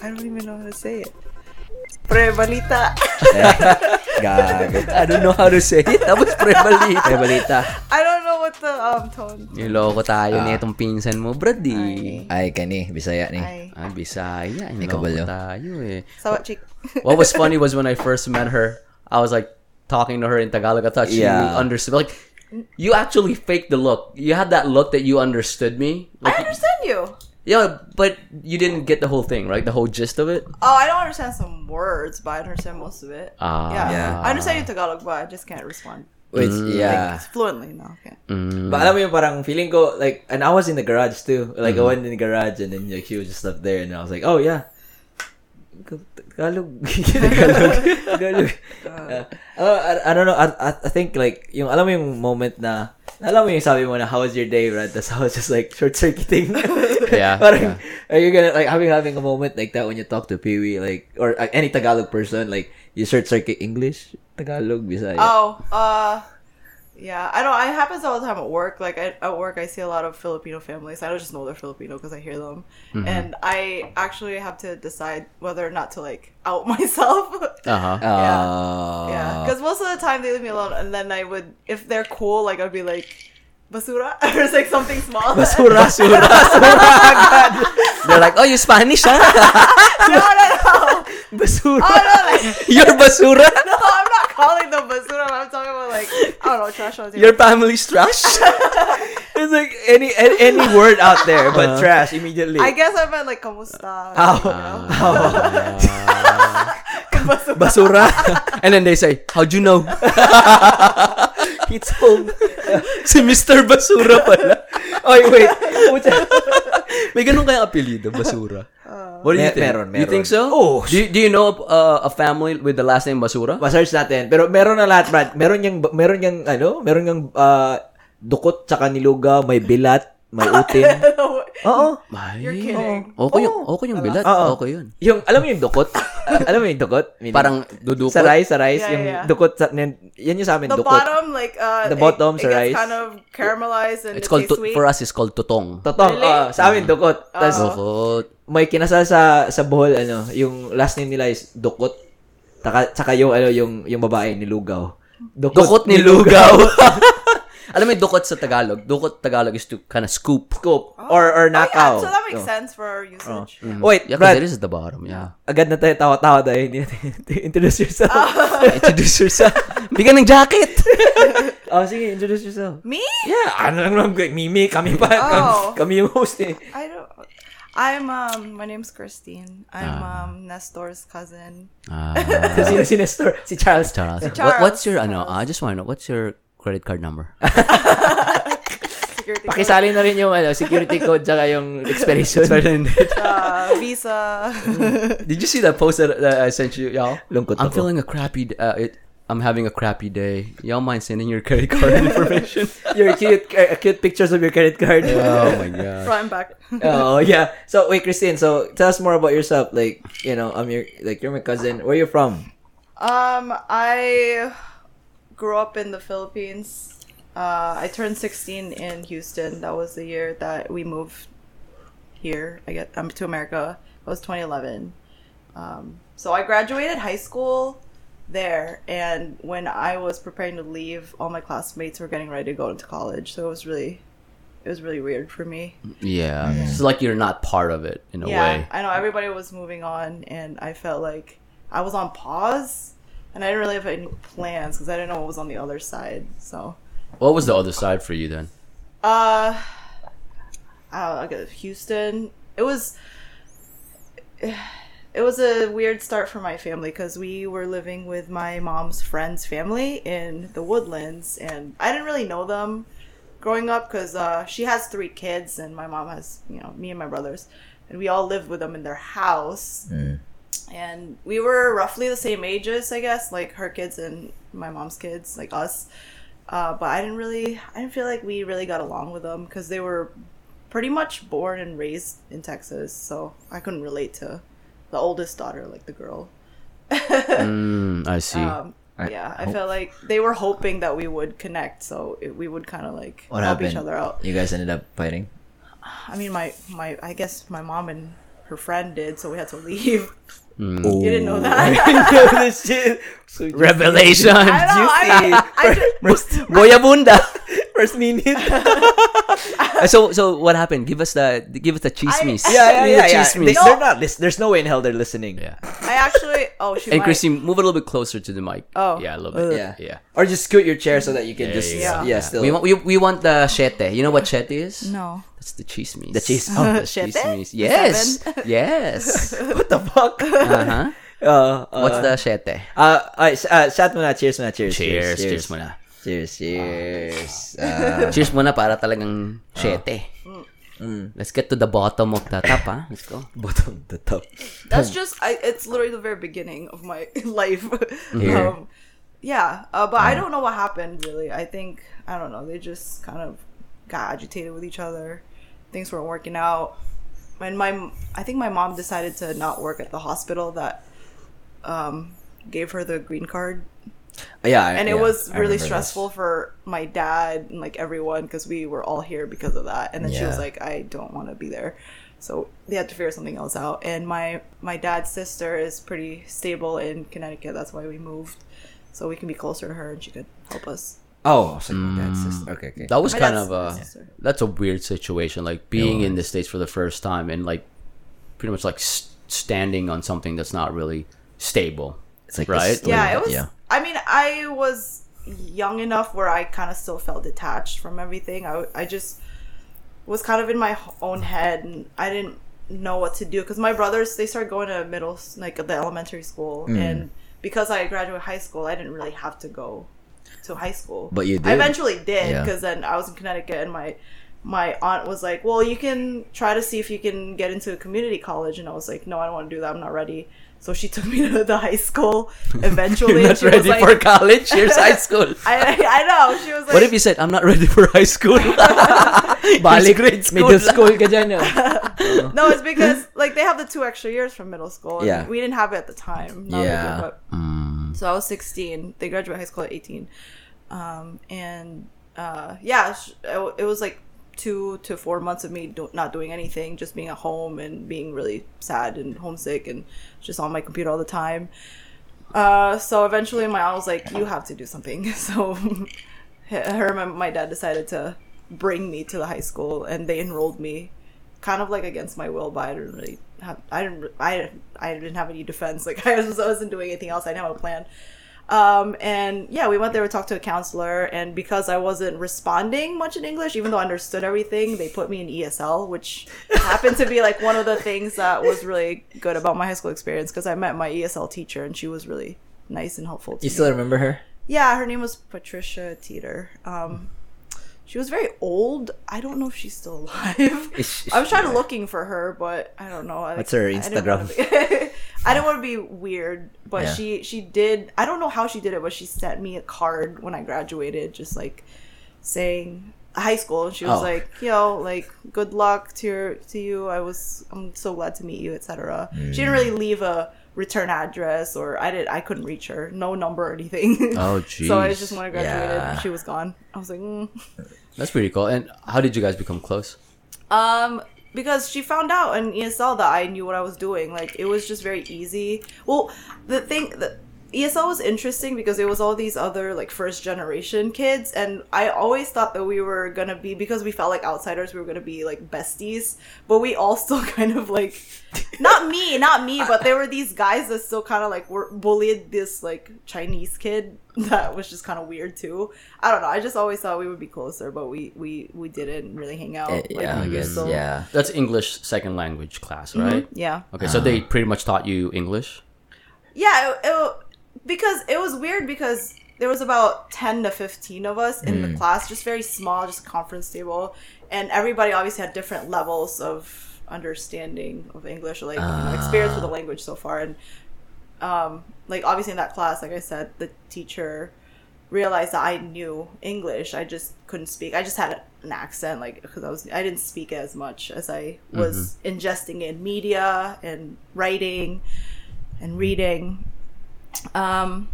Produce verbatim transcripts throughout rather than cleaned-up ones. I don't even know how to say it. Prebalita. Gago. I don't know how to say it. Tapos prebalita. Prebalita. I don't know what the um tone. Niloko tayo ah. nitong pinsan mo, brad. Ay, Ay kani, Bisaya ni. Ay. Ah, Bisaya. Niloko tayo eh. Sawat chick. What was funny was when I first met her, I was like talking to her in Tagalog. I thought she yeah. understood. Like, you actually faked the look. You had that look that you understood me. Like, I understood you. Yeah, but you didn't get the whole thing, right? The whole gist of it? Oh, I don't understand some words, but I understand most of it. Ah, yeah. yeah. I understand your Tagalog, but I just can't respond. Which, mm. yeah. Like, fluently, no. Okay. Mm. But alam mo yung parang feeling ko, like, and I was in the garage too. Like, mm-hmm. I went in the garage and then like, she was just up there and I was like, oh, yeah. Tagalog. Tagalog. Tagalog. Uh, I, I don't know. I, I think like, yung alam mo yung moment na, alam mo yung sabi mo na, how was your day, right? That's how it's just like short-circuiting. Yeah. Parang, yeah. Are you gonna, like, having having a moment like that when you talk to Pee-wee, like, or uh, any Tagalog person, like, you short-circuit English, Tagalog, Bisaya? Oh, uh, yeah. I don't, it happens all the time at work. Like, I, at work, I see a lot of Filipino families. I don't just know they're Filipino because I hear them. Mm-hmm. And I actually have to decide whether or not to, like, out myself. Uh-huh. Yeah. Uh... Yeah. Because most of the time, they leave me alone. And then I would, if they're cool, like, I'd be like, basura? Or it's like something small. Basura, basura, basura. They're like, oh, you're Spanish, huh? No, no, no. Basura. Oh, no, like, you're basura? No, I'm not calling them basura. I'm talking about like, I don't know, trash. On your family's trash? It's like any any word out there, but uh, trash immediately. I guess I meant like, kamusta? Oh. You know? Oh. Basura. Basura. And then they say, how'd you know? It's home. Si Mister Basura pala. Oy, wait. May ganun kayang apelido, Basura? Uh, What do you mer- think? Meron, meron. You think so? Oh. Do, do you know uh, a family with the last name Basura? Search natin. Pero meron na lahat, Brad. Meron yung, meron yung, ano, meron yung uh, dukot, tsaka niluga, may bilat, may utin. Oo. You're kidding. Oo. Okay, oh. okay yung bilat. Oo. Okay yun. Yung, alam mo yung dukot? Uh, alam mo yung dukot? Meaning, parang dudukot? Sa rice, sa rice. Yeah, yung yeah. dukot, sa, yan yung sa amin, the dukot. The bottom, like, uh, the bottom, it, sa rice. It gets kind of caramelized and it's, it's called to, sweet. For us, it's called totong. Totong. Really? Uh, sa amin, dukot. Uh-huh. Tas, dukot. May kinasal sa sa Bohol, ano, yung last name nila is dukot. Taka, saka yung, ano, yung, yung babae, nilugaw. Dukot, dukot nilugaw. Alam mo, dukot sa Tagalog. Dukot Tagalog is to kind of scoop. Scoop. Oh. Or, or knockout. Oh, yeah. So that makes oh. sense for our usage. Oh. Mm-hmm. Wait, yeah, Brad. It is at the bottom, yeah. Agad na tayo tawa-tawa tayo. Introduce yourself. Uh. Introduce yourself. Bigyan ng jacket. Oh, sige, introduce yourself. Me? Yeah. Ano lang, Mimi, kami pa. Oh. Kami yung host eh. I don't... I'm, um, my name's Christine. I'm, ah. um, Nestor's cousin. Ah. Sino si Nestor? Si Charles. Charles. Si Charles. What, what's your, Charles. ano, I just want to know, what's your... credit card number. Pakisali na rin yung ano, security code tsaka yung expiration. uh, visa. Did you see that post that uh, I sent you, y'all? Lungkot I'm ako. feeling a crappy... Uh, it, I'm having a crappy day. Y'all mind sending your credit card information? Your cute uh, cute pictures of your credit card. Oh, my God. Front and back. Oh, yeah. So, wait, Christine. So, tell us more about yourself. Like, you know, I'm your... Like, you're my cousin. Where are you from? Um, I... grew up in the Philippines. Uh, I turned sixteen in Houston. That was the year that we moved here. I get um, to America. It was twenty eleven. Um, so I graduated high school there, and when I was preparing to leave, all my classmates were getting ready to go into college. So it was really, it was really weird for me. Yeah, yeah. It's like you're not part of it in a yeah, way. Yeah, I know everybody was moving on, and I felt like I was on pause. And I didn't really have any plans because I didn't know what was on the other side. So, what was the other side for you then? Uh, I don't know, Houston. It was, it was a weird start for my family because we were living with my mom's friend's family in the Woodlands, and I didn't really know them growing up because uh, she has three kids, and my mom has, you know, me and my brothers, and we all lived with them in their house. Mm. And we were roughly the same ages, I guess, like her kids and my mom's kids, like us. Uh, but I didn't really, I didn't feel like we really got along with them because they were pretty much born and raised in Texas. So I couldn't relate to the oldest daughter, like the girl. mm, I see. Um, I, yeah, I, I felt like they were hoping that we would connect. So it, we would kind of like what help happened? Each other out. You guys ended up fighting? I mean, my, my I guess my mom and... her friend did, so we had to leave. Mm. You didn't know that? I this shit. So Revelation. I know. I, first, I, Boyabunda. First minute. so, so what happened? Give us the, give us the chismis. I, yeah, yeah, yeah. yeah, yeah. They, no. They're not. Li- there's no way in hell they're listening. Yeah. I actually. Oh, she. And might. Christine, move a little bit closer to the mic. Oh. Yeah, I love it. Yeah, yeah. Or just scoot your chair so that you can there just. You yeah. yeah. Still. We want, we, we want the shete. You know what shete is? No. That's the chismis. The cheese. Oh, the chismis. Yes. Yes. What the fuck? Uh-huh. Uh, uh, what's the shete? Uh, alright, uh, shot muna, cheers muna, cheers. Cheers, cheers, cheers muna. Cheers, cheers. Uh, cheers muna para talagang shete. Uh, mm. Let's get to the bottom of the top, huh? Let's go. Bottom of the top. That's just, I, it's literally the very beginning of my life. um, yeah, uh, but uh. I don't know what happened, really. I think, I don't know, they just kind of got agitated with each other. Things weren't working out. And my, I think my mom decided to not work at the hospital that um, gave her the green card. Yeah, I, and it yeah, was really stressful this. for my dad and like everyone because we were all here because of that. And then yeah. she was like, "I don't want to be there," so they had to figure something else out. And my my dad's sister is pretty stable in Connecticut. That's why we moved, so we can be closer to her and she could help us. Oh, so mm. dad's sister. Okay, okay. That was my kind of a sister. That's a weird situation, like being in the States for the first time and like pretty much like st- standing on something that's not really stable. It's like right, st- yeah. It was. Yeah. I mean, I was young enough where I kind of still felt detached from everything. I I just was kind of in my own head, and I didn't know what to do because my brothers, they started going to middle like the elementary school, mm. and because I graduated high school, I didn't really have to go to high school, but you did. I eventually did because yeah. then I was in Connecticut and my my aunt was like, well, you can try to see if you can get into a community college, and I was like, no, I don't want to do that, I'm not ready. So she took me to the high school eventually. You're not she ready was like, for college, here's high school. I, I I know, she was like, what if you said I'm not ready for high school? Balik grade school, middle school ka dyan. No, it's because like they have the two extra years from middle school and yeah. we didn't have it at the time. Not yeah really, but, mm. so I was sixteen, they graduate high school at eighteen. Um, and uh, yeah, it was like two to four months of me do- not doing anything, just being at home and being really sad and homesick and just on my computer all the time. Uh, so eventually my aunt was like, you have to do something. So her and my, my dad decided to bring me to the high school and they enrolled me kind of like against my will, but I didn't really have, I didn't, I, I didn't have any defense. Like I, was, I wasn't doing anything else. I didn't have a plan. Um, and yeah, we went there, we talked to a counselor, and because I wasn't responding much in English, even though I understood everything, they put me in E S L, which happened to be like one of the things that was really good about my high school experience, because I met my E S L teacher, and she was really nice and helpful to you me. Still remember her? Yeah, her name was Patricia Teeter. Um, she was very old. I don't know if she's still alive. Is she, I was trying to looking for her, but I don't know. What's I, her Instagram? I I don't want to be weird, but yeah. she, she did, I don't know how she did it, but she sent me a card when I graduated, just like saying high school. And she was oh. like, yo, like, good luck to your, to you. I was, I'm so glad to meet you, et cetera. Mm. She didn't really leave a return address or I did, I couldn't reach her. No number or anything. Oh, geez. So I was just when I graduated, yeah. she was gone. I was like, mm. That's pretty cool. And how did you guys become close? Um... Because she found out in E S L that I knew what I was doing. Like, it was just very easy. Well, the thing, the E S L was interesting because it was all these other, like, first-generation kids. And I always thought that we were going to be, because we felt like outsiders, we were going to be, like, besties. But we all still kind of, like, not me, not me, but there were these guys that still kind of, like, were bullied this, like, Chinese kid that was just kind of weird, too. I don't know. I just always thought we would be closer, but we, we, we didn't really hang out. It, like, yeah, I guess, so. yeah. That's English second language class, right? Mm-hmm, yeah. Okay, uh-huh. So they pretty much taught you English? Yeah, it, it, because it was weird because there was about ten to fifteen of us in mm. the class, just very small, just a conference table. And everybody obviously had different levels of understanding of English, or like uh. you know, experience with the language so far. And um, like obviously in that class, like I said, the teacher realized that I knew English. I just couldn't speak. I just had an accent, like because I was I didn't speak as much as I was mm-hmm. ingesting in media and writing and reading. Um,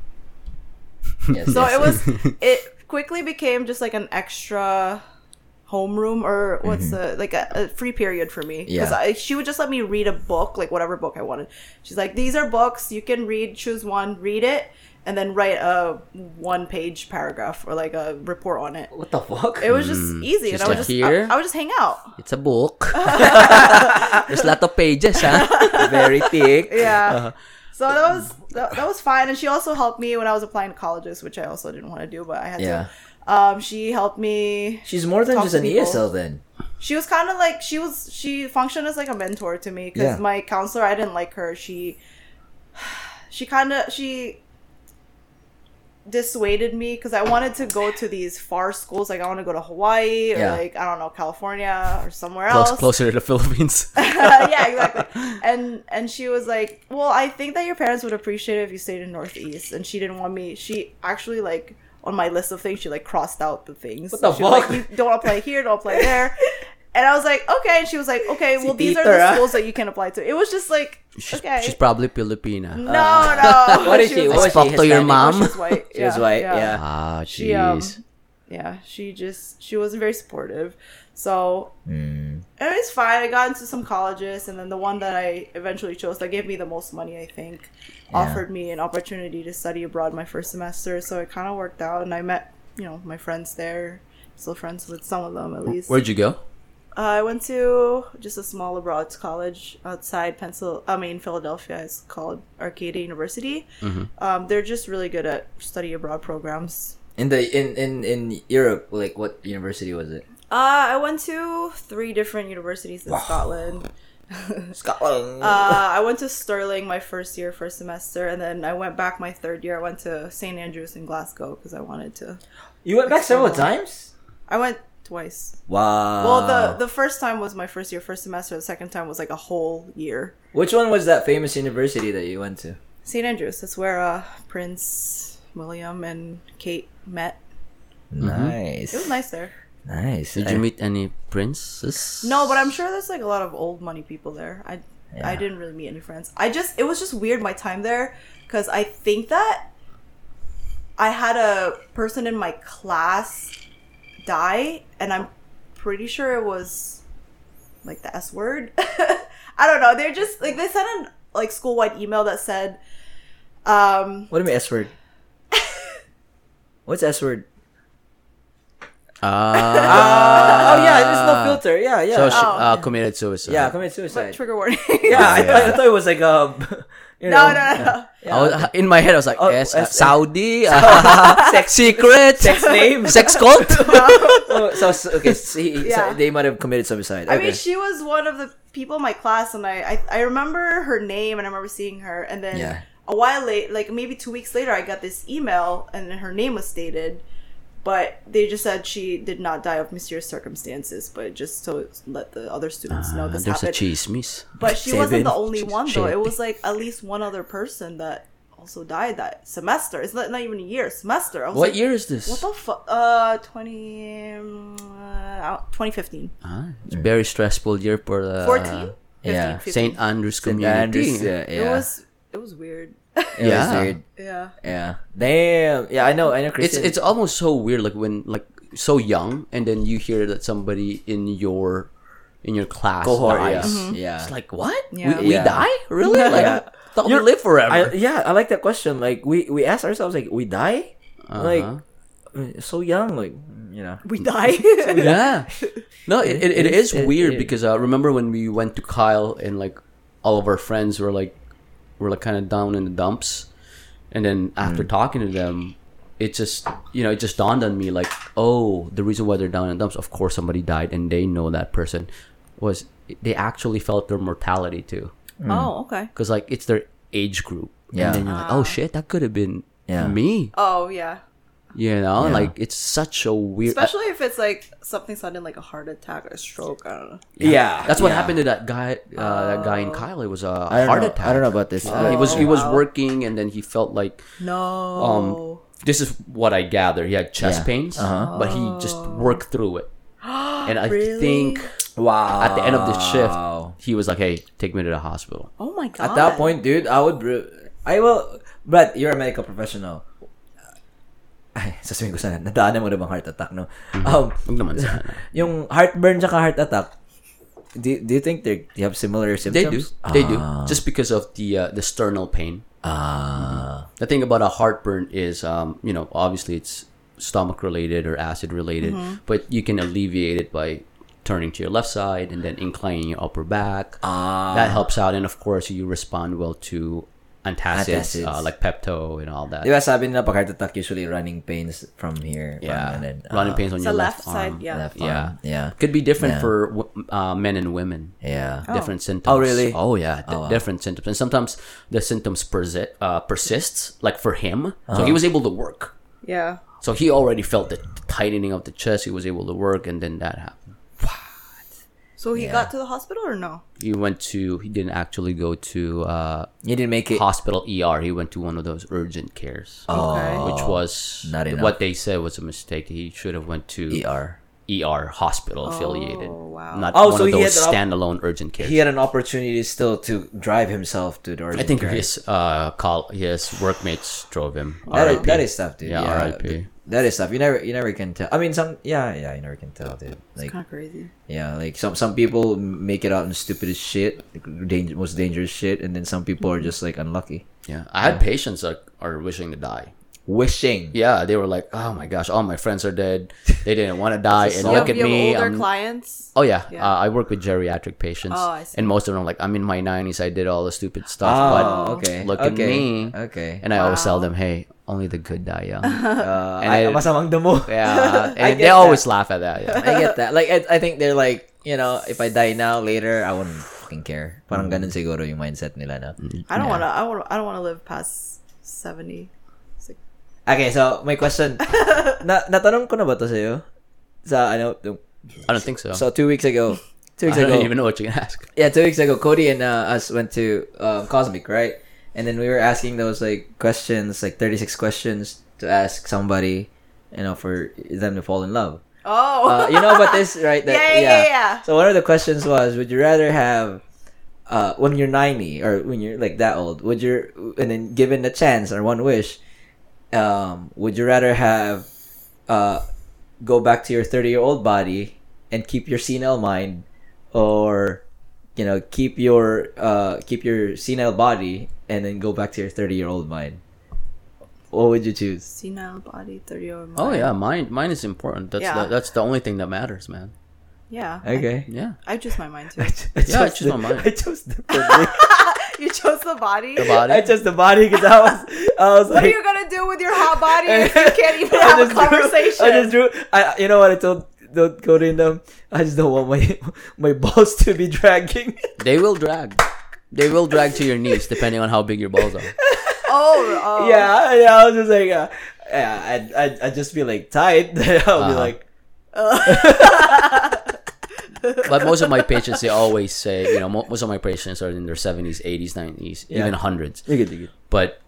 yes, so yes. it was it quickly became just like an extra homeroom or what's mm-hmm. the like a, a free period for me because yeah. she would just let me read a book, like whatever book I wanted. She's like, these are books you can read, choose one, read it, and then write a one page paragraph or like a report on it. What the fuck? It was just mm. easy. She's and I would like, just here, I, I would just hang out. It's a book. There's a lot of pages, huh? Very thick. Yeah. Uh-huh. So that was that, that was fine, and she also helped me when I was applying to colleges, which I also didn't want to do, but I had yeah. to. Um, she helped me. She's more than just an E S L then. She was kind of like, she was, she functioned as like a mentor to me because yeah. my counselor, I didn't like her. She, she kind of, she dissuaded me because I wanted to go to these far schools. Like I want to go to Hawaii or yeah. like, I don't know, California or somewhere Close, else. Closer to the Philippines. Yeah, exactly. And, and she was like, well, I think that your parents would appreciate it if you stayed in Northeast. And she didn't want me. She actually like, on my list of things, she like crossed out the things. What the she fuck? Was like, you don't apply here, don't apply there. And I was like, okay. And she was like, okay, well, these are the schools that you can apply to. It was just like, she's, okay. She's probably Filipina. No, uh, no. What is she? What was she? Spoke to your mom? She's white. She was white. Yeah. Ah, yeah. oh, jeez. Um, yeah, she just she wasn't very supportive. So mm. it was fine. I got into some colleges, and then the one that I eventually chose that gave me the most money, I think, yeah. offered me an opportunity to study abroad my first semester. So it kind of worked out, and I met, you know, my friends there. Still friends with some of them, at least. Where'd you go? Uh, I went to just a small abroad college outside Pennsylvania. I mean, Philadelphia. It's called Arcadia University. Mm-hmm. Um, they're just really good at study abroad programs. In the in in in Europe, like what university was it? Uh, I went to three different universities in wow. Scotland. Scotland. uh, I went to Stirling my first year, first semester, and then I went back my third year. I went to Saint Andrews in Glasgow because I wanted to. You went back several times? I went twice. Wow. Well, the the first time was my first year, first semester. The second time was like a whole year. Which one was that famous university that you went to? Saint Andrews. That's where uh, Prince William and Kate met. Nice. Mm-hmm. It was nice there. Nice. Did I, you meet any princes? No, but I'm sure there's like a lot of old money people there. I yeah. I didn't really meet any friends. I just it was just weird my time there because I think that I had a person in my class die, and I'm pretty sure it was like the S word. I don't know. They're just like they sent an like school-wide email that said, um, "What do you mean S word? What's S word?" Ah. Oh yeah, there's no filter. Yeah, yeah. So she uh, committed suicide. Yeah, committed suicide. But trigger warning. Yeah, I, yeah. Thought, I thought it was like a. You know, no, no, no. Yeah. I was, in my head, I was like, oh, yes, S- Saudi, uh, sex secret, sex name, sex cult. No. So okay, see, yeah. so they might have committed suicide. I okay. mean, she was one of the people in my class, and I, I, I remember her name, and I remember seeing her, and then yeah. a while late, like maybe two weeks later, I got this email, and her name was stated. But they just said she did not die of mysterious circumstances, but just to let the other students know this uh, happened. There's a chismis. But she Seven. wasn't the only one, though. It was like at least one other person that also died that semester. It's not, not even a year, semester. What like, year is this? What the fuck? Uh, twenty, uh, twenty fifteen. Ah, it's a very stressful year for the... fourteen? fifteen, yeah. Saint Andrews community. Saint Andrews, yeah, yeah. It was, it was weird. It yeah. was weird. Yeah. Yeah. Damn. Yeah, I know. I know. Christine. It's it's almost so weird, like when like so young, and then you hear that somebody in your in your class cohort dies. Yeah. Mm-hmm. yeah. It's like what? Yeah. We, we yeah. die? Really? Like yeah. thought we live forever. I, yeah. I like that question. Like we we ask ourselves, like we die? Uh-huh. Like so young, like you know. We die. So yeah. No, it it, it is it, weird it, because I uh, remember when we went to Kyle and like all of our friends were like. We're like kind of down in the dumps, and then after mm. talking to them, it just you know it just dawned on me like, oh, the reason why they're down in the dumps, of course somebody died, and they know that person was they actually felt their mortality too. Mm. Oh, okay. Because like it's their age group, yeah. And then you're uh, like, oh shit, that could have been yeah. me. Oh yeah. You know, yeah. like it's such a weird. Especially if it's like something sudden, like a heart attack or a stroke. I don't know. Yeah, yeah. that's what yeah. happened to that guy. Uh, uh, that guy in Kyle. It was a heart know. attack. I don't know about this. Oh, he was he wow. was working, and then he felt like no. Um, this is what I gather. He had chest yeah. pains, uh-huh. but he just worked through it. And I really? think wow. at the end of the shift, he was like, "Hey, take me to the hospital." Oh my god! At that point, dude, I would. I will. But you're a medical professional. ay, sasabihin ko sana, nadaanan mo na bang heart attack, no? Um, Huwag naman sana. Yung heartburn tsaka heart attack, do, do you think they have similar symptoms? They do. They ah. do. Just because of the uh, the sternal pain. Ah. Mm-hmm. The thing about a heartburn is, um, you know, obviously it's stomach-related or acid-related, mm-hmm. but you can alleviate it by turning to your left side and then inclining your upper back. Ah. That helps out. And, of course, you respond well to antacids, antacids. Uh, like Pepto and all that. Diba sabi nila pag heart attack, usually running pains from here. Yeah, from, and then, uh, running pains on your left, left arm. Side, yeah. Left arm. Yeah. Yeah. Could be different yeah. for uh, men and women. Yeah. Oh. Different symptoms. Oh, really? Oh, yeah. D- oh, wow. Different symptoms. And sometimes the symptoms persi- uh, persists, like for him. Uh-huh. So he was able to work. Yeah. So he already felt the tightening of the chest. He was able to work, and then that happened. So he yeah. got to the hospital or no? He went to, he didn't actually go to uh, he didn't make it. Hospital E R. He went to one of those urgent cares. Oh. Okay. Which was, not enough. What they said was a mistake. He should have went to E R. E R, hospital affiliated. Oh, wow. Not oh, one so of those op- standalone urgent cares. He had an opportunity still to drive himself to the urgent I think care. his, uh, call, his workmates drove him. That, that is tough, dude. Yeah, yeah. R I P. That is stuff you never you never can tell. I mean, some yeah yeah you never can tell, dude. Like, it's kind of crazy. Yeah, like some some people make it out in stupidest shit, like, danger, most dangerous shit, and then some people are just like unlucky. Yeah, I yeah. had patients that are wishing to die. Wishing. Yeah, they were like, oh my gosh, all my friends are dead. They didn't want to die, and look at me. You have older I'm... clients. Oh yeah, yeah. Uh, I work with geriatric patients, oh, I see. And most of them are like, I'm in my nineties. I did all the stupid stuff, oh, but okay. look okay. at me. Okay. And I wow. always tell them, hey. Only the good die young. Uh, and I, masamang damo. Yeah, and they that. always laugh at that. Yeah. I get that. Like, I, I think they're like, you know, if I die now, later, I wouldn't fucking care. Parang ganun siguro yung mindset nila na. I don't yeah. wanna. I want. I don't wanna live past seventy. Like... Okay, so my question. na natanong ko na ba to sa'yo? Sa ano? I don't think so. So two weeks ago. Two weeks I ago. I don't even know what you're gonna ask. Yeah, two weeks ago, Cody and uh, us went to uh, Cosmic, right? And then we were asking those like questions, like thirty-six questions to ask somebody, you know, for them to fall in love. Oh, uh, you know about this, right? That, yeah, yeah, yeah, yeah. So one of the questions was, would you rather have, uh, when you're ninety or when you're like that old, would you, and then given a chance or one wish, um, would you rather have, uh, go back to your thirty-year-old body and keep your senile mind, or, you know, keep your uh, keep your senile body and then go back to your thirty-year-old mind? What would you choose? Senile body, thirty-year-old mind. Oh, yeah. Mine mine is important. That's, yeah. the, that's the only thing that matters, man. Yeah. Okay. I, yeah. I choose my mind, too. I cho- I yeah, I choose the, my mind. I chose the body. You chose the body? The body. I chose the body because I was, I was what like... What are you going to do with your hot body if you can't even have a conversation? Drew, I just drew... I, you know what I told... Don't go in them. I just don't want my my balls to be dragging. They will drag. They will drag to your knees depending on how big your balls are. Oh, oh. Yeah, yeah. I was just like, uh, yeah, I'd, I'd, I'd just be like tight. I'll uh-huh. be like. Uh. But most of my patients, they always say, you know, most of my patients are in their seventies, eighties, nineties, yeah. even hundreds. But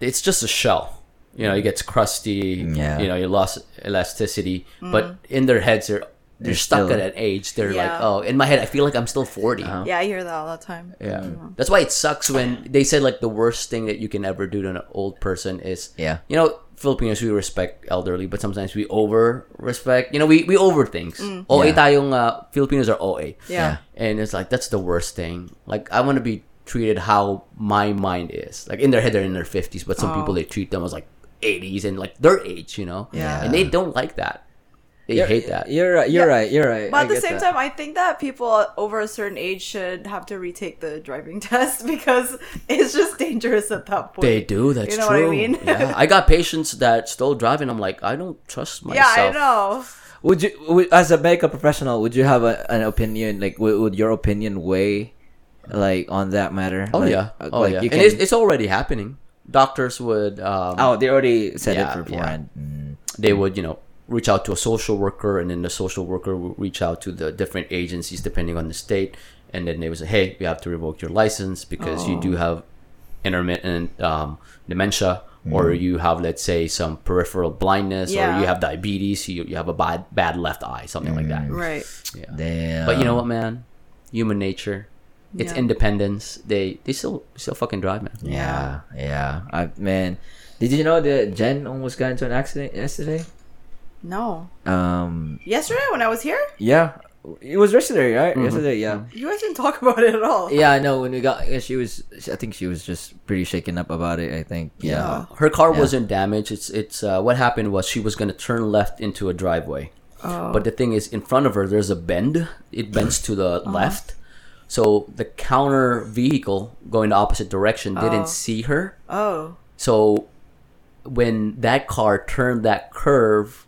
it's just a shell. You know, it gets crusty. Yeah. You know, you lost elasticity. Mm. But in their heads, they're they're, they're stuck still, at that age. They're yeah. like, oh, in my head, I feel like I'm still forty. Uh-huh. Yeah, I hear that all the time. Yeah, mm-hmm. That's why it sucks when they say like the worst thing that you can ever do to an old person is. Yeah. You know, Filipinos, we respect elderly, but sometimes we over respect. You know, we we over things. Mm. O A yeah. tayong uh, Filipinos are O A. Yeah. yeah, and it's like that's the worst thing. Like I want to be treated how my mind is. Like in their head, they're in their fifties, but some oh. people they treat them as like eighties and like their age, you know, yeah, and they don't like that. They you're, hate that. You're right. You're yeah. right. You're right. But at the same that. time, I think that people over a certain age should have to retake the driving test because it's just dangerous at that point. They do. That's you know true. What I mean? Yeah. I got patients that still driving. I'm like, I don't trust myself. Yeah, I know. Would you, as a medical professional, would you have a, an opinion? Like, would your opinion weigh, like, on that matter? Oh like, yeah. Oh like yeah. You can... And it's, it's already happening. Doctors would... Um, oh, they already said yeah, it beforehand. Yeah. Mm. They would, you know, reach out to a social worker, and then the social worker would reach out to the different agencies depending on the state, and then they would say, hey, you have to revoke your license because oh. you do have intermittent um, dementia, mm. or you have, let's say, some peripheral blindness, yeah. or you have diabetes, you, you have a bad, bad left eye, something mm. like that. Right. Yeah. Damn. But you know what, man? Human nature... It's yeah. independence. They they still still fucking drive, man. Yeah, yeah. I, man, Did you know that Jen almost got into an accident yesterday? No. Um. Yesterday when I was here? Yeah. It was yesterday, right? Mm-hmm. Yesterday, yeah. You guys didn't talk about it at all. Yeah, I know. When we got, she was, I think she was just pretty shaken up about it, I think. Yeah. yeah. Her car yeah. wasn't damaged. It's, it's, uh, what happened was she was going to turn left into a driveway. Oh. But the thing is, in front of her, there's a bend. It bends to the uh-huh. left. So the counter vehicle going the opposite direction oh. didn't see her. Oh. So when that car turned that curve,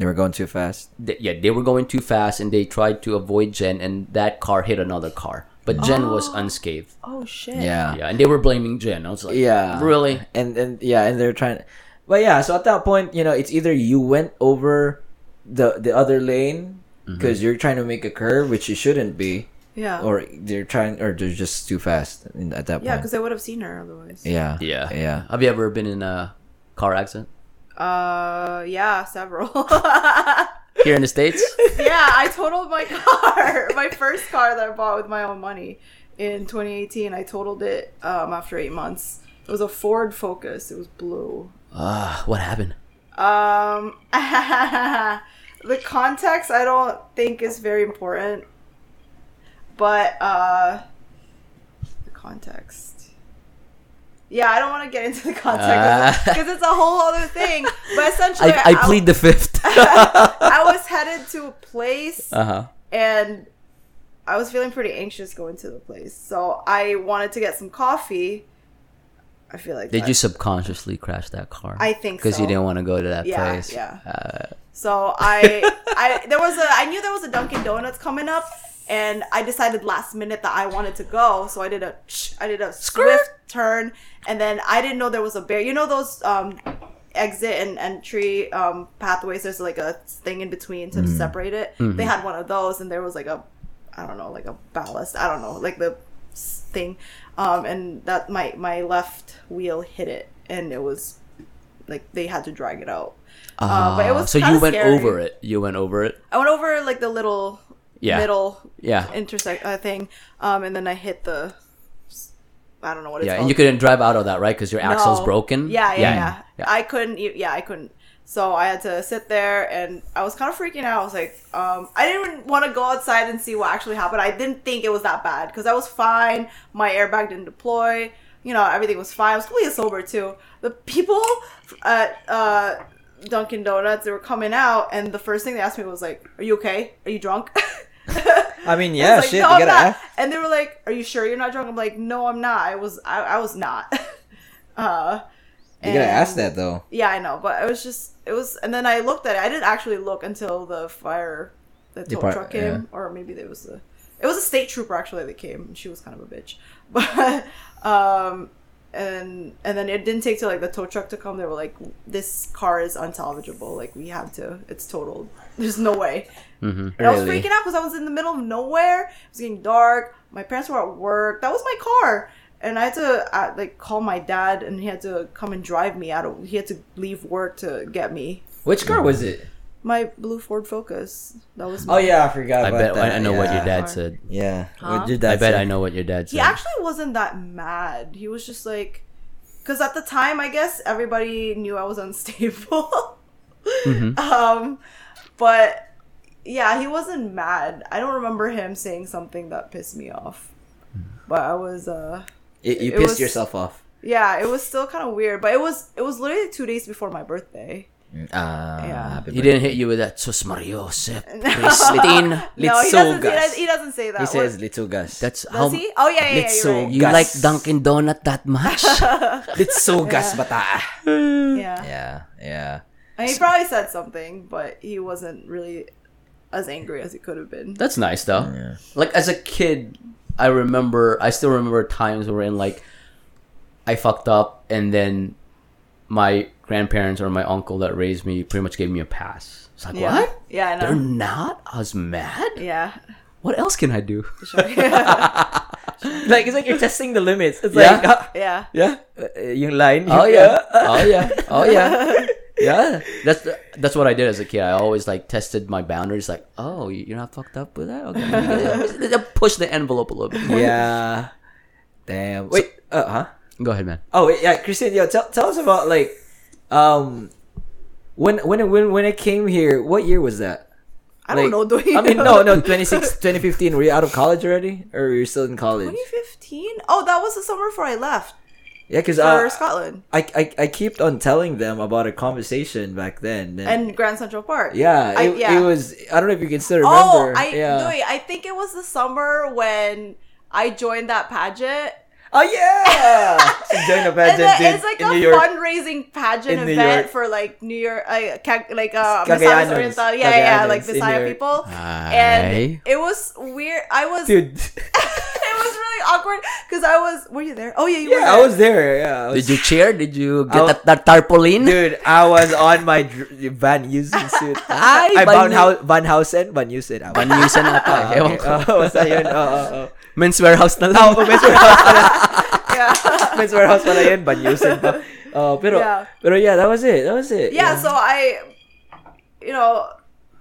they were going too fast. They, yeah, they were going too fast, and they tried to avoid Jen, and that car hit another car. But Jen oh. was unscathed. Oh shit! Yeah, yeah, and they were blaming Jen. I was like, yeah, really? And and yeah, and they're trying. But yeah, so at that point, you know, it's either you went over the the other lane because mm-hmm. you're trying to make a curve, which you shouldn't be. Yeah. Or they're trying, or they're just too fast at that point. Yeah, because they would have seen her otherwise. Yeah. Yeah. Yeah. Have you ever been in a car accident? Uh, yeah, several. Here in the States? Yeah, I totaled my car, my first car that I bought with my own money in twenty eighteen. I totaled it um, after eight months. It was a Ford Focus. It was blue. Ah, uh, what happened? Um, the context I don't think is very important, but uh, the context. Yeah, I don't want to get into the context because uh. it's a whole other thing. But essentially, I, I, I plead the fifth. I was headed to a place, uh-huh. and I was feeling pretty anxious going to the place. So I wanted to get some coffee. I feel like did you subconsciously crash that car? I think so. Because you didn't want to go to that yeah, place. Yeah. Uh. So I, I there was a I knew there was a Dunkin' Donuts coming up. And I decided last minute that I wanted to go, so I did a, I did a swift turn, and then I didn't know there was a barrier. You know those um, exit and entry um, pathways. There's like a thing in between to mm. separate it. Mm-hmm. They had one of those, and there was like a, I don't know, like a ballast. I don't know, like the thing, um, and that my my left wheel hit it, and it was like they had to drag it out. Uh, uh, but it was so you went scary. over it. You went over it. I went over like the little. Yeah. Middle yeah. intersect uh, thing, um, and then I hit the, I don't know what it's yeah, called. Yeah, and you couldn't drive out of that, right? Because your no. axle's broken. Yeah yeah, yeah, yeah, yeah. I couldn't. Yeah, I couldn't. So I had to sit there, and I was kind of freaking out. I was like, um, I didn't want to go outside and see what actually happened. I didn't think it was that bad because I was fine. My airbag didn't deploy. You know, everything was fine. I was completely sober too. The people at uh, Dunkin' Donuts, they were coming out, and the first thing they asked me was like, "Are you okay? Are you drunk?" I mean, yeah, I like, shit. No, you gotta ask. And they were like, "Are you sure you're not drunk?" I'm like, "No, I'm not. I was, I, I was not." uh, you gotta ask that though. Yeah, I know, but it was just, it was, and then I looked at it. I didn't actually look until the fire, the tow Depart- truck came, yeah. or maybe there was a, it was a state trooper actually that came. And she was kind of a bitch, but um, and and then it didn't take till like the tow truck to come. They were like, "This car is unsalvageable. Like we have to. It's totaled. There's no way." Mm-hmm. And really? I was freaking out because I was in the middle of nowhere. It was getting dark. My parents were at work. That was my car, and I had to uh, like call my dad, and he had to come and drive me out. Of, he had to leave work to get me. Which car was it? My blue Ford Focus. That was. My oh yeah, I forgot. About I bet that. I know yeah. what your dad said. Yeah, huh? What your dad I bet said. I know what your dad said. He actually wasn't that mad. He was just like, because at the time, I guess everybody knew I was unstable. Mm-hmm. um, but. Yeah, he wasn't mad. I don't remember him saying something that pissed me off. But I was... Uh, it, you it pissed was, yourself off. Yeah, it was still kind of weird. But it was it was literally two days before my birthday. Uh, yeah. He didn't hit you with that, "Sus Mariose, Christine, litsugas." No, he doesn't, he, does, he doesn't say that. He says litsugas. That's Does how, he? Oh, yeah, yeah, yeah, you're right. You like Dunkin' Donut that much? Litsugas, bata. Yeah. Yeah, yeah. And he probably said something, but he wasn't really... as angry as it could have been. That's nice though. Yeah. Like as a kid, I remember, I still remember times where in like, I fucked up and then my grandparents or my uncle that raised me pretty much gave me a pass. It's like, yeah. What? Yeah, I know. They're not as mad? Yeah. What else can I do? Sure. Like, it's like you're testing the limits. It's yeah. like, uh, yeah. Yeah. Uh, yung line. Oh yeah. Oh yeah. Oh yeah. Yeah, that's the, that's what I did as a kid. I always like tested my boundaries. Like, oh, you're not fucked up with that. Okay, push the envelope a little bit. Yeah, damn. Wait, so, uh huh. Go ahead, man. Oh, wait, yeah, Christine, yo, tell tell us about like Um, when when when when I came here, what year was that? I like, don't know. Do you I mean, know? no, no. twenty fifteen Were you out of college already, or were you still in college? twenty fifteen Oh, that was the summer before I left. Yeah, because uh, Scotland. I I I kept on telling them about a conversation back then. And, and Grand Central Park. Yeah it, I, yeah, it was. I don't know if you can still remember. Oh, I yeah. no, I think it was the summer when I joined that pageant. Oh yeah! She joined a pageant. And the, it's like in a New fundraising York. pageant in event for like New York, uh, ca- like uh, Visayas Oriental, yeah, Kagayanos, yeah, like Visaya people. Hi. And it was weird. I was, dude. It was really awkward because I was. Were you there? Oh yeah, you yeah, were. Yeah, I was there. Yeah. Was, Did you cheer? Did you get was, that, that tarpaulin? Dude, I was on my dr- Van Heusen suit. I, I Van Heusen, Van Heusen, Van Heusen. Van Heusen ata. Eh, oh, basta yun. Oh, oh, oh. Men's Warehouse na lang. Oh, Men's Warehouse pala. Yeah. Men's Warehouse pala yun. Banyusin pa. Oh, pero, yeah. pero yeah, that was it. That was it. Yeah, yeah. So I, you know,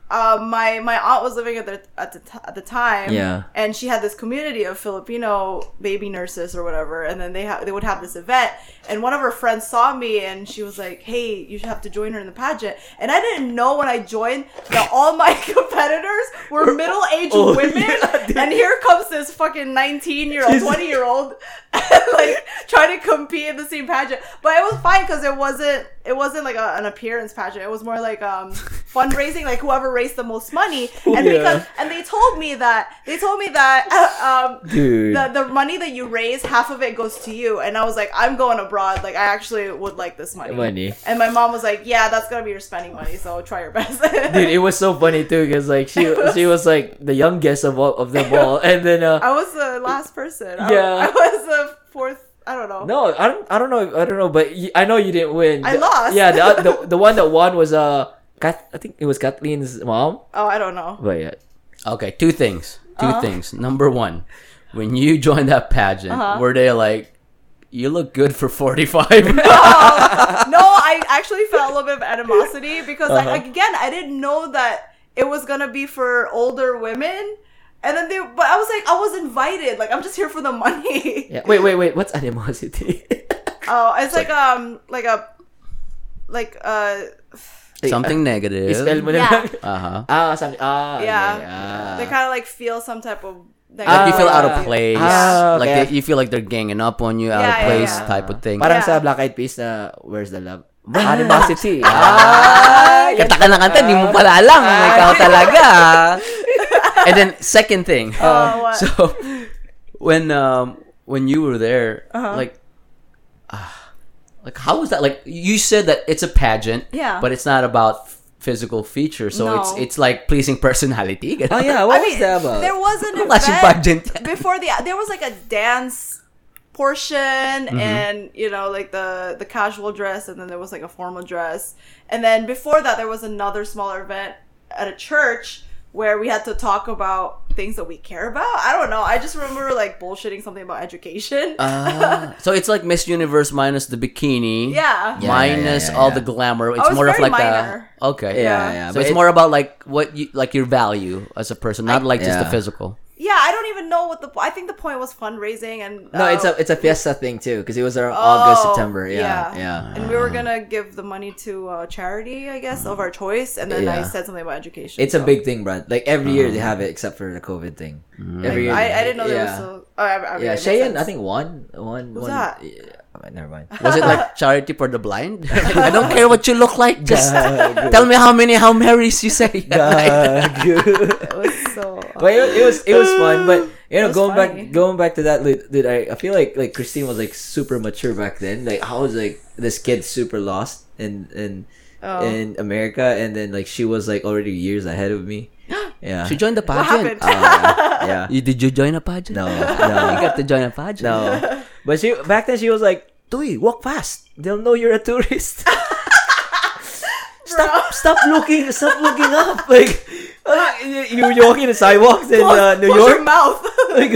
uh, my my aunt was living at the, at the at the time. Yeah. And she had this community of Filipino baby nurses or whatever. And then they ha- they would have this event. And one of her friends saw me and she was like, hey, you should have to join her in the pageant. And I didn't know when I joined that all my competitors were, we're middle-aged old. women. Yeah, and here comes this fucking nineteen-year-old, twenty-year-old like trying to compete in the same pageant. But it was fine because it wasn't it wasn't like a, an appearance pageant. It was more like um, fundraising, like whoever raised the most money. Oh, and yeah. because and they told me that they told me that uh, um, the, the money that you raise, half of it goes to you. And I was like, I'm going abroad. Like, I actually would like this money. money. And my mom was like, yeah, that's gonna be your spending money, so try your best. Dude, it was so funny too, because like she was, she was like the youngest of all of them all, and then uh, I was the last person. Yeah, I, I was the fourth. I don't know. No, I don't. I don't know. I don't know. But you, I know you didn't win. I the, lost. Yeah, the, the the one that won was uh, Kath, I think it was Kathleen's mom. Oh, I don't know. But yeah, okay. Two things. Two uh-huh. things. Number one, when you joined that pageant, uh-huh. were they like, you look good for forty-five? No, no, I actually felt a little bit of animosity because, uh-huh. I, again, I didn't know that it was going to be for older women. And then they, but I was like, I was invited. Like, I'm just here for the money. Yeah. Wait, wait, wait. What's animosity? Oh, it's, it's like, like, um, like a, like, uh, something uh, negative. Yeah. Uh-huh. Ah, something. Ah, yeah. yeah, yeah. They kind of like feel some type of, Like, like you feel yeah. out of place. Ah, okay. Like they, you feel like they're ganging up on you, yeah, out of place yeah, yeah. type of thing. Parang yeah. sa Black Eyed Peas na Where's the Love? Animosity. Ah, kanta ka na kanta, di mo pala alam. Ikaw talaga. And then second thing. Uh, so when um when you were there, uh-huh. like uh, like how was that? Like you said that it's a pageant, yeah. but it's not about physical feature, so no. it's it's like pleasing personality. You know? Oh yeah, what I was mean, that about? There was an event before the there was like a dance portion, mm-hmm. and you know like the the casual dress, and then there was like a formal dress, and then before that there was another smaller event at a church where we had to talk about things that we care about. I don't know. I just remember like bullshitting something about education. Ah, so it's like Miss Universe minus the bikini, yeah, yeah minus yeah, yeah, yeah. all the glamour. It's more of like minor. the okay, yeah, yeah. yeah. But so it's, it's more about like what you like your value as a person, not I, like yeah. just the physical. Yeah, I don't even know what the I think the point was fundraising and uh, no, it's a it's a fiesta thing too because it was around oh, August September, yeah, yeah, yeah. And we were gonna give the money to uh, charity, I guess, mm. of our choice, and then yeah. I said something about education. It's so. a big thing, bro. Like every year they have it, except for the COVID thing. Mm. Every year, I, I didn't know yeah. there was so. Oh, I, I mean, yeah, Cheyenne, I think one, one, What's one. That? Yeah. Never mind. Was it like charity for the blind? I don't care what you look like. Just God. tell me how many Hail Marys you say. God. It was so. But it, it was it was fun. But you know, going funny. back going back to that, dude, I, I feel like like Christine was like super mature back then. Like I was like this kid super lost in in oh. in America, and then like she was like already years ahead of me. Yeah. She joined the pageant. What happened? Uh, yeah. You, did you join a pageant? No. No. You got to join a pageant. No. But she back then she was like, Tui, walk fast. They'll know you're a tourist. stop, stop looking, stop looking up. Like, you, you walk in the sidewalks in uh, New York. Your mouth. Like,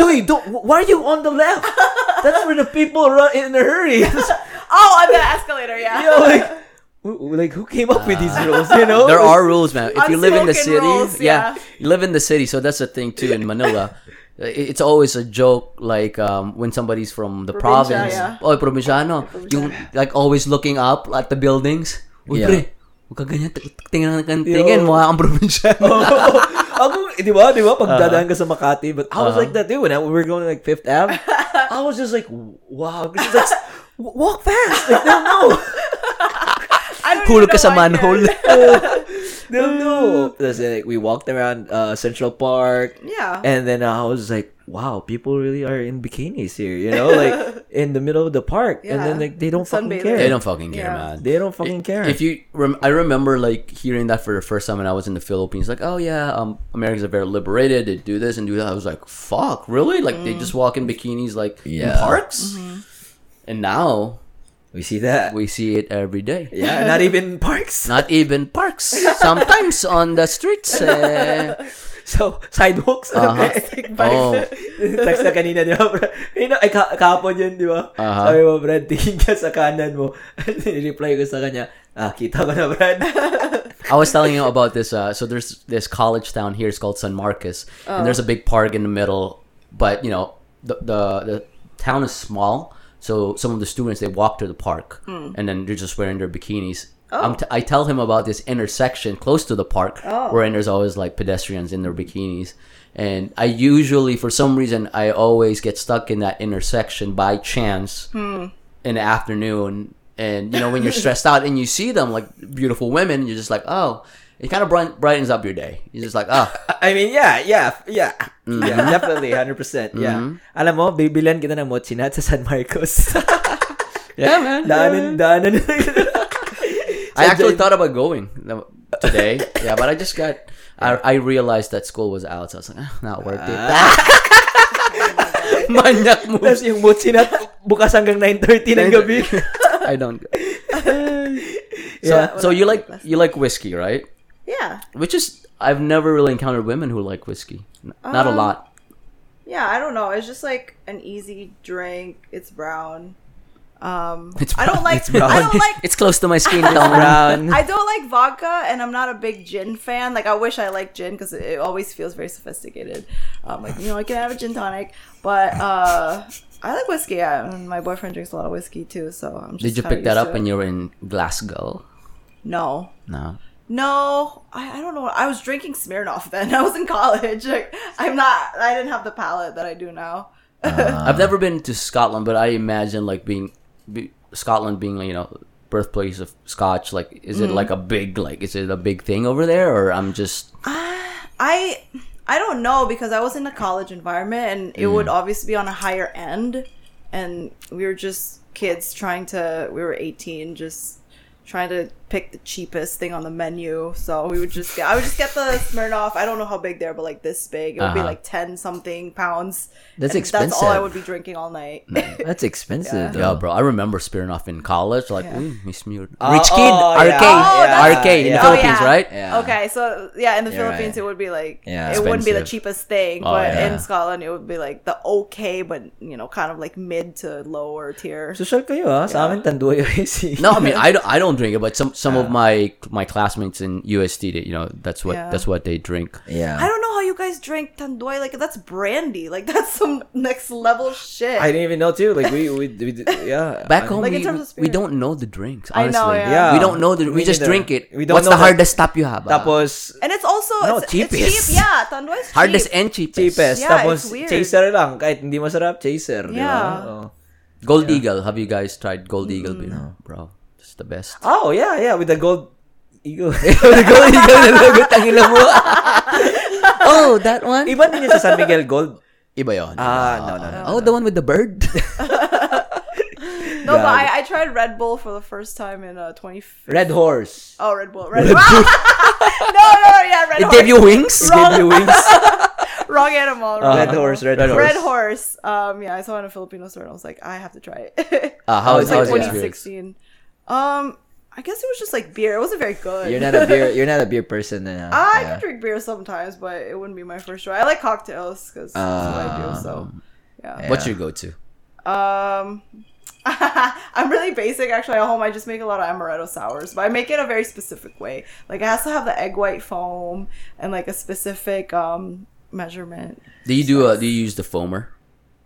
Tui, don't, why are you on the left? That's where the people run in a hurry. Oh, on the escalator, yeah. You know, like, who, like, who came up uh, with these rules? You know, there are rules, man. If you live in the city, rules, yeah. yeah, you live in the city, so that's the thing too in Manila. it's always a joke, like um, when somebody's from the province, oh, provinciano, yung like always looking up at the buildings. Uy, pre, huwag ka ganyan, tingnan ka, tingin, mukha kang provinciano. Ako, di ba, di ba, pagdadaan ka sa Makati, but I was like that too, when we were going like Fifth Avenue, I was just like, wow, it's like, walk fast, like, no, no. Hulog ka sa manhole. Don't know. Like, we walked around uh, Central Park. Yeah. And then uh, I was like, wow, people really are in bikinis here, you know? Like, in the middle of the park. Yeah. And then, like, they don't Sun fucking bathing. care. They don't fucking care, yeah. man. They don't fucking care. If you, rem- I remember, like, hearing that for the first time when I was in the Philippines. Like, oh, yeah, um, Americans are very liberated. They do this and do that. I was like, fuck, really? Like, mm. they just walk in bikinis, like, yeah. in parks? Mm-hmm. And now... We see that. We see it every day. Yeah, not even parks. Not even parks. Sometimes on the streets. Uh... So, sidewalks. Uh-huh. Like oh. Text na kanina, di ba? You know, ay, ka- kapon yun, di ba? Uh-huh. Sabi mo, Brad, tingin ka sa kanan mo. I-reply ko sa kanya, ah, kita ko na, Brad. I was telling you about this. Uh, so, there's this college town here. It's called San Marcos. Uh-huh. And there's a big park in the middle. But, you know, the the, the town is small. So some of the students, they walk to the park, mm. and then they're just wearing their bikinis. Oh. I'm t- I tell him about this intersection close to the park, oh. wherein there's always like pedestrians in their bikinis. And I usually, for some reason, I always get stuck in that intersection by chance mm. in the afternoon. And you know, when you're stressed out and you see them, like beautiful women, you're just like, oh. It kind of bright- brightens up your day. You're just like, ah. Oh. I mean, yeah, yeah, yeah. Mm-hmm. Yeah, definitely, one hundred percent. Yeah. Mm-hmm. Alam mo, bibilan kita ng mochina sa San Marcos. yeah, yeah, man. Daanan, yeah. daanan. I actually thought about going today. Yeah, but I just got, I, I realized that school was out. So I was like, oh, not worth it. Manyak mo. Tapos yung mochina, bukas hanggang nine thirty ng gabi. I don't go. So, yeah. so you like, you like whiskey, right? Yeah. Which is, I've never really encountered women who like whiskey. N- um, not a lot. Yeah, I don't know. It's just like an easy drink. It's brown. Um, it's brown. I don't like. It's brown. I don't like. It's close to my skin. It's brown. I don't like vodka, and I'm not a big gin fan. Like I wish I liked gin because it, it always feels very sophisticated. Um, like you know, I can have a gin tonic, but uh, I like whiskey. Yeah, and my boyfriend drinks a lot of whiskey too. So I'm just. Did you pick that up when you were in Glasgow? No. No. No, I, I don't know. I was drinking Smirnoff then. I was in college. Like, I'm not. I didn't have the palate that I do now. uh, I've never been to Scotland, but I imagine like being be, Scotland being you know birthplace of Scotch. Like, is mm. it like a big like is it a big thing over there, or I'm just uh, I I don't know because I was in a college environment and it mm. would obviously be on a higher end, and we were just kids trying to. We were eighteen, just. Trying to pick the cheapest thing on the menu, so we would just get, I would just get the Smirnoff. I don't know how big they're, but like this big, it would uh-huh. be like ten something pounds. That's expensive. That's all I would be drinking all night. No, that's expensive, yeah. yeah, bro. I remember Smirnoff in college, like yeah. mm, Miss Muir, uh, rich kid, oh, arcade, yeah. oh, yeah. arcade yeah. in the Philippines, oh, yeah. right? Yeah. Okay, so yeah, in the You're Philippines, right. it would be like yeah, it expensive. Wouldn't be the cheapest thing, oh, but yeah. in Scotland, it would be like the okay, but you know, kind of like mid to lower tier. Social kayo ah, sa amin tanduay si. No, I mean I don't, I don't. drink it, but some some yeah. of my my classmates in U S D, they, you know, that's what yeah. that's what they drink. Yeah, I don't know how you guys drink tandoori. Like that's brandy. Like that's some next level shit. I didn't even know too. Like we we, we yeah. Back home, like we, we, we don't know the drinks. Honestly, know, yeah. yeah, we don't know the. We, we just drink it. We don't What's know the hardest tap you have? Tapos and it's also no, it's, cheapest. It's cheap. Yeah, tandoori. Hardest and cheapest. Cheapest. Yeah, tapos it's weird. Chaser lang kahit hindi masarap chaser. Yeah. Oh. Gold yeah. Eagle. Have you guys tried Gold mm. Eagle? No, bro. The best. Oh yeah, yeah, with the gold eagle. the gold eagle na logo tangina mo. Oh, that one. Iba din sa San Miguel Gold. Iba yon. Ah, no, no, no. Oh, no. The one with the bird. no, God. But I, I tried Red Bull for the first time in uh, twenty fifteen. Red Horse. Oh, Red Bull. Red, Red Bull. no, no, yeah, Red It Horse. It gave you wings. It gave you wings. Wrong animal. Uh, red horse, red, red horse. Red horse. Um, yeah, I saw it in a Filipino store and I was like, I have to try it. uh, how was like twenty sixteen. Um, I guess it was just like beer. It wasn't very good. You're not a beer. You're not a beer person. Uh, I yeah. can drink beer sometimes, but it wouldn't be my first try. I like cocktails because uh, that's what I do. So, yeah. What's your go-to? Um, I'm really basic actually. At home, I just make a lot of amaretto sours, but I make it a very specific way. Like it has to have the egg white foam and like a specific um measurement. Do you do a, do you use the foamer?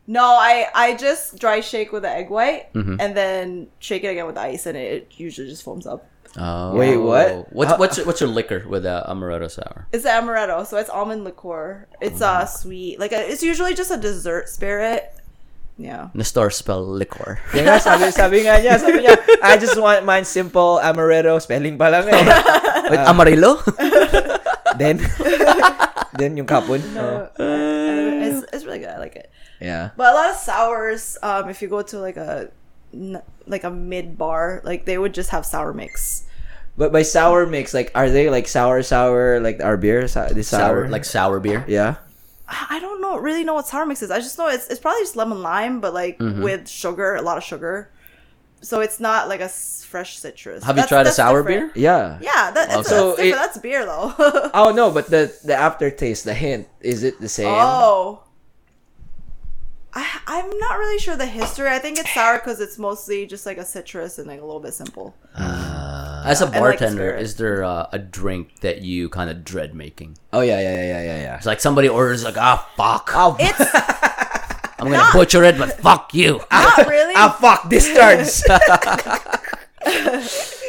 No, I, I just dry shake with the egg white mm-hmm. and then shake it again with the ice, and it, it usually just foams up. Oh. Wait, what? What's uh, what's your, what's your liquor with uh, amaretto sour? It's an amaretto, so it's almond liqueur. It's oh. uh sweet, like a, it's usually just a dessert spirit. Yeah. Nestor spell liquor. Yeah, sabi sabi nga niya, sabi niya, I just want mine simple amaretto spelling pa lang eh. With um, amarillo? Then then yung kapon. No, oh. uh, it's it's really good. I like it. Yeah. But a lot of sours. Um, if you go to like a like a mid bar, like they would just have sour mix. But by sour mix, like, are they like sour, sour, like our beer? Sour, the sour, sour, like sour beer. Yeah. I don't know, really know what sour mix is. I just know it's it's probably just lemon lime, but like mm-hmm. with sugar, a lot of sugar. So it's not like a fresh citrus. Have that's, you tried a sour different. Beer? Yeah. Yeah. That, okay. so that's, it, that's beer though. Oh no, but the the aftertaste, the hint, is it the same? Oh. I, I'm not really sure the history. I think it's sour because it's mostly just like a citrus and like a little bit simple. Uh, yeah. As a bartender, like is there uh, a drink that you kind of dread making? Oh yeah, yeah, yeah, yeah, yeah. It's like somebody orders like, ah, oh, fuck. Oh, it's I'm gonna not, butcher it, but fuck you. Not really. Ah, fuck this turns.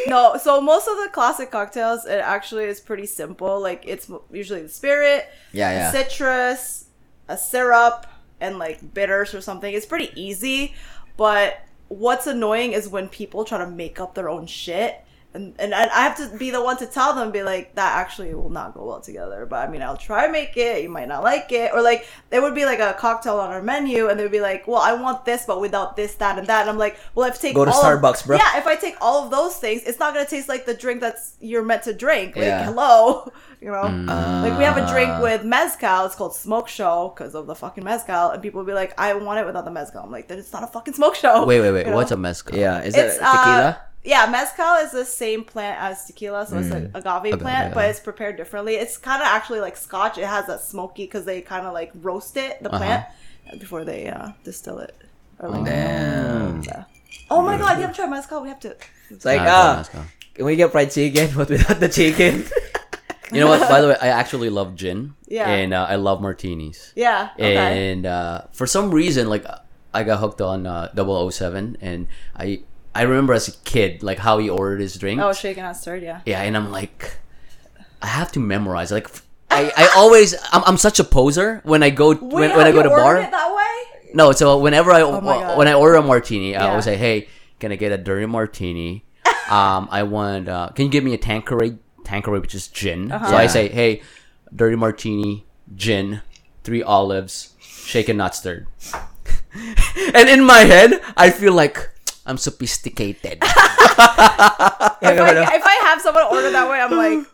No, so most of the classic cocktails, it actually is pretty simple. Like it's usually the spirit, yeah, yeah. citrus, a syrup. And like bitters or something. It's pretty easy, but what's annoying is when people try to make up their own shit, and and I have to be the one to tell them, be like, that actually will not go well together, but I mean, I'll try make it, you might not like it. Or like there would be like a cocktail on our menu and they'd be like, well, I want this but without this, that, and that, and I'm like, well, if I take go to all Starbucks of, bro yeah if I take all of those things, it's not gonna taste like the drink that's you're meant to drink, like yeah. hello. You know, uh, like we have a drink with mezcal. It's called Smoke Show because of the fucking mezcal, and people will be like, "I want it without the mezcal." I'm like, "Then it's not a fucking smoke show." Wait, wait, wait. You what's know? A mezcal? Yeah, is it tequila? Uh, yeah, mezcal is the same plant as tequila, so mm. it's an agave okay, plant, yeah. but it's prepared differently. It's kind of actually like Scotch. It has that smoky because they kind of like roast it, the plant, uh-huh. before they uh, distill it. Or, like, oh, damn. So. Oh my god, you have to try mezcal. We have to. It's like ah, uh, can we get fried chicken but without the chicken? You know what? By the way, I actually love gin. Yeah. And uh, I love martinis. Yeah. Okay. And uh, for some reason, like, I got hooked on uh, double oh seven, and I I remember as a kid, like, how he ordered his drink. Oh, shaken not stirred, yeah. Yeah, and I'm like, I have to memorize. Like, I, I always, I'm, I'm such a poser when I go Wait, when, when I go to bar. It that way? No, so whenever I oh when I order a martini, yeah. I always say, "Hey, can I get a dirty martini? um, I want. Uh, can you give me a Tanqueray?" Tanqueray, which is gin. Uh-huh. So yeah. I say, hey, dirty martini, gin, three olives, shaken not stirred. And in my head, I feel like I'm sophisticated. if, I, if I have someone order that way, I'm like,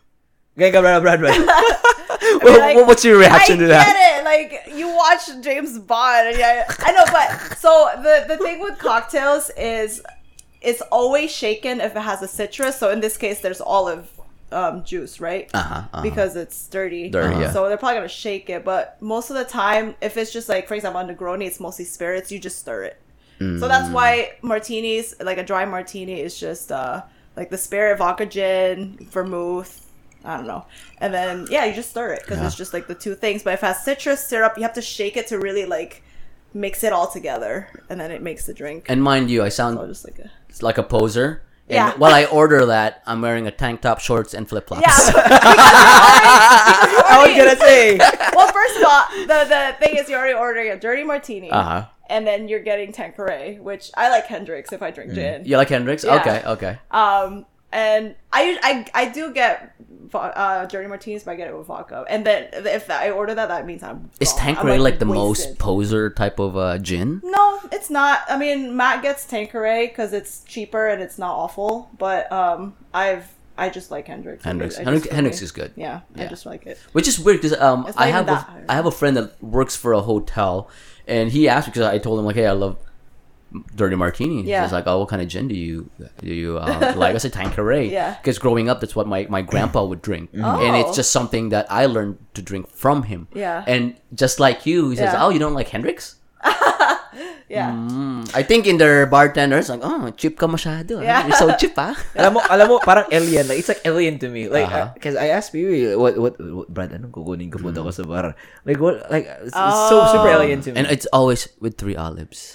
well, what's your reaction I to that? I get it. Like, you watch James Bond. And I, I know, but so the, the thing with cocktails is it's always shaken if it has a citrus. So in this case, there's olive Um, juice, right? Uh-huh, uh-huh. Because it's dirty. dirty uh-huh. yeah. So they're probably going to shake it. But most of the time, if it's just like, for example, on Negroni, it's mostly spirits. You just stir it. Mm. So that's why martinis, like a dry martini, is just uh, like the spirit, vodka, gin, vermouth. I don't know. And then, yeah, you just stir it because yeah. it's just like the two things. But if it has citrus syrup, you have to shake it to really like mix it all together. And then it makes the drink. And mind you, I sound so just like, a... like a poser. And yeah. while I order that, I'm wearing a tank top, shorts, and flip flops. Yeah, because you're already, because you're already, I was gonna say. Well, first of all, the the thing is, you're already ordering a dirty martini, uh-huh. and then you're getting Tanqueray, which I like Hendrix if I drink gin. Mm. You like Hendrix? Yeah. Okay, okay. Um, and I I I do get uh, dirty martinis, but I get it with vodka. And then if I order that, that means I'm. Is Tanqueray like, like the wasted. Most poser type of uh, gin? No, it's not. I mean, Matt gets Tanqueray because it's cheaper and it's not awful. But um, I've I just like Hendrix. Hendrix, I, I Hendrix, Hendrix is good. Yeah, yeah, I just like it. Which is weird because um, I have a, I have a friend that works for a hotel, and he asked me because I told him like, hey, I love dirty martini. Yeah. He's like, oh, what kind of gin do you do you uh, like? I said Tanqueray. Yeah. Because growing up, that's what my, my grandpa would drink, mm-hmm. oh. and it's just something that I learned to drink from him. Yeah. And just like you, he says, yeah. oh, you don't like Hendrix? Yeah. Mm. I think in their bartenders, like, oh, cheap ka masyado. Yeah. You're so cheap, ah. Alam mo, alam mo, parang alien. Like, it's like alien to me. Like, uh-huh. Cause I asked Bibi, what, what, what, Brad, anong kukunin ko punta ko sa bar? Like, what, like, it's, oh. it's so super alien to me. And it's always with three olives.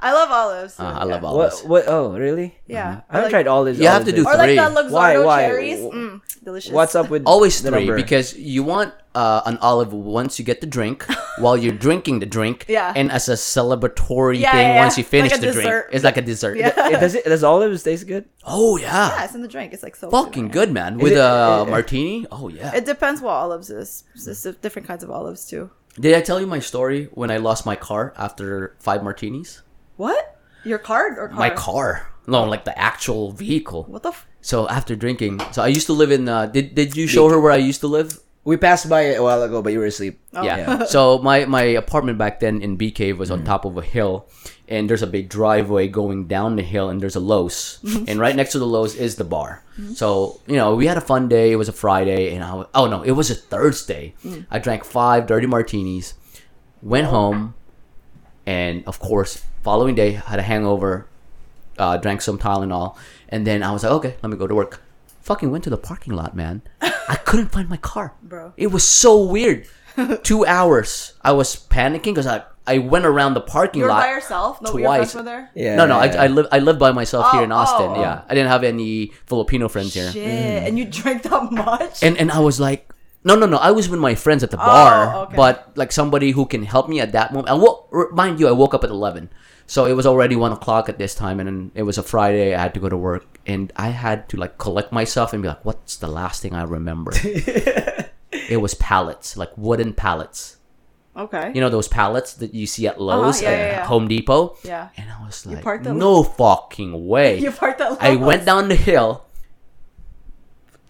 I love olives. Uh, I love yeah. olives. What, what, oh, really? Yeah. Mm-hmm. I haven't like, tried olives. You olives have to do or three. Or like the Luxardo cherries. Mm, delicious. What's up with always three? Number? Because you want uh, an olive once you get the drink, while you're drinking the drink, yeah. and as a celebratory yeah, thing yeah, yeah. once you finish like the dessert. Drink. It's like a dessert. Yeah. It, does, it, does olives taste good? Oh, yeah. Yeah, it's in the drink. It's like so fucking good, man. With it, a it, it, martini? Oh, yeah. It depends what olives is. There's different kinds of olives, too. Did I tell you my story when I lost my car after five martinis? What? Your car or car? My car. No, like the actual vehicle. What the f- So after drinking, so I used to live in, uh, did did you show her where I used to live? We passed by a while ago, but you were asleep. Oh. Yeah. yeah. So my, my apartment back then in Bee Cave was mm. on top of a hill, and there's a big driveway going down the hill, and there's a Lowe's. And right next to the Lowe's is the bar. Mm. So, you know, we had a fun day. It was a Friday, and I was, oh no, it was a Thursday. Mm. I drank five dirty martinis, went home, and of course, following day, had a hangover, uh, drank some Tylenol, and then I was like, okay, let me go to work. Fucking went to the parking lot, man. I couldn't find my car. Bro. It was so weird. Two hours. I was panicking because I, I went around the parking you lot. You were by yourself? No, your friends were there? Yeah, no, no. Yeah, I, yeah. I, live, I lived by myself oh, here in Austin. Oh, yeah. Oh. I didn't have any Filipino friends Shit. Here. Mm. And you drank that much? And and I was like, no, no, no. I was with my friends at the bar. Oh, okay. But like somebody who can help me at that moment. I wo- mind you, I woke up at eleven. So it was already one o'clock at this time, and then it was a Friday. I had to go to work, and I had to like collect myself and be like, "What's the last thing I remember?" It was pallets, like wooden pallets. Okay. You know those pallets that you see at Lowe's, uh-huh, yeah, at yeah, yeah. Home Depot. Yeah. And I was like, "No Lowe's. Fucking way!" You parked at Lowe's. I went down the hill.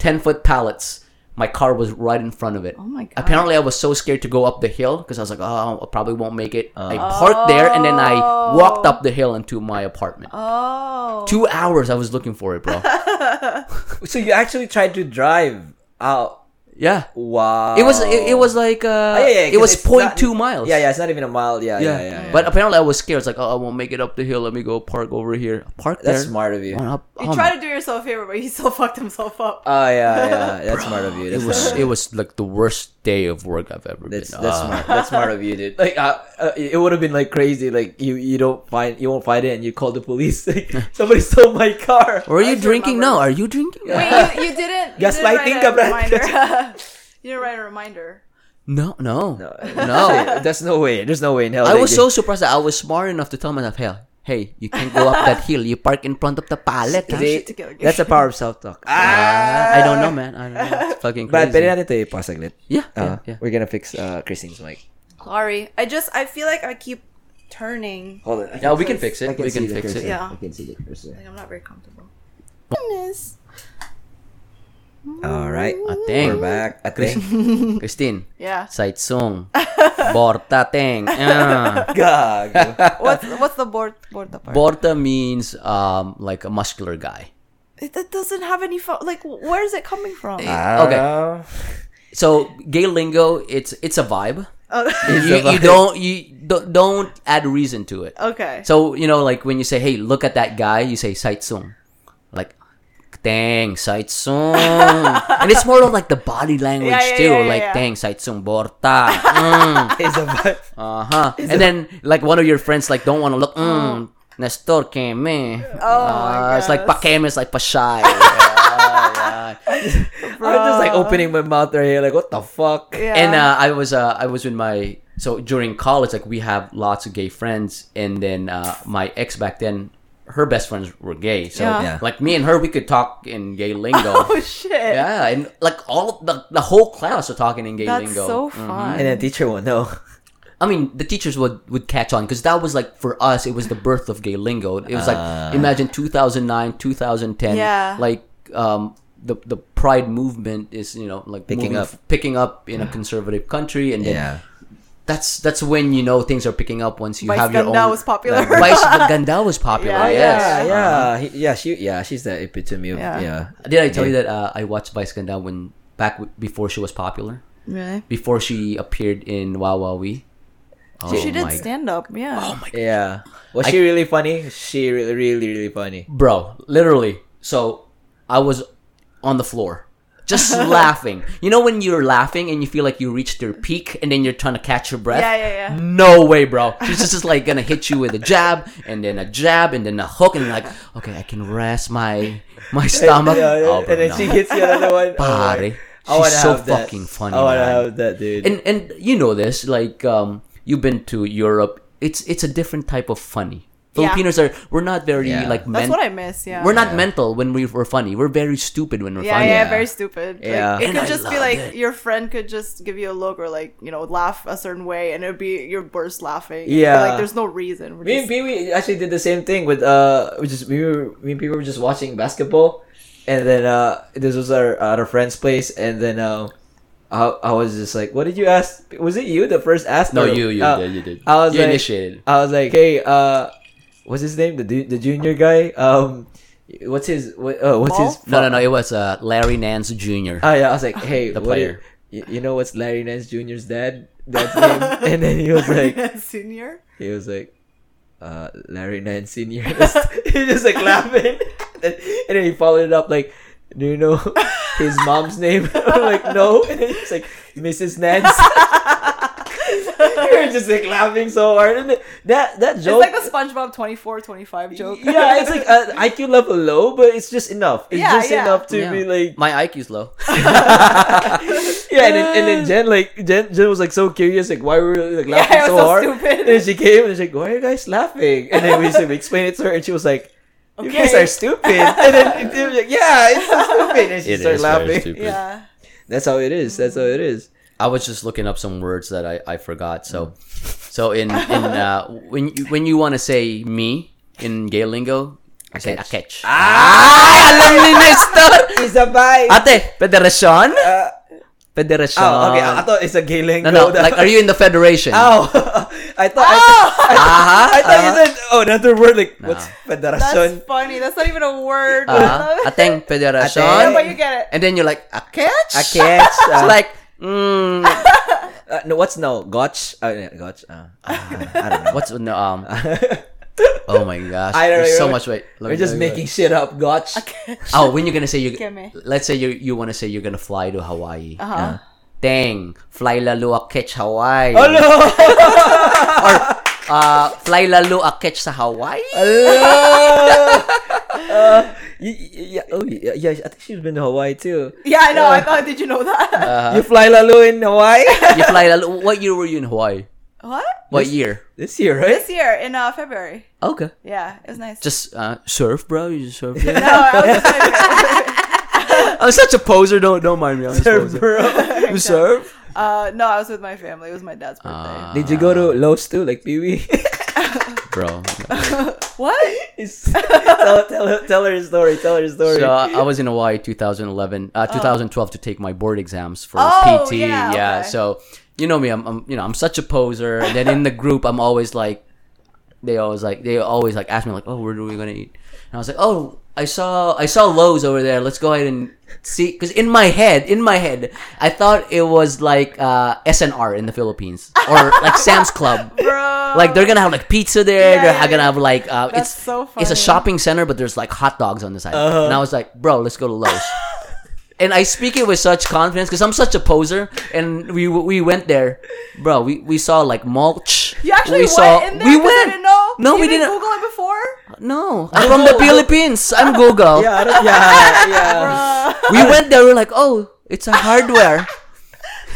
Ten foot pallets. My car was right in front of it. Oh my God. Apparently, I was so scared to go up the hill because I was like, oh, I probably won't make it. Uh, I parked oh. there, and then I walked up the hill into my apartment. Oh. Two hours I was looking for it, bro. So you actually tried to drive out? Yeah. Wow. It was it, it was like, uh, oh, yeah, yeah, it was point two miles. Yeah, yeah, it's not even a mile. Yeah, yeah, yeah. yeah, yeah but yeah. apparently, I was scared. It's like, oh, I won't make it up the hill. Let me go park over here. Park there. That's smart of you. Oh, You oh, try to do yourself a favor, but he still fucked himself up. Oh, yeah, yeah. That's Bro, smart of you. That's it was it was like the worst day of work I've ever that's, been. That's uh. smart. That's smart of you, dude. Like, uh, uh, it would have been like crazy. Like you, you don't find you won't find it, and you call the police. Like, somebody stole my car. Or are you drinking? No, are you drinking? Wait, you, you didn't. Gaslighting, cabrón. You didn't write a reminder. No, no, no. no. That's no way. There's no way in hell. I was did. so surprised that I was smart enough to tell myself, hell. Hey, you can't go up that hill. You park in front of the pallet. Huh? That's the power of self-talk. Ah! I don't know, man. I don't know. It's fucking crazy. But pwede natin ito i-pause saglit. Yeah, uh, yeah, yeah. We're gonna fix uh, Christine's mic. Sorry. I just, I feel like I keep turning. Hold on. No, we can fix it. Can we can fix it. Yeah. I can see the cursor. Like, I'm not very comfortable. Goodness. All right. Ateng. We're back. Ateng. Christine. Yeah. Saitsung. Borta teng. Uh. Gag. What's, what's the bort, borta part? Borta means um like a muscular guy. It, it doesn't have any... Fo- like, where is it coming from? Uh, okay. So, gay lingo, it's it's a vibe. Oh. It's you, a vibe. You don't you don't, don't add reason to it. Okay. So, you know, like when you say, hey, look at that guy, you say saitsung. Like, dang, saitsung. And it's more of like the body language yeah, yeah, too. Yeah, yeah, like, yeah. dang, saitsung borta. Mm. It's a vibe. Uh-huh. It's and a... then like one of your friends like don't want to look. Mm. Nestor keme. Oh, uh, it's like pakeme is like pashay. yeah, yeah. I'm just like opening my mouth right here like what the fuck. Yeah. And uh, I was uh, I was with my so during college like we have lots of gay friends and then uh, my ex back then her best friends were gay, so yeah. Yeah. like me and her, we could talk in gay lingo. Oh shit! Yeah, and like all the the whole class are talking in gay That's lingo. That's so fun. Mm-hmm. And the teacher would know. I mean, the teachers would would catch on because that was like for us, it was the birth of gay lingo. It was uh, like imagine two thousand nine, two thousand ten, yeah. like um the the Pride movement is you know like picking moving, up, picking up in a conservative country, and then. Yeah. That's that's when you know things are picking up once you Vice have Ganda your own. Vice Ganda was popular. Like, Vice Ganda was popular. Yeah, yes. yeah, yeah. Uh, he, yeah, she, yeah. She's the epitome of yeah. yeah. Did I tell yeah. you that uh, I watched Vice Ganda when back w- before she was popular? Really? Before she appeared in Wawawi. Oh, she did stand up, yeah. Oh my god. Yeah. Was I, she really funny? She really, really, really funny. Bro, literally. So, I was on the floor. Just laughing. You know when you're laughing and you feel like you reached your peak and then you're trying to catch your breath? Yeah, yeah, yeah. No way, bro. She's just, just like gonna hit you with a jab and then a jab and then a hook and like, okay, I can rest my my stomach. Yeah, yeah, oh, bro, and then no. She hits the other one. Pare. Oh, she's so fucking that. funny, I wanna man. have that, dude. And, and you know this, like... um. You've been to Europe. It's it's a different type of funny. Filipinos yeah. are we're not very yeah. like men- that's what I miss. Yeah, we're not yeah. mental when we were funny. We're very stupid when we're yeah, funny. Yeah, yeah, very stupid. Yeah, like, it and could I just be like it. Your friend could just give you a look or like you know laugh a certain way and it'd be your burst laughing. Yeah, like there's no reason. We're me just... and Pee Wee actually did the same thing with uh we just we were me and Pee Wee were just watching basketball and then uh this was our at our friend's place and then uh. I, I was just like, what did you ask? Was it you that first asked? No, or, you, you, uh, did, you did. I was you like, initiated. I was like, hey, uh, what's his name? The du- the junior guy. Um, what's his? What, uh, what's Ball? his? No, no, no. It was uh Larry Nance Junior Oh yeah, I was like, hey, the player. You, you know what's Larry Nance Junior's dad? That's him. And then he was like, Senior. He was like, uh, Larry Nance Senior. He just like laughing, and then he followed it up like, do you know his mom's name? I'm like, no. And then it's like, Missus Nance. You're just like laughing so hard. And that that joke. It's like the SpongeBob twenty-four, twenty-five joke. Yeah, it's like an I Q level low, but it's just enough. It's yeah, just yeah. enough to yeah. be like. My I Q's low. Yeah, and then, and then Jen like Jen, Jen was like so curious, like why were we like laughing yeah, so, so hard? Stupid. And then she came and she's like, why are you guys laughing? And then we just like, explained it to her, and she was like, you okay. guys are stupid. And then it, it was like, yeah, it's so stupid. And she it started laughing. Yeah. That's how it is. That's how it is. I was just looking up some words that I, I forgot. So so in, in uh when you when you want to say me in gay lingo, I say a catch. Ah, alam ni Nestor. Isabay. Ate, federation? Uh, federation. Oh, okay. I thought it's a gay lingo. No, no. Like, are you in the federation? Oh. I thought oh! I thought, I thought, uh-huh, I thought uh-huh. you said oh another word like uh-huh. what's federation? That's funny. That's not even a word. Uh-huh. Ateng federation. Yeah, but you get it. And then you're like a catch. A catch. Uh, it's like mm, uh, no. What's no? Gotch. Uh, gotch. Uh, uh, I don't know. What's no? Um. Oh my gosh. I don't There's know. So much weight. We're just making wait. shit up. Gotch. Oh, when you're gonna say you? Let's say you you want to say you're gonna fly to Hawaii. Uh-huh. Uh huh. Dang, fly lalo a catch Hawaii. Oh, no! Or uh, fly lalo a catch sa Hawaii. uh, yeah, oh, yeah, yeah, I think she's been to Hawaii too. Yeah, I know. Uh, I thought. Did you know that? Uh, you fly lalo in Hawaii. You fly lalo. What year were you in Hawaii? What? What this, year? This year, right? This year in uh, February. Okay. Yeah, it was nice. Just uh, surf, bro. You just surf. Yeah. No, I was surfing. I'm such a poser. Don't don't mind me. I'm surf, bro. You surf? Uh, no, I was with my family. It was my dad's birthday. Uh, Did you go to Lowe's too, like Pee Wee? Bro. What? tell, tell, tell her a story. Tell her a story. So I was in Hawaii twenty eleven, uh, twenty twelve oh. to take my board exams for oh, P T. Yeah. yeah. Okay. So you know me. I'm, I'm you know I'm such a poser. And then in the group, I'm always like, they always like they always like ask me like, oh, where are we gonna eat? And I was like, oh. I saw I saw Lowe's over there. Let's go ahead and see. Because in my head, in my head, I thought it was like uh, S N R in the Philippines or like Sam's Club. Bro. Like they're gonna have like pizza there. Yeah, they're gonna have like uh, it's so funny. It's a shopping center, but there's like hot dogs on the side. Uh-huh. And I was like, bro, let's go to Lowe's. And I speak it with such confidence because I'm such a poser. And we we went there, bro. We we saw like mulch. You actually we went saw, in there. We went. I didn't know. No, you we didn't. Google it before. No, I'm from the Philippines. I'm Google. yeah, yeah, yeah. We went there. We're like, oh, it's a hardware.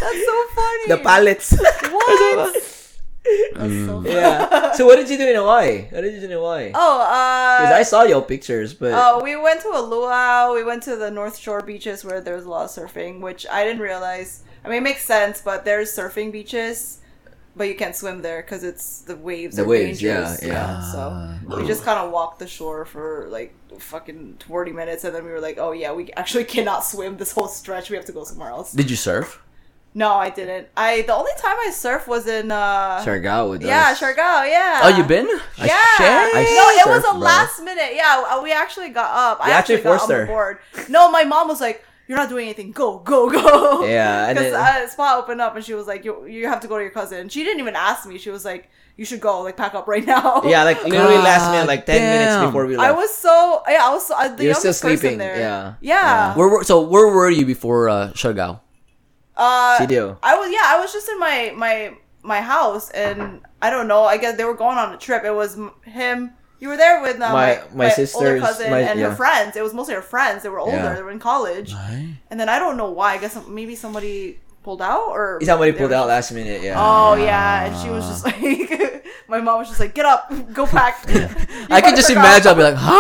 That's so funny. The pallets. What? That's mm. so funny. Yeah. So what did you do in Hawaii? What did you do in Hawaii? Oh, because uh, I saw your pictures, but oh, we went to a luau. We went to the North Shore beaches where there's a lot of surfing, which I didn't realize. I mean, it makes sense, but there's surfing beaches, but you can't swim there because it's the waves. The are waves, dangerous. yeah, yeah. yeah. So Ooh. we just kind of walked the shore for like fucking twenty minutes, and then we were like, oh yeah, we actually cannot swim this whole stretch. We have to go somewhere else. Did you surf? No, I didn't. I the only time I surfed was in uh, Siargao with us. Yeah, Siargao. Yeah. Oh, you been? Yeah. I, I no, surfed, it was a bro. last minute. Yeah, we actually got up. You I actually, actually forced got on her. The board. No, my mom was like, you're not doing anything. Go, go, go. Yeah. Because uh, Spa opened up and she was like, you you have to go to your cousin. She didn't even ask me. She was like, you should go. Like, pack up right now. Yeah, like, literally God, last minute, like ten damn. minutes before we left. I was so, yeah, I was so, I, the you're youngest person there. Yeah. Yeah. yeah. Where, where, so, where were you before uh, Siargao? Uh, Sidio. I was, yeah, I was just in my, my, my house and I don't know. I guess they were going on a trip. It was him. You were there with uh, my, my, my older cousin my, and yeah. her friends. It was mostly her friends. They were older. Yeah. They were in college. Right. And then I don't know why. I guess maybe somebody pulled out or... Somebody pulled out last minute, yeah. Oh, yeah. And she was just like... my mom was just like, get up. Go pack. I could just imagine. I'd be like, huh?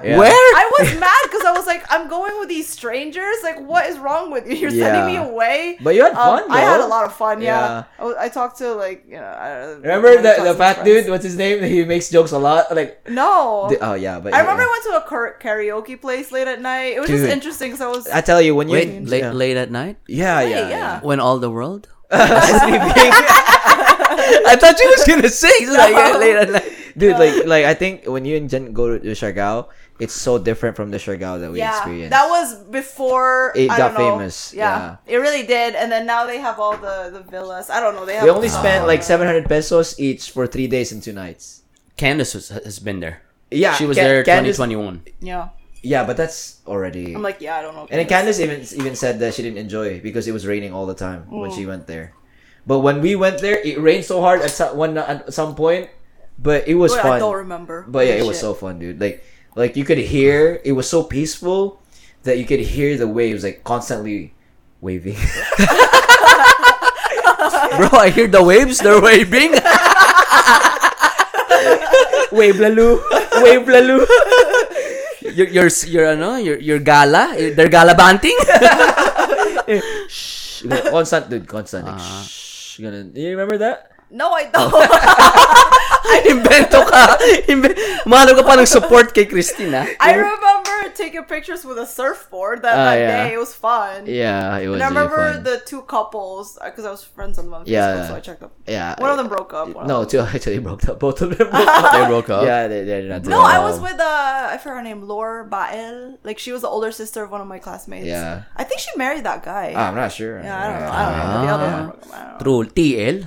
Yeah. Where? I was mad because I was like, I'm going with these strangers. Like, what is wrong with you? You're yeah. sending me away. But you had um, fun, though. I had a lot of fun, yeah. yeah. I, I talked to, like, you know... I, remember the, the fat friends. dude? What's his name? He makes jokes a lot. Like No. The, oh, yeah. But I yeah, remember yeah. I went to a karaoke place late at night. It was dude. just interesting because I was... I tell you, when you... Wait, late, yeah. late at night? Yeah, yeah, yeah. yeah. When all the world... sleeping. I thought she was gonna sing. No. Like, yeah, late at night. Dude, no. like, like I think when you and Jen go to Siargao, it's so different from the Siargao that we yeah, experienced. That was before it I got don't know. famous. Yeah, yeah, it really did. And then now they have all the, the villas. I don't know. They have we only spent oh. like seven hundred pesos each for three days and two nights. Candace was, has been there. Yeah, she was Can- there twenty twenty one. Yeah. Yeah, but that's already... I'm like, yeah, I don't know. And then Candace even even said that she didn't enjoy because it was raining all the time mm. when she went there. But when we went there, it rained so hard at some, one at some point, but it was Wait, fun. I don't remember. But yeah, Holy it was shit. so fun, dude. Like, like you could hear... It was so peaceful that you could hear the waves, like, constantly waving. Bro, I hear the waves. They're waving. Wave lalu. Wave lalu. Your your your ano your your gala they're gala banting. Shh, constant dude, constant. Like, uh, shh, gonna, you remember that? No, I don't. Invento ka, Inve- mahalo ka pa ng support kay Christina. I remember taking pictures with a surfboard that, uh, that yeah. day. It was fun. Yeah, it was. And I remember really fun. the two couples because I was friends on them on Facebook, yeah, so I checked up. Yeah, one I, of them broke up. One no, two actually broke up. Both of them broke up. They broke up. Yeah, they, they did not. No, well. I was with uh, I forgot her name, Lore Bael. Like she was the older sister of one of my classmates. Yeah, I think she married that guy. Ah, I'm not sure. Yeah, I don't know. Ah, I don't know. The other one broke up. I don't know. True, T L,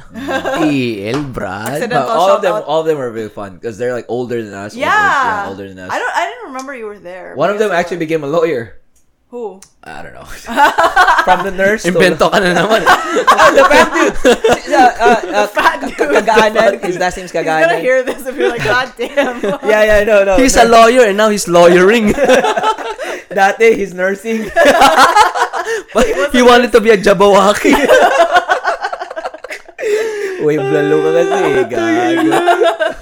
T L, Brad. All of them. All of them are really fun because they're like older than us. Yeah. Older, yeah, older than us. I don't. I didn't remember you were there. One of them actually were. became a lawyer. Who? I don't know. From the nurse. Invento ka na naman. The fat dude. The fat dude. Kaganan. His last name's Kaganan. You're gonna hear this if you're like, God damn. Yeah, yeah, no, no. He's no. a lawyer and now he's lawyering. That day he's nursing. But he, he wanted nurse. to be a Jabawaki. Wave lalo ka kasi, gago.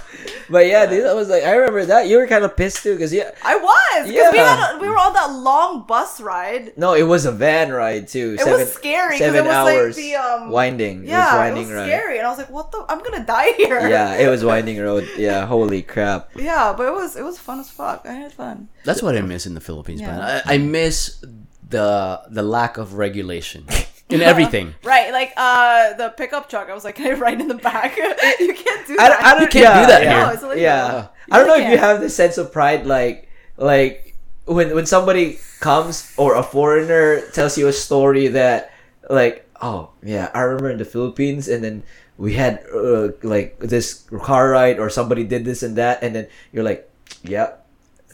But yeah, dude, I was like, I remember that. You were kind of pissed too, cause yeah, I was. Cause yeah, we, had a, we were on that long bus ride. No, it was a van ride too. It seven, was scary. Seven it was hours. Like the, um, winding. Yeah, it was, winding it was scary, ride. And I was like, "What the? I'm gonna die here." Yeah, it was winding road. Yeah, holy crap. Yeah, but it was it was fun as fuck. I had fun. That's what I miss in the Philippines, yeah. man. I, I miss the the lack of regulation. In yeah. everything, right? Like uh, the pickup truck. I was like, "Can I ride in the back?" You can't do that. I don't, I don't, you can't yeah, do that. Yeah, here. No, it's like, yeah. No. I don't know can. if you have this sense of pride, like, like when when somebody comes or a foreigner tells you a story that, like, oh yeah, I remember in the Philippines, and then we had uh, like this car ride, or somebody did this and that, and then you're like, yeah.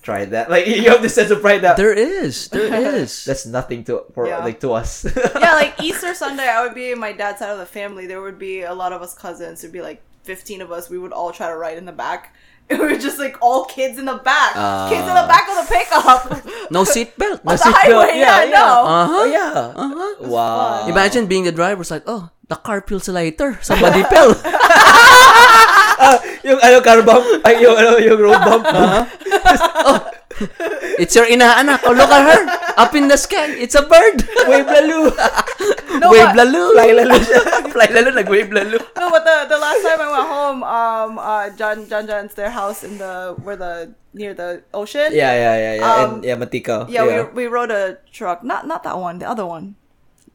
Try that, like you have this sense of pride that there is, there is. That's nothing to for, yeah. like to us. Yeah, like Easter Sunday, I would be my dad's side of the family. There would be a lot of us cousins. There'd be like fifteen of us. We would all try to ride in the back. It was just like all kids in the back, uh, kids in the back of the pickup. No seatbelt, no seatbelt. Yeah, yeah, no. Uh huh. Yeah. Uh huh. Wow. Fun. Imagine being the driver's like, oh, the car feels lighter. Somebody fell. Ah, yung ano, car bump, ay, yung, ano, yung road bump. Uh-huh. Oh, it's your inaanak. Oh, look at her. Up in the sky. It's a bird. Wave lalu. No, wave lalu. Fly lalu siya. Fly lalu, nag-wave lalu. No, but the, the last time I went home, um, uh, John, John John's their house in the, where the, near the ocean. Yeah, yeah, yeah. yeah. Um, and, yeah, Matiko. Yeah, yeah. We, we rode a truck. Not not that one, the other one.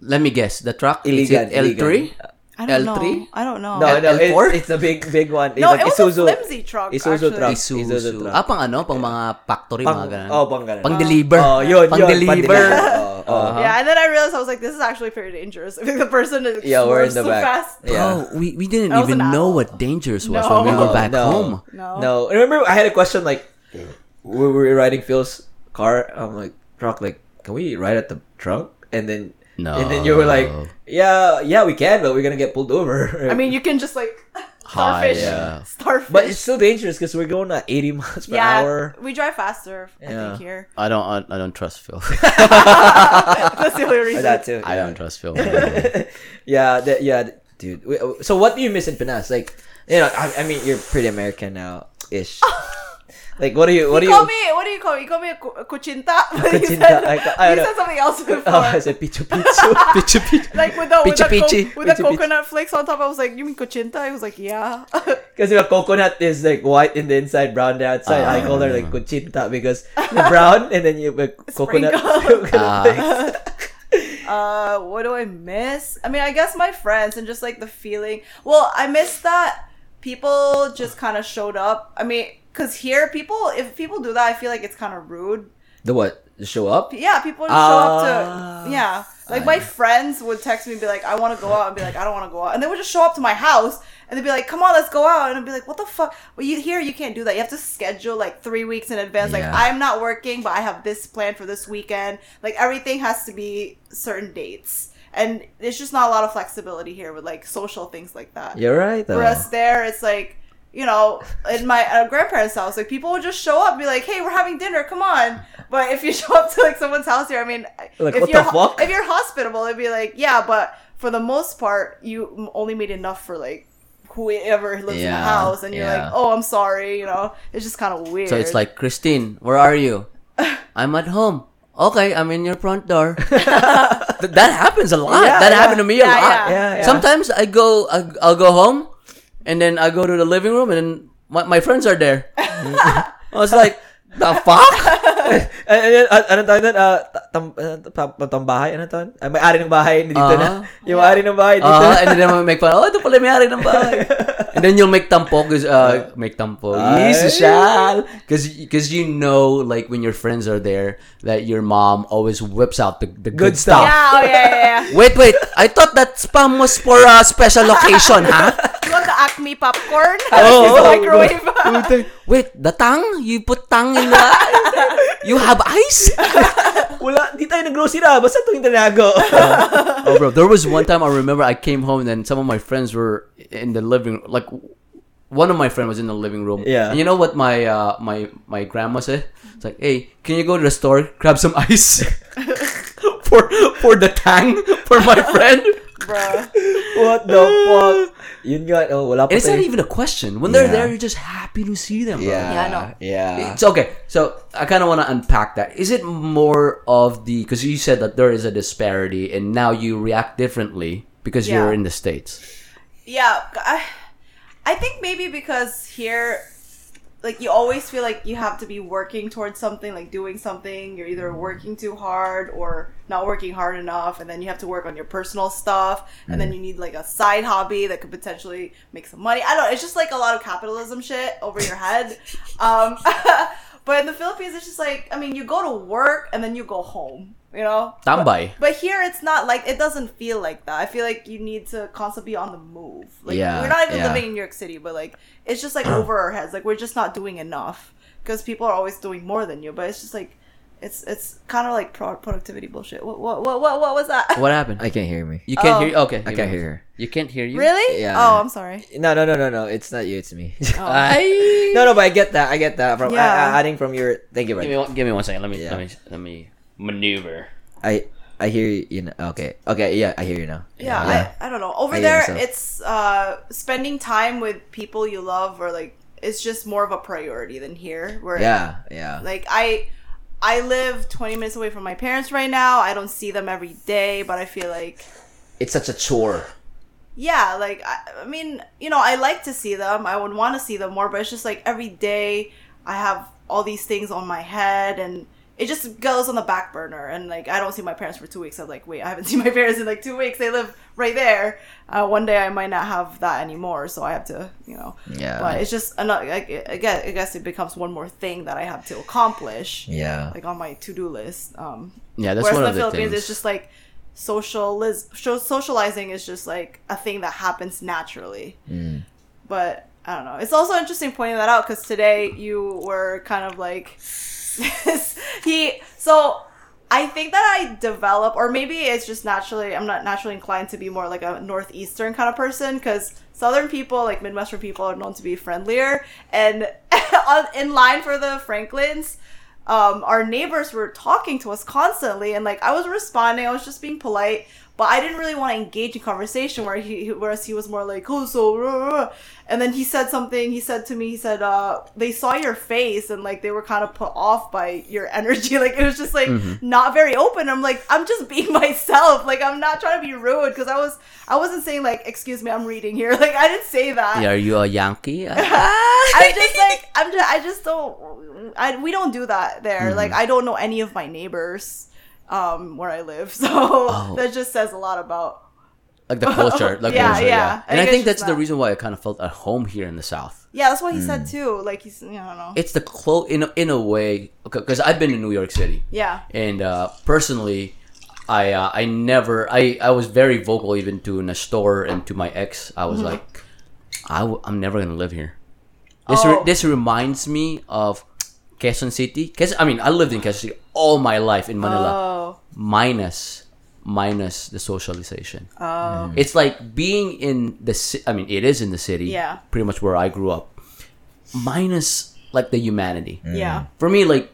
Let me guess. The truck? Iligan. L three? I don't L three? Know. I don't know. No, no, it's, it's a big, big one. No, like it was Isuzu. A flimsy truck, Isuzu actually. Truck. Isuzu. Isuzu truck. Ah, pang ano? Pang mga factory, pang, mga ganun. Oh, pang ganun. Pang deliver. Oh, yun, pang yun. Deliver. Pang deliver. Oh. Uh-huh. Yeah, and then I realized I was like, this is actually pretty dangerous. I think the person is yeah, we're in the so back. Fast. Yeah. Bro, we, we didn't even know what dangerous was no. when we were back no. home. No. no. I remember I had a question like, we were riding Phil's car. I'm like, truck, like, can we ride at the trunk? And then no. and then you were like, yeah, yeah, we can, but we're going to get pulled over. I mean, you can just like... Starfish. Hi, yeah. Starfish. But it's still dangerous because we're going at eighty miles per yeah, hour. We drive faster, I yeah. think, here. I don't I, I don't trust Phil. That's the only reason. That too, yeah. I don't trust Phil. yeah, that, yeah, dude. So what do you miss in Pinas? Like, you know, I, I mean, you're pretty American now-ish. Like, what do you... What you do call you... me... What do you call me? You call me a kuchinta? But you said, said something else before. Oh, I said pichu pichu. Pichu pichu. Like, with the, with pichu, the, pichu, co- with pichu, the pichu, coconut pichu. Flakes on top, I was like, you mean kuchinta? I was like, yeah. Because the coconut is, like, white in the inside, brown the outside. Uh, I call her, like, kuchinta because you're brown and then you have coconut, coconut uh. flakes. uh, what do I miss? I mean, I guess my friends and just, like, the feeling. Well, I miss that people just kind of showed up. I mean... Because here, people, if people do that, I feel like it's kind of rude. The what? Show up? Yeah, people just show uh, up to, yeah. Like, uh, my friends would text me and be like, I want to go out. And be like, I don't want to go out. And they would just show up to my house. And they'd be like, come on, let's go out. And I'd be like, what the fuck? Well, you, here, you can't do that. You have to schedule, like, three weeks in advance. Yeah. Like, I'm not working, but I have this plan for this weekend. Like, everything has to be certain dates. And there's just not a lot of flexibility here with, like, social things like that. You're right, though. Whereas there, it's like... You know, in my uh, grandparents' house, like, people would just show up and be like, hey, we're having dinner, come on. But if you show up to, like, someone's house here, I mean, like, if, what you're, the fuck? If you're hospitable, it'd be like, yeah, but for the most part, you only made enough for, like, whoever lives yeah, in the house. And you're yeah. like, oh, I'm sorry, you know. It's just kind of weird. So it's like, Christine, where are you? I'm at home. Okay, I'm in your front door. That happens a lot. Yeah, that yeah. happened to me yeah, a lot. Yeah, yeah, yeah. Sometimes I go, I, I'll go home. And then I go to the living room, and then my, my friends are there. I was like, the fuck? And then, ano tawag doon? Tam bahay? Ano tawag? May ari ng bahay dito na. Yung ari ng bahay dito na. And then I make fun. Oh, ito pala may ari ng bahay. And then you'll make tampok. Uh, make tampok. Because you know, like, when your friends are there, that your mom always whips out the, the good, good stuff. Yeah, oh, yeah, yeah, yeah. Wait, wait. I thought that spam was for a special occasion, huh? Acme popcorn. Oh, oh, microwave. Wait, the tongue? You put tongue in the... You have ice? Wala, di tayo nag-grocery na. Basta itong tinago. uh, oh, bro. There was one time I remember I came home and some of my friends were in the living room. Like, one of my friends was in the living room. Yeah. And you know what my uh, my my grandma said? It's like, hey, can you go to the store, grab some ice for for the tang for my friend? Bruh. What the fuck? Yun nga, oh, wala pa. It's not even a question. When yeah. they're there, you're just happy to see them. Bro. Yeah, yeah, no. yeah. It's okay. So I kind of want to unpack that. Is it more of the because you said that there is a disparity, and now you react differently because yeah. you're in the States? Yeah, I, I think maybe because here, like, you always feel like you have to be working towards something, like doing something. You're either working too hard or not working hard enough. And then you have to work on your personal stuff. And mm. then you need, like, a side hobby that could potentially make some money. I don't know. It's just, like, a lot of capitalism shit over your head. Um, but in the Philippines, it's just like, I mean, you go to work and then you go home, you know? Tambay. But, but here, it's not like, it doesn't feel like that. I feel like you need to constantly be on the move. Like, yeah, we're not even yeah. living in New York City, but, like, it's just, like, over our heads. Like, we're just not doing enough because people are always doing more than you. But it's just, like, it's it's kind of like pro- productivity bullshit. What, what what what what was that? What happened? I can't hear me. You can't oh. hear you? Okay. I can't me. hear her. You can't hear you? Really? Yeah. Oh, I'm sorry. No, no, no, no, no. It's not you. It's me. Oh. I... No, no, but I get that. I get that. From yeah. I, I, adding from your... Thank you, bro. Give me one, give me one second. Let me, yeah. let me, let me maneuver. I... I hear you, you know, okay. Okay, yeah, I hear you now. Yeah, yeah. I, I don't know. Over I there, it's uh, spending time with people you love or, like, it's just more of a priority than here. Where yeah, yeah. Like, I I live twenty minutes away from my parents right now. I don't see them every day, but I feel like... It's such a chore. Yeah, like, I, I mean, you know, I like to see them. I would want to see them more, but it's just, like, every day I have all these things on my head and... it just goes on the back burner. And, like, I don't see my parents for two weeks. I'm like, wait, I haven't seen my parents in, like, two weeks. They live right there. Uh, one day I might not have that anymore, so I have to, you know. Yeah. But it's just, another, like, again, I guess it becomes one more thing that I have to accomplish. Yeah. Like, on my to-do list. Um, yeah, that's one of the things. Whereas in the Philippines, it's just, like, socializ- socializing is just, like, a thing that happens naturally. Mm. But I don't know. It's also interesting pointing that out because today you were kind of like... he so I think that I develop, or maybe it's just naturally, I'm not naturally inclined to be more like a northeastern kind of person, because southern people, like midwestern people, are known to be friendlier. And in line for the Franklin's, um our neighbors were talking to us constantly, and like I was responding, I was just being polite, but I didn't really want to engage in conversation, where he whereas he was more like, oh, so rah, rah. And then he said something, he said to me, he said, uh, they saw your face and, like, they were kind of put off by your energy. Like, it was just, like, mm-hmm. not very open. I'm like, I'm just being myself. Like, I'm not trying to be rude, because I, was, I wasn't saying, like, excuse me, I'm reading here. Like, I didn't say that. Yeah, are you a Yankee? I'm just, like, I'm just, I just don't, I, we don't do that there. Mm-hmm. Like, I don't know any of my neighbors um, where I live. So oh. that just says a lot about. Like the culture. Like yeah, culture, yeah, yeah. And I, I think that's the reason why I kind of felt at home here in the South. Yeah, that's what he mm. said too. Like, he's, you know, I don't know. It's the clo- in, a, in a way, because I've been in New York City. Yeah. And uh, personally, I uh, I never, I, I was very vocal even to in a store and to my ex. I was mm-hmm. like, I w- I'm never going to live here. This oh. re- this reminds me of Quezon City. Quez- I mean, I lived in Quezon City all my life in Manila. Oh. Minus... minus the socialization. Oh. It's like being in the ci- I mean, it is in the city. Yeah. Pretty much where I grew up. Minus like the humanity. Mm. Yeah. For me, like,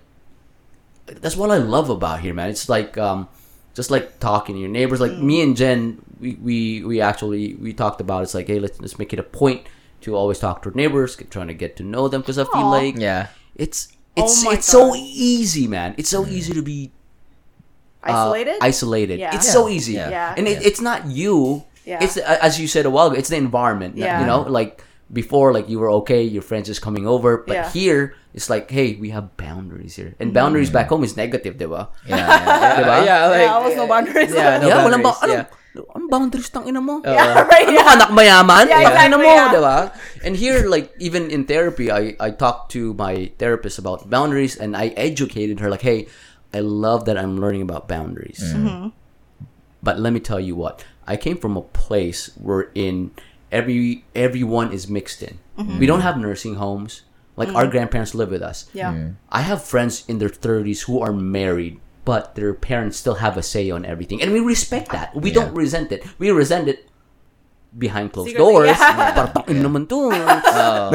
that's what I love about here, man. It's like um just like talking to your neighbors. Like mm. me and Jen, we, we we actually we talked about it's like, hey, let's let's make it a point to always talk to our neighbors, keep trying to get to know them, because I feel Aww. like yeah. it's it's oh it's God. so easy, man. It's so mm. easy to be Uh, isolated? Isolated. Yeah. It's yeah. so easy. Yeah. Yeah. And it, it's not you. Yeah. It's, as you said a while ago, it's the environment. Yeah. You know, like before, like you were okay, your friends just coming over. But yeah. here, it's like, hey, we have boundaries here. And boundaries mm. back home is negative, diba? Yeah. Yeah, yeah. Diba? Yeah, like, yeah, almost no boundaries. Yeah, no yeah, boundaries. Ba- yeah. Anong boundaries tang ina mo? Yeah, right. Anong yeah. anak mayaman? Yeah, exactly, mo, yeah. diba? And here, like, even in therapy, I, I talked to my therapist about boundaries, and I educated her, like, hey, I love that I'm learning about boundaries. Mm-hmm. But let me tell you what. I came from a place where in every everyone is mixed in. Mm-hmm. We don't have nursing homes. Like, mm-hmm. our grandparents live with us. Yeah. Mm-hmm. I have friends in their thirties who are married, but their parents still have a say on everything. And we respect that. We yeah. don't resent it. We resent it behind closed Secretly, doors. Partakin naman to.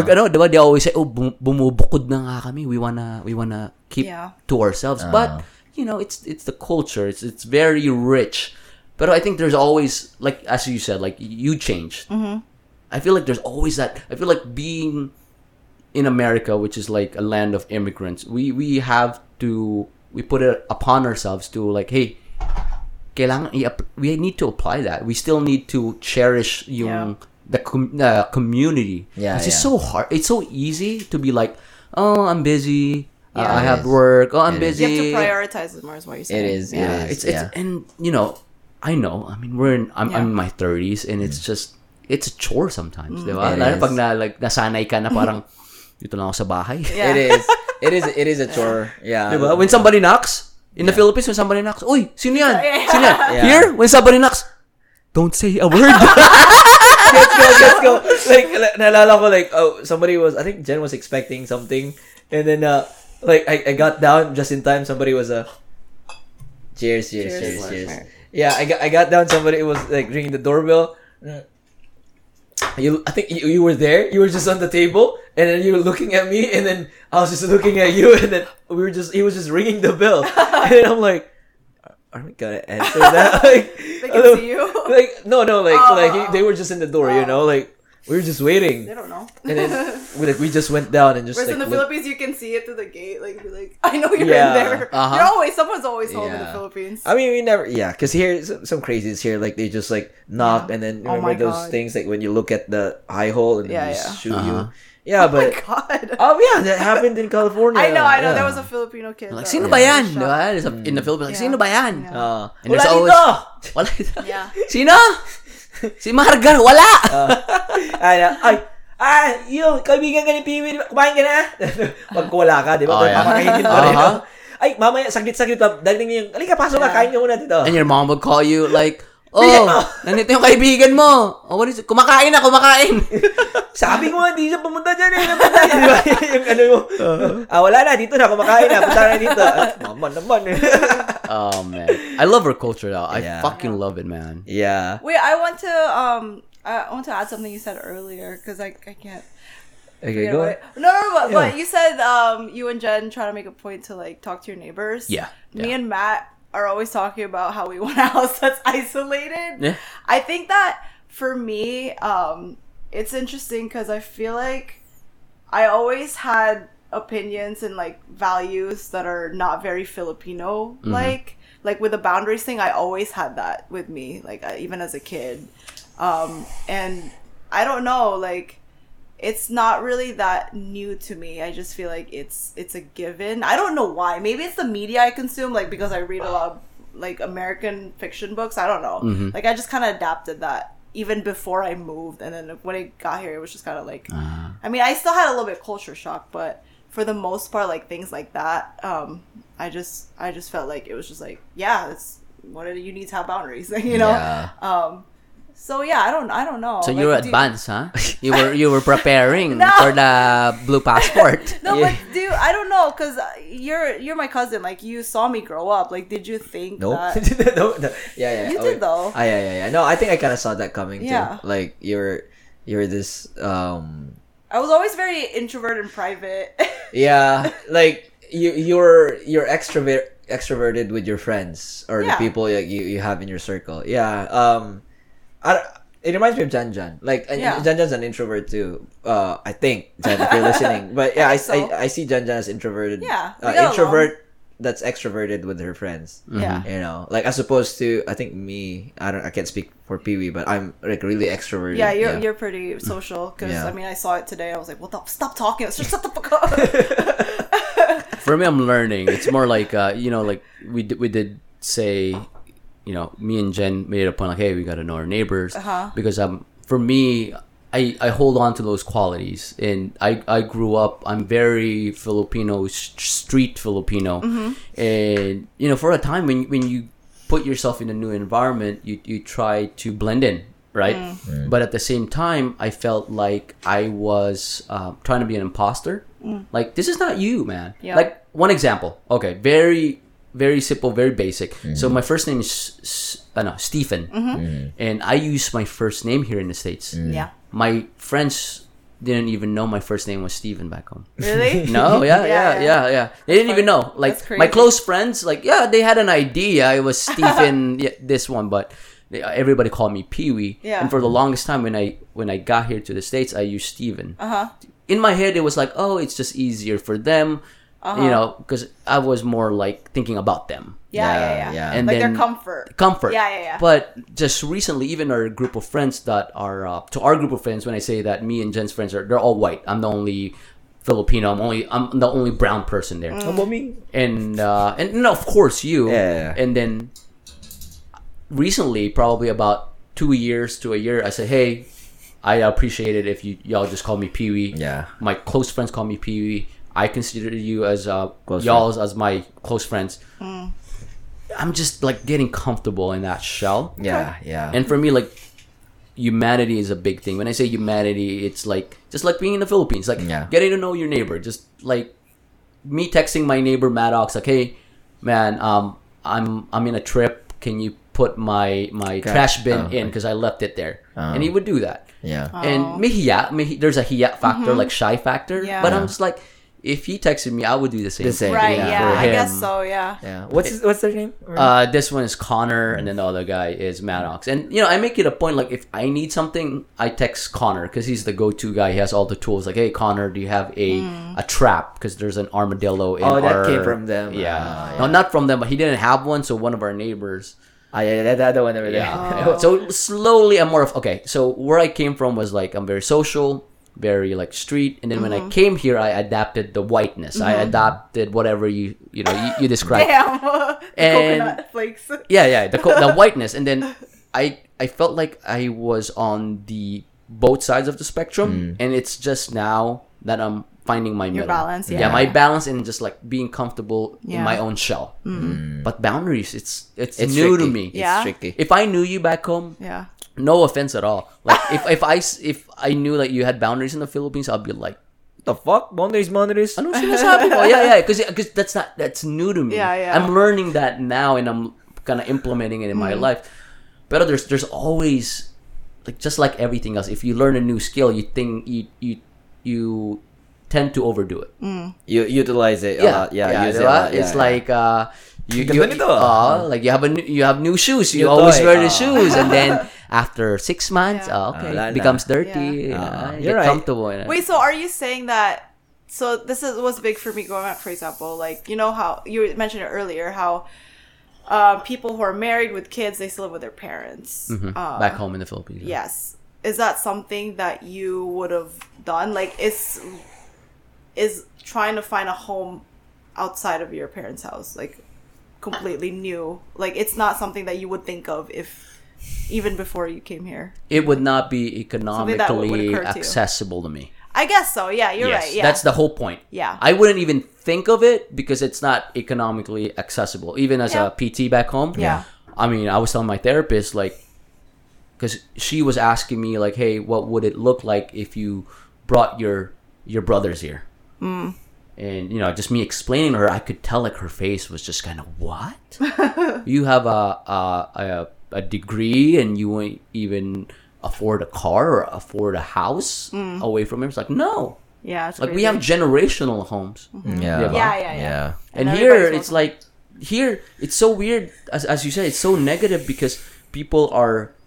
Like, ano, diba, they always say, oh, bumubukod na nga kami. We wanna, we wanna keep yeah. to ourselves. Uh. But, you know, it's it's the culture. It's it's very rich. But I think there's always, like, as you said, like, you changed. Mm-hmm. I feel like there's always that. I feel like being in America, which is like a land of immigrants, we, we have to, we put it upon ourselves to, like, hey, kailangan we need to apply that. We still need to cherish yung yeah. the com- uh, community. Yeah, it's yeah. so hard. It's so easy to be like, oh, I'm busy. Yeah, uh, I have is. work. Oh, I'm it busy. Is. You have to prioritize it more, is what you're saying. It is. Yeah. It is. It's, it's, yeah. And you know, I know. I mean, we're in. I'm, yeah. I'm in my thirties, and it's just it's a chore sometimes. Mm. Diba? It Lalo is. Pag na like nasanay ka na parang dito lang ako sa bahay. Yeah. It is. It is. It is a chore. Yeah. Diba? When somebody knocks. In yeah. the Philippines, when somebody knocks, oy, sino yan? Sino yan? Yeah. Here, when somebody knocks, don't say a word. Let's go, let's go. Like, naalala ko, like, oh, somebody was, I think Jen was expecting something, and then, uh, like, I, I got down just in time. Somebody was, uh, cheers, cheers, cheers, cheers. cheers. Yeah, I got, I got down. Somebody was, like, ringing the doorbell. You, I think you, you were there. You were just on the table, and then you were looking at me, and then I was just looking at you, and then we were just—he was just ringing the bell, and then I'm like, "Are we gonna answer that?" Like, they can see you. Like, no, no, like, uh, like they were just in the door, uh, you know, like we were just waiting. They don't know. And then we like we just went down and just. Whereas like, in the looked. Philippines, you can see it through the gate. Like, you're like, I know you're yeah, in there. Uh-huh. You're always someone's always home yeah. in the Philippines. I mean, we never. Yeah, because here some, some crazies here like they just like knock yeah. and then remember oh those God. things like when you look at the eye hole and then yeah, they yeah. shoot uh-huh. you. Yeah, oh but God. Oh yeah, that happened in California. I know, I know. Yeah. There was a Filipino kid. Like, sino ba yan? There's a, in the Philippines, like, yeah. sino ba yan? Uh, and wala always, dito! Wala dito. Yeah. Sino? Si Margar, wala! Uh, ay, ay, ay, yun, kaibigan ka ni Piwi, kumain ka na? Pag wala ka, di ba? Oh, yeah. Papakainin pa rin. Uh-huh. Ay, mamaya, saglit-saglit, dagdating niyo yung, alika, pasok yeah. ka, kain ka muna dito. And your mom would call you like, oh, nandito yung kaibigan mo. Oh, what is it? Kumakain na, kumakain. Sabi ko nga, hindi siya pumunta dyan. Eh. Pumunta dyan. Diba? Yung ano mo. Uh-huh. Ah, wala na, dito na, kumakain na. Punta na dito. Ah, naman, naman. Oh, man. I love her culture, though. Yeah. I fucking love it, man. Yeah. Wait, I want to, um, I want to add something you said earlier, because I, I can't. Okay, go ahead. No, no, no, but, yeah. but you said um, you and Jen try to make a point to, like, talk to your neighbors. Yeah. Me yeah. and Matt are always talking about how we want a house that's isolated. Yeah. I think that for me, um, it's interesting because I feel like I always had opinions and like values that are not very Filipino. Like, mm-hmm. like with the boundaries thing, I always had that with me, like even as a kid. Um, and I don't know, like, it's not really that new to me. I just feel like it's it's a given. I don't know why. Maybe it's the media I consume, like because I read a lot of like American fiction books. I don't know. Mm-hmm. Like I just kind of adapted that even before I moved. And then when I got here, it was just kind of like, uh-huh. I mean, I still had a little bit of culture shock, but for the most part, like things like that, um, I just I just felt like it was just like, yeah, it's what you need to have boundaries, you know? Yeah. Um, So yeah, I don't, I don't know. So like, you were advanced, you, huh? You were, you were preparing no. for the blue passport. No, yeah. but dude, I don't know, cause you're, you're my cousin. Like you saw me grow up. Like, did you think? No, that... no, no. Yeah, yeah. You oh, did though. Ah, yeah, yeah, yeah. No, I think I kind of saw that coming yeah. too. Like you're, you're this. Um... I was always very introverted and private. yeah, like you, you're, you're extrovert, extroverted with your friends or yeah. the people like, you, you have in your circle. Yeah. Um. I, it reminds me of Jan Jan. Like, yeah. Jan Jan's an introvert too. Uh, I think, Jan, if you're listening. But yeah, I I, so. I, I see Jan Jan as introverted. Yeah. Uh, introvert that's extroverted with her friends. Mm-hmm. Yeah. You know, like as opposed to, I think me, I don't, I can't speak for Pee-wee, but I'm like really extroverted. Yeah, you're, yeah. you're pretty social. Cause yeah. I mean, I saw it today. I was like, well, stop talking. Just shut the fuck up. For me, I'm learning. It's more like, uh, you know, like we d- we did say, you know, me and Jen made a point like, hey, we got to know our neighbors. Uh-huh. Because um, for me, I, I hold on to those qualities. And I, I grew up, I'm very Filipino, sh- street Filipino. Mm-hmm. And, you know, for a time when when you put yourself in a new environment, you, you try to blend in, right? Mm. Right. But at the same time, I felt like I was uh, trying to be an imposter. Mm. Like, this is not you, man. Yep. Like, one example. Okay, very... very simple, very basic. Mm-hmm. So my first name is S- uh, no, Stephen. Mm-hmm. Mm-hmm. And I use my first name here in the States. Mm-hmm. Yeah. My friends didn't even know my first name was Stephen back home. Really? No, yeah, yeah, yeah, yeah, yeah. They didn't even know. Like my close friends, like, yeah, they had an idea. It was Stephen, yeah, this one, but they, everybody called me Pee-wee. Yeah. And for the longest time when I when I got here to the States, I used Stephen. Uh-huh. In my head, it was like, oh, it's just easier for them. Uh-huh. You know, because I was more like thinking about them. Yeah, yeah, yeah. yeah. And like then, their comfort. Comfort. Yeah, yeah, yeah. But just recently, even our group of friends that are, uh, to our group of friends, when I say that me and Jen's friends are, they're all white. I'm the only Filipino. I'm only, I'm the only brown person there. Mm. And, uh, and no, of course you. Yeah, yeah. And then recently, probably about two years to a year, I said, hey, I appreciate it if you, y'all just call me Pee-wee. Yeah. My close friends call me Pee-wee. I consider you as uh, y'all as my close friends. Mm. I'm just like getting comfortable in that shell. Yeah, yeah. And for me, like humanity is a big thing. When I say humanity, it's like just like being in the Philippines, like yeah. getting to know your neighbor. Just like me texting my neighbor Maddox, like, "Hey, man, um, I'm I'm in a trip. Can you put my my okay. trash bin oh, in because I left it there?" Um, and he would do that. Yeah. Oh. And mahiya, mahiya, there's a hiya factor, mm-hmm. like shy factor. Yeah. But yeah. I'm just like. If he texted me, I would do the same. The same right? Yeah, yeah. I guess so. Yeah. Yeah. What's his, what's their name? Uh, this one is Connor, and then the other guy is Maddox. And you know, I make it a point like if I need something, I text Connor because he's the go-to guy. He has all the tools. Like, hey, Connor, do you have a mm. a trap? Because there's an armadillo in our. Oh, that our... came from them. Yeah. Uh, yeah. No, not from them, but he didn't have one, so one of our neighbors. Ah, yeah, that, that one over there. Yeah. Oh. So slowly, I'm more of okay. So where I came from was like I'm very social. very like street. And then mm-hmm. when I came here, I adapted the whiteness. Mm-hmm. I adopted whatever you you know you, you described. Damn, and coconut flakes. Yeah, yeah, the co- the whiteness. And then I I felt like I was on the both sides of the spectrum, mm. and it's just now that I'm finding my middle. Your balance, yeah. yeah, my balance, and just like being comfortable yeah. in my own shell. Mm. Mm. But boundaries, it's it's, it's new tricky. To me. Yeah. It's tricky. If I knew you back home, yeah. no offense at all. Like if if I if I knew that like, you had boundaries in the Philippines, I'd be like, the fuck, boundaries, boundaries. I don't see what's happening. Oh yeah, yeah, because because that's not that's new to me. Yeah, yeah. I'm learning that now, and I'm kind of implementing it in mm. my life. But there's there's always like just like everything else. If you learn a new skill, you think you you you tend to overdo it. Mm. You utilize it a yeah. lot. Yeah, yeah, use it a lot. It's yeah, like. Uh, You, you, you uh, like you have a new, you have new shoes. You, you always toy. wear the oh. shoes, and then after six months, yeah. oh, okay, uh, it becomes dirty. Yeah. Uh, you you're get right. comfortable. Wait, so are you saying that? So this is what's big for me growing up. For example, like you know how you mentioned it earlier, how uh, people who are married with kids, they still live with their parents mm-hmm. uh, back home in the Philippines. Yeah. Yes, is that something that you would have done? Like, is is trying to find a home outside of your parents' house, like. Completely new, like it's not something that you would think of if even before you came here. It would not be economically would, would accessible to, to me. I guess so. Yeah, you're yes, right. Yeah, that's the whole point. Yeah, I wouldn't even think of it because it's not economically accessible. Even as yeah. a P T back home. Yeah, I mean, I was telling my therapist like, because she was asking me like, "Hey, what would it look like if you brought your your brothers here?" Mm. And, you know, just me explaining to her, I could tell, like, her face was just kind of, what? You have a, a, a, a degree and you won't even afford a car or afford a house mm. away from him? It's like, no. Yeah, it's like, crazy. We have generational homes. Mm-hmm. Yeah. Yeah, yeah, yeah, yeah. yeah. And, and here, it's like, here, it's so weird. As, as you said, it's so negative because people are...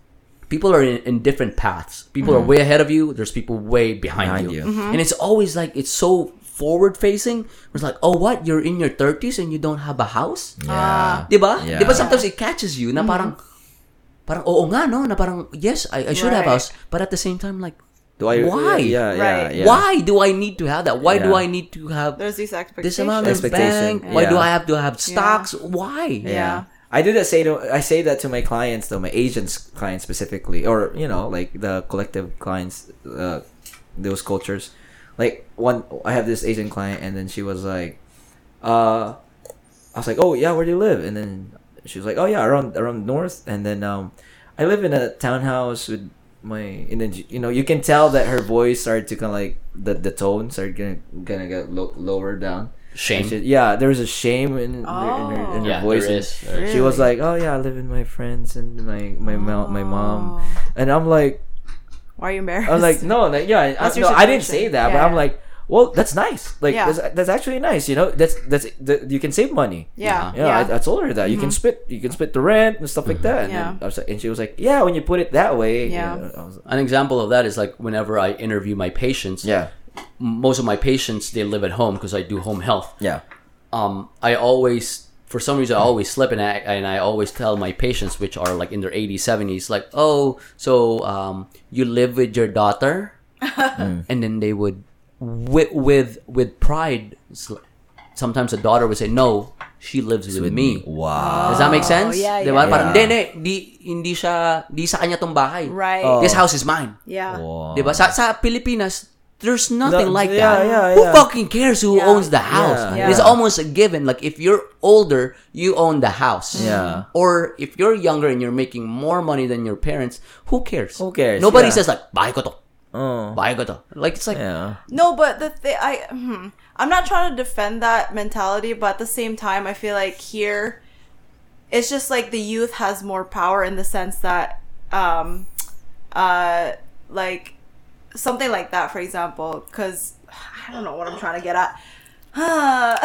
People are in, in different paths. People mm-hmm. are way ahead of you. There's people way behind, behind you. you. Mm-hmm. And it's always like, it's so forward-facing. It's like, oh, what? You're in your thirties and you don't have a house? Yeah. Diba? Yeah. Diba sometimes it catches you na parang, mm-hmm. parang, oo nga, no? Na parang, yes, I, I should right. have a house. But at the same time, like, do I, why? Yeah, yeah, right. yeah. Why do I need to have that? Why yeah. do I need to have There's these expectations. this amount of bank? Yeah. Why do I have to have stocks? Yeah. Why? Yeah. yeah. I do that say to I say that to my clients though, my agents clients specifically, or you know, like the collective clients, uh, those cultures. Like one, I have this Asian client, and then she was like, uh, I was like, oh yeah, where do you live? And then she was like, oh yeah, around around north. And then um, I live in a townhouse with my, and then you know you can tell that her voice started to kind of like the the tone started gonna gonna get lo- lower down. Shame. She, yeah, there was a shame in, oh. in her, in her yeah, voice. There is. There is. She was like, "Oh yeah, I live with my friends and my my oh. my mom," and I'm like, "Why are you embarrassed?" I'm like, "No, like, yeah, I, no, I didn't say that, yeah, but yeah. I'm like, well, that's nice. Like, yeah. that's, that's actually nice. You know, that's that's that, you can save money. Yeah, yeah. yeah. I, I told her that mm-hmm. you can split, you can split the rent and stuff mm-hmm. like that. And, yeah. I was like, and she was like, "Yeah, when you put it that way." Yeah. You know, I was like, an example of that is like whenever I interview my patients. Yeah. Most of my patients, they live at home because I do home health. Yeah. Um, I always, for some reason, I always slip and I, and I always tell my patients, which are like in their eighties, seventies, like, oh, so um, you live with your daughter? mm. And then they would, with with, with pride, sometimes the daughter would say, no, she lives with, with me. Wow. Does that make sense? Yeah, yeah. Diba? Yeah. Parang, hindi, di, hindi siya, di sa kanya tong bahay. Right. Oh. This house is mine. Yeah. Wow. Diba? Sa, sa Pilipinas, there's nothing no, like yeah, that. Yeah, yeah. Who fucking cares who yeah. owns the house? Yeah. Yeah. It's almost a given. Like, if you're older, you own the house. Yeah. Or if you're younger and you're making more money than your parents, who cares? Who cares? Nobody yeah. says, like, bahay ko to. Oh. Bahay ko to. Like, it's like... Yeah. No, but the thing... I, hmm, I'm not trying to defend that mentality, but at the same time, I feel like here, it's just like the youth has more power in the sense that, um, uh, like... something like that, for example, because I don't know what I'm trying to get at. Uh,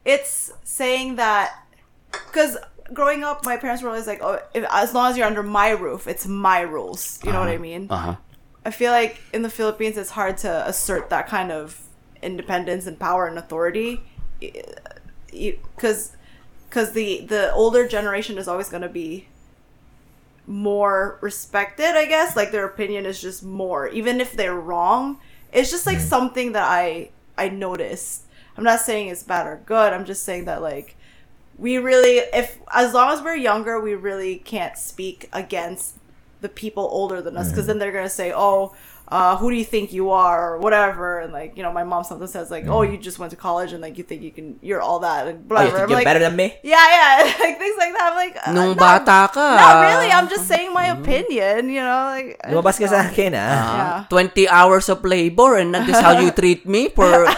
it's saying that because growing up, my parents were always like, "Oh, if, as long as you're under my roof, it's my rules." You uh-huh. know what I mean? Uh-huh. I feel like in the Philippines, it's hard to assert that kind of independence and power and authority because because the the older generation is always going to be more respected, I guess. Like, their opinion is just more, even if they're wrong. It's just like mm. something that I I noticed. I'm not saying it's bad or good. I'm just saying that, like, we really, if as long as we're younger, we really can't speak against the people older than us, because mm. then they're gonna say, oh, uh, who do you think you are, or whatever. And, like, you know, my mom sometimes says, like, mm. oh, you just went to college and, like, you think you can, you're all that, and whatever. Oh, you think you're like, better than me? Yeah, yeah, like things like that. I'm like, uh, nung bata ka. Not really. I'm just saying my opinion, you know, like. Lumabas ka sa akin, ah. twenty hours of labor, and that is how you treat me? For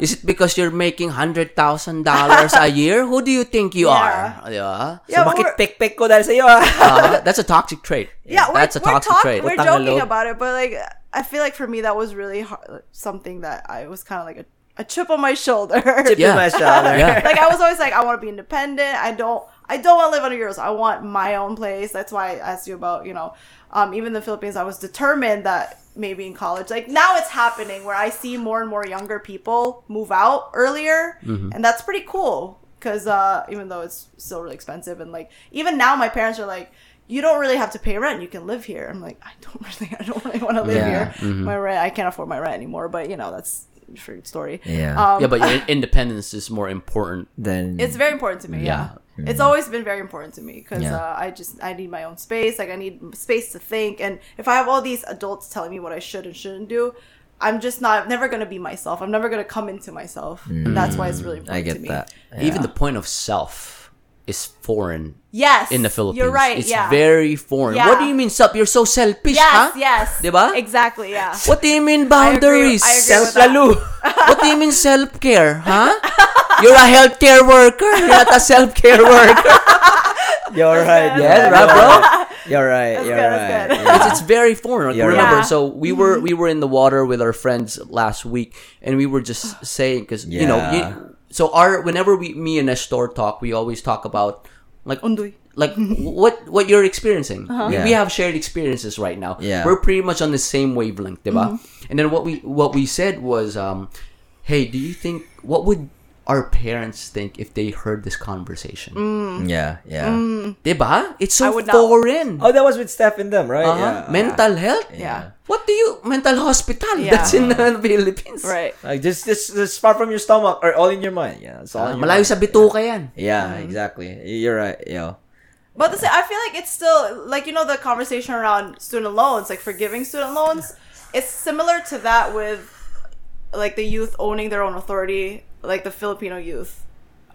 is it because you're making one hundred thousand dollars a year? Who do you think you yeah. are? Diba? Yeah, so makipek-pek ko dahil sa'yo, ah. uh, that's a toxic trait. Yeah, yeah, we're, that's a toxic we're trait. We're joking about it, but, like, I feel like for me that was really hard, something that I was kind of like a, a chip on my shoulder. Chip yeah. on my shoulder. Yeah. Like, I was always like, I want to be independent. I don't, I don't want to live under yours. I want my own place. That's why I asked you about, you know, um, even the Philippines. I was determined that maybe in college, like, now it's happening where I see more and more younger people move out earlier, mm-hmm. and that's pretty cool. Because uh, even though it's still really expensive, and, like, even now my parents are like, you don't really have to pay rent. You can live here. I'm like, I don't really, I don't really want to live yeah. here. Mm-hmm. My rent, I can't afford my rent anymore. But, you know, that's a freaking story. Yeah, um, yeah. But your independence is more important than. It's very important to me. Yeah, yeah. Mm-hmm. It's always been very important to me because yeah. uh, I just I need my own space. Like, I need space to think. And if I have all these adults telling me what I should and shouldn't do, I'm just not. I'm never gonna be myself. I'm never gonna come into myself. Mm-hmm. And that's why it's really important I get to me. That. Yeah. Even the point of self is foreign. Yes. In the Philippines. You're right. It's yeah. very foreign. Yeah. What do you mean, sup? You're so selfish, yes, huh? Yes, yes. Diba? Exactly, yeah. What do you mean boundaries? I agree, I agree self lalo. What do you mean self-care, huh? You're a healthcare worker, not a self-care worker. You're right. Yes, right, bro. You're right. That's you're good, right. Yeah. It's, it's very foreign. Like, yeah. Remember, so we were we were in the water with our friends last week, and we were just saying, because yeah. you know. You, So our whenever we me and Nestor talk, we always talk about like Undoy. Like what what you're experiencing. Uh-huh. Yeah. We have shared experiences right now. Yeah. We're pretty much on the same wavelength, diba? Mm-hmm. And then what we what we said was, um, hey, do you think what would our parents think if they heard this conversation? Mm. Yeah, yeah. Mm. Diba? It's so foreign. Not. Oh, that was with Steph and them, right? Uh-huh. Yeah. Mental health? Yeah. What do you... Mental hospital? Yeah. That's in the Philippines. Right. Like, this this, this far from your stomach or all in your mind. Yeah, it's all uh, in your malayo mind. Sa bituka yeah. yan. Yeah, mm-hmm. exactly. You're right, yo. But yeah. the, I feel like it's still... Like, you know, the conversation around student loans, like forgiving student loans, it's similar to that with, like, the youth owning their own authority, like the Filipino youth,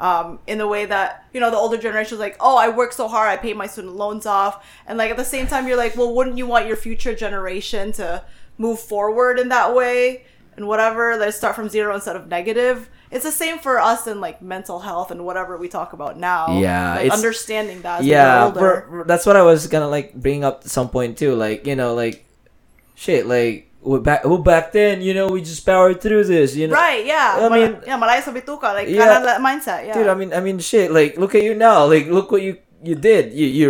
um, in the way that, you know, the older generation is like, oh, I work so hard, I pay my student loans off. And, like, at the same time, you're like, well, wouldn't you want your future generation to move forward in that way and whatever? Let's start from zero instead of negative. It's the same for us in, like, mental health and whatever we talk about now. Yeah. Like, understanding that as yeah, we get older. Yeah, that's what I was gonna, like, bring up at some point, too. Like, you know, like, shit, like, We're back, well, back then, you know, we just powered through this, you know. Right, yeah. I mean, yeah, malaya sa bituka, like, yeah, kind of mindset, yeah. Dude, I mean, I mean, shit, like, look at you now. Like, look what you, you did. You you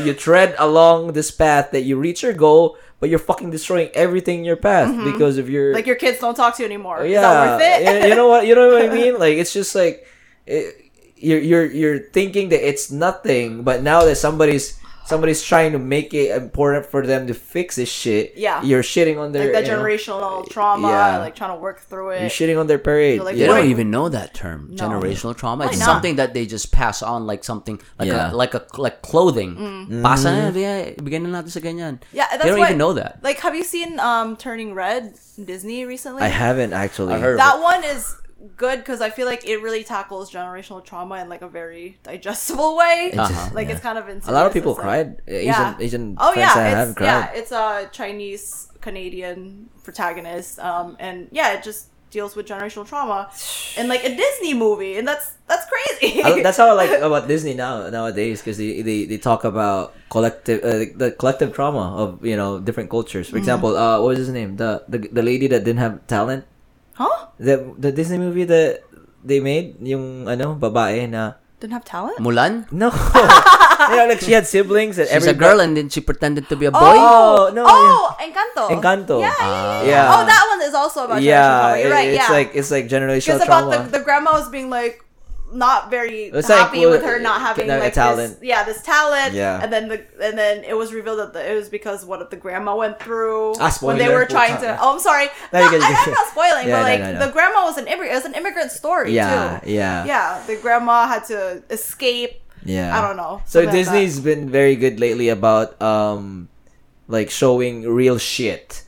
you tread along this path that you reach your goal, but you're fucking destroying everything in your path mm-hmm. because of your... Like, your kids don't talk to you anymore. Yeah. Is that worth it? you, you know what? You know what I mean? Like, it's just like, it, you're, you're, you're thinking that it's nothing, but now that somebody's... Somebody's trying to make it important for them to fix this shit. Yeah. You're shitting on their... Like, that generational you know, trauma, yeah. like, trying to work through it. You're shitting on their parade. Like, yeah. You don't even know that term, no. generational trauma. Why it's not? Something that they just pass on, like something, like yeah. a, like a like clothing. Mm. Pasa na, bigyan na natin sa ganyan. Yeah, that's They don't what, even know that. Like, have you seen um, Turning Red in Disney recently? I haven't, actually. I heard that one is... good because I feel like it really tackles generational trauma in like a very digestible way. Uh-huh, like yeah. it's kind of insidious. A lot of people like, cried. Yeah. Asian, Asian oh yeah, it's, cried. yeah. It's a Chinese Canadian protagonist, um, and yeah, it just deals with generational trauma in like a Disney movie, and that's that's crazy. I, that's how I like about Disney now nowadays because they, they they talk about collective uh, the collective trauma of you know different cultures. For mm-hmm. example, uh, what was his name? The, the the lady that didn't have talent. Huh? The the Disney movie that they made, yung ano, babae na... Didn't have talent? Mulan? No. you know, like she had siblings. And She's every a girl and then she pretended to be a boy? Oh, no. Oh, yeah. Encanto. Encanto. Yeah, yeah, yeah, yeah. Oh, that one is also about generational yeah, trauma. You're right, it, it's yeah. Like, it's like generational trauma. It's about the, the grandma was being like, not very it's happy like, with her not having no, like talent. This, yeah, this talent. Yeah. And then the and then it was revealed that the, it was because what if the grandma went through ah, when they were trying time. to. Oh, I'm sorry. No, no, I, I'm not spoiling, yeah, but like no, no, no. the grandma was an immigrant. It was an immigrant story yeah, too. Yeah, yeah, yeah. The grandma had to escape. Yeah, I don't know. So Disney's like been very good lately about um, like showing real shit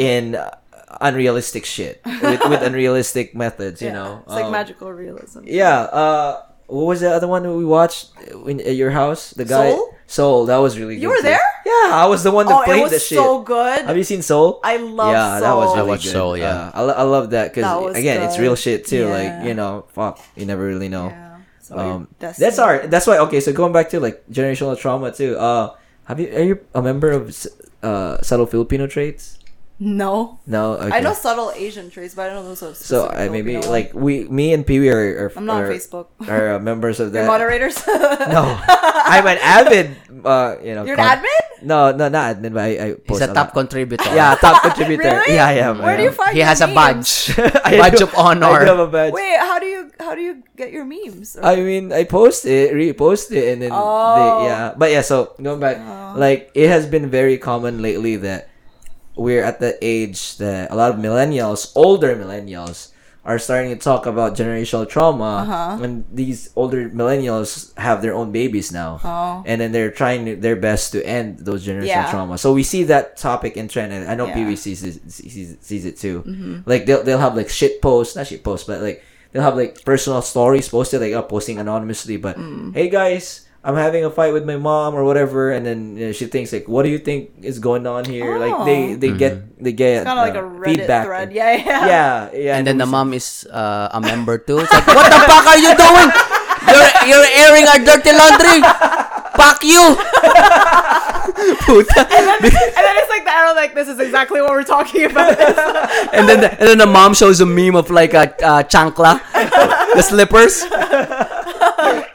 in. Uh, unrealistic shit with, with unrealistic methods, you yeah, know. It's like um, magical realism. Yeah. Uh, what was the other one we watched in, at your house? The guy Soul. Soul. That was really. good. You were too. there? Yeah, I was the one that oh, played the shit. So good. Have you seen Soul? I love. Yeah, Soul. that was. Really I watched good. Soul. Yeah, uh, I, I love that because again, good. it's real shit too. Yeah. Like you know, fuck, you never really know. Yeah. So um, that's our. That's why. Okay, so going back to like generational trauma too. Uh, have you are you a member of uh subtle Filipino traits? No. No. Okay. I know subtle Asian traits, but I don't know those. So I maybe people. like we, me and Pee Wee are, are. I'm not are, on Facebook. Are uh, members of that. You're moderators. No, I'm an avid. Uh, you know. You're con- an admin. No, no, not admin. But I, I post He's a, a top lot. contributor. Yeah, top contributor. Really? Yeah, I am. Where I am. do you find? He your has memes? a badge. Badge of honor. I have a badge. Wait, how do you how do you get your memes? Or... I mean, I post it, repost it, and then oh. they, yeah. But yeah, so going back, oh. like it has been very common lately that. We're at the age that a lot of millennials, older millennials, are starting to talk about generational trauma, uh-huh. and these older millennials have their own babies now, oh. and then they're trying their best to end those generational yeah. trauma. So we see that topic in trend, and I know yeah. Pee Wee sees it, sees, sees it too. Mm-hmm. Like they'll they'll have like shit posts, not shit posts, but like they'll have like personal stories posted, like oh, posting anonymously, but mm. hey guys. I'm having a fight with my mom or whatever, and then you know, she thinks like, "What do you think is going on here?" Oh. Like they, they mm-hmm. get they get kind of uh, like a Reddit feedback thread, and, yeah, yeah, yeah, yeah. And, and then the mom is uh, a member too. It's like, "What the fuck are you doing? You're you're airing our dirty laundry. Fuck you!" and, then, and then it's like the arrow, like this is exactly what we're talking about. and then the, and then the mom shows a meme of like a uh, chancla, the slippers.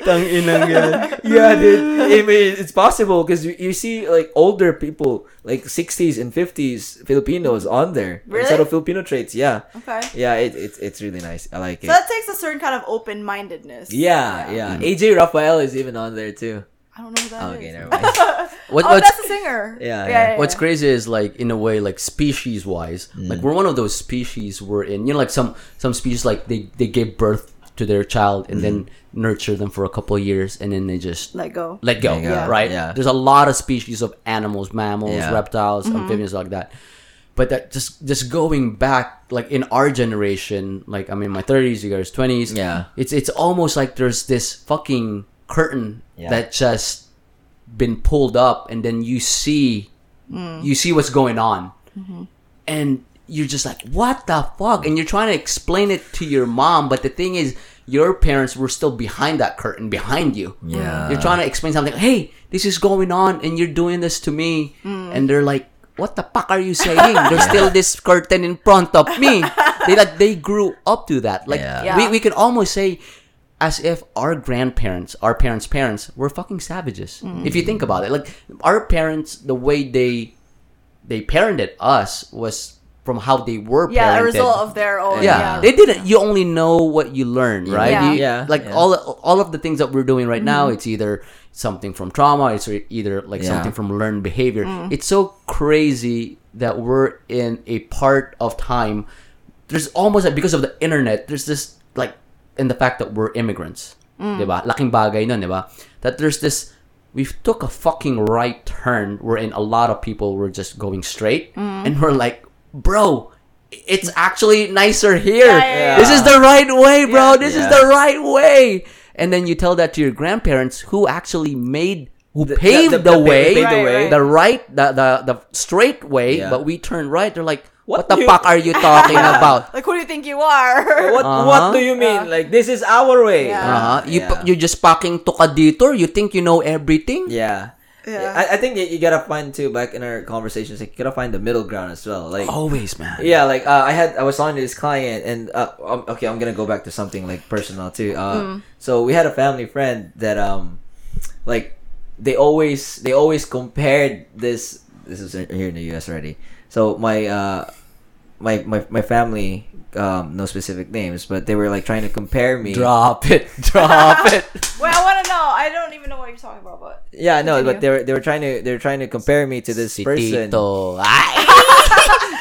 Tang inang yan. Yeah, dude. I mean, it's possible because you, you see like older people, like sixties and fifties Filipinos on there. Really? Instead of Filipino traits, yeah. Okay. Yeah, it, it, it's really nice. I like it. So that takes a certain kind of open-mindedness. Yeah, yeah. yeah. Mm-hmm. A J Rafael is even on there too. I don't know who that okay, is. Okay, never mind. what, oh, that's a singer. Yeah, yeah, yeah. yeah. What's crazy is like in a way, like species-wise, mm. like we're one of those species we're in. You know, like some some species like they, they gave birth to their child and mm-hmm. then nurture them for a couple of years and then they just let go let go yeah, right yeah. There's a lot of species of animals, mammals, yeah. reptiles, mm-hmm. amphibians like that, but that just just going back like in our generation, like I'm in my thirties, you guys twenties, yeah it's it's almost like there's this fucking curtain yeah. that just been pulled up and then you see mm. you see what's going on, mm-hmm. and you're just like, what the fuck? And you're trying to explain it to your mom, but the thing is, your parents were still behind that curtain, behind you. Yeah. You're trying to explain something. Hey, this is going on, and you're doing this to me. Mm. And they're like, what the fuck are you saying? There's yeah. still this curtain in front of me. They like they grew up to that. Like yeah. Yeah. we we can almost say, as if our grandparents, our parents' parents, were fucking savages. Mm. If you think about it, like our parents, the way they they parented us was. From how they were parented. Yeah, a result of their own. Yeah. yeah. They didn't, you only know what you learn, right? Yeah. You, yeah. Like yeah. all all of the things that we're doing right mm-hmm. now, it's either something from trauma, it's either like yeah. something from learned behavior. Mm. It's so crazy that we're in a part of time. There's almost like, because of the internet, there's this like, and the fact that we're immigrants, mm. diba? Laking bagay nun, diba? That there's this, we've took a fucking right turn wherein a lot of people were just going straight mm. and we're like, bro, it's actually nicer here. Yeah, yeah, yeah. This is the right way, bro. Yeah, this yeah. is the right way. And then you tell that to your grandparents, who actually made, who the, paved the, the, the, the way, paved the, way. Right, right. the right, the the, the straight way. Yeah. But we turn right. They're like, what, what the you, fuck are you talking about? Like, who do you think you are? What uh-huh. What do you mean? Yeah. Like, this is our way. Yeah. Uh-huh. You yeah. you just fucking took a detour. You think you know everything? Yeah. Yeah, I, I think you, you gotta find too. Back in our conversations, like you gotta find the middle ground as well. Like always, man. Yeah, like uh, I had, I was talking to this client, and uh, um, okay, I'm gonna go back to something like personal too. Uh, mm. So we had a family friend that, um, like, they always, they always compared this. This is here in the U S already. So my, uh, my, my, my family um, no specific names, but they were like trying to compare me. Drop it, drop it. Wait, I want to know. I don't even know what you're talking about, but yeah, no, but they were they were trying to they were trying to compare me to this si person. Tito.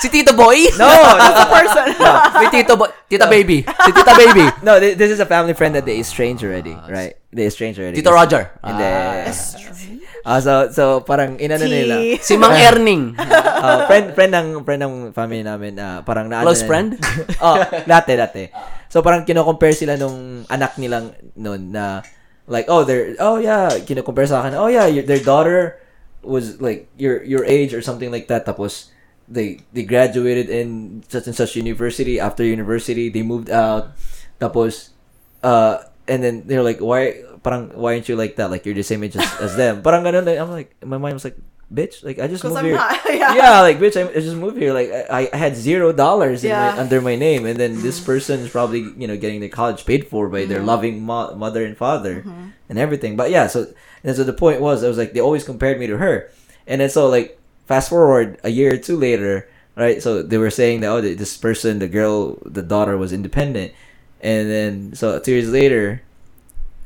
Si Tito Boy? No, not the person. No. Si Tito Boy. Tita no. Baby. Si Tita Baby. No, th- this is a family friend that they estranged already, uh, right? They estranged already. Tito Roger. Hindi. Uh, estranged? Uh, so, so parang inano nila. Si Mang Erning. Uh, friend friend ng, friend ng family namin. Uh, parang na, Close ano, friend? Oh, dati, dati. So, parang kino-compare sila nung anak nilang noon na like, oh, they're, oh yeah, kino-compare sa akin. Oh yeah, your, their daughter was like your your age or something like that. Tapos, They they graduated in such and such university. After university, they moved out. Tapos, uh, and then they're like, why? Parang why aren't you like that? Like you're the same age as, as them. Parang ganun. I'm like, my mind was like, bitch. Like I just moved I'm here. Not, yeah. yeah, like bitch, I just moved here. Like I, I had zero dollars yeah. under my name, and then this person is probably you know getting their college paid for by mm-hmm. their loving mo- mother and father mm-hmm. and everything. But yeah, so and so the point was, I was like, they always compared me to her, and then so like. Fast forward a year or two later, right? So they were saying that oh, this person, the girl, the daughter was independent, and then so two years later,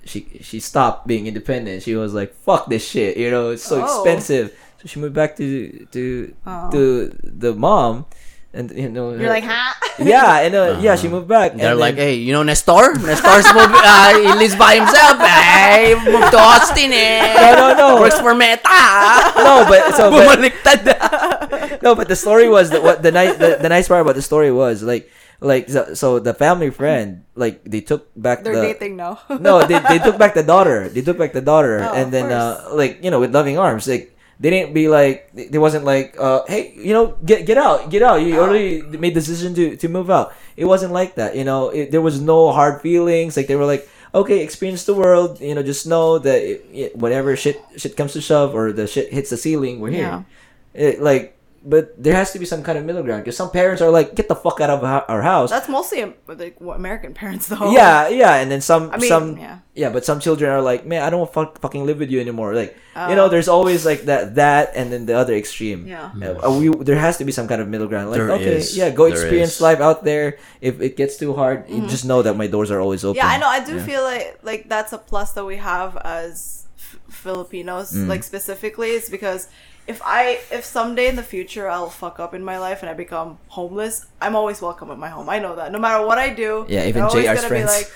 she she stopped being independent. She was like, "Fuck this shit," you know, it's so oh. expensive. So she moved back to to oh. to the mom, and you know, you're her, like, huh? Yeah, and uh, uh-huh. yeah, she moved back. They're and like, then, hey, you know, Nestor, Nestor's moved. Uh, he lives by himself. Hey, moved to Austin. Eh. No, no, no. Works for Meta. No, but so but, no, but the story was that what the nice the, the nice part about the story was like like so, so the family friend like they took back they're the, dating now. No, they they took back the daughter. They took back the daughter, oh, and then uh, like you know with loving arms like they didn't be like they wasn't like uh hey you know get get out get out you oh. already made the decision to to move out. It wasn't like that you know it, there was no hard feelings like they were like. Okay, experience the world. You know, just know that it, it, whatever shit shit comes to shove or the shit hits the ceiling, we're here. Yeah. It, like, but there has to be some kind of middle ground because some parents are like, "Get the fuck out of our house." That's mostly like what American parents though. Yeah, yeah, and then some, I mean, some, yeah. yeah, but some children are like, "Man, I don't fuck, fucking live with you anymore." Like, uh, you know, there's always like that, that, and then the other extreme. Yeah, yeah. Uh, we there has to be some kind of middle ground. Like, there okay, is. yeah, go there experience is. life out there. If it gets too hard, mm-hmm. you just know that my doors are always open. Yeah, I know. I do yeah. feel like like that's a plus that we have as f- Filipinos, mm. like specifically, it's because. If I if someday in the future I'll fuck up in my life and I become homeless, I'm always welcome at my home. I know that. No matter what I do, yeah, even J R's friends. Like,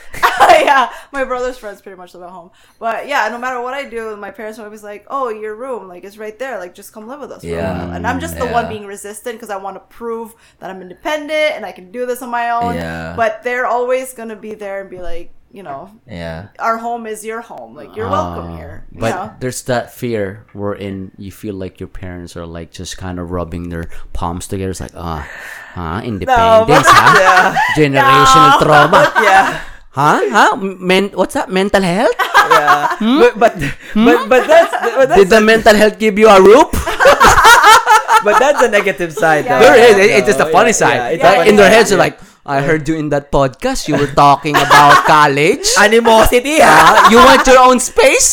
yeah, my brother's friends pretty much live at home. But yeah, no matter what I do, my parents are always like, "Oh, your room, like it's right there. Like just come live with us." Yeah. And I'm just the yeah. one being resistant because I want to prove that I'm independent and I can do this on my own. Yeah. But they're always gonna be there and be like. You know, yeah. Our home is your home. Like you're welcome uh, here. You but know? There's that fear wherein you feel like your parents are like just kind of rubbing their palms together. It's like, ah, oh, huh, independence, no, huh? Yeah. Generational no. trauma, yeah. Huh? Huh? Men- what's that? Mental health? Yeah. Hmm? But but, hmm? but but that's but that's did the mental health give you a rope? But that's the negative side. Yeah. Though. There is. It, it's just the funny yeah, side. Yeah, yeah, funny in their heads, yeah. They're like. I heard you in that podcast. You were talking about college. Animosity, huh? You want your own space?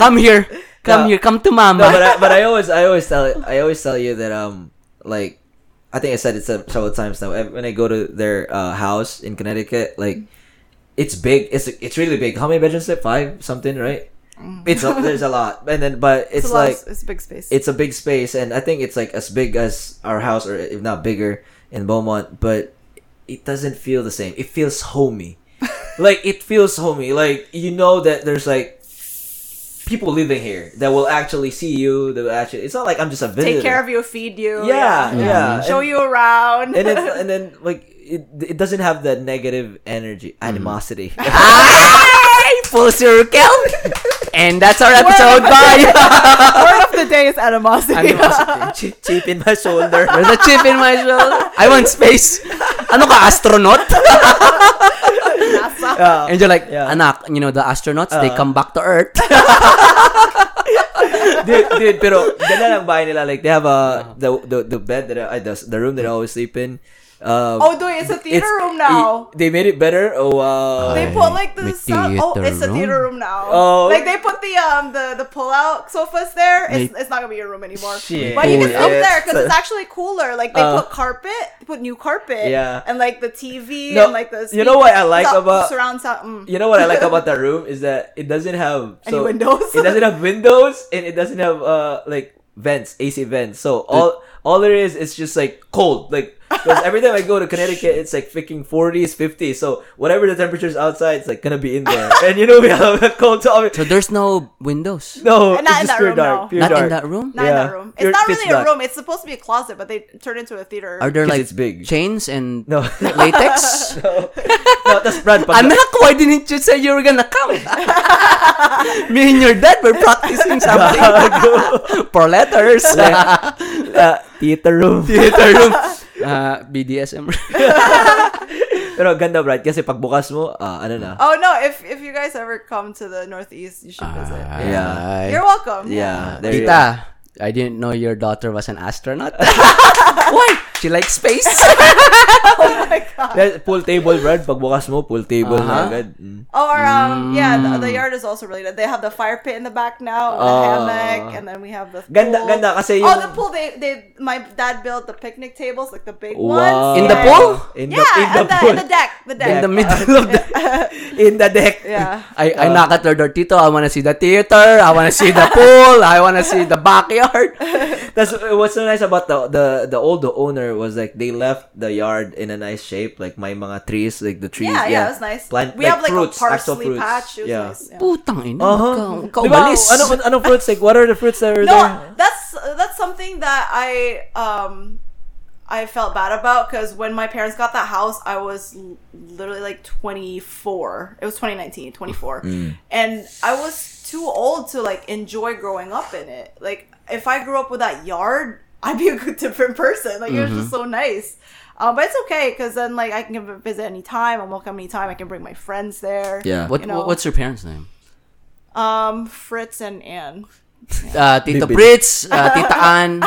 Come here. Come no, here. Come to mama. No, but I, but I always, I always tell, I always tell you that, um, like, I think I said it several times now. When I go to their uh, house in Connecticut, like, it's big. It's it's really big. How many bedrooms? Like five something, right? It's a, there's a lot, and then but it's, it's like of, it's a big space. It's a big space, and I think it's like as big as our house, or if not bigger, in Beaumont, but. It doesn't feel the same. It feels homey. Like, it feels homey. Like, you know that there's, like, people living here that will actually see you. That will actually, it's not like I'm just a visitor. Take care of you, feed you. Yeah, yeah. yeah. And, show you around. And, it's, and then, like, it, it doesn't have that negative energy, animosity. Hi! Full circle! And that's our episode. Word Bye! Word of the day is animosity. Animosity. Ch- chip in my shoulder. There's a chip in my shoulder. I want space. Ano ka, astronaut? NASA. Yeah. And you're like, yeah. Anak, you know, the astronauts, uh, they come back to Earth. dude, dude, pero, ganda ng bahay nila. Like, they have a, the, the, the bed that I, the, the room that I always sleep in. Um, oh, dude, it's a theater it's, room now. They made it better. Oh wow! They put like the sound. Oh, it's a theater room now. Oh, like they put the um the, the pull out sofas there. It's, it's not gonna be your room anymore. Shit. But you can sleep yeah. there because it's actually cooler. Like they uh, put carpet, they put new carpet. Yeah. And like the T V no, and like the speakers. You know what I like so, about surround sound. Mm. You know what I like about that room is that it doesn't have so, any windows. It doesn't have windows and it doesn't have uh like vents, A C vents. So all all there is is just like cold like. Because every time I go to Connecticut, it's like freaking forties, fifties. So whatever the temperature's outside, it's like gonna be in there. And you know we have that cold top. So there's no windows. No, and not it's in just that pure room, dark. No. Pure not dark. in that room. Not yeah. in that room. It's pure, not really a room. It's supposed to be a closet, but they turned into a theater. Are there like it's big. chains and no. latex? No. No, that's Brad. Anak, why didn't you say you were gonna come? Me and your dad were practicing something for letters. Yeah. Uh, theater room. Theater room. Uh, B D S M. Pero ganda, Brad, kasi pagbukas mo, uh, ano na. Oh no, if if you guys ever come to the Northeast, you should visit. Uh, yeah. yeah. You're welcome. Yeah. There Tita, you I didn't know your daughter was an astronaut. Why? She likes space. Oh my god. There's pool table, Brad. Pagbukas mo, pool table uh-huh. na agad. Mm. Oh, or um, mm. yeah, the, the yard is also related. They have the fire pit in the back now, uh, the hammock, and then we have the pool. Ganda, ganda kasi yung... Oh, the pool, they, they, my dad built the picnic tables, like the big wow. ones. In yeah. the pool? In yeah, the, in the, the pool. in the deck, the deck. In the middle of the... in the deck. Yeah. I, I uh, knock at their door, Tito, I wanna see the theater, I wanna see the pool, I wanna see the backyard. That's what's so nice about the, the, the old the owner was like, they left the yard in a nice shape, like my mga trees, like the trees. Yeah, yeah, yeah it was nice. Plant, we like have like fruits, a parsley patch. It was yeah. nice. Yeah. Putang ina. Uh-huh. Ka- diba, ano, ano fruits? Like, what are the fruits that were no, there? No, that's, that's something that I, um, I felt bad about because when my parents got that house, I was literally like twenty-four. It was twenty nineteen, twenty-four. Mm. And I was too old to like enjoy growing up in it. Like, if I grew up with that yard, I'd be a good different person. Like, mm-hmm. it was just so nice. Um, but it's okay because then, like, I can visit any time. I'm welcome any time. I can bring my friends there. Yeah. What, you know? What's your parents' name? Um, Fritz and Ann. Yeah. Uh, Tita Fritz, uh, Tita Ann.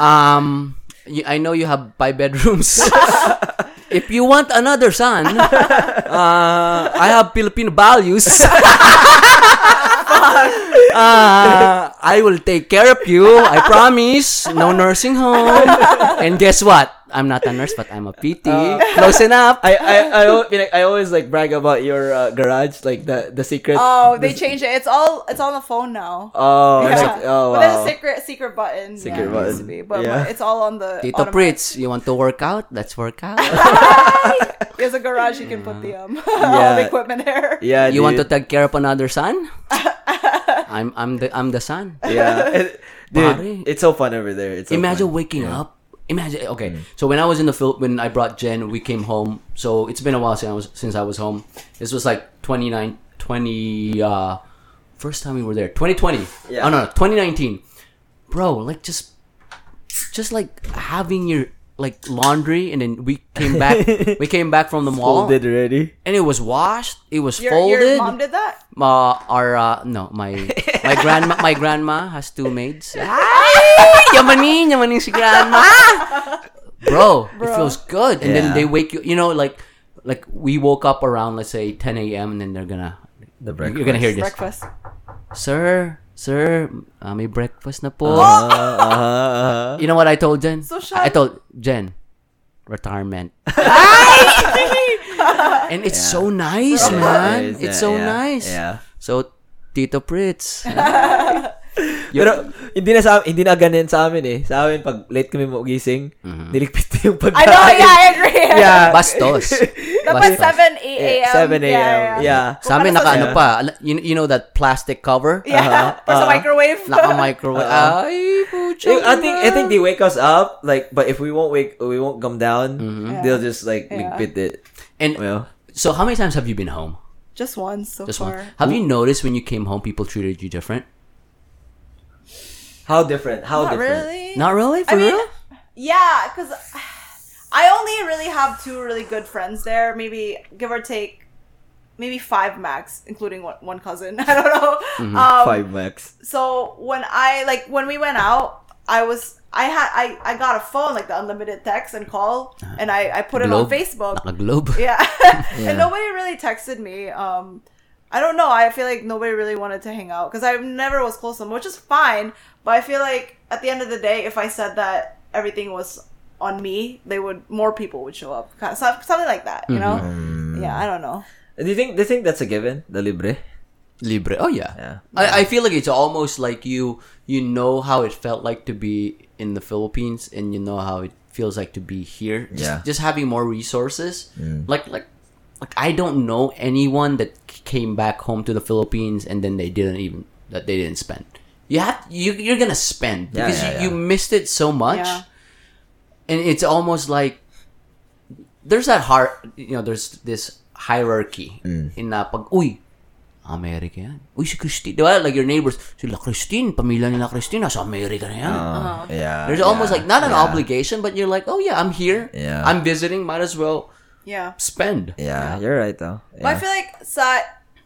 Um, you, I know you have five bedrooms. If you want another son, uh, I have Filipino values. Uh, I will take care of you. I promise. No nursing home. And guess what? I'm not a nurse, but I'm a P T. Uh, Close enough. I I I, I always like brag about your uh, garage, like the the secret. Oh, they the, changed it. It's all it's on the phone now. Oh, yeah. Like, oh wow. But there's a secret secret button. Secret yeah, button. It used to be, but yeah. It's all on the. Tito Pritz, you want to work out? Let's work out. There's a garage you can yeah. put the um yeah. all the equipment there. Yeah. You dude. want to take care of another son? I'm I'm the I'm the son. Yeah, it, dude, it's so fun over there. It's so imagine fun. waking yeah. up. Imagine okay. Mm. So when I was in the Phil- when I brought Jen, we came home. So it's been a while since I was since I was home. This was like twenty-nine, twenty uh, first time we were there. twenty twenty Yeah. Oh no, no, twenty nineteen. Bro, like just just like having your like laundry, and then we came back. we came back from the mall. Folded already, and it was washed. It was your, folded. Your mom did that. Uh, our uh, no, my my grandma. My grandma has two maids. Ay, yamanin, yamanin si grandma. Bro, Bro, it feels good. And yeah. then they wake you. You know, like like we woke up around let's say ten a.m. and then they're gonna the breakfast. You're gonna hear this breakfast, sir. Sir, uh, may breakfast na po. Uh, uh, you know what I told Jen? So I told Jen, retirement. And it's yeah. so nice, yeah, man. It is, it's yeah, so yeah, nice. Yeah. So, Tito Pritz. Yung, pero hindi na sa hindi na ganyan sa amin eh. Sa amin pag late kami magising, mm-hmm. niligpit na yung pagkain. I know, yeah, I agree. Yeah, bastos. Dapat seven a.m. seven a.m. Yeah. yeah. yeah. Sa amin naka ano pa, you, you know that plastic cover? Yeah. For uh-huh. the microwave. Naka microwave. Uh-huh. Ay, pucha. I think I think they wake us up like but if we won't wake we won't come down, mm-hmm. yeah. they'll just like yeah. ligpit it. And well, so how many times have you been home? Just once so just far. One. Have Ooh. you noticed when you came home people treated you different? How different? How Not different? Really. Not really? For I real? Mean, yeah, because I only really have two really good friends there. Maybe, give or take, maybe five max, including one, one cousin. I don't know. Mm-hmm. Um, five max. So when I, like, when we went out, I was I had I, I got a phone, like the unlimited text and call, and I, I put it globe? on Facebook. Not a globe. Yeah. Yeah. And nobody really texted me. Um, I don't know. I feel like nobody really wanted to hang out because I never was close to them, which is fine. But I feel like at the end of the day, if I said that everything was on me, they would more people would show up. Kind of, something like that, you know? Mm-hmm. Yeah, I don't know. Do you think do you think that's a given? The libre? Libre. Oh yeah. Yeah. I, I feel like it's almost like you you know how it felt like to be in the Philippines, and you know how it feels like to be here. Just, yeah. just having more resources. Mm. Like like like I don't know anyone that came back home to the Philippines and then they didn't even that they didn't spend. You have you you're gonna spend yeah, because yeah, you, yeah. you missed it so much. Yeah. And it's almost like there's that hard you know there's this hierarchy mm. in na pag uy. America yan. Uy, si Christine. Diba? Like your neighbors, sila Christine, pamilya nila Christine, nasa America na yan. Uh, yeah, There's yeah, almost like, not an yeah. obligation, but you're like, oh yeah, I'm here. Yeah. I'm visiting, might as well yeah. spend. Yeah, yeah, you're right though. Yeah. But I feel like, sa,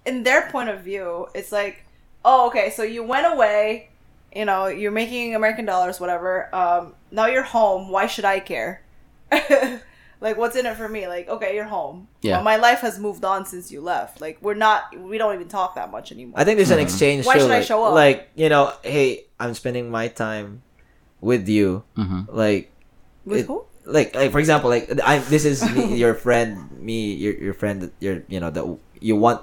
in their point of view, it's like, oh, okay, so you went away, you know, you're making American dollars, whatever, um, now you're home, why should I care? Like, what's in it for me? Like, okay, you're home. Yeah. Well, my life has moved on since you left. Like, we're not, we don't even talk that much anymore. I think there's mm-hmm. an exchange. Why should like, I show up? Like, you know, hey, I'm spending my time with you. Mm-hmm. Like, with it, who? Like, like, for example, like, I this is me, your friend, me, your your friend, your, you know, that you want.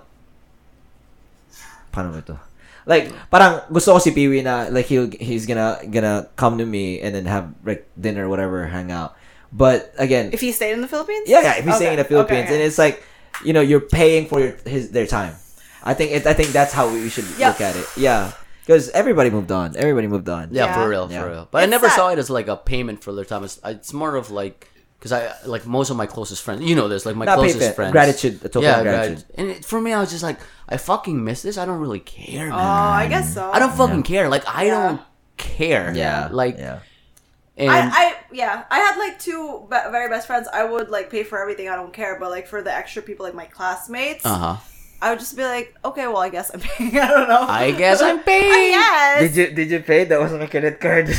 Paano ito? Like, parang gusto ko si Piwi na, like, he'll, he's gonna, gonna come to me and then have, like, dinner, whatever, hang out. But again, if he stayed in the Philippines, yeah, yeah, if he's okay. staying in the Philippines, okay, okay. and it's like, you know, you're paying for your, his their time. I think it, I think that's how we should yep. look at it. Yeah, because everybody moved on. Everybody moved on. Yeah, yeah. for real, yeah. for real. But it's I never sad. saw it as like a payment for their time. It's, it's more of like because I like most of my closest friends. You know this, like my Not closest friends. Gratitude, a token yeah, gratitude. gratitude. And it, for me, I was just like, I fucking miss this. I don't really care. Oh, man. I guess so. I don't fucking yeah. care. Like I yeah. don't care. Yeah, like. Yeah. And I, I yeah I had like two be- very best friends. I would like pay for everything, I don't care, but like for the extra people like my classmates uh-huh. I would just be like, okay, well I guess I'm paying. I don't know I guess I'm paying I guess. Did you did you pay? That was my credit card.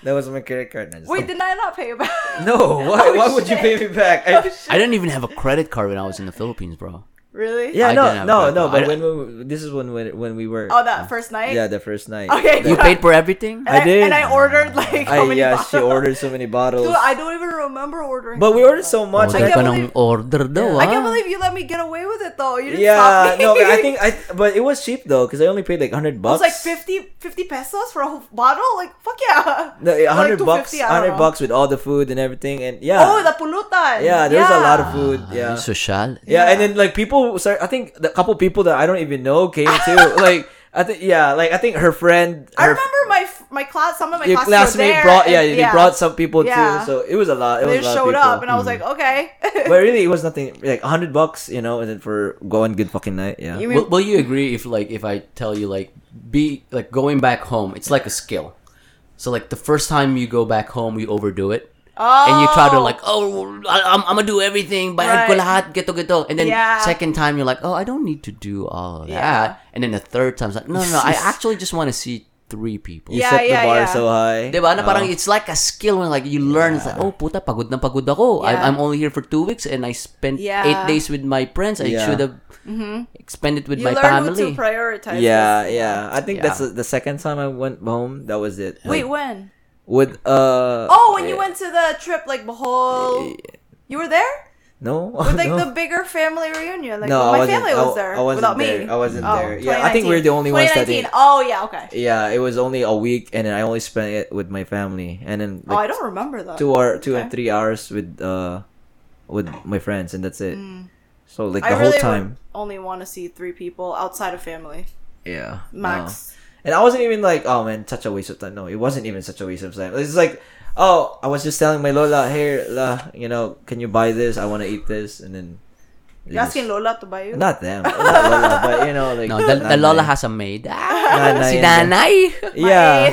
That was my credit card. I just wait, did I not pay you back? No, why oh, why shit. would you pay me back? I, oh, I didn't even have a credit card when I was in the Philippines, bro. Really? Yeah, I no, no, no. But when we, this is when when when we were. Oh, that uh, first night. Yeah, the first night. Okay, you paid for everything. I, I did, and I ordered like. I, how many yeah, bottles? She ordered so many bottles. Dude, I don't even remember ordering. But we ordered so much. Order I, can't believe, order though, huh? I can't believe you let me get away with it though. You didn't yeah, stop me. No, I think I. But it was cheap though, because I only paid like hundred bucks. It was like fifty, fifty pesos for a whole bottle. Like fuck yeah. No, hundred like bucks, hundred bucks with all the food and everything, and yeah. Oh, the pulutan. Yeah, there's yeah. a lot of food. Yeah. Social. Yeah, yeah, and then like people. Sorry, I think the couple people that I don't even know came too. Like I think, yeah, like I think her friend. Her I remember my my class. Some of my your classmates brought, yeah, and, yeah, they brought some people yeah. too. So it was a lot. It was they a lot showed of people. up, and mm. I was like, okay. But really, it was nothing. Like a hundred bucks, you know, and then for going good fucking night. Yeah. You mean, will, will you agree if like if I tell you like be like going back home? It's like a skill. So like the first time you go back home, you overdo it. Oh. And you try to like, oh, I'm, I'm gonna do everything, bayad ko lahat, geto geto. And then yeah. second time you're like, oh, I don't need to do all of yeah. that. And then the third time's like, no, no, no I actually just want to see three people. You yeah, set yeah, the bar yeah. so high. Diba? No. Na parang it's like a skill when like you learn. Yeah. It's like, oh, puta, pagod na pagod ako. Yeah. I'm, I'm only here for two weeks and I spent yeah. eight days with my friends. I yeah. should have mm-hmm. spent it with you my family. You learn who to prioritize. Yeah, yeah. I think yeah. that's the second time I went home. That was it. Wait, like, when? With uh oh, when you uh, went to the trip like Bohol, you were there? No, with like no. the bigger family reunion. Like no, well, my family was there I, I wasn't without there. me. I wasn't oh, there. Yeah, I think we were the only ones that did. Oh yeah, okay. Yeah, it was only a week, and then I only spent it with my family, and then like, oh, I don't remember that. Two or two okay. and three hours with uh with my friends, and that's it. Mm. So like the I really whole time, only want to see three people outside of family. Yeah, max. No. And I wasn't even like, oh man, such a waste of time. No, it wasn't even such a waste of time. It's like, oh, I was just telling my Lola, hey, la, you know, can you buy this? I want to eat this. And then. You're asking Lola to buy you? Not them. Not Lola, but you know, like. No, the, the Lola has a maid. Si Danay. Yeah.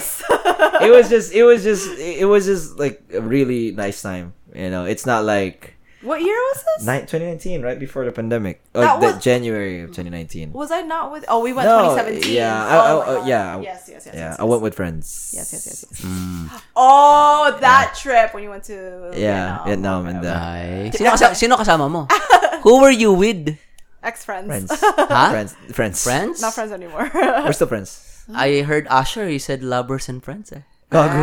It was just, it was just, it was just like a really nice time. You know, it's not like. What year was this? twenty nineteen, right before the pandemic. Oh, that was, the January of twenty nineteen. Was I not with... Oh, we went no, twenty seventeen. Yeah, oh, I, I, I, yeah. Yes, yes, yes. Yeah, yes, I yes. went with friends. Yes, yes, yes, yes. Mm. Oh, that yeah. trip when you went to yeah, Vietnam. Vietnam and the... Nice. Sino, kasa- sino kasama mo? Who were you with? Ex-friends. Friends. Huh? Friends. Friends. Friends? Not friends anymore. We're still friends. I heard Usher, he said lovers and friends eh. Gago.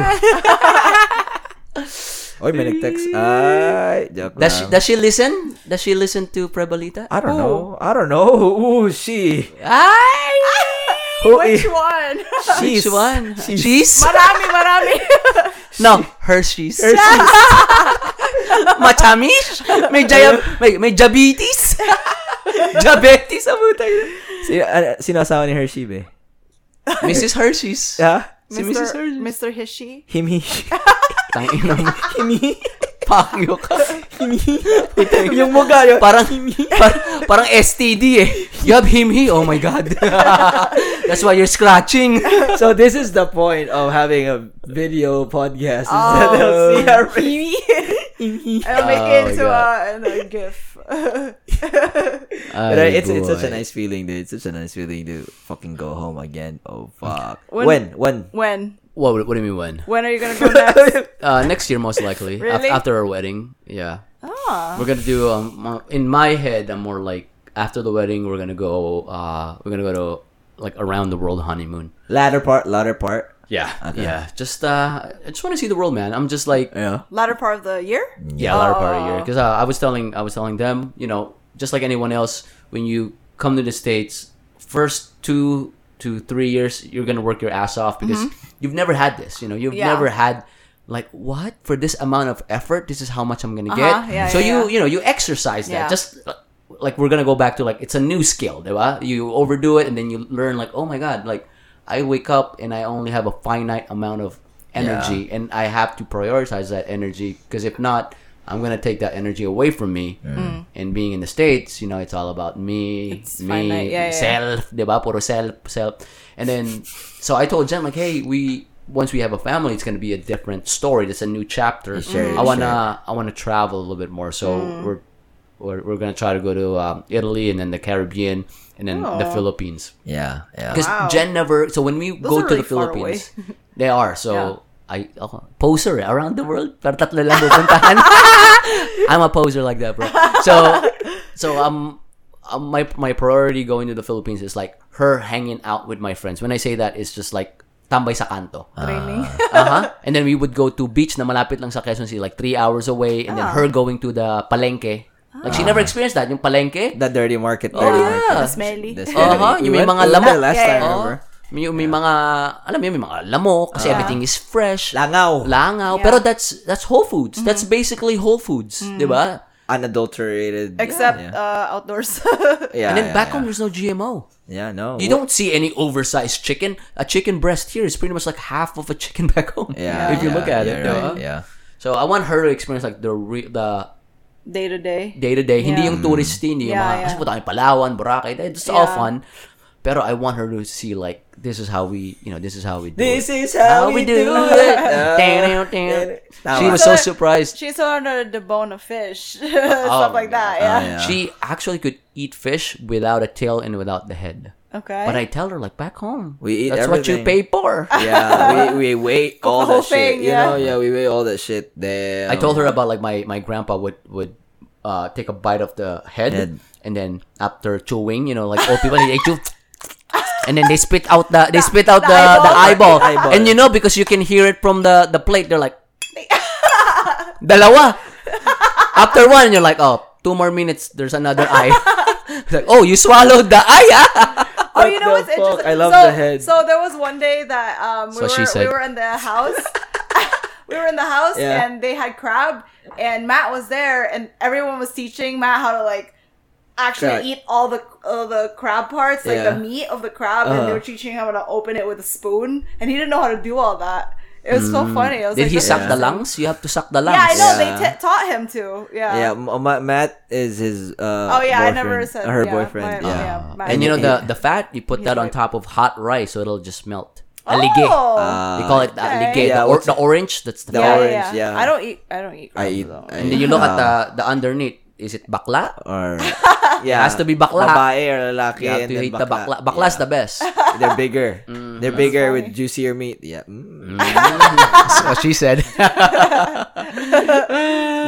Oy, may nag-text. Ay, joke does, she, does she listen? Does she listen to Prebalita? I don't Ooh. know. I don't know. Ooh, she. Ay! Who Which is? one? She's. Which one? She's. she's. Marami, marami. No, Hershey's. Hershey's. Machamish? May, jaya, may, may diabetes? Diabetes, abutay. Si, uh, sinasawa ni Hershey, be. Missus Hershey's. Yeah? Si Mister Missus Hershey. Mister Hishy. Himi. Tangina mo. Himi. Pangyo ka. Himi. Yung mukha yun. Parang, par, parang S T D eh. You have himi. Oh my God. That's why you're scratching. So this is the point of having a video podcast. Is oh, that they'll see our himi. Himi. I'll make it oh into a, a gif. Ay, it's, it's such a nice feeling, dude. It's such a nice feeling to fucking go home again. Oh, fuck. When? When? When? What, what do you mean when? When are you going to go next? uh, next year, most likely. Really? Af- after our wedding. Yeah. Oh. We're going to do, um, in my head, I'm more like, after the wedding, we're going to go, uh, we're going to go to, like, around the world honeymoon. Latter part, latter part. Yeah, okay. yeah. Just, uh, I just want to see the world, man. I'm just like, yeah. latter part of the year. Yeah, oh. latter part of the year. Because uh, I was telling, I was telling them, you know, just like anyone else, when you come to the States, first two to three years, you're gonna work your ass off because mm-hmm. you've never had this. You know, you've yeah. never had like what for this amount of effort. This is how much I'm gonna uh-huh. get. Yeah, so yeah, you, yeah. you know, you exercise that. Yeah. Just like we're gonna go back to like it's a new skill, right? You overdo it and then you learn like, oh my God, like. I wake up and I only have a finite amount of energy yeah. and I have to prioritize that energy because if not, I'm going to take that energy away from me. Mm. And being in the States, you know, it's all about me, it's me, yeah, self, yeah. diba? Puro self, self. And then, so I told Jen, like, hey, we once we have a family, it's going to be a different story. It's a new chapter. Mm. I want to I want to travel a little bit more. So mm. we're, we're, we're going to try to go to um, Italy and then the Caribbean. And then oh. the Philippines. Yeah, yeah. Because wow. Jen never... So when we Those go to really the Philippines... They are. So, yeah. I... Oh, poser around the world. I'm a poser like that, bro. So, so um, um, my my priority going to the Philippines is like her hanging out with my friends. When I say that, it's just like tambay sa kanto. Training. Uh-huh. And then we would go to beach na malapit lang sa Quezon City, like three hours away. And oh. then her going to the palengke. Like, she never experienced that. Yung palengke. The dirty market. Dirty oh, yeah. market. The smelly. The smelly. Uh-huh. Yung may mga lamok. Last yeah, time, yeah. remember? Yung may yeah. mga, alam mo, may mga lamok. Kasi yeah. everything is fresh. Langaw. Langaw. Yeah. Pero that's, that's Whole Foods. Mm-hmm. That's basically Whole Foods. Mm-hmm. Diba? Unadulterated. Except yeah. uh, outdoors. yeah, and then yeah, back yeah. home, there's no G M O. Yeah, no. You what? Don't see any oversized chicken. A chicken breast here is pretty much like half of a chicken back home. Yeah. If you yeah, look at yeah, it. Right. Yeah. So, I want her to experience like the re- the, Day to day. Day to day. Yeah. Hindi yung touristy, hindi yung yeah, mga, yeah. kasi punta kami Palawan, Boracay, it's yeah. all fun. Pero I want her to see like, this is how we, you know, this is how we do this it. This is how, how we do, do it. it. She was so surprised. She saw under the bone of fish. Stuff oh, like that, yeah. Oh, yeah. She actually could eat fish without a tail and without the head. Okay. But I tell her like back home, we eat that's everything. What you pay for. Yeah, we we weigh all that thing, shit. Yeah. You know, yeah, we weigh all that shit. Damn. I told her about like my, my grandpa would would uh, take a bite of the head, head and then after chewing, you know, like old people they chew and then they spit out the they spit out the, the, eyeball. the eyeball. And you know because you can hear it from the, the plate, they're like dalawa. After one, you're like, oh, two more minutes, there's another eye. Like, oh, you swallowed the eye. Ah? Oh, you know what's fuck? Interesting? I love so, the head. So there was one day that um, we, so were, we were in the house. we were in the house yeah. and they had crab and Matt was there and everyone was teaching Matt how to like actually crab. Eat all the all the crab parts, like yeah. the meat of the crab uh-huh. and they were teaching him how to open it with a spoon and he didn't know how to do all that. It was mm. so funny. I was Did like, he suck yeah. the lungs? You have to suck the lungs. Yeah, I know. Yeah. They t- taught him to. Yeah. Yeah. Matt is his. Uh, oh yeah, I never said her yeah, boyfriend. My, yeah. Oh, yeah. And you know the the fat you put He's that on top of hot rice, so it'll just melt. Alige. Oh, uh, they call it okay. alige. Yeah, or, the orange. That's the, the yeah, orange. Yeah. yeah. I don't eat. I don't eat. I eat. Though. I and then you look uh, at the the underneath. Is it bakla? Or yeah, it has to be bakla. Babae or lalaki. You have to eat bakla. the bakla. Bakla's yeah. the best. They're bigger. Mm-hmm. They're bigger with juicier meat. Yeah. Mm-hmm. That's what she said.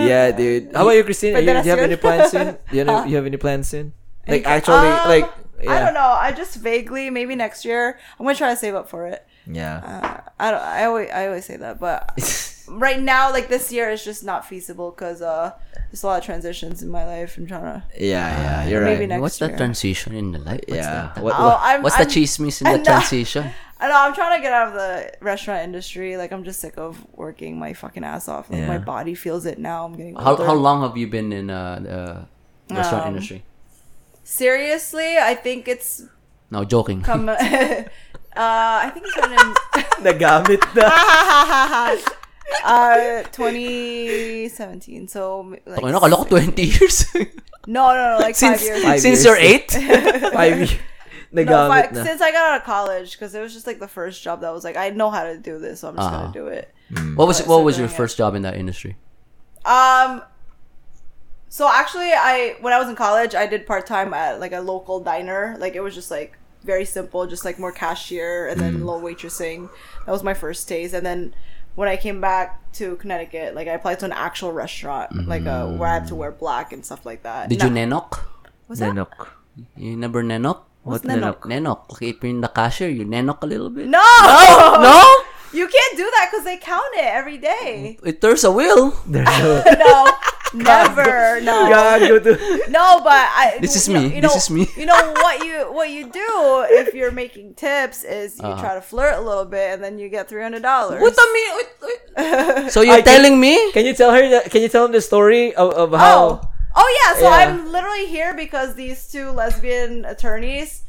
Yeah, dude. How about you, Christine? You, do you have any plans soon? Do you, know, you have any plans soon? Like actually, um, like yeah. I don't know. I just vaguely maybe next year. I'm gonna try to save up for it. Yeah. Uh, I don't. I always. I always say that, but. Right now, like this year, is just not feasible because uh, there's a lot of transitions in my life. I'm trying to. Yeah, yeah, you're maybe right. Next what's year. The transition in the life? What's yeah. That? What, oh, what, what's I'm, the chismis in I'm the transition? I know. I'm trying to get out of the restaurant industry. Like I'm just sick of working my fucking ass off. Like yeah. my body feels it now. I'm getting. How, how long have you been in uh, the restaurant um, industry? Seriously, I think it's. No joking. Come, uh, I think it's been in. Nagamit na. Uh, twenty seventeen. So, like, okay, nakala ko twenty years. no, no, no, like since, five years. Five since years. You're eight? five years. No, five, na. Since I got out of college, because it was just like the first job that was like, I know how to do this, so I'm just uh-huh. gonna do it. Mm. What was so what was your first it. job in that industry? Um, so actually, I when I was in college, I did part time at like a local diner. Like it was just like very simple, just like more cashier and then mm. low waitressing. That was my first taste, and then. When I came back to Connecticut, like I applied to an actual restaurant, mm-hmm. like a, where I had to wear black and stuff like that. Did Na- you nenok? What's nenok. That? You never nenok? What's what nenok? Nenok. Okay, if you're in the cashier, you nenok a little bit. No! No? no? You can't do that because they count it every day. It, there's a will. There's a will. No, never. No. God, go to... No, but I. This is me. You know, this is me. You know what you what you do if you're making tips is you uh-huh. try to flirt a little bit and then you get three hundred dollars. What do you mean? So you're I telling can, me? Can you tell her? That, can you tell him the story of, of how? Oh, oh yeah. So yeah. I'm literally here because these two lesbian attorneys.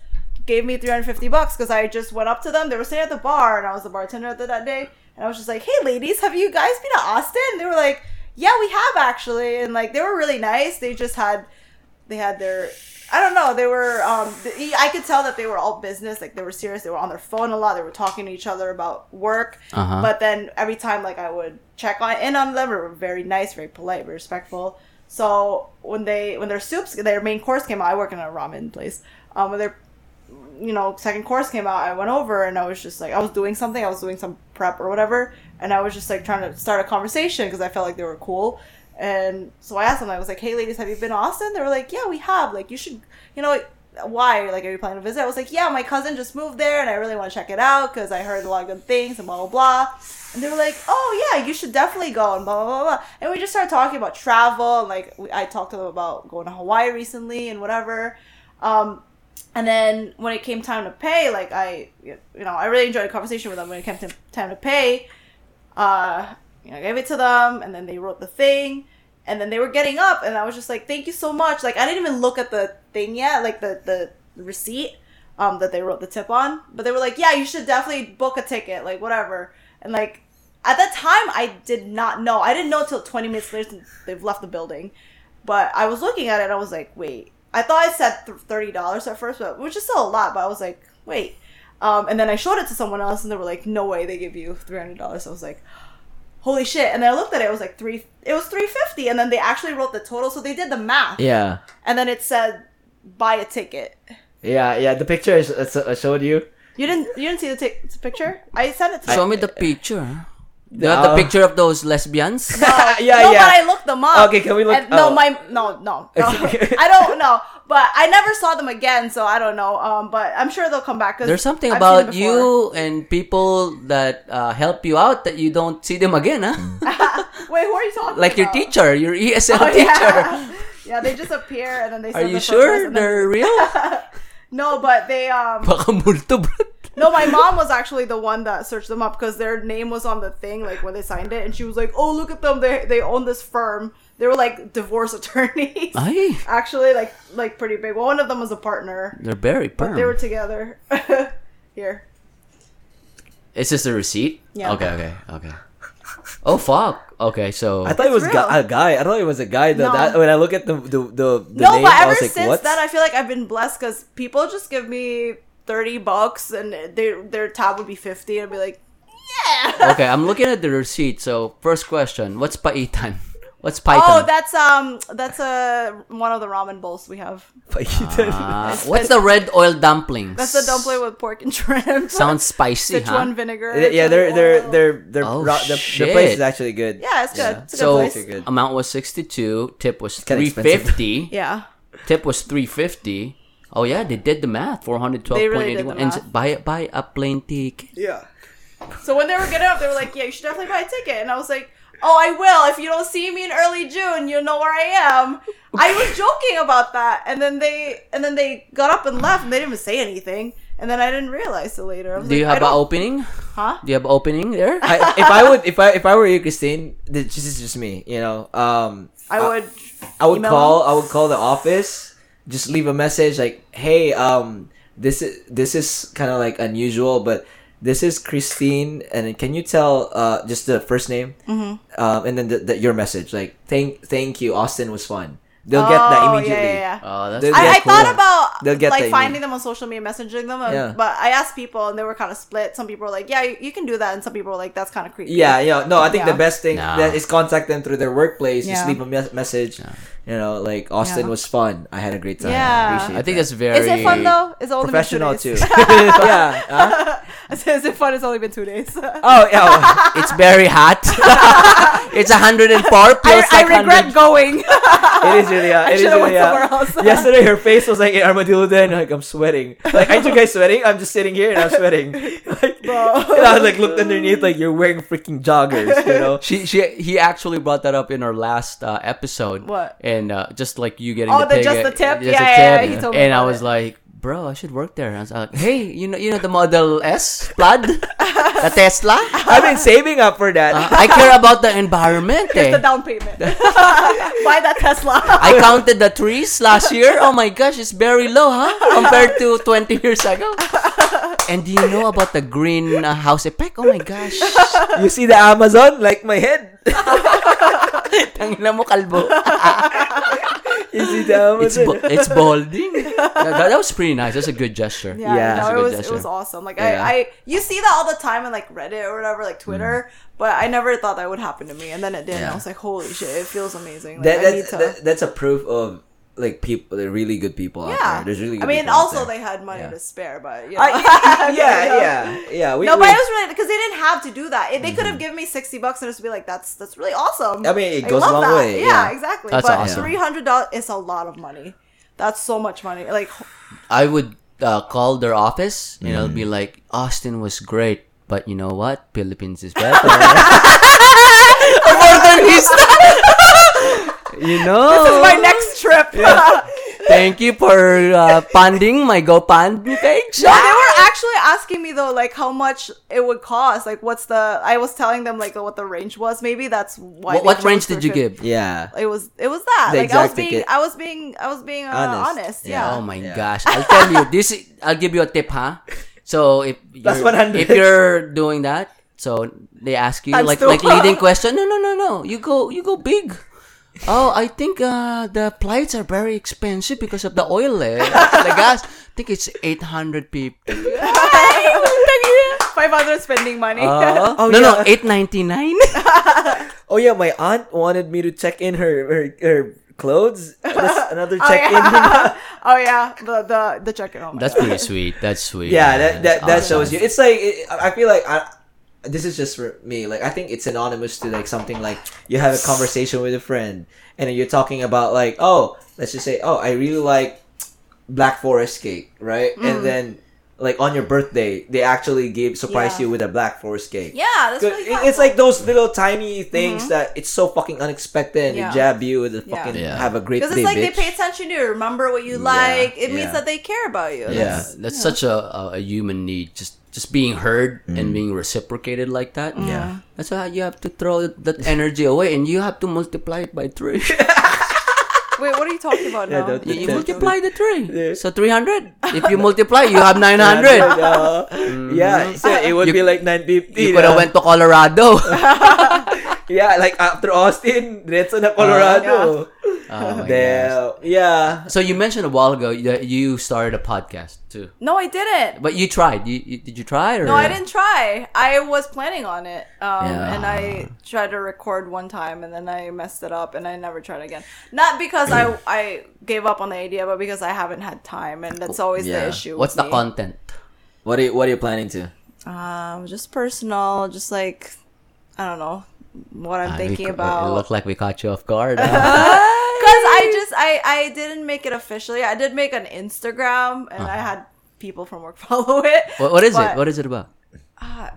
Gave me three hundred fifty bucks because I just went up to them. They were sitting at the bar, and I was the bartender at the, that day. And I was just like, "Hey, ladies, have you guys been to Austin?" And they were like, "Yeah, we have actually." And like, they were really nice. They just had, they had their, I don't know. They were, um, the, I could tell that they were all business. Like they were serious. They were on their phone a lot. They were talking to each other about work. Uh-huh. But then every time, like I would check on in on them, they were very nice, very polite, very respectful. So when they when their soups, their main course came out. I work in a ramen place. Um, when their you know, second course came out, I went over and I was just like, I was doing something, I was doing some prep or whatever, and I was just like trying to start a conversation because I felt like they were cool. And so I asked them, I was like, "Hey ladies, have you been to Austin?" They were like, "Yeah, we have. Like, you should, you know, why? Like, are you planning to visit?" I was like, "Yeah, my cousin just moved there and I really want to check it out because I heard a lot of good things and blah, blah, blah." And they were like, "Oh yeah, you should definitely go," and blah, blah, blah, blah. And we just started talking about travel, and like, I talked to them about going to Hawaii recently and whatever. Um, And then when it came time to pay, like I, you know, I really enjoyed a conversation with them. When it came to time to pay, uh, you know, I gave it to them, and then they wrote the thing, and then they were getting up, and I was just like, "Thank you so much." Like I didn't even look at the thing yet, like the the receipt um, that they wrote the tip on. But they were like, "Yeah, you should definitely book a ticket, like whatever." And like at that time, I did not know. I didn't know till twenty minutes later they've left the building. But I was looking at it, and I was like, "Wait." I thought I said thirty dollars at first, but which is still a lot, but I was like, wait. Um, and then I showed it to someone else, and they were like, "No way, they give you three hundred dollars. I was like, holy shit. And then I looked at it, it was like three, it was three hundred fifty dollars, and then they actually wrote the total, so they did the math. Yeah. And then it said, buy a ticket. Yeah, yeah, the picture I, sh- I showed you. You didn't You didn't see the t- picture? I sent it to you. Show me the picture. Not no. The picture of those lesbians. No, yeah, no, yeah. But I looked them up. Okay, can we look? And, oh. No, my no, no. no. I don't know, but I never saw them again, so I don't know. Um, but I'm sure they'll come back. Cause there's something I've about you and people that uh, help you out that you don't see them again, huh? Wait, who are you talking? Like about? Your teacher, your E S L oh, teacher. Yeah. yeah, they just appear and then they. Are you the sure they're then... real? No, but they um. No, my mom was actually the one that searched them up because their name was on the thing, like when they signed it, and she was like, "Oh, look at them! They they own this firm. They were like divorce attorneys, Aye. actually, like like pretty big. Well, one of them was a partner. They're very firm. They were together. Here, is this the receipt? Yeah. Okay, okay, okay. Oh fuck. Okay, so I thought it was ga- a guy. I thought it was a guy. Though, no. That when I look at the the the, the no, name, but ever I was like, since what? Then I feel like I've been blessed because people just give me. thirty bucks and their their tab would be fifty. I'd be like, yeah. Okay, I'm looking at the receipt. So, first question, what's paitan? What's paitan? Oh, that's um that's a uh, one of the ramen bowls we have. Paitan. Uh, what's the red oil dumplings? That's the dumpling with pork and shrimp. Sounds spicy, huh? Sichuan vinegar. Yeah, they're they're they're they're oh, ra- the, the place is actually good. Yeah, it's good. Yeah. It's a so, good place. So, amount was sixty-two, tip was three fifty. Yeah. Tip was three fifty. Oh yeah, they did the math. four hundred twelve point eight one really and buy buy a plane ticket. Yeah. So when they were getting up, they were like, "Yeah, you should definitely buy a ticket." And I was like, "Oh, I will. If you don't see me in early June, you know where I am." I was joking about that, and then they and then they got up and left, and they didn't even say anything. And then I didn't realize it later. Do like, you have an opening? Huh? Do you have an opening there? I, if I would, if I if I were you, Christine, this is just me. You know, um, I would. I, I would call. Them. I would call the office. Just leave a message like, "Hey, um, this is this is kind of like unusual, but." This is Christine, and can you tell uh, just the first name, mm-hmm. um, and then the, the, your message, like thank, thank you, Austin was fun. They'll oh, get that immediately. Yeah, yeah, yeah. Oh, that's I, I cool. thought about like finding them on social media, messaging them, and, yeah. but I asked people, and they were kind of split. Some people were like, "Yeah, you, you can do that," and some people were like, "That's kind of creepy." Yeah, yeah. No, I think yeah. the best thing no. that is contact them through their workplace. Yeah. Just leave a me- message. No. You know, like Austin yeah. was fun. I had a great time. Yeah, I, I think that. That's very. Is it fun though? It's only professional been two days. Too. yeah. Huh? I said, is it fun? It's only been two days. oh yeah, well, it's very hot. It's one hundred four plus. I, like I regret one hundred. Going. It is really hot. I should have really went somewhere else. Yesterday, her face was like an armadillo. Then like I'm sweating. Like aren't you guys sweating? I'm just sitting here and I'm sweating. Like, bro. And I was like looked underneath like you're wearing freaking joggers. You know. She she he actually brought that up in our last uh, episode. What? And uh, just like you getting oh, the, the just the tip, just yeah, a tip. yeah, yeah. He told me and I was it. Like, bro, I should work there. And I was like, hey, you know, you know the Model S plaid, the Tesla. I've been saving up for that. Uh, I care about the environment. Here's eh. the down payment. Buy that Tesla. I counted the trees last year. Oh my gosh, it's very low, huh? Compared to twenty years ago. And do you know about the greenhouse effect? Oh my gosh. You see the Amazon, like my head. Tangina mo kalbo. Is it it's, bo- it's balding. Yeah, that, that was pretty nice. That's a good gesture. Yeah, yeah. No, it was gesture. It was awesome. Like yeah. I, I, you see that all the time on like Reddit or whatever, like Twitter. Mm. But I never thought that would happen to me, and then it did. Yeah. I was like, holy shit, it feels amazing. Like, that, I that's, need to... that, that's a proof of like people, they're really good people. Yeah. Out there. There's really. Good I mean, also they had money yeah. to spare, but you know. I, yeah, yeah, yeah, yeah. We, no, we, but it was really because they didn't have to do that. It, they mm-hmm. could have given me sixty bucks and just be like, "That's that's really awesome." I mean, it I goes a long that. way. Yeah, yeah, exactly. That's but awesome. Three hundred dollars is a lot of money. That's so much money. Like, I would uh, call their office and mm-hmm. I'll be like, "Austin was great, but you know what? Philippines is better." More than he's you know, this is my next trip. Yeah. Thank you for uh, funding my GoFund page. No, they were actually asking me though, like how much it would cost. Like, what's the? I was telling them like what the range was. Maybe that's why. What, what range did you give? Yeah, it was. It was that. The like I was being, I was being, I was being uh, honest. honest. Yeah. yeah. Oh my yeah. gosh! I'll tell you this. I'll give you a tip, huh? So if you're, if you're doing that, so they ask you I'm like like leading question. No, no, no, no. You go, you go big. Oh, I think uh, the flights are very expensive because of the oil. Eh? The gas. I think it's eight hundred fifty. five hundred spending money. Uh, oh, no, yeah. no, eight ninety-nine. Oh, yeah, my aunt wanted me to check in her her, her clothes. That's another check-in. Oh, yeah, oh, yeah. the the, the check-in. Oh, that's God. Pretty sweet. That's sweet. Yeah, that, that, awesome. That shows you. It's like, it, I feel like... I, this is just for me. Like I think it's synonymous to like something like you have a conversation with a friend and then you're talking about like, oh, let's just say, oh, I really like Black Forest cake, right? Mm. And then like on your birthday, they actually give surprise yeah. you with a Black Forest cake. Yeah, that's really cool. It's like those little tiny things mm-hmm. that it's so fucking unexpected and yeah. they jab you and fucking yeah. have a great day. Because it's like bitch. They pay attention to you, remember what you like. Yeah. It yeah. means that they care about you. Yeah, that's, that's yeah. such a a human need. Just. Just being heard mm. and being reciprocated like that. Yeah. That's why you have to throw that energy away and you have to multiply it by three. Wait, what are you talking about now? Yeah, you, you multiply the three. Yeah. So three hundred. If you multiply, you have nine hundred. uh, yeah, so it would you, be like nine fifty. You could have went to Colorado. Yeah, like after Austin, diretso na Colorado. Oh, my gosh. Yeah. So you mentioned a while ago that you started a podcast too. No, I didn't. But you tried. You, you did you try or no? I didn't try. I was planning on it, um, yeah. and I tried to record one time, and then I messed it up, and I never tried again. Not because I I gave up on the idea, but because I haven't had time, and that's always yeah. the issue. What's with the me. Content? What are you, what are you planning to? Um, just personal, just like I don't know. What I'm uh, thinking we, about. It looked like we caught you off guard. Because I just I, I didn't make it officially. I did make an Instagram, and uh-huh. I had people from work follow it. What, what is but, it? What is it about? Uh,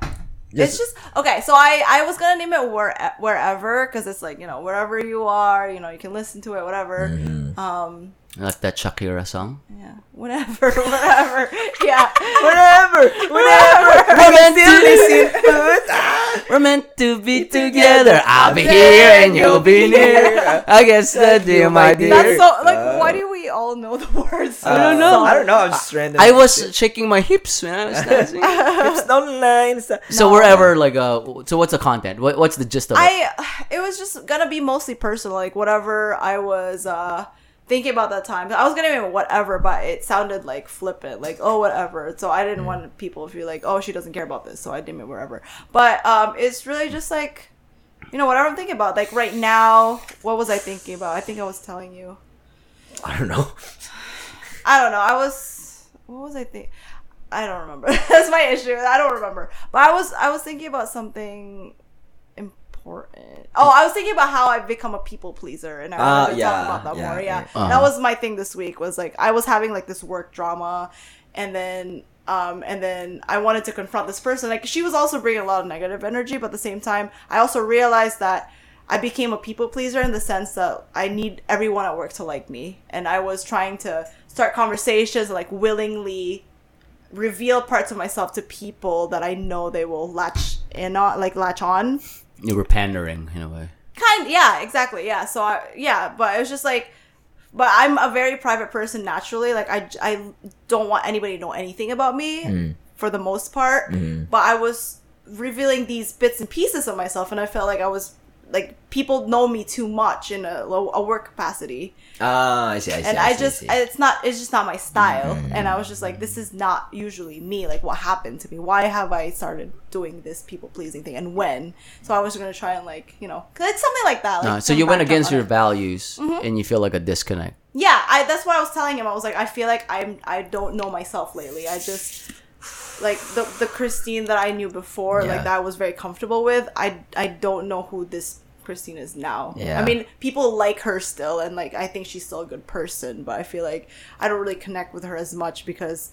yes. It's just okay. So I, I was gonna name it where, wherever because it's like you know wherever you are, you know you can listen to it whatever. Mm. Um. Like that Shakira song? Yeah. Whatever, whatever. Yeah. Whatever, whatever. We're meant to listen. We're meant to be together. I'll be here and you'll be near. I guess that deal, my dear. That's so, like, uh, why do we all know the words? Uh, I don't know. I don't know. I'm just random. I was shit. shaking my hips when I was dancing. Hips don't lie. So no, wherever, like, uh, so what's the content? What, what's the gist of it? I, it was just gonna be mostly personal, like, whatever I was, uh, thinking about that time. I was gonna name it whatever, but it sounded like flippant, like oh whatever. So I didn't want people to feel like, oh, she doesn't care about this, so I named it wherever. But um it's really just like, you know, whatever I'm thinking about. Like right now, what was I thinking about? I think I was telling you. I don't know. I don't know. I was what was I think I don't remember. That's my issue. I don't remember. But I was I was thinking about something important. Oh, I was thinking about how I've become a people pleaser, and I wanted uh, to yeah, talk about that yeah, more. Yeah, yeah. Uh-huh. That was my thing this week. Was like I was having like this work drama, and then um, and then I wanted to confront this person. Like she was also bringing a lot of negative energy, but at the same time, I also realized that I became a people pleaser in the sense that I need everyone at work to like me, and I was trying to start conversations like willingly reveal parts of myself to people that I know they will latch in on, like latch on. You were pandering in a way. Kind of, yeah, exactly, yeah. So, I, yeah, but it was just like, but I'm a very private person naturally. Like, I, I don't want anybody to know anything about me mm. for the most part. Mm. But I was revealing these bits and pieces of myself, and I felt like I was, like, people know me too much in a, a work capacity. Ah, oh, I see, I see. And I, I see, just, I it's not, it's just not my style. Mm. And I was just like, this is not usually me. Like, what happened to me? Why have I started doing this people-pleasing thing, and when? So I was going to try and like, you know, cause it's something like that. Like, no, so you went against your it. values, mm-hmm. and you feel like a disconnect. Yeah, I, that's what I was telling him. I was like, I feel like I'm, I don't know myself lately. I just, like the the Christine that I knew before, yeah. like that I was very comfortable with. I, I don't know who this Christine is now. Yeah. I mean, people like her still, and like I think she's still a good person, but I feel like I don't really connect with her as much because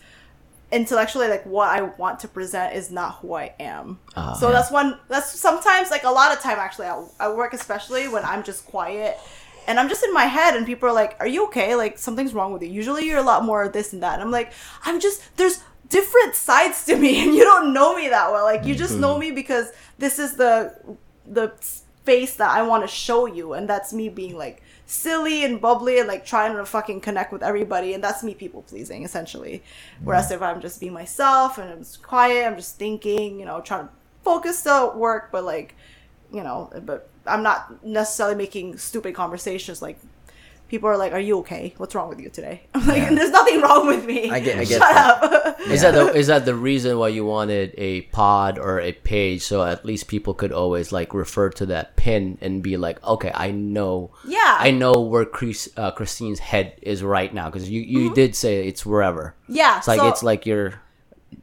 intellectually, like what I want to present is not who I am. Uh-huh. So that's one. That's sometimes like a lot of time actually at, at work, especially when I'm just quiet and I'm just in my head, and people are like, "Are you okay? Like something's wrong with you." Usually, you're a lot more this and that. And I'm like, I'm just there's. different sides to me, and you don't know me that well. Like you just mm-hmm. know me because this is the the face that I want to show you, and that's me being like silly and bubbly and like trying to fucking connect with everybody, and that's me people pleasing essentially. Mm-hmm. Whereas if I'm just being myself and I'm just quiet, I'm just thinking, you know, trying to focus still at work, but like, you know, but I'm not necessarily making stupid conversations like. People are like, "Are you okay? What's wrong with you today?" I'm like, yeah. "There's nothing wrong with me." I get, I get Shut that. up. Yeah. Is that the, is that the reason why you wanted a pod or a page, so at least people could always like refer to that pin and be like, "Okay, I know." Yeah. I know where Chris, uh, Christine's head is right now, because you, you mm-hmm. did say it's wherever. Yeah. It's like so, it's like you're.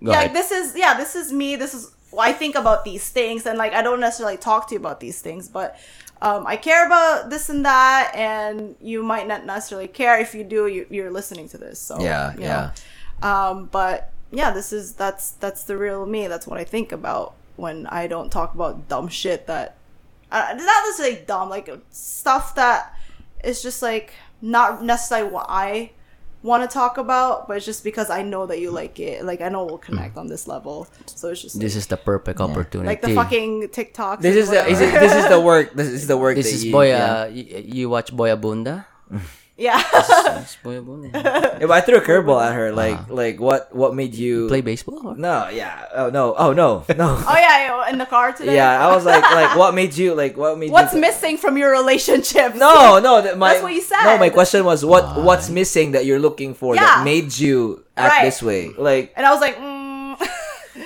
Yeah, ahead. this is yeah, this is me. This is I think about these things, and like I don't necessarily talk to you about these things, but. Um, I care about this and that, and you might not necessarily care. If you do, you, you're listening to this. So yeah, you know. yeah. Um, but yeah, this is that's that's the real me. That's what I think about when I don't talk about dumb shit that, uh, not necessarily dumb, like stuff that is just like not necessarily what I want to talk about, but it's just because I know that you like it. Like I know we'll connect mm. on this level. So it's just this like, is the perfect yeah. opportunity. Like the fucking TikTok. This is the is it, this is the work. This is the work. This that is you, Boya. Yeah. You, you watch Boya Bunda? Yeah. This is, this is Boya Bunda. If I threw a curveball at her, like, uh-huh. like what, what made you, you play baseball? Or? No, yeah, oh no, oh no, no. Oh yeah, in the car today. Yeah, I was like, like what made you, like what made? What's you... missing from your relationship? No, no, th- my, that's what you said. No, my question was what, uh, what's missing that you're looking for yeah. that made you act right. this way? Like, and I was like. Mm.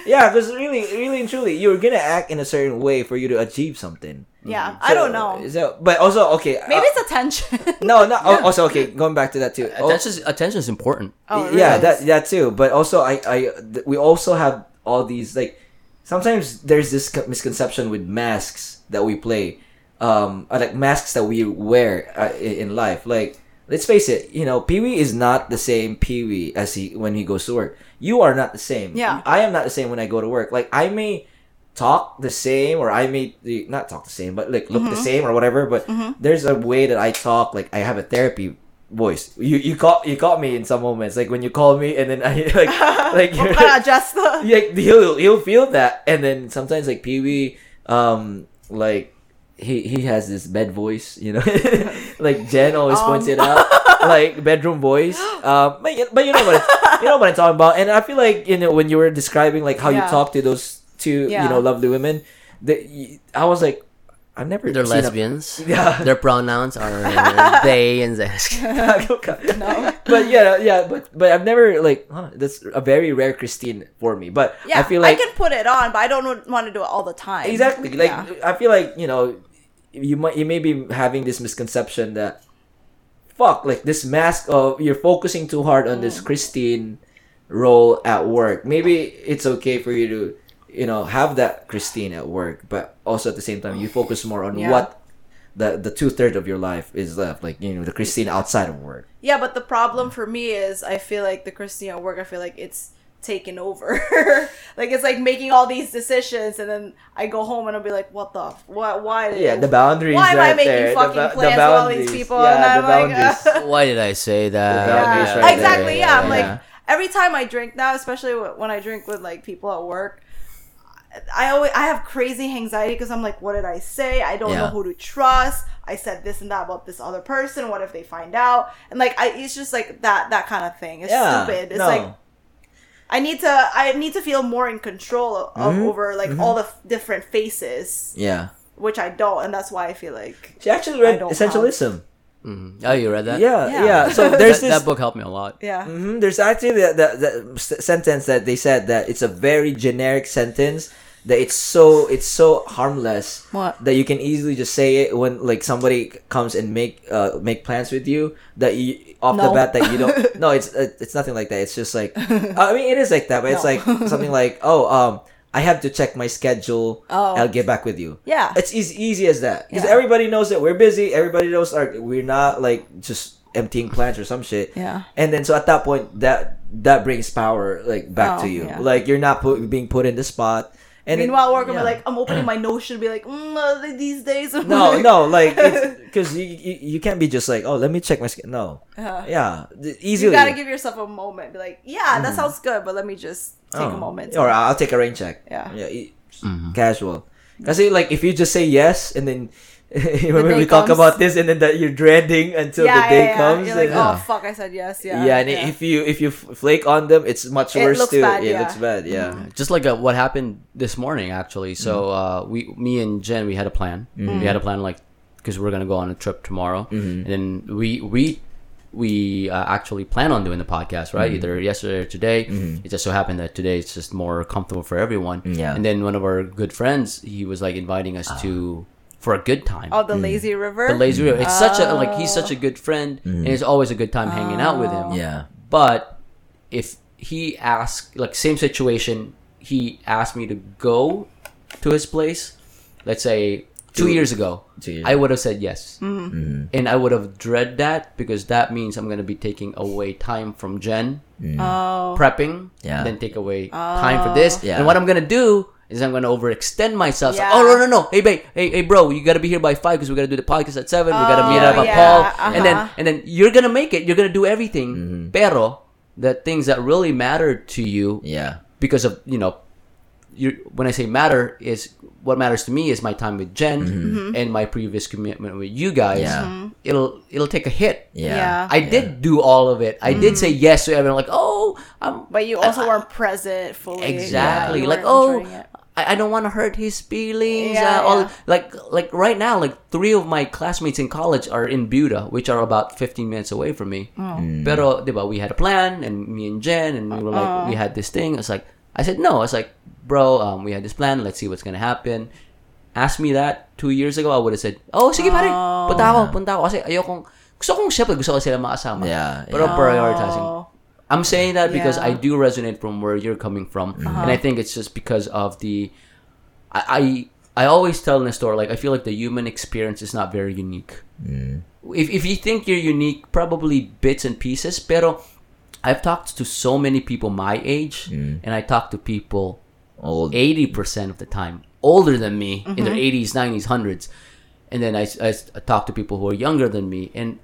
Yeah, because really, really and truly, you're gonna act in a certain way for you to achieve something. Yeah, so, I don't know. So, but also, okay, maybe uh, it's attention. No, no. Yeah. Also, okay, going back to that too. Attention, oh, attention is important. Oh, really? Yeah, that that too. But also, I, I, th- we also have all these like. Sometimes there's this misconception with masks that we play, um, or like masks that we wear uh, in life, like. Let's face it, you know, Pee Wee is not the same Pee Wee as he when he goes to work. You are not the same. Yeah. I am not the same when I go to work. Like, I may talk the same, or I may not talk the same, but like look mm-hmm. the same or whatever. But mm-hmm. there's a way that I talk. Like, I have a therapy voice. You you caught you caught me in some moments. Like when you call me, and then I like like you're like, like he'll he'll feel that. And then sometimes like Pee Wee, um, like. He he has this bed voice, you know. Like Jen always um. points it out, like bedroom voice. Um, but, but you know what I, you know what I'm talking about. And I feel like you know when you were describing like how yeah. you talk to those two, yeah. you know, lovely women. That I was like, I've never. They're seen lesbians. A, yeah. Their pronouns are they and they. No. But yeah, yeah, but but I've never like huh, that's a very rare Christine for me. But yeah, I feel like I can put it on, but I don't want to do it all the time. Exactly. Like yeah. I feel like you know. You might you may be having this misconception that fuck like this mask of you're focusing too hard on this Christine role at work. Maybe it's okay for you to you know have that Christine at work, but also at the same time you focus more on yeah. what the the two thirds of your life is left, like you know the Christine outside of work. Yeah, but the problem for me is I feel like the Christine at work. I feel like it's taken over. Like it's like making all these decisions, and then I go home and I'll be like, "What the? F- why? Why? Yeah, the boundaries. Why am I making there. fucking ba- plans with all these people?" Yeah, and I'm like, uh, "Why did I say that?" Yeah. Right exactly. There. Yeah, I'm yeah. like every time I drink now, especially when I drink with like people at work, I always I have crazy anxiety because I'm like, "What did I say? I don't yeah. know who to trust. I said this and that about this other person. What if they find out?" And like, I it's just like that that kind of thing. It's yeah, stupid. It's no. like. I need to. I need to feel more in control of, mm-hmm. over like mm-hmm. all the f- different faces. Yeah, which I don't, and that's why I feel like she actually read Essentialism. Mm-hmm. Oh, you read that? Yeah, yeah. yeah. So there's that, this, that book helped me a lot. Yeah. Mm-hmm. There's actually that that, that sentence that they said that it's a very generic sentence that it's so it's so harmless what? that you can easily just say it when like somebody comes and make uh, make plans with you that you. Off no. the bat that you don't. No, it's it's nothing like that. It's just like, I mean, it is like that, but no. it's like something like, oh, um, I have to check my schedule. Oh. I'll get back with you. Yeah, it's easy, easy as that because yeah. everybody knows that we're busy. Everybody knows our, we're not like just emptying plants or some shit. Yeah, and then so at that point, that that brings power like back oh, to you. Yeah. Like you're not put, being put in the spot. And meanwhile, work yeah. will be like, I'm opening my Notion, be like, mm, these days. I'm no, like... no, like, because you, you you can't be just like, oh, let me check my skin. No. Uh, yeah. Easily. You got to give yourself a moment. Be like, yeah, mm. that sounds good, but let me just take oh. a moment. Or I'll take a rain check. Yeah. Yeah. Mm-hmm. Casual. Because, like, if you just say yes, and then remember we comes. talk about this, and then that you're dreading until yeah, the day yeah, yeah. comes. You're like, oh, yeah. fuck, I said yes. Yeah. Yeah, and yeah. if you if you flake on them, it's much it worse too. Bad, it yeah. looks bad. Yeah. Mm-hmm. Just like a, what happened this morning, actually. So mm-hmm. uh, we, me and Jen, we had a plan. Mm-hmm. We had a plan, like, because we're gonna go on a trip tomorrow, mm-hmm. and then we we we uh, actually plan on doing the podcast, right? Mm-hmm. Either yesterday or today. Mm-hmm. It just so happened that today it's just more comfortable for everyone. Yeah. And then one of our good friends, he was like inviting us uh. to. For a good time. Oh, the mm. lazy river? The lazy river. It's oh. such a, like, he's such a good friend, mm. and it's always a good time oh. hanging out with him. Yeah. But if he asked, like, same situation, he asked me to go to his place, let's say two, two years ago, two years. I would have said yes. Mm-hmm. Mm-hmm. And I would have dreaded that because that means I'm going to be taking away time from Jen, mm. oh. prepping, yeah. then take away oh. time for this. Yeah. And what I'm going to do is I'm gonna overextend myself. Yeah. So, oh no no no! Hey babe, hey hey bro, you gotta be here by five because we gotta do the podcast at seven. Oh, we gotta meet up at yeah, Paul, uh-huh. and then and then you're gonna make it. You're gonna do everything. Mm-hmm. Pero the things that really matter to you, yeah, because of you know, you, when I say matter, is what matters to me is my time with Jen mm-hmm. and my previous commitment with you guys. Yeah. Mm-hmm. It'll it'll take a hit. Yeah, yeah. I did yeah. do all of it. I mm-hmm. did say yes to everyone. Like, oh, I'm, but you also I, weren't present fully. Exactly. Yeah, like, oh, I, I don't want to hurt his feelings. Yeah, uh, all yeah. like like right now, like three of my classmates in college are in Buda, which are about fifteen minutes away from me. Oh. Mm. Pero, diba, we had a plan, and me and Jen, and we were like, oh. we had this thing. It's like. I said, no. I was like, bro, um, we had this plan. Let's see what's going to happen. Ask me that two years ago, I would have said, oh, sige pare, punta ako, punta ako. Kasi ayokong, gusto kong siya, gusto ko sila makasama. Yeah, yeah. Pero prioritizing. I'm saying that because yeah. I do resonate from where you're coming from. Uh-huh. And I think it's just because of the, I I, I always tell in the store, like, I feel like the human experience is not very unique. Mm. If if you think you're unique, probably bits and pieces, pero, I've talked to so many people my age, mm. and I talk to people old. eighty percent of the time, older than me, mm-hmm. in their eighties, nineties, hundreds. And then I, I, I talk to people who are younger than me. And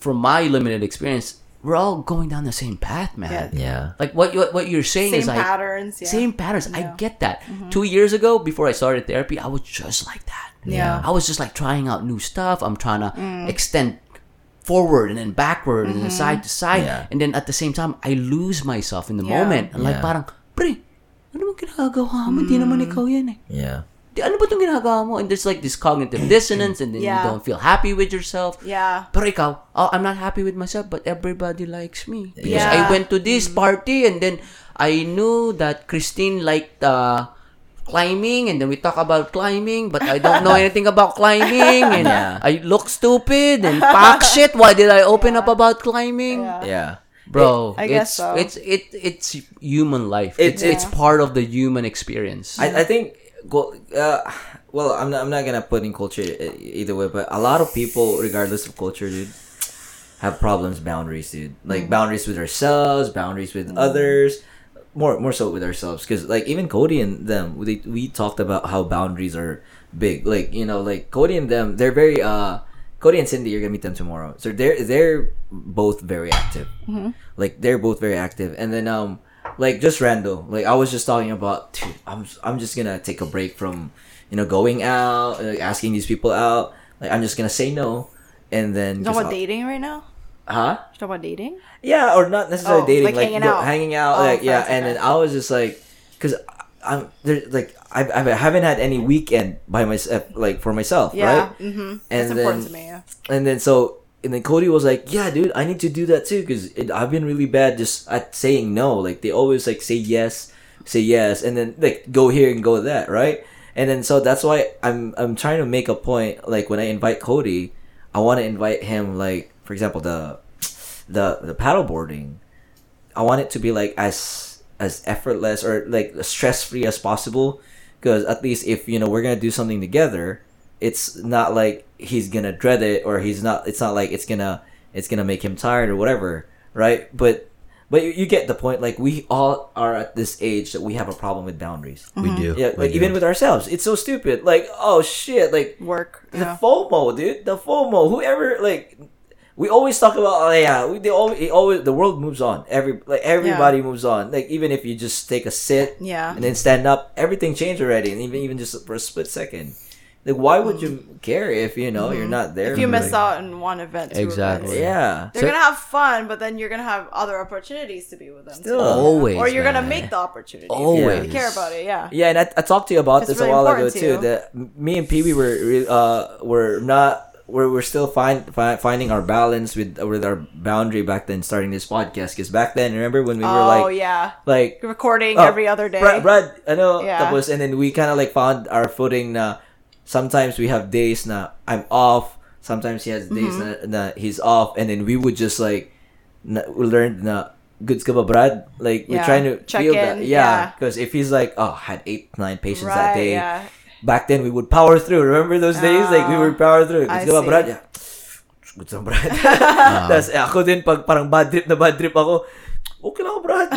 from my limited experience, we're all going down the same path, man. Yeah. yeah. Like what, what what you're saying same is like... Same patterns. Yeah. Same patterns. Yeah. I get that. Mm-hmm. Two years ago, before I started therapy, I was just like that. Yeah. I was just like trying out new stuff. I'm trying to mm. extend... forward and then backward mm-hmm. and then side to side yeah. and then at the same time I lose myself in the yeah. moment. I'm yeah. like parang pre ano bang ginagawa mo? Hindi mm. naman ikaw yan eh. Yeah. Di ano ba itong ginagawa mo? And there's like this cognitive dissonance and then yeah. you don't feel happy with yourself. Yeah. Pero ikaw, oh, I'm not happy with myself but everybody likes me because yeah. I went to this mm. party and then I knew that Christine liked uh climbing and then we talk about climbing but I don't know anything about climbing and yeah. I look stupid and fuck shit, why did I open yeah. up about climbing? Yeah, yeah. Bro, it, I guess it's, so. it's it it's human life. It, it's yeah. it's part of the human experience. I, I think uh, well I'm not, I'm not gonna put in culture either way but a lot of people regardless of culture dude have problems boundaries dude like mm. boundaries with ourselves, boundaries with mm. others. More, more so with ourselves, because like even Cody and them, we we talked about how boundaries are big. Like you know, like Cody and them, they're very. Uh, Cody and Cindy, you're gonna meet them tomorrow, so they're they're both very active. Mm-hmm. Like they're both very active, and then um, like just random. Like I was just talking about, dude, I'm I'm just gonna take a break from, you know, going out, like, asking these people out. Like I'm just gonna say no, and then. You know what dating right now? Huh? You talking about dating? Yeah, or not necessarily oh, dating, like, like hanging out, hanging out, oh, like yeah. And then I was just like, because I'm there, like I I haven't had any weekend by myself, like for myself, yeah, right? Mm-hmm. And that's then, important to me, yeah. And then so and then Cody was like, yeah, dude, I need to do that too, because I've been really bad just at saying no. Like they always like say yes, say yes, and then like go here and go that, right? And then so that's why I'm I'm trying to make a point. Like when I invite Cody, I want to invite him like. For example, the the the paddleboarding, I want it to be like as as effortless or like stress free as possible, because at least if you know we're gonna do something together, it's not like he's gonna dread it or he's not. It's not like it's gonna it's gonna make him tired or whatever, right? But but you, you get the point. Like we all are at this age that we have a problem with boundaries. Mm-hmm. We do. Yeah, like we even do. With ourselves, it's so stupid. Like oh shit, like work. The yeah. FOMO, dude. The FOMO. Whoever like. We always talk about, oh yeah, we, they always, always, the world moves on. Every like everybody yeah. moves on. Like even if you just take a sit yeah. and then stand up, everything changed already. And even even just for a split second, like why would you care if you know mm-hmm. you're not there? If you miss like, out in one event, two exactly. events. Yeah, they're so, gonna have fun, but then you're gonna have other opportunities to be with them. Still, so, always, or you're man. gonna make the opportunity. Always, if you care about it. Yeah, yeah. And I, I talked to you about it's this really a while ago to too. That me and Pee Wee were uh were not. We're we're still find, find, finding our balance with with our boundary back then starting this podcast because back then remember when we oh, were like yeah like recording oh, every other day Brad, Brad I know yeah. tapos and then we kind of like found our footing na sometimes we have days na I'm off sometimes he has days mm-hmm. na, na he's off and then we would just like na, we learned na goods ka ba Brad like yeah. we're trying to check feel in that. Yeah because yeah. if he's like oh I had eight nine patients right, that day yeah. Back then, we would power through. Remember those days? Uh, like, we would power through. It's good, Brad. Yeah. Good, Brad. Tapos, ako din, pag parang bad trip na bad trip ako, okay lang, Brad.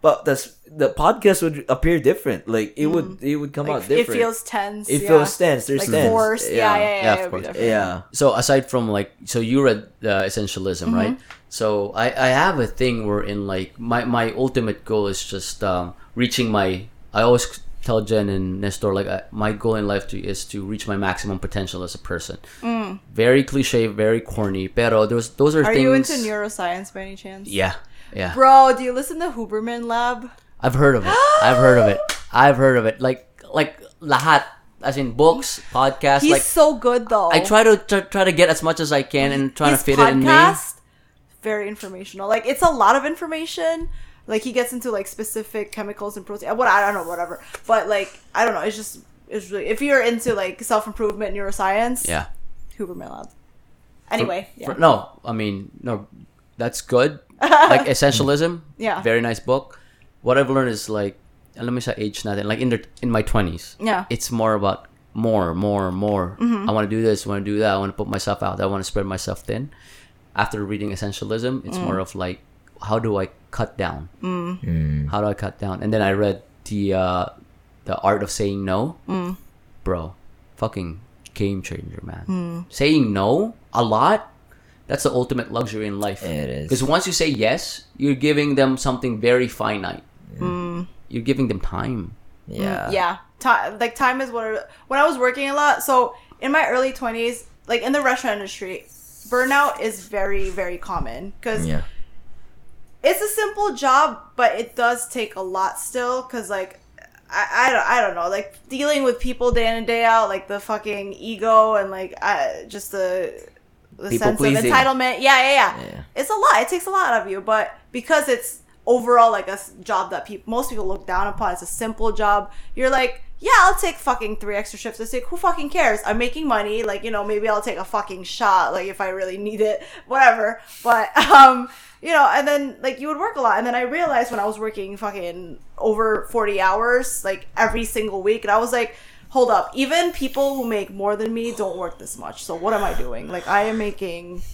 But that's, the podcast would appear different. Like, it would it would come like, out different. It feels tense. It yeah. feels tense. There's like tense. Like, forced. Yeah, yeah, yeah. Yeah, yeah, of course. Yeah. So, aside from, like, so you read uh, Essentialism, mm-hmm. right? So, I, I have a thing wherein, like, my, my ultimate goal is just um, reaching my, I always... tell Jen and Nestor, like, uh, my goal in life to, is to reach my maximum potential as a person. Mm. Very cliche, very corny, pero those those are, are things... Are you into neuroscience by any chance? Yeah, yeah. Bro, do you listen to Huberman Lab? I've heard of it. I've heard of it. I've heard of it. Like, like lahat. As in books, podcasts. He's like, so good, though. I try to t- try to get as much as I can and trying His to fit podcast, it in me. Podcast, very informational. Like, it's a lot of information. Like, he gets into, like, specific chemicals and protein. What, I don't know, whatever. But, like, I don't know. It's just, it's really, if you're into, like, self-improvement, neuroscience, yeah, Huberman Lab. Anyway. For, yeah. for, no, I mean, no, that's good. Like, Essentialism. Yeah. Very nice book. What I've learned is, like, alam mo sa age natin, like in the in my twenties, yeah, it's more about more, more, more. Mm-hmm. I want to do this, I want to do that, I want to put myself out, I want to spread myself thin. After reading Essentialism, it's mm. more of like, how do I cut down? Mm. Mm. How do I cut down? And then I read the uh, the Art of Saying No. Mm. Bro, fucking game changer, man. Mm. Saying no a lot. That's the ultimate luxury in life. It is. Because once you say yes, you're giving them something very finite. Yeah. Mm. You're giving them time. Yeah. Mm, yeah. Time, like, time is what... I, when I was working a lot, so in my early twenties, like, in the restaurant industry, burnout is very, very common. Because yeah. it's a simple job, but it does take a lot still. Because, like, I, I, don't, I don't know. Like, dealing with people day in and day out, like, the fucking ego and, like, I, just the... The people sense pleasing. Of entitlement. Yeah, yeah, yeah, yeah. It's a lot. It takes a lot out of you. But because it's overall like a job that people, most people look down upon, it's a simple job. You're like, yeah, I'll take fucking three extra shifts this week. Who fucking cares? I'm making money. Like, you know, maybe I'll take a fucking shot, like, if I really need it. Whatever. But, um, you know, and then, like, you would work a lot. And then I realized when I was working fucking over forty hours, like, every single week. And I was like, hold up, even people who make more than me don't work this much. So what am I doing? Like, I am making,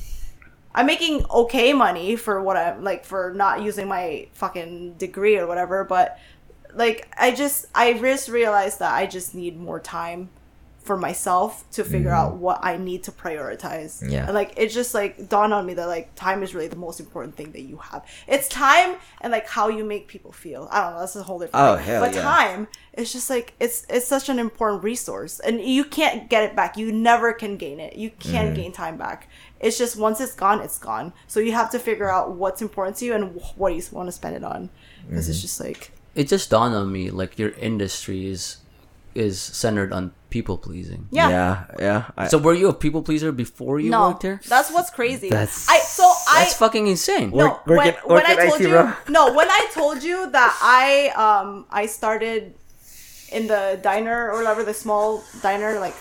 I'm making okay money for what I'm, like, for not using my fucking degree or whatever. But, like, I just, I just realized that I just need more time for myself to figure mm. out what I need to prioritize. Yeah. And, like, it just, like, dawned on me that, like, time is really the most important thing that you have. It's time and, like, how you make people feel. I don't know. That's a whole different oh, thing. Hell but yeah. time is just, like, it's it's such an important resource. And you can't get it back. You never can gain it. You can't mm. gain time back. It's just once it's gone, it's gone. So you have to figure out what's important to you and what you want to spend it on. Because mm-hmm. it's just, like... It just dawned on me, like, your industry is... is centered on people pleasing. Yeah, yeah, yeah. I, so were you a people pleaser before you no, worked there? That's what's crazy. That's I, so I, that's fucking insane. No, work, work when, it, when I told I C, you, bro. no, when I told you that I um I started in the diner or whatever, the small diner, like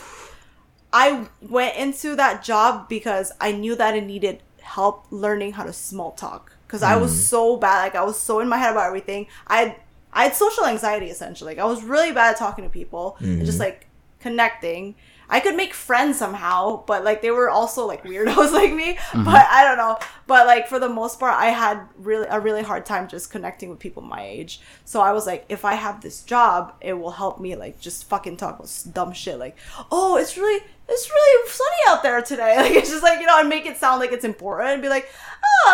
I went into that job because I knew that I needed help learning how to small talk because mm. I was so bad. Like I was so in my head about everything. I. I had social anxiety, essentially. Like, I was really bad at talking to people mm-hmm. and just, like, connecting. I could make friends somehow, but, like, they were also, like, weirdos like me. Mm-hmm. But I don't know. But, like, for the most part, I had really a really hard time just connecting with people my age. So I was like, if I have this job, it will help me, like, just fucking talk about dumb shit. Like, oh, it's really... It's really sunny out there today. Like, it's just like, you know, and make it sound like it's important and be like, oh,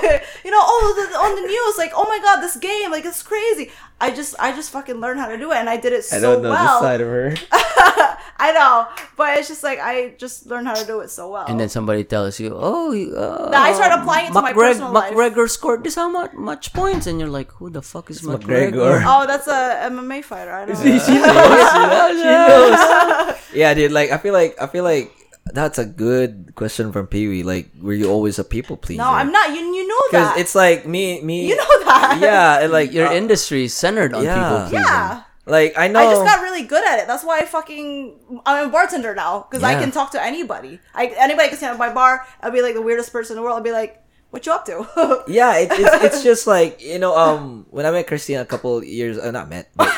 like, you know, oh, the, on the news, like, oh my God, this game, like, it's crazy. I just, I just fucking learned how to do it and I did it so well. I don't know well. This side of her. I know, but it's just like, I just learned how to do it so well. And then somebody tells you, oh, uh, I started applying it to McGreg- my personal McGregor life. McGregor scored this how much points? And you're like, who the fuck is McGregor? McGregor? Oh, that's a M M A fighter. I don't know. She, she knows. She knows. Yeah, dude, like, I feel like, I feel like that's a good question from Pee-wee. Like, were you always a people pleaser? No, I'm not. You you know that. Because it's like me me. You know that. Yeah, and like your uh, industry is centered on yeah. people pleasing. Yeah. Like I know. I just got really good at it. That's why I fucking I'm a bartender now because yeah. I can talk to anybody. I anybody can stand at my bar. I'll be like the weirdest person in the world. I'll be like, what you up to? Yeah, it, it's it's just like you know um when I met Christine a couple years uh, not met. But,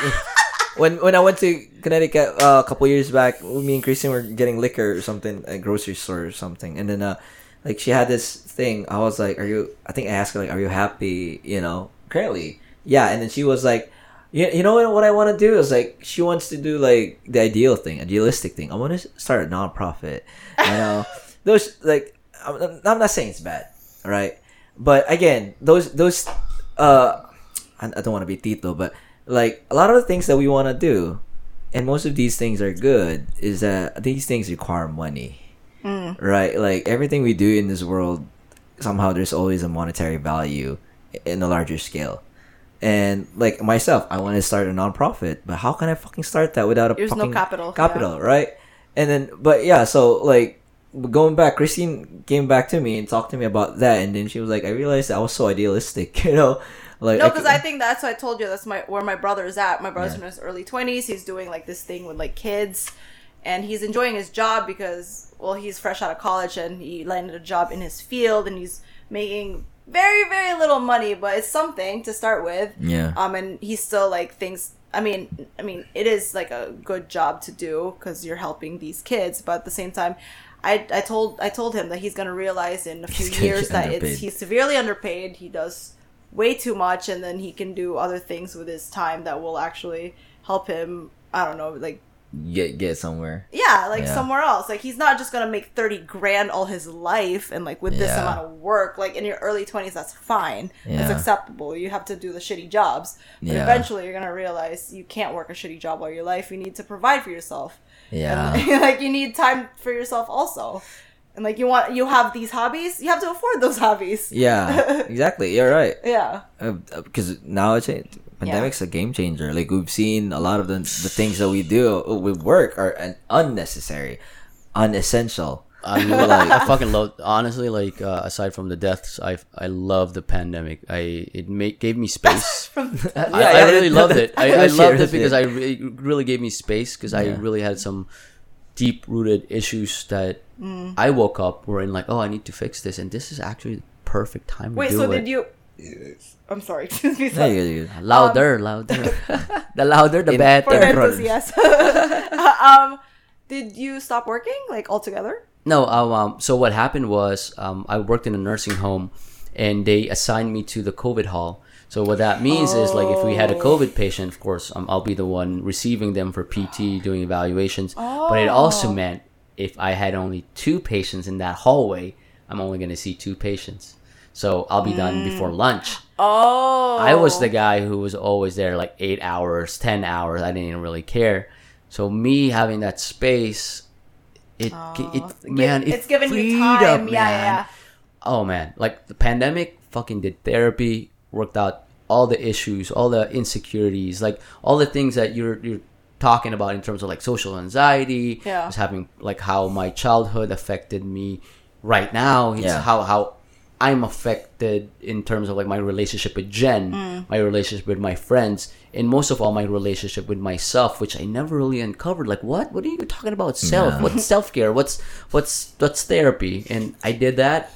When when I went to Connecticut uh, a couple years back, me and Christine were getting liquor or something at a grocery store or something, and then uh, like she had this thing. I was like, "Are you?" I think I asked her like, "Are you happy?" You know, currently, yeah. And then she was like, "You you know what, what I want to do is like she wants to do like the ideal thing, idealistic thing. I want to start a nonprofit. You know, those like I'm, I'm not saying it's bad, right? But again, those those uh, I, I don't want to be Tito, but like a lot of the things that we want to do, and most of these things are good, is that these things require money. Mm. Right? Like everything we do in this world, somehow there's always a monetary value in a larger scale. And like myself, I want to start a nonprofit, but how can I fucking start that without a There's fucking no capital. Capital, yeah. Right? And then, but yeah, so like going back, Christine came back to me and talked to me about that, and then she was like, "I realized I was so idealistic, you know." Like, no, because I, I think that's what I told you. That's my where my brother is at. My brother's yeah. in his early twenties. He's doing like this thing with like kids, and he's enjoying his job because, well, he's fresh out of college and he landed a job in his field, and he's making very, very little money, but it's something to start with. Yeah. Um, and he still like thinks. I mean, I mean, it is like a good job to do because you're helping these kids, but at the same time, I, I told I told him that he's gonna realize in a few years that it's he's severely underpaid. He does way too much, and then he can do other things with his time that will actually help him. I don't know, like get get somewhere. Yeah, like yeah. somewhere else. Like he's not just gonna make thirty grand all his life, and like with yeah. this amount of work, like in your early twenties, that's fine. Yeah. That's acceptable. You have to do the shitty jobs, but yeah. eventually you're gonna realize you can't work a shitty job all your life. You need to provide for yourself. Yeah, and, like you need time for yourself also, and like you want you have these hobbies, you have to afford those hobbies. Yeah, exactly. You're right. Yeah, because uh, now it's a, pandemic's yeah. a game changer. Like we've seen a lot of the the things that we do with work are an unnecessary, unessential. I mean, like, I fucking love honestly. Like uh, aside from the deaths, I I love the pandemic. I it made, gave me space. I, yeah, I really loved it. I, I loved it because I re- it really gave me space because yeah. I really had some deep rooted issues that mm. I woke up were in like, oh, I need to fix this, and this is actually the perfect time. Wait, to do so it. Did you? I'm sorry. louder, louder. The louder, the better. For enthusiasm. um, did you stop working like altogether? No, um, so what happened was um, I worked in a nursing home, and they assigned me to the COVID hall. So what that means oh. is, like, if we had a COVID patient, of course, um, I'll be the one receiving them for P T, doing evaluations. Oh. But it also meant if I had only two patients in that hallway, I'm only going to see two patients. So I'll be mm. done before lunch. Oh, I was the guy who was always there, like eight hours, ten hours. I didn't even really care. So me having that space. It, oh, it man, it it's given you time, up, man. yeah, yeah. Oh man, like the pandemic, fucking did therapy, worked out all the issues, all the insecurities, like all the things that you're you're talking about in terms of like social anxiety. Yeah, just having like how my childhood affected me right now. It's yeah. how how I'm affected in terms of like my relationship with Jen, mm. my relationship with my friends, and most of all my relationship with myself, which I never really uncovered. Like, what? What are you talking about? Self? Yeah. What's self-care? What's what's what's therapy? And I did that,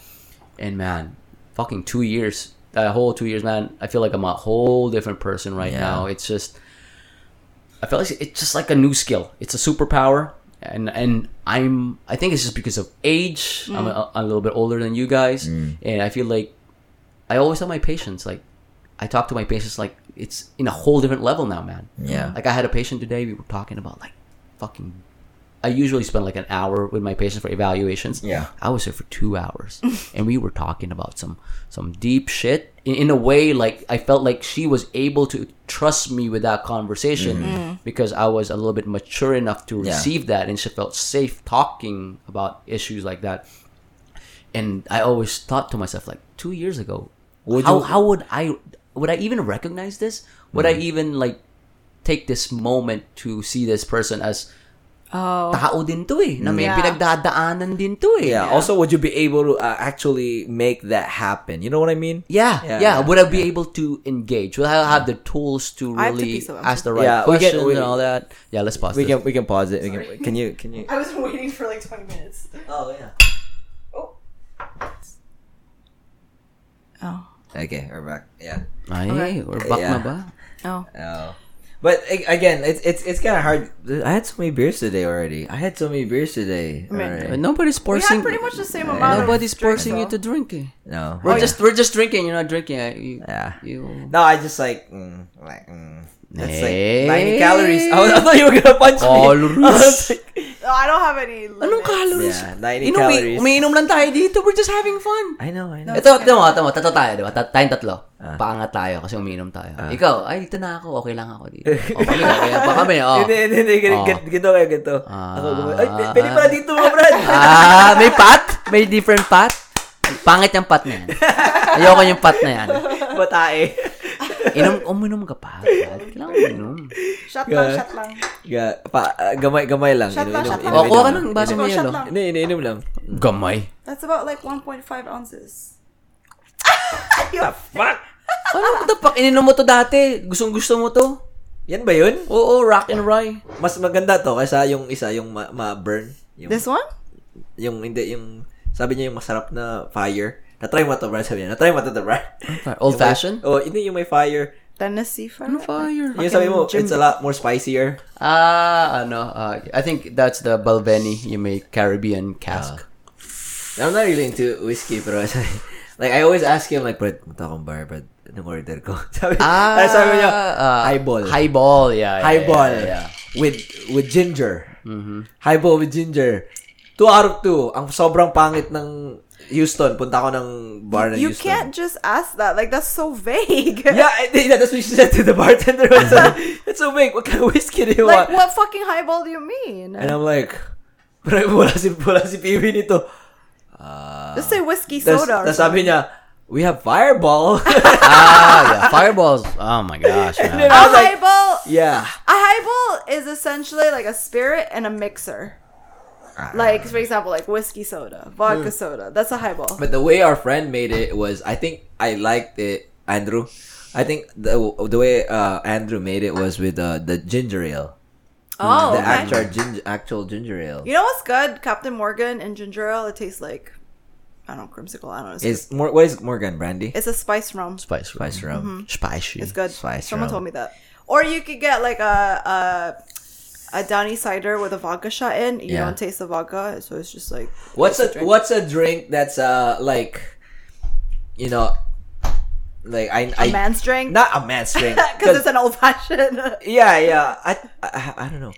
and man, fucking two years, that whole two years, man. I feel like I'm a whole different person right yeah. now. It's just, I feel like it's just like a new skill. It's a superpower, and and I'm I think it's just because of age. Mm. I'm a, a little bit older than you guys, mm. and I feel like I always have my patients like. I talk to my patients like it's in a whole different level now, man. Yeah. Like I had a patient today. We were talking about like fucking. I usually spend like an hour with my patients for evaluations. Yeah. I was there for two hours, and we were talking about some some deep shit. In, in a way, like I felt like she was able to trust me with that conversation mm-hmm. because I was a little bit mature enough to receive yeah. that, and she felt safe talking about issues like that. And I always thought to myself, like two years ago, would how you- how would I? Would I even recognize this? Would mm. I even like take this moment to see this person as oh. tao din to eh, na may yeah. pinagdadaanan din to eh. Yeah. Yeah. Also, would you be able to uh, actually make that happen? You know what I mean? Yeah. Yeah. yeah. Would I be yeah. able to engage? Would I have the tools to really to so ask the right yeah, question we can, we, and all that? Yeah, let's pause. We this. can we can pause it. We can, can you can you? I was waiting for like twenty minutes. Oh yeah. Oh. Oh. Okay, we're back. Yeah. Ay, okay. We're back yeah. na ba? Oh. Oh. But again, it's it's it's kind of hard. I had so many beers today already. I had so many beers today. I mean, right. Nobody's forcing. We had pretty much the same uh, amount. Nobody's of forcing you to drink. Eh? No. We're oh, just yeah. we're just drinking. You're not drinking. You, yeah. You. No, I just like mm, like. Mm. That's hey. like ninety calories. I, was, I thought you were gonna punch calories. me. I was like, I don't have any limits. Anong calories? Yeah, ninety Inu- calories. Umiinom lang tayo dito. We're just having fun. I know, I know. Ito, ito mo, ito mo. Tato tayo, diba? Tayong tatlo. Ah. Paangat tayo kasi umiinom tayo. Ah. Ikaw, ay, ito na ako. Okay lang ako dito. Okay lang. Kaya pa kami, oh. Hindi, hindi, hindi. Gito kayo, gito. Ay, pwede pala dito mo, Brad. Ah, may pot? May different pot? Pangit yung pot na yan. Ayoko yung pot na yan. Batae. Inom, uminom ka pa. Kailangan uminom. Shot lang, yeah. shot lang. Yeah. Pa, uh, gamay, gamay lang. Shot lang, shot lang. O, kuha ka ng baso mo yun, no? Iniinom lang. Gamay? That's about like one point five ounces. The fuck? Ano the fuck? Ininom mo to dati. Gustong-gusto mo to. Yan ba yun? Oo, rock and rye. Mas maganda to kaysa yung isa, yung ma- ma-burn. Yung, this one? Yung, hindi, yung, sabi niya yung masarap na fire. Na-try mo to, Brad. Sabi niya, na-try mo to, Brad. Old-fashioned? Oh, hindi yung may fire. Tennessee fire? Ano fire? Yung sabi mo, it's a lot more spicier. Ah, uh, ano. Uh, I think that's the Balvenie. You make Caribbean cask. Uh, I'm not really into whiskey, pero like, I always ask him, like, Brad, punta akong bar, Brad. Anong order ko? Sabi, ah, sabi niya, uh, highball. Highball, yeah. yeah highball. Yeah, yeah, yeah. With with ginger. Mm-hmm. Highball with ginger. Two out of two. Ang sobrang pangit ng... Houston, punta ko ng bar na Houston. You can't just ask that. Like, that's so vague. Yeah, that's what she said to the bartender. It's so vague. What kind of whiskey do you like, want? Like, what fucking highball do you mean? And I'm like, pero wala si, wala si P B nito. Uh, just say whiskey soda. Tapos sabi niya, we have fireball. Ah, yeah. Fireballs. Oh, my gosh. A like, highball. Yeah. A highball is essentially like a spirit and a mixer. Like, for example, like whiskey soda, vodka mm. soda. That's a highball. But the way our friend made it was, I think I liked it, Andrew. I think the the way uh, Andrew made it was with uh, the ginger ale. Oh, the okay. actual ginger actual ginger ale. You know what's good? Captain Morgan and ginger ale. It tastes like, I don't know, creamsicle. I don't know. It's, it's more. What is Morgan brandy? It's a spice rum. Spice rum. Spice rum. Mm-hmm. Spicy. It's good. Spice Someone rum. told me that. Or you could get like a. a A Downy cider with a vodka shot in. You yeah. don't taste the vodka, so it's just like what's a, a what's a drink that's uh like, you know, like I, I a man's drink, not a man's drink because it's an old fashioned. yeah, yeah. I, I I don't know.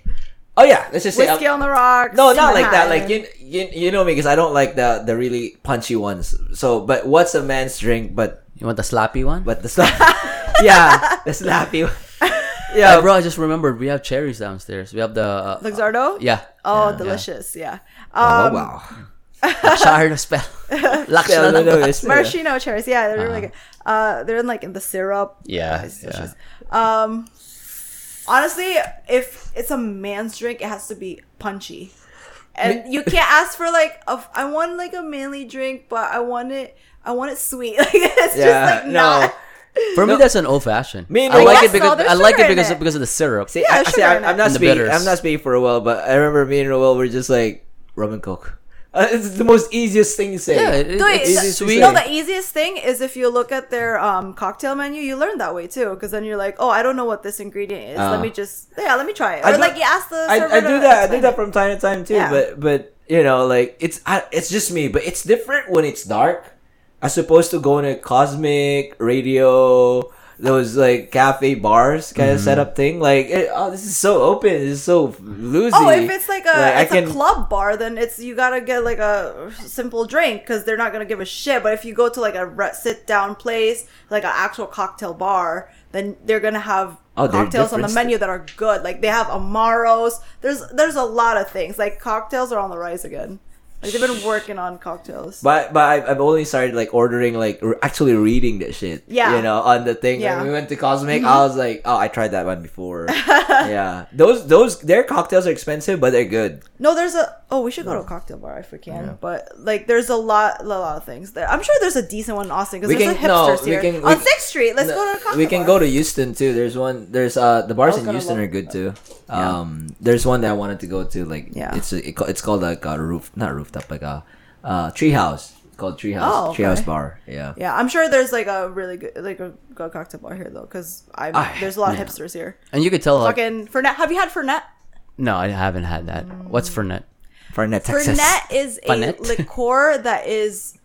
Oh yeah, let's just say whiskey I'm, on the rocks. No, not like that. Like you you you know me because I don't like the the really punchy ones. So, but what's a man's drink? But you want the sloppy one? But the sloppy, yeah, the sloppy one. Yeah, uh, bro, I just remembered we have cherries downstairs. We have the... Uh, Luxardo? Uh, yeah. Oh, yeah, delicious, yeah. yeah. Um, oh, wow. Luxardo spell. Luxardo. Maraschino cherries, yeah, they're uh-huh. really good. Uh, they're in, like, in the syrup. Yeah, it's yeah. Um, honestly, if it's a man's drink, it has to be punchy. And you can't ask for, like, a, I want, like, a manly drink, but I want it, I want it sweet. Like, it's yeah, just, like, no. not... For no. me, that's an old-fashioned. Me, no. I like yes, it because no, I like it because it. because of the syrup. See, yeah, I, see I, I'm not speaking. I'm not speaking for a while, but I remember me and Roel were just like rum and coke. Uh, it's the most easiest thing to say. Yeah, it, Dude, it's sweet. You know, the easiest thing is if you look at their um, cocktail menu. You learn that way too, because then you're like, oh, I don't know what this ingredient is. Uh, let me just yeah, let me try it. Or do, like you ask the. I, I do that. I do that from time to time too. Yeah. But but you know, like it's I, it's just me. But it's different when it's dark. I supposed to go in a cosmic radio, those like cafe bars kind mm-hmm. of setup thing. Like, it, oh, this is so open, this is so loosey. Oh, if it's like a, like, it's I a can... club bar, then it's you gotta get like a simple drink because they're not gonna give a shit. But if you go to like a re- sit down place, like an actual cocktail bar, then they're gonna have oh, cocktails on the menu that are good. Like they have Amaros. There's there's a lot of things. Like cocktails are on the rise again. Like they've been working on cocktails, but but I've only started like ordering like re- actually reading that shit. Yeah, you know, on the thing. Yeah. When we went to Cosmic, mm-hmm. I was like, oh, I tried that one before. yeah, those those their cocktails are expensive, but they're good. No, there's a oh, we should go to a cocktail bar if we can. Yeah. But like, there's a lot a lot of things there. I'm sure there's a decent one in Austin because there's can, a hipsters no, here can, on Sixth Street. Let's no, go to a cocktail. We can bar. Go to Houston too. There's one. There's uh the bars in Houston are good too. Yeah. Um, there's one that I wanted to go to. Like, yeah. it's a, it, it's called like a roof, not roof. Up like a uh, treehouse called treehouse oh, okay. treehouse bar. Yeah, yeah. I'm sure there's like a really good like a good cocktail bar here though, because I there's a lot yeah. of hipsters here. And you could tell fucking like, Fernet. Have you had Fernet? No, I haven't had that. Mm. What's Fernet? Fernet, Texas. Fernet is Fernet? a liqueur that is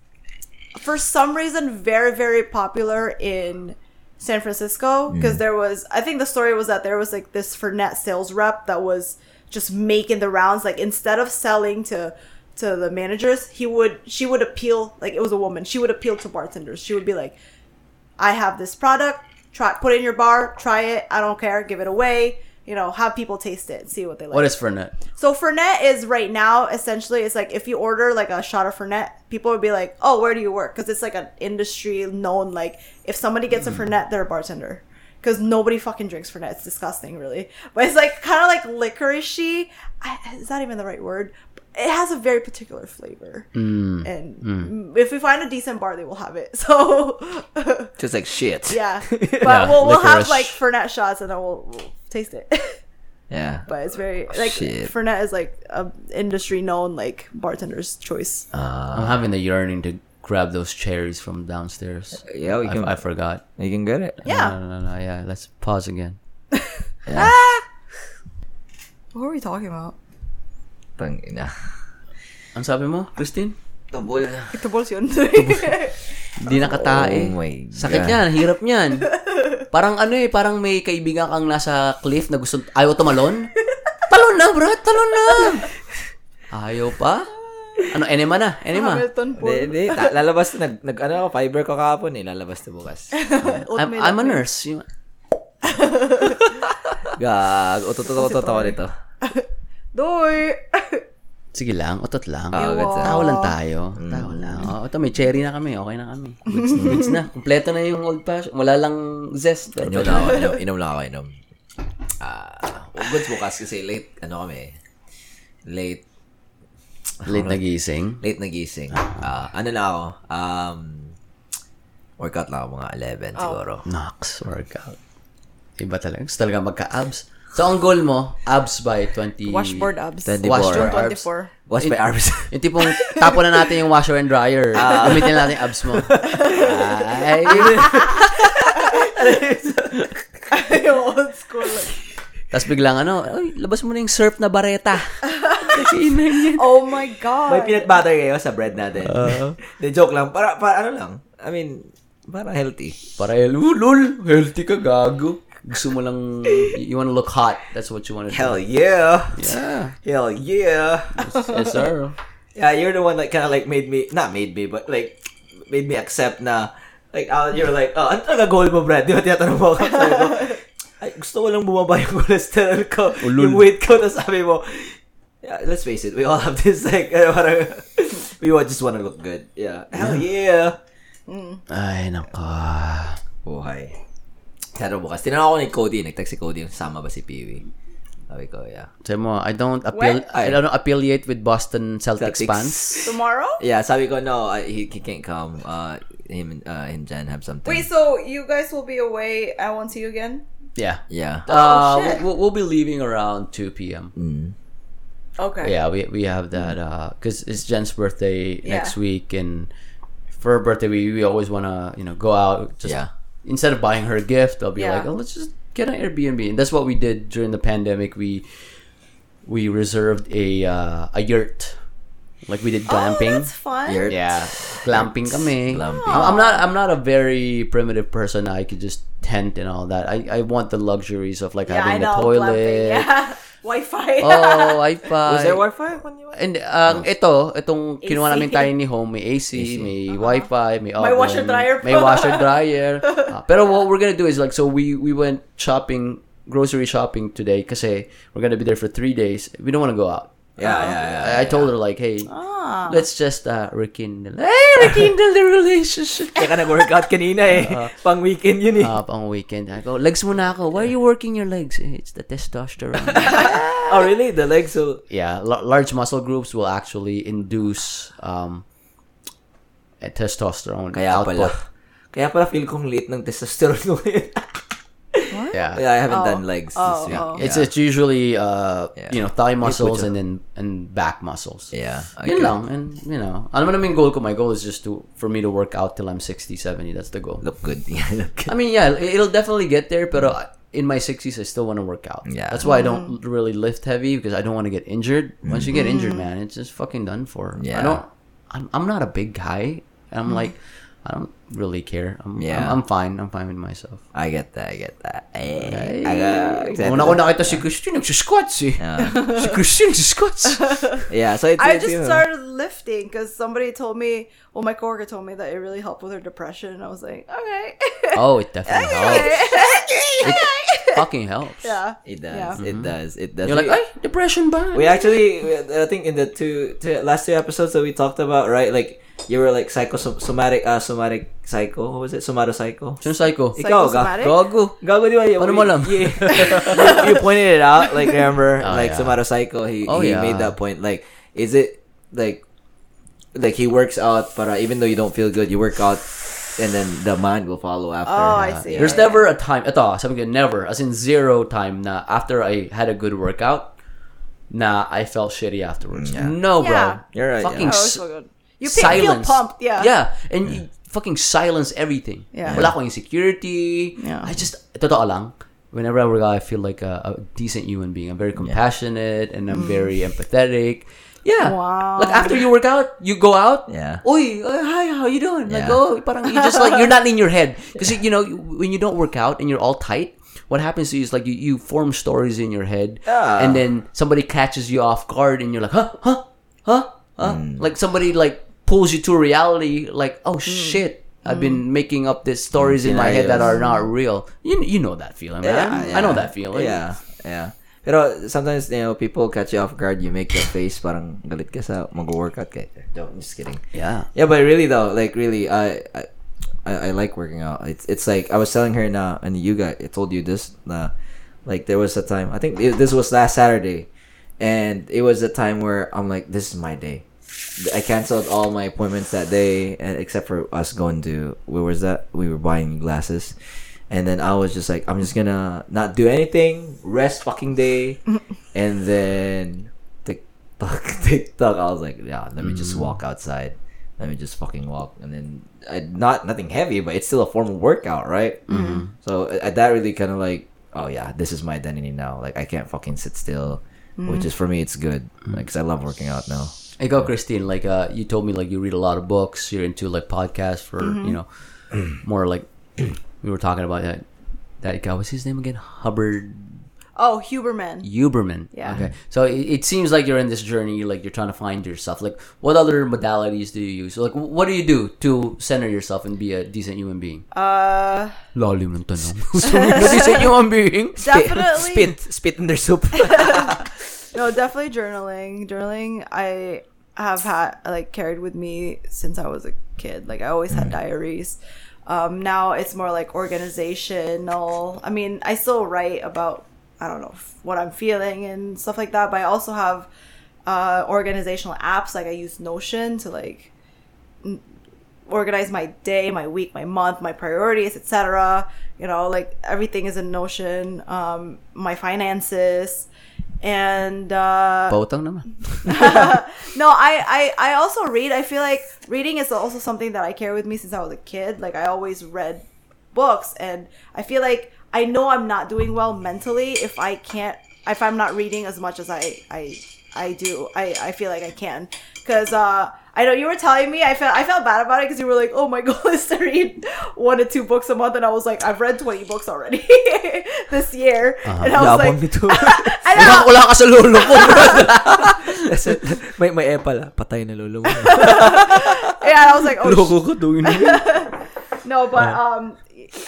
for some reason very very popular in San Francisco because mm. there was I think the story was that there was like this Fernet sales rep that was just making the rounds. Like, instead of selling to to the managers, he would she would appeal. Like, it was a woman. She would appeal to bartenders. She would be like, I have this product. Try, put it in your bar. Try it. I don't care. Give it away. You know, have people taste it and see what they like. What is Fernet? So Fernet is right now, essentially, it's like if you order like a shot of Fernet, people would be like, oh, where do you work? Because it's like an industry known, like if somebody gets a Fernet, they're a bartender. Because nobody fucking drinks Fernet. It's disgusting, really. But it's like kind of like licorice-y. I, is that even the right word? It has a very particular flavor. Mm. And mm. if we find a decent bar, they will have it. So just like shit. Yeah. But yeah, we'll, we'll have like Fernet shots and then we'll... we'll taste it. Yeah, but it's very like Shit. Fernet is like a industry known like bartender's choice. uh, I'm having the yearning to grab those cherries from downstairs. Yeah, we can, I, I forgot you can get it. Yeah. No no no, no, no. Yeah, let's pause again. Yeah. Ah! What were we talking about? Tangina. Ang sabi mo, Christine? Tubol. Tubols yun. Hindi nakatae. Oh my God. Sakit yan. Hirap yan. Parang ano eh, parang may kaibigan kang nasa cliff na gusto, ayaw tumalon? Talon na, bro. Talon na. Ayaw pa? Ano, enema na. Enema. Hamilton Pool. Hindi, hindi. Lalabas. Nag, nag, ano ako, fiber ko kahapon eh. Lalabas na bukas. I'm, I'm a nurse. Gag. Utot-utot-utot-utot nito. Doy. Sige lang, otot lang. Oh, tao lang tayo. Mm. Tao lang. O, ito, may cherry na kami. Okay na kami. Goods, goods na. Kompleto na yung old passion. Wala lang zest. Inom lang ako. Inom, inom lang ako. Inom. Uh, goods bukas kasi late. Ano kami? Late. Late na gising? Late na gising. Uh, ano na ako? Um, workout lang ako. Mga eleven oh. siguro. Nox. Workout. Iba talaga. Gusto talaga magka-abs. So, ang goal mo, abs by twenty... Washboard abs. twenty-four. Washboard abs. twenty-four. Wash by abs. Yung tipong tapo na natin yung washer and dryer. Uh, Umitin na natin yung abs mo. Ay. Yung old school. Tapos biglang ano, labas mo na yung surf na bareta. Oh my God. May peanut butter kayo sa bread natin. Uh-huh. De, joke lang. Para, para ano lang. I mean, para healthy. Para lul. Healthy ka, gago. Gusto mo lang, you want to look hot. That's what you want to do. Hell yeah. Yeah. Hell yeah. Yes, sir. Yeah, you're the one that kind of like made me, not made me, but like made me accept na, like, uh, you're like, oh, ano talaga goal mo, Brad? Di ba tinatanong mo ako? Sabi ko, ay, gusto ko lang bumaba yung cholesterol ko, yung weight ko, na sabi mo, yeah, let's face it, we all have this, like, parang, we all just want to look good. Yeah. Hell yeah. Mm. Ay, naka. Buhay. Pero bukas, tinanong ako ni Cody, nag-text si Cody, sama ba si Peewee? Sabi ko, yeah. Sabi mo, I don't appeal, I don't affiliate with Boston Celtics, Celtics fans. Tomorrow? Yeah, sabi ko, no, I, he, he can't come. Uh, him, uh, him Jan have something. Wait, so you guys will be away? I won't see you again? Yeah. Yeah. Oh, uh, shit. We'll, we'll be leaving around two p.m. Mm. Okay. Yeah, we we have that, because uh, it's Jen's birthday yeah. next week, and for her birthday, we, we always want to, you know, go out, just yeah. instead of buying her a gift, I'll be yeah. like, oh, let's just get an Airbnb. And that's what we did during the pandemic. We we reserved a uh, a yurt. Like we did glamping. Oh, that's fun. Yurt. Yeah. Glamping kami. Glamping. I'm not I'm not a very primitive person. I could just tent and all that. I, I want the luxuries of like yeah, having a toilet. Yeah. Wi-Fi. Oh, Wi-Fi. Was there Wi-Fi when you were? And um, ito, itong kinuha namin tiny home, may A C, A C. May uh-huh. Wi-Fi, may oven, may washer dryer. May washer dryer. uh, pero what we're gonna do is like, so we we went shopping, grocery shopping today, kasi we're gonna be there for three days. We don't want to go out. Yeah, uh, yeah, yeah, I, I told yeah. her like, hey, ah. let's just uh, rekindle. Hey, rekindle the relationship. Teka, nag-workout kanina eh. Uh, pang weekend yun eh. Uh, pang weekend. I go, legs muna ako. Why are you working your legs? Eh, it's the testosterone. Oh, really? The legs will... Yeah, l- large muscle groups will actually induce um, testosterone. Kaya output. Pala. Kaya pala feel kong late ng testosterone ko yun. What? Yeah, yeah. I haven't oh. done legs oh, this week. Oh. It's it's usually uh yeah. you know thigh muscles and then and back muscles. Yeah, okay. You know, and you know, ano naman goal ko? My goal is just to for me to work out till I'm sixty, seventy. That's the goal. Look good. Yeah, look good. I mean, yeah, it'll definitely get there. But in my sixties, I still want to work out. Yeah, that's why mm-hmm. I don't really lift heavy because I don't want to get injured. Once you get mm-hmm. injured, man, it's just fucking done for. Yeah, I don't. I'm I'm not a big guy. I'm mm-hmm. like. I don't really care. I'm, yeah. I'm I'm fine. I'm fine with myself. I get that. I get that. Ay, ay, ay. Una ko nakita si Christine, nagsusquats eh. Uh, si Christine nagsusquats. Yeah, so it's, I it's, just you know. started lifting because somebody told me, well, my coworker told me that it really helped with her depression. And I was like, okay. Oh, it definitely helps. It fucking helps. Yeah. It does. Yeah. Mm-hmm. It does. It does. You're like, ay, depression, bye. We actually, I think in the two, two last two episodes that we talked about, right, like, you were like psychosomatic, uh, somatic psycho. What was it? Somatosycho. Sino psycho? Ikaw, gago. Gago, di ba? Paano mo alam? Yeah. You pointed it out, like, remember? Oh, like, yeah. Somatosycho, he, oh, he yeah. made that point. Like, is it, like, like, he works out, para, even though you don't feel good, you work out, and then the mind will follow after. Oh, na. I see. There's yeah, never yeah. a time, ito, sabi ko, never, as in zero time na after I had a good workout, na I felt shitty afterwards. Yeah. No, bro. Yeah. You're right. Fucking yeah. s- oh, so good. You feel pumped, yeah. Yeah, and yeah. you fucking silence everything. Yeah. Wala akong insecurity. Yeah. I just, totoo lang, whenever I work out, I feel like a, a decent human being. I'm very compassionate, yeah. and I'm mm. very empathetic. Yeah. Wow. Like, after you work out, you go out. Yeah. Uy, hi, how you doing? Yeah. Like, oh, parang you just like, you're not in your head. Because, yeah. you know, when you don't work out and you're all tight, what happens to you is like you, you form stories in your head. Oh. And then somebody catches you off guard and you're like, huh, huh, huh, huh. Mm. Like somebody like, pulls you to reality, like, oh mm. shit, I've mm. been making up these stories in my head that are not real. You you know that feeling, man. Yeah, yeah. I know that feeling. Yeah, yeah. Pero sometimes, you know, people catch you off guard. You make your face, parang galit ka sa mag-workout ka. Don't, just kidding. Yeah, yeah. But really though, like really, I I I like working out. It's it's like I was telling her now, and you guys, I told you this. Uh, like there was a time, I think it, this was last Saturday, and it was a time where I'm like, this is my day. I canceled all my appointments that day, and except for us going to where was that? We were buying glasses, and then I was just like, I'm just gonna not do anything, rest fucking day, and then tick tock, tick tock. I was like, yeah, let me just walk outside, let me just fucking walk, and then I, not nothing heavy, but it's still a formal workout, right? Mm-hmm. So I, that really kind of like, oh yeah, this is my identity now. Like I can't fucking sit still, mm-hmm. which is for me, it's good, like, 'cause I love working out now. I go, Christine, like uh, you told me, like you read a lot of books. You're into like podcasts for mm-hmm. you know, more like we were talking about that that guy. What's his name again? Hubbard. Oh, Huberman. Huberman. Yeah. Okay. So it, it seems like you're in this journey. Like you're trying to find yourself. Like, what other modalities do you use? So, like, what do you do to center yourself and be a decent human being? Uh. Lalim ng tanong. Decent human being. Definitely. Spit, spit in their soup. No, definitely journaling. Journaling, I have had like carried with me since I was a kid. Like I always had diaries. Um, now it's more like organizational. I mean, I still write about I don't know what I'm feeling and stuff like that. But I also have uh, organizational apps. Like I use Notion to like n- organize my day, my week, my month, my priorities, et cetera. You know, like everything is in Notion. Um, my finances. And uh naman. no I, I I also read. I feel like reading is also something that I carry with me since I was a kid. Like I always read books, and I feel like I know I'm not doing well mentally if I can't if I'm not reading as much as I I, I do I, I feel like I can because uh I know you were telling me I felt I felt bad about it because you were like, oh, my goal is to read one or two books a month, and I was like, I've read twenty books already this year, uh, and I was like, I know. Wala ka sa lolo ko. May may epal patay na lolo mo. Yeah, I was like, oh, lolo ko doing no, but um,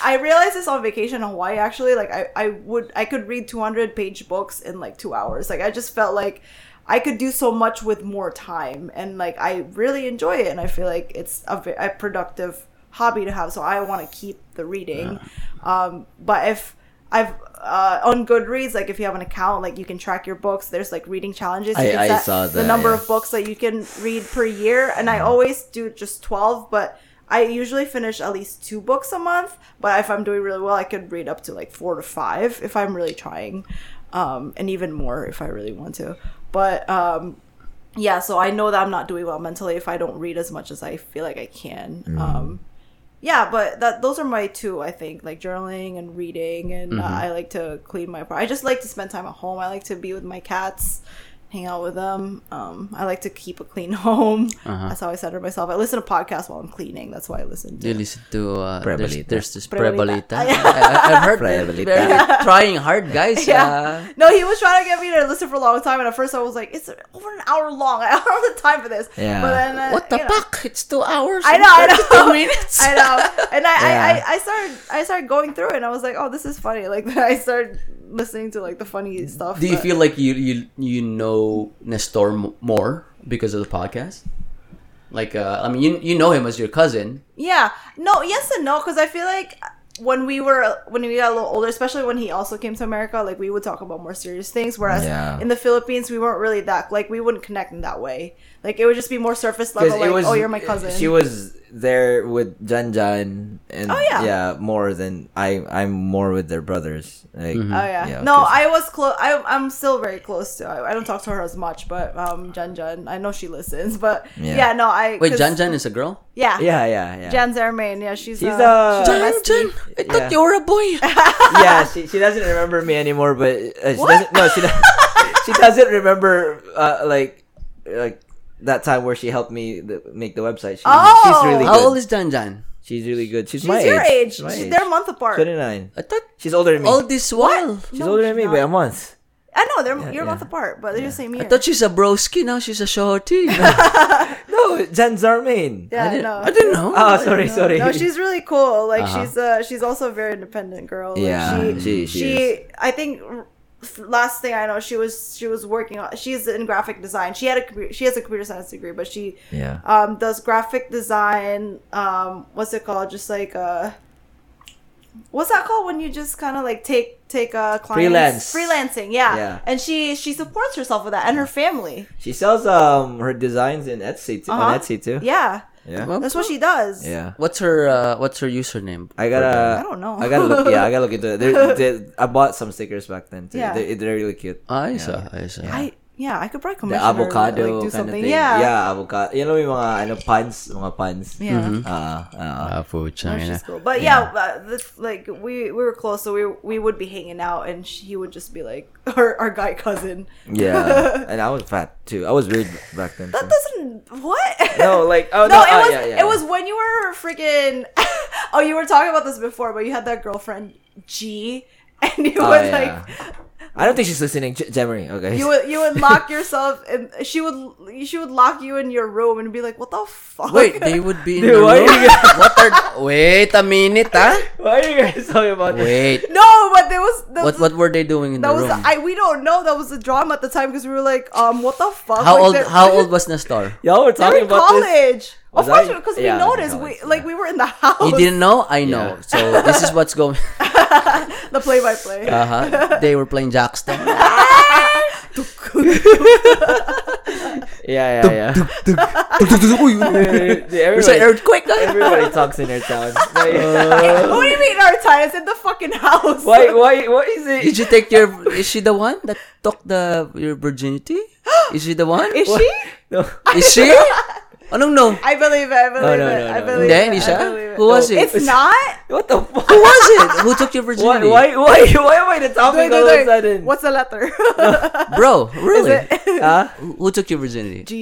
I realized this on vacation in Hawaii. Actually, like I I would I could read two hundred page books in like two hours. Like I just felt like I could do so much with more time, and like I really enjoy it, and I feel like it's a, a productive hobby to have. So I want to keep the reading. Yeah. Um, but if I've uh, on Goodreads, like if you have an account, like you can track your books. There's like reading challenges. You I, I set saw that, the number yeah. of books that you can read per year, and I always do just twelve, but I usually finish at least two books a month. But if I'm doing really well, I could read up to like four to five if I'm really trying, um, and even more if I really want to. But, um, yeah, so I know that I'm not doing well mentally if I don't read as much as I feel like I can. Mm. Um, yeah, but that those are my two, I think, like journaling and reading. And mm-hmm. uh, I like to clean my apartment. I just like to spend time at home. I like to be with my cats hang out with them. Um, I like to keep a clean home. Uh-huh. That's how I center myself. I listen to podcasts while I'm cleaning. That's why I listen to. You listen to uh, Prebolita. There's, there's this Prebolita. Prebolita. I, I've heard Prebolita. They're trying hard, guys. Yeah. Uh, no, he was trying to get me to listen for a long time, and at first I was like, it's over an hour long. I don't have the time for this. Yeah. But then, uh, what the fuck? It's two hours. I know. I know. Minutes. I know. And I, yeah. I, I, I started, I started going through it, and I was like, oh, this is funny. Like I started listening to like the funny stuff. Do you but... feel like you you you know Nestor m- more because of the podcast? Like uh, I mean, you you know him as your cousin. Yeah. No. Yes and no. Because I feel like when we were when we got a little older, especially when he also came to America, like we would talk about more serious things. Whereas yeah. in the Philippines, we weren't really that like we wouldn't connect in that way. Like it would just be more surface level. Like was, oh, you're my cousin. She was there with Jan Jan and oh, yeah. yeah, more than I. I'm more with their brothers. Like, mm-hmm. Oh yeah. yeah no, I was close. I'm still very close to. I, I don't talk to her as much, but um, Jan Jan. I know she listens, but yeah, yeah no, I. Wait, Jan Jan is a girl. Yeah. Yeah, yeah, yeah. Jan's our main. Yeah, she's. She's uh, a Jan Jan. I thought yeah. you were a boy. yeah, she she doesn't remember me anymore, but uh, she doesn't. No, she doesn't. She doesn't remember uh, like like. That time where she helped me the, make the website. She, oh! She's really good. How old is Jan Jan? She's really good. She's, she's my your age. age. She's my she's age. They're a month apart. twenty-nine. I thought she's older than me. All this while? What? She's no, older she's than me not. By a month. I know. They're, yeah, you're yeah. a month apart, but they're yeah. the same year. I thought she's a broski. Now she's a shorty. No, Jan Zarmain. Yeah, I didn't, no. I didn't know. Oh, sorry, know. sorry. No, she's really cool. Like, uh-huh. she's uh, she's also a very independent girl. Like, yeah, she, she, she, she is. I think... Last thing I know, she was she was working on. She's in graphic design. She had a she has a computer science degree, but she yeah. um, does graphic design. Um, what's it called? Just like uh, what's that called when you just kind of like take take a clients? Freelance freelancing, yeah. yeah. And she she supports herself with that and her family. She sells um her designs in Etsy too, uh-huh. on Etsy too. Yeah. Yeah, well, that's what she does. Yeah, what's her uh, what's her username? I gotta, I don't know. I gotta look. Yeah, I gotta look into it. They're, they're, I bought some stickers back then. Too. Yeah, they're, they're really cute. I saw, I saw. I yeah, I could probably commission the avocado her, like, do something. Kind of yeah, yeah, avocado. You know, yung mga ano puns, mga puns. Yeah, mm-hmm. uh, uh, uh, cool. But yeah, yeah. This, like we we were close, so we we would be hanging out, and she, he would just be like our our guy cousin. Yeah, and I was fat too. I was weird back then. That so. doesn't. What? No, like oh no, no it oh, was yeah, yeah, it yeah. was when you were freaking. Oh, you were talking about this before, but you had that girlfriend G, and you oh, would yeah. like. I don't think she's listening, Jemery. Okay. You would you would lock yourself, and she would she would lock you in your room and be like, "What the fuck?" Wait, they would be in Dude, the room. Guys- what are? Wait a minute, huh? Why are you guys talking about? Wait. This? No, but there was. There what was, what were they doing in that the was, room? I we don't know. That was the drama at the time because we were like, um, what the fuck? How like, old? How old was Nestor? Y'all were talking about college. This. Of course, because yeah, we noticed, we yeah. like we were in the house. You didn't know, I know. Yeah. So this is what's going. The play-by-play. Uh huh. They were playing Jackstone. yeah, yeah, yeah. There's an earthquake. Everybody talks in our town. Like, uh, what do you mean in our town? It's in the fucking house. Why? Why? What is it? Did you take your? Is she the one that took the your virginity? Is she the one? Is what? she? No. Is she? Oh, no, no. I believe it. I believe no, no, no, it. I believe no, no. it. I believe it. Who was it? It's not? What the fuck? Who was it? Who took your virginity? Why Why? Why am I the topic all of a sudden? What's the letter? uh, bro, really? Huh? Who took your virginity? G.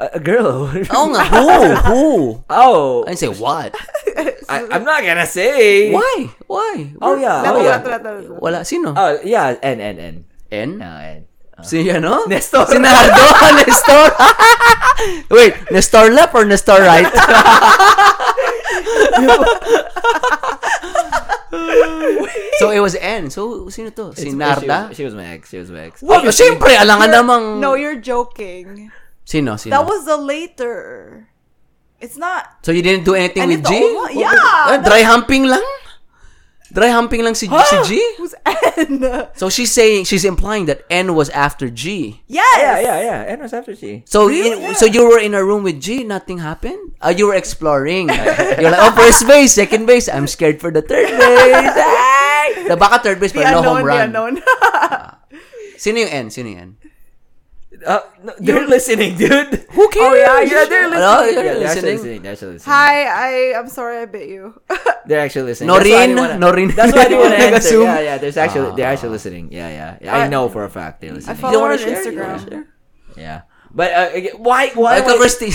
A, a girl. Oh, no. Who? Who? Oh. I didn't say what. I, I'm not gonna say. Why? Why? Oh, yeah. Oh, yeah. Wala. Sino? Oh, yeah. N, N, N. N? No, N. Uh, si ano? Nestor. Si Nardo. Nestor. Wait, Nestor left or Nestor right? So it was N. So sino to? Si Narda? She, she was my ex. She was my ex. Well, oh, siyempre, alangan namang... No, you're joking. Sino? Sino? That was the later. It's not... So you didn't do anything and with G? Old... Yeah. Uh, dry humping lang? Dry humping lang si, huh? si G? Who's N? So she's saying, she's implying that N was after G. Yes! Yeah, yeah, yeah. N was after G. So really? in, yeah. so you were in a room with G, nothing happened? Uh, you were exploring. You're like, oh, first base, second base. I'm scared for the third base. The baka third base, but no unknown, home run. The unknown. uh, sino yung N? Sino yung N? Uh, no, they're you're, listening, dude. Who cares? Oh yeah, yeah, they're listening. No, yeah, they're listening. listening. They're actually listening. Hi, I, I'm sorry, I bit you. They're actually listening. Noreen, Noreen. That's why they want to answer. Yeah, yeah. There's actually, uh, they're actually listening. Yeah, yeah. yeah I, I know for a fact they're listening. I follow her on share? Instagram. Yeah, but uh, why? Why? Like, Christine,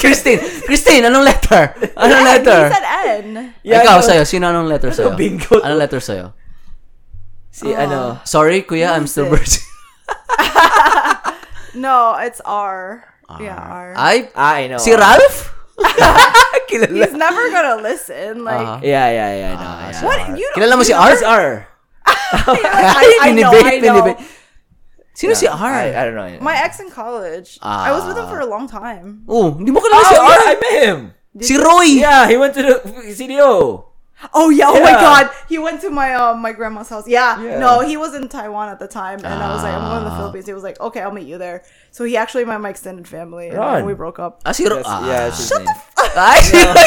Christine, Christine. Anong letter? Anong yeah, letter? He said N. Yeah, ikaw sayo. Sino anong letter sayo? Bingo. Anong letter sayo? Si ano? Sorry, kuya, I'm still birthing. No, it's R. R. Yeah, R. I I know. Si Ralph? He's never gonna listen. Like uh-huh. yeah, yeah, yeah. No, uh, yeah. What? You don't, kilala mo you si R? It's R. I know, I know. Sino yeah, si R? I, I don't know. My ex in college. Uh, I was with him for a long time. Oh, hindi mo kilala oh, si R? Yeah, I met him. Did si Roy. Yeah, he went to the C D O. Oh yeah! Oh yeah. My God! He went to my um, my grandma's house. Yeah. yeah. No, he was in Taiwan at the time, and ah. I was like, I'm going to the Philippines. He was like, okay, I'll meet you there. So he actually met my extended family, and then we broke up. Ah, si Ro- ah. Yeah, shut the fuck up! Ah, si Roy,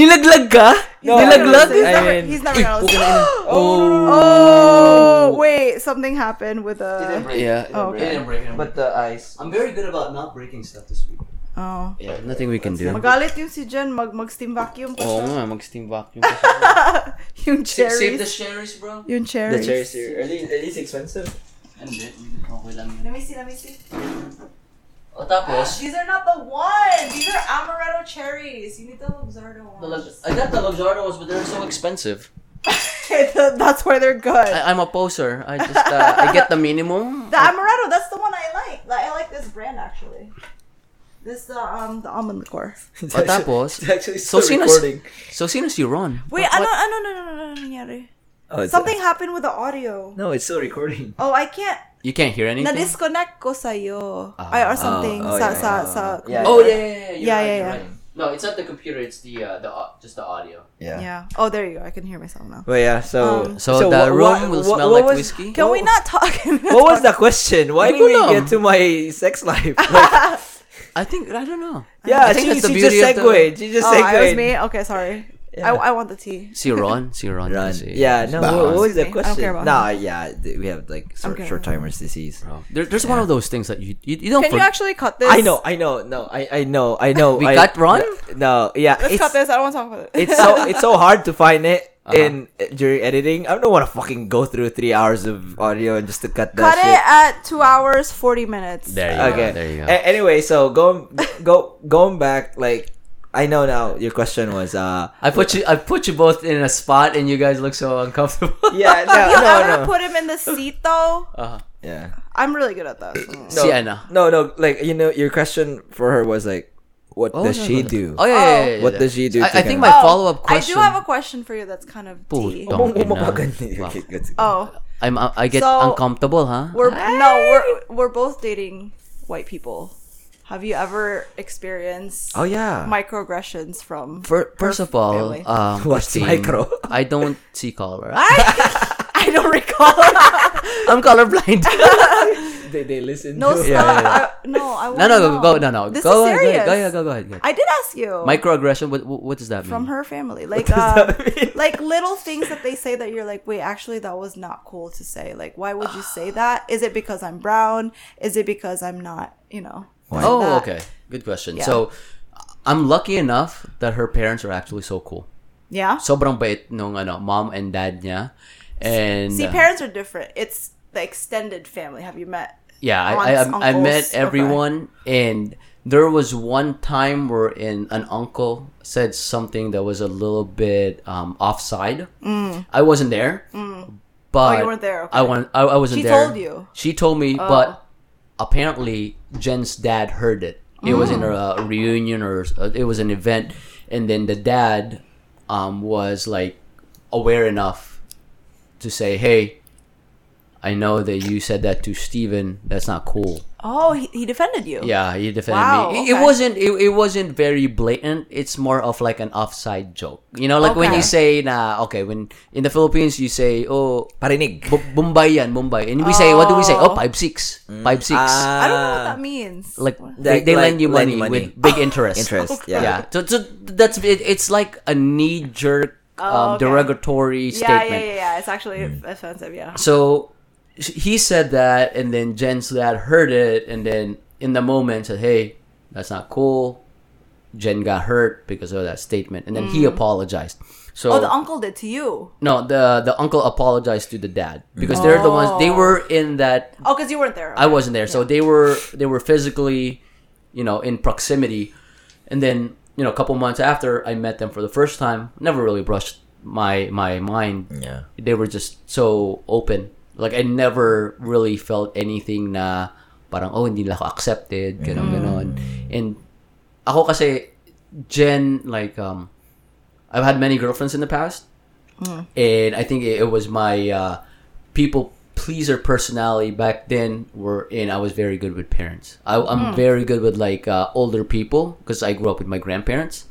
nilaglag ka? No, nilaglag? He's never, I mean, he's never gonna listen. Oh. oh wait, something happened with a. He didn't break. Yeah. Oh, okay. He didn't break him. But the ice. I'm very good about not breaking stuff this week. Oh. Yeah, nothing we can do. Magalit yung si Jen, mag mag-steam vacuum pa siya. Oo nga, mag-steam vacuum pa siya. Yung cherries. Save the cherries, bro. Yung cherries. The cherries here. Are these expensive? Hindi. Okay lang yun. Let me see, let me see. O tapos? These are not the one! These are Amaretto cherries. You need the Luxardo ones. I got the Luxardo ones, but they're so expensive. That's where they're good. I, I'm a poser. I just, uh, I get the minimum. The Amaretto, that's the one I like. I like this brand, actually. This the um the almond liquor. It's actually, tapos, it's actually still so recording. Sino, so sino si Ron? Wait, ano ano no no no nangyari? Oh, something a, happened with the audio. No, it's still recording. Oh, I can't. You can't hear anything? Na-disconnect ko sa'yo. Uh, I, or something. Oh, oh, sa, yeah, sa, yeah, sa, yeah, yeah. Oh, yeah, yeah, yeah. Yeah, right, yeah, right. No, it's not the computer. It's the, uh, the uh, just the audio. Yeah. Yeah. Oh, there you go. I can hear myself now. But yeah, so... Um, so, so the room will smell what, what like was, whiskey? Can we not talk? What was the question? Why didn't we get to my sex life? I think I don't know. Yeah, I think she, that's the she beauty just segued. The... She just segued. Oh, it was me. Okay, sorry. Yeah. I, I want the tea. See Ron. See Ron. Ron. Yeah. No. What, what was the question? I don't care about nah. Him. Yeah. We have like short, short timers disease. Oh. There, there's yeah. one of those things that you you, you don't. Can for... you actually cut this? I know. I know. No. I I know. I know. We I, cut Ron. No. Yeah. Let's cut this. I don't want to talk about it. It's so it's so hard to find it. And uh-huh. during editing, I don't want to fucking go through three hours of audio and just to cut that. Cut shit. It at two hours forty minutes. There you okay. go. There you go. A- anyway, so going go going back, like I know now. Your question was, uh, I put you, I put you both in a spot, and you guys look so uncomfortable. Yeah, no, you no, ever no. put him in the seat though? Uh huh. Yeah. I'm really good at that. So. No, yeah, no, no, no. Like you know, your question for her was like. What oh, does no, she no. do? Oh, yeah, yeah, yeah. What yeah. does she do? I, I think my oh, follow-up question... I do have a question for you that's kind of deep. Oh. I'm, uh, I get so, uncomfortable, huh? We're, hey. No, we're we're both dating white people. Have you ever experienced oh, yeah. microaggressions from for, First of all, um, what's Christine, micro? I don't see color. I don't recall. I'm colorblind. They, they listen no, to yeah, yeah, yeah. I, no, I won't. No, no, go, go, no, no. This go, is ahead, serious. Go ahead, go, go, go ahead, go ahead. I did ask you. Microaggression, what, what does that mean? From her family. Like, uh, like little things that they say that you're like, wait, actually, that was not cool to say. Like, why would you say that? Is it because I'm brown? Is it because I'm not, you know? Oh, that? Okay. Good question. Yeah. So, I'm lucky enough that her parents are actually so cool. Yeah? Sobrang bait nung ano, mom and dad niya. And, see, uh, parents are different. It's... the extended family. Have you met? Yeah, aunts, I, I, I met everyone, okay. And there was one time where in an uncle said something that was a little bit um, offside. Mm. I wasn't there, mm. but oh, you weren't there. Okay. I went. I, I wasn't she there. She told you. She told me, oh. But apparently Jen's dad heard it. It mm. was in a, a reunion or uh, it was an event, and then the dad um, was like aware enough to say, "Hey. I know that you said that to Steven. That's not cool." Oh, he, he defended you. Yeah, he defended wow, me. It, okay. it wasn't it, it wasn't very blatant. It's more of like an offside joke. You know, like okay. when you say na okay, when in the Philippines you say, "Oh, parinig. B- Bombay yan, Bombay." And we oh. say, what do we say? "Oh, five six." Mm. five six. Uh, I don't know what that means. Like they, they like, lend you money, money with big interest. interest. Okay. Yeah. Yeah. So, so that's it, it's like a knee jerk um, oh, okay. derogatory yeah, statement. Yeah, yeah, yeah. It's actually mm. offensive, yeah. So he said that, and then Jen's dad heard it, and then in the moment said, hey, that's not cool. Jen got hurt because of that statement, and then mm. he apologized. So, oh, the uncle did to you? No, the the uncle apologized to the dad because oh. they're the ones. They were in that. Oh, because you weren't there. Okay. I wasn't there, yeah. so they were they were physically, you know, in proximity, and then you know, a couple months after, I met them for the first time. Never really brushed my my mind. Yeah, they were just so open. Like I never really felt anything na parang oh hindi nila ako accepted, ganon ganon. And ako kasi Jen like um. I've had many girlfriends in the past, mm. and I think it, it was my uh, people pleaser personality back then. Were in I was very good with parents. I, I'm mm. very good with like uh, older people because I grew up with my grandparents,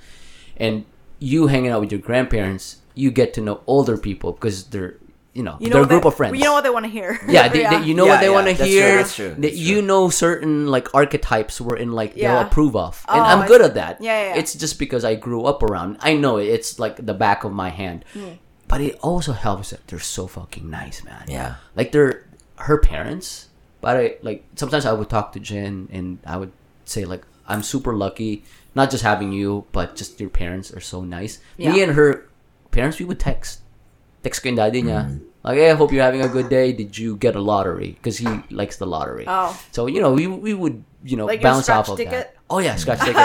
and you hanging out with your grandparents, you get to know older people because they're you know, you know they're a group they, of friends. You know what they want to hear. Yeah, they, yeah. They, you know yeah, what they yeah, want to hear. True, that's true. That's you true. know certain like archetypes were in like yeah. they'll approve of, and oh, I'm good at that. Yeah, yeah. It's just because I grew up around. I know it. It's like the back of my hand, mm. but it also helps that they're so fucking nice, man. Yeah, like they're her parents. But I, like sometimes I would talk to Jen, and I would say like I'm super lucky, not just having you, but just your parents are so nice. Yeah. Me and her parents, we would text. Text ko yung daddy niya. Mm. Like, hey, I hope you're having a good day. Did you get a lottery? Because he likes the lottery. Oh. So, you know, we we would, you know, like bounce off of ticket? that. Oh, yeah, scratch ticket.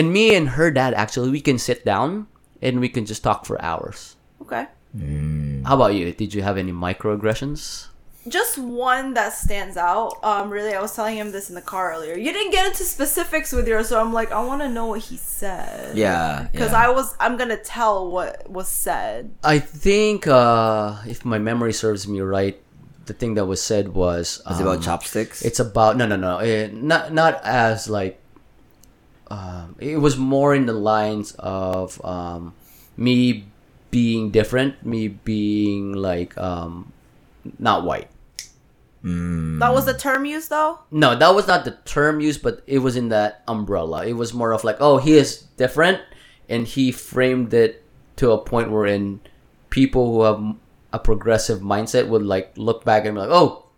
And me and her dad, actually, we can sit down and we can just talk for hours. Okay. Mm. How about you? Did you have any microaggressions? Just one that stands out. Um, Really, I was telling him this in the car earlier. You didn't get into specifics with yours, so I'm like, I want to know what he said. Yeah. Because yeah. I was, I'm going to tell what was said. I think, uh, if my memory serves me right, the thing that was said was... Um, it's about chopsticks? It's about, no, no, no. It, not not as like... Um, it was more in the lines of um, me being different, me being like... Um, not white. Mm. That was the term used, though? No, that was not the term used, but it was in that umbrella. It was more of like, oh, he is different, and he framed it to a point wherein people who have a progressive mindset would like look back and be like, oh,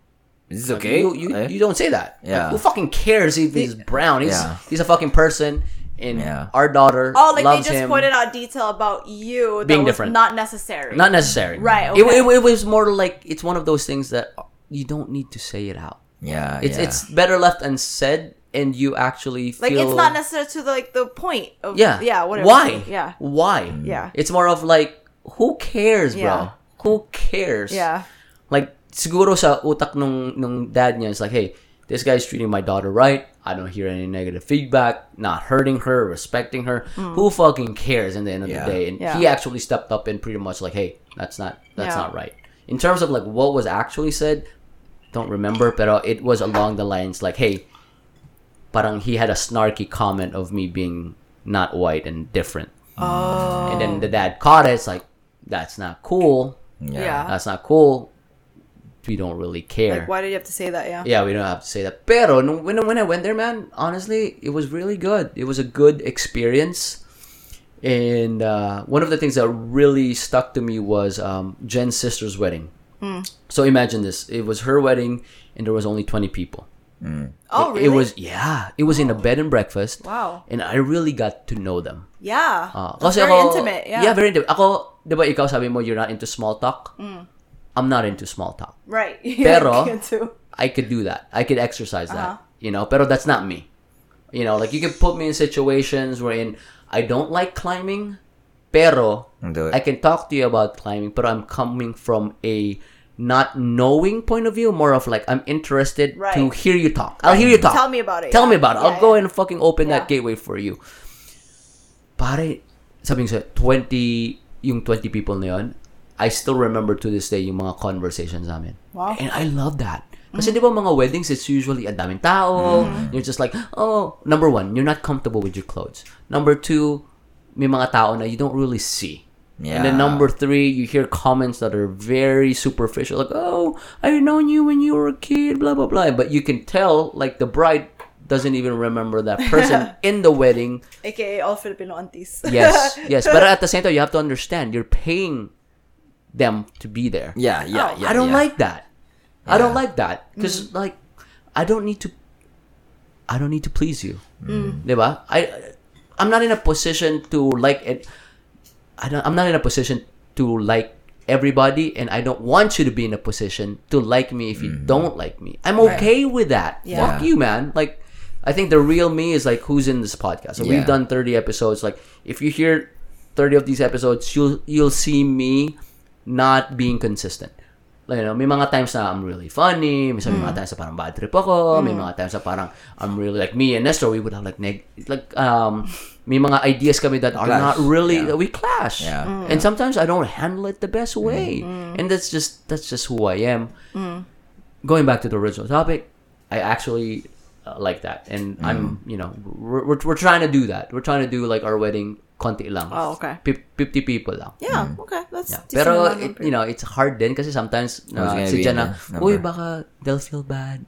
is this okay? You, you, eh? you don't say that. Yeah. Like, who fucking cares if he's brown? He's yeah. he's a fucking person. And yeah. our daughter oh, like loves they just him pointed out detail about you that being was different. Not necessary. Not necessary. Right. Okay. It, it, it was more like it's one of those things that you don't need to say it out. Yeah. It's yeah. it's better left unsaid, and you actually feel like it's not necessary to the, like the point of yeah yeah whatever. Why yeah why yeah it's more of like who cares, bro? Yeah. Who cares? Yeah. Like siguro sa utak nung nung dad niya, it's like, hey, this guy's treating my daughter right. I don't hear any negative feedback, not hurting her, respecting her. Mm. Who fucking cares in the end of yeah. the day? And yeah. he actually stepped up and pretty much like, hey, that's not that's yeah. not right. In terms of like what was actually said, don't remember, pero it was along the lines like, hey, parang he had a snarky comment of me being not white and different. Oh. And then the dad caught it. It's like, that's not cool. Yeah. yeah. That's not cool. We don't really care. Like, why did you have to say that? Yeah. Yeah, we don't have to say that. Pero when when I went there, man, honestly, it was really good. It was a good experience, and uh, one of the things that really stuck to me was um, Jen's sister's wedding. Mm. So imagine this: it was her wedding, and there was only twenty people. Mm. Oh, really? It, it was yeah. It was oh. in a bed and breakfast. Wow. And I really got to know them. Yeah. Uh, That's very ako, intimate. Yeah. Yeah, very intimate. Ako, di ba ikaw sabi mo you're not into small talk. Mm. I'm not into small talk. Right. Pero, I could do that. I could exercise that. Uh-huh. You know, pero that's not me. You know, like you can put me in situations wherein I don't like climbing, pero I can talk to you about climbing, but I'm coming from a not knowing point of view, more of like I'm interested right. to hear you talk. I'll right. hear you talk. Tell me about it. Tell yeah. me about it. Yeah, I'll yeah. go and fucking open yeah. that gateway for you. Pare, sabi ko sa twenty, yung twenty people na yun, I still remember to this day yung mga conversations namin. Wow. And I love that. Kasi mm. di ba mga weddings, it's usually ang daming tao. Mm. You're just like, oh, number one, you're not comfortable with your clothes. Number two, may mga tao na you don't really see. Yeah. And then number three, you hear comments that are very superficial. Like, oh, I've known you when you were a kid, blah, blah, blah. But you can tell, like, the bride doesn't even remember that person in the wedding. A K A all Filipino aunties. Yes, yes. But at the same time, you have to understand, you're paying them to be there. Yeah, yeah, oh, yeah. I don't yeah. like that. Yeah. I don't like that because mm. like I don't need to I don't need to please you. Mm. Diba? I I'm not in a position to like it. I don't I'm not in a position to like everybody, and I don't want you to be in a position to like me if you mm. don't like me. I'm okay right. with that. Yeah. Fuck you, man. Like, I think the real me is like who's in this podcast. So yeah. We've done thirty episodes. Like, if you hear thirty of these episodes, you'll you'll see me not being consistent. Like, you know, may mga times na I'm really funny, may mm. mga times na parang bad trip ako, mm. may mga times na parang I'm really like me and Nestor, we would have like neg- like um may mga ideas kami that are clash. not really yeah. we clash. Yeah. Mm. And sometimes I don't handle it the best way. Mm. And that's just that's just who I am. Mm. Going back to the original topic, I actually uh, like that. And mm. I'm, you know, we're, we're we're trying to do that. We're trying to do like our wedding konti lang. Oh, okay. fifty people lang. Yeah, mm. okay. That's yeah. Pero, it, you know, it's hard din kasi sometimes, uh, si Jana, uy, baka they'll feel bad.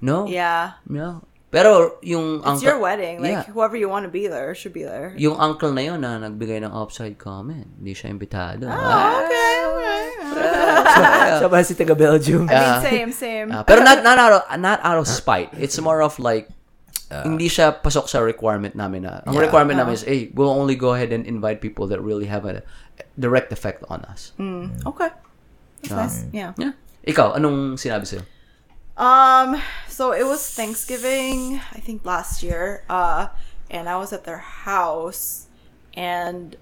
No? Yeah. No. Pero, yung it's uncle... It's your wedding. Like, yeah. whoever you want to be there should be there. Yung uncle na yun na nagbigay ng offside comment. Hindi siya imbitado. Oh, ah, okay. Okay. Siya ba si taga Belgium? I mean, same, same. Uh, pero not, not, out of, not out of spite. It's more of like, Uh, hindi siya pasok sa requirement namin na. Ang yeah. requirement namin is, hey, we'll only go ahead and invite people that really have a direct effect on us. Mm. Okay. That's um, nice. Yeah. yeah. Ikaw, anong sinabi sa'yo? Um, so it was Thanksgiving, I think last year, uh, and I was at their house, and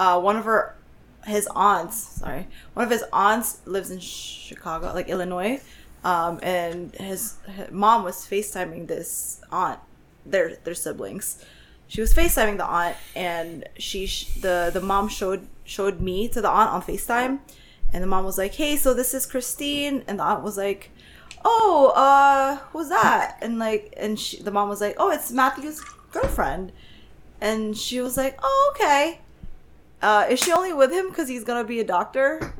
uh, one of her, his aunts, sorry, one of his aunts lives in Chicago, like Illinois. Um, and his, his mom was FaceTiming this aunt, their their siblings. She was FaceTiming the aunt, and she sh- the the mom showed showed me to the aunt on FaceTime, and the mom was like, "Hey, so this is Christine," and the aunt was like, "Oh, uh, who's that?" And like, and she, the mom was like, "Oh, it's Matthew's girlfriend," and she was like, "Oh, okay. Uh, is she only with him because he's gonna be a doctor?"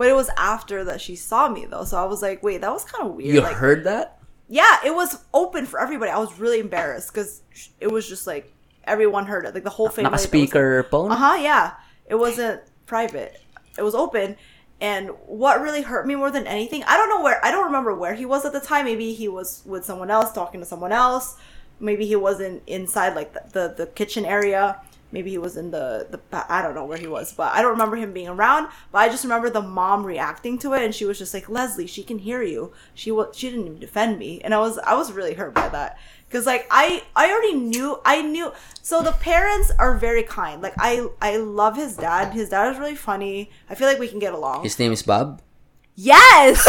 But it was after that she saw me, though. So I was like, wait, that was kind of weird. You like, heard that? Yeah, it was open for everybody. I was really embarrassed because it was just like everyone heard it. Like the whole family. Not a speaker phone? Uh-huh, yeah. It wasn't private. It was open. And what really hurt me more than anything, I don't know where, I don't remember where he was at the time. Maybe he was with someone else, talking to someone else. Maybe he wasn't inside like the, the, the kitchen area. Maybe he was in the, the, I don't know where he was, but I don't remember him being around, but I just remember the mom reacting to it, and she was just like, Leslie, she can hear you. She was, she didn't even defend me. And I was, I was really hurt by that. Cause like, I, I already knew, I knew. So the parents are very kind. Like I, I love his dad. His dad is really funny. I feel like we can get along. His name is Bob? Yes!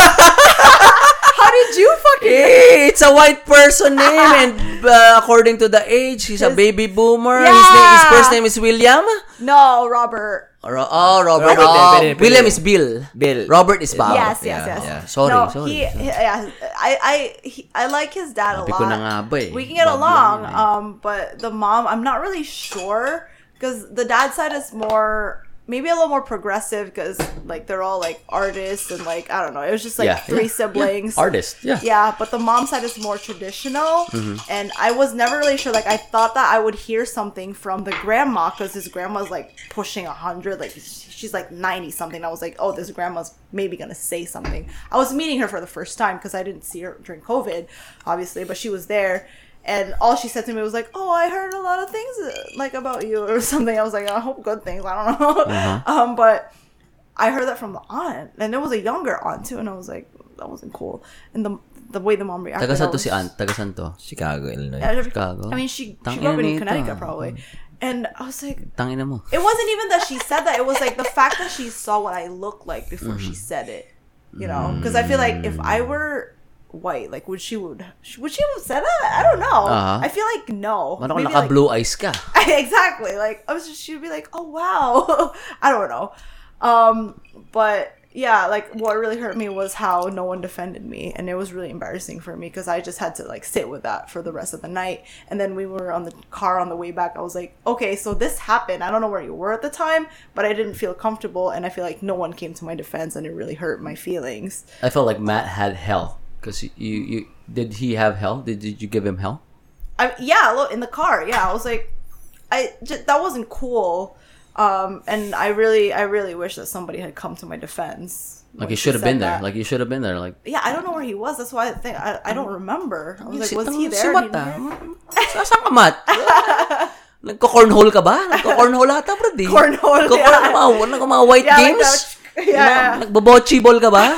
How did you fucking... Hey, it's a white person name, and uh, according to the age, he's his, a baby boomer. Yeah. His, name, his first name is William? No, Robert. Or, oh, Robert. Robert oh, then, William is Bill. Bill. Robert is Bob. Yes, yes, yes. Yeah. Sorry, no, sorry. He, sorry. He, yeah, I I, he, I like his dad a lot. We can get along, um, but the mom, I'm not really sure, because the dad side is more... Maybe a little more progressive because, like, they're all, like, artists and, like, I don't know. It was just, like, yeah, three yeah, siblings. Yeah. Artists, yeah. Yeah, but the mom side is more traditional. Mm-hmm. And I was never really sure. Like, I thought that I would hear something from the grandma because his grandma's, like, pushing one hundred. Like, she's, like, ninety-something. I was like, oh, this grandma's maybe going to say something. I was meeting her for the first time because I didn't see her during COVID, obviously. But she was there. And all she said to me was like, oh, I heard a lot of things, like, about you or something. I was like, I hope good things. I don't know. Mm-hmm. Um, but I heard that from the aunt. And it was a younger aunt, too. And I was like, that wasn't cool. And the the way the mom reacted. Tagasanto was, si aunt. Tagasanto. Chicago, Illinois. Yeah, Chicago. I mean, she, she grew up in Connecticut, probably. And I was like, Tangina mo. It wasn't even that she said that. It was like the fact that she saw what I looked like before mm-hmm. she said it. You know? Because I feel like if I were... white, like would she would would she have said that? I don't know. Uh-huh. I feel like no. Mano kung naka blue eyes ka. Exactly. Like I was just, she'd be like, oh wow. I don't know. Um, but yeah, like what really hurt me was how no one defended me, and it was really embarrassing for me because I just had to like sit with that for the rest of the night. And then we were on the car on the way back. I was like, okay, so this happened. I don't know where you were at the time, but I didn't feel comfortable, and I feel like no one came to my defense, and it really hurt my feelings. I felt like Matt had hell. Because you, you, did he have hell? Did, did you give him hell? I, yeah, in the car. Yeah, I was like, I just, that wasn't cool. Um, and I really, I really wish that somebody had come to my defense. Like he should have been there. That. Like you should have been there. Like yeah, I don't know where he was. That's why I think I, I don't remember. I was like, was he there? Saan ka, Matt? Nagko-cornhole ka ba? Nagko-cornhole ata, bro. Cornhole. Nagko-cornhole. Nagko-mga white games. Yeah. Nagbo-bocce ball ka ba?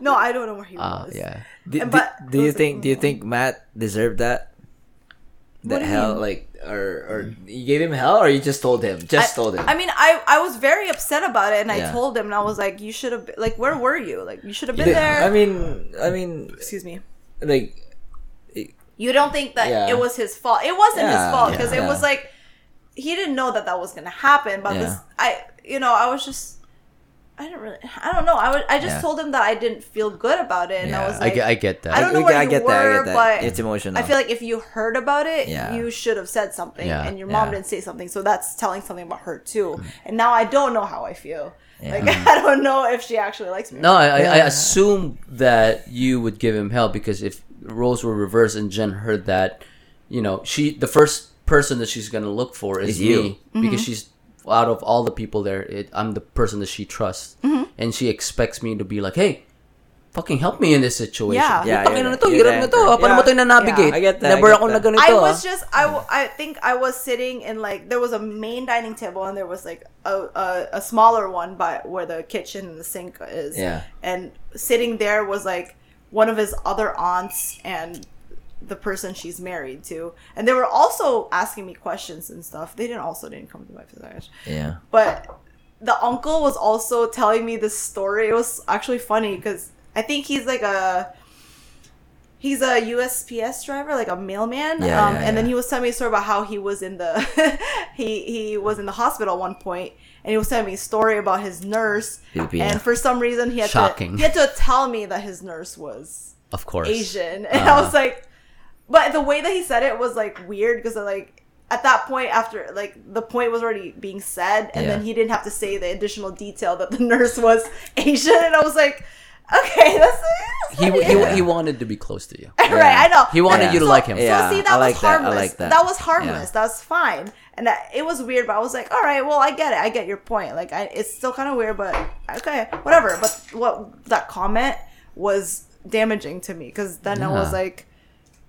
No, I don't know where he was. Yeah. Do you think? Do you think Matt deserved that? That hell, like. Or, or you gave him hell, or you just told him? Just I, told him. I mean, I, I was very upset about it, and yeah. I told him, and I was like, "You should have, like, where were you? Like, you should have been there." I mean, I mean, excuse me. Like, it, you don't think that yeah. it was his fault? It wasn't yeah, his fault because yeah, it yeah. was like he didn't know that that was gonna happen. But yeah. this, I, you know, I was just, I didn't really, I don't know. I would, I just yeah. told him that I didn't feel good about it, and yeah. I was like, I get, I get that. I don't know where I get you that, were, I get that. But it's emotional. I feel like if you heard about it, yeah. you should have said something, yeah. and your mom yeah. didn't say something, so that's telling something about her too. And now I don't know how I feel. Yeah. Like mm. I don't know if she actually likes me. No, I, I, I assume that you would give him hell because if roles were reversed and Jen heard that, you know, she the first person that she's gonna look for is, is you me mm-hmm. because she's. Out of all the people there, it, I'm the person that she trusts, mm-hmm. and she expects me to be like, "Hey, fucking help me in this situation." Yeah, yeah, yeah, yeah, yeah, yeah. I get that. Never I, get that. Ganito, I was just, I, I think I was sitting in like there was a main dining table and there was like a a, a smaller one by where the kitchen and the sink is. Yeah, and sitting there was like one of his other aunts and the person she's married to, and they were also asking me questions and stuff. They didn't also didn't come to my village. Yeah, but the uncle was also telling me this story. It was actually funny because I think he's like a he's a U S P S driver, like a mailman. Yeah, um, yeah, yeah. And then he was telling me a story about how he was in the he he was in the hospital at one point, and he was telling me a story about his nurse. P P F. And for some reason, he had Shocking. to he had to tell me that his nurse was of course Asian, and uh-huh. I was like. But the way that he said it was, like, weird because, like, at that point after, like, the point was already being said. And yeah. then he didn't have to say the additional detail that the nurse was Asian. And I was like, okay, that's it. He, he, he wanted to be close to you. Yeah. Right, I know. He wanted yeah. you to so, like him. So, yeah. see, that I was like harmless. That. I like that. that was harmless. Yeah. That was fine. And that, it was weird, but I was like, all right, well, I get it. I get your point. Like, I, it's still kind of weird, but okay, whatever. But what that comment was damaging to me because then yeah. I was like,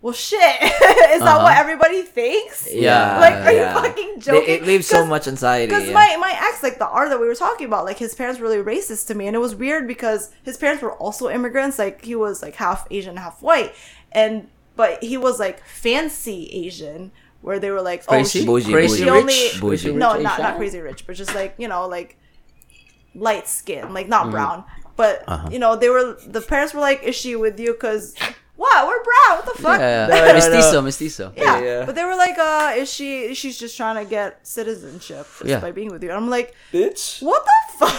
well, shit. Is uh-huh. that what everybody thinks? Yeah. Like, are yeah. you fucking joking? It, it leaves so much anxiety. Because yeah. my, my ex, like the R that we were talking about, like his parents were really racist to me. And it was weird because his parents were also immigrants. Like he was like half Asian, half white. And, but he was like fancy Asian where they were like, oh, she, bougie, crazy bougie, only, rich, bougie, no, rich not, not crazy rich, but just like, you know, like light skin, like not mm. brown. But, uh-huh. you know, they were, the parents were like, is she with you? Because... Wow, we're brown. What the fuck? Yeah, yeah. No, mestizo, no. mestizo. Yeah. yeah, but they were like, "Uh, is she? She's just trying to get citizenship just yeah. by being with you." And I'm like, "Bitch, what the fuck?"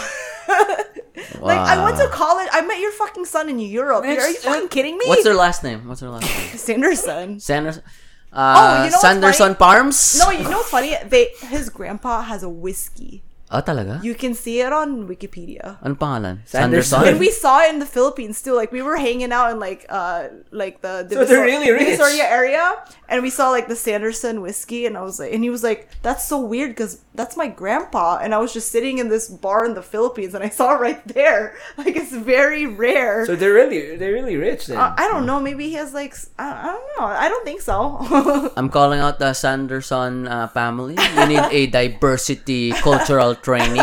Wow. Like, I went to college. I met your fucking son in Europe. Bitch. Are you fucking kidding me? What's their last name? What's their last name? Sanderson. Sanderson. Uh, oh, you know Sanderson Farms. No, you know what's funny? They his grandpa has a whiskey. Oh, talaga? You can see it on Wikipedia. Anong pangalan? Sanderson? And we saw it in the Philippines too. Like we were hanging out in like uh like the Divisor- so they're really rich. Divisoria area, and we saw like the Sanderson whiskey, and I was like, and he was like, that's so weird because that's my grandpa, and I was just sitting in this bar in the Philippines, and I saw it right there. Like it's very rare. So they're really they're really rich then. Uh, I don't know. Maybe he has like I, I don't know. I don't think so. I'm calling out the Sanderson uh, family. You need a diversity cultural. Training,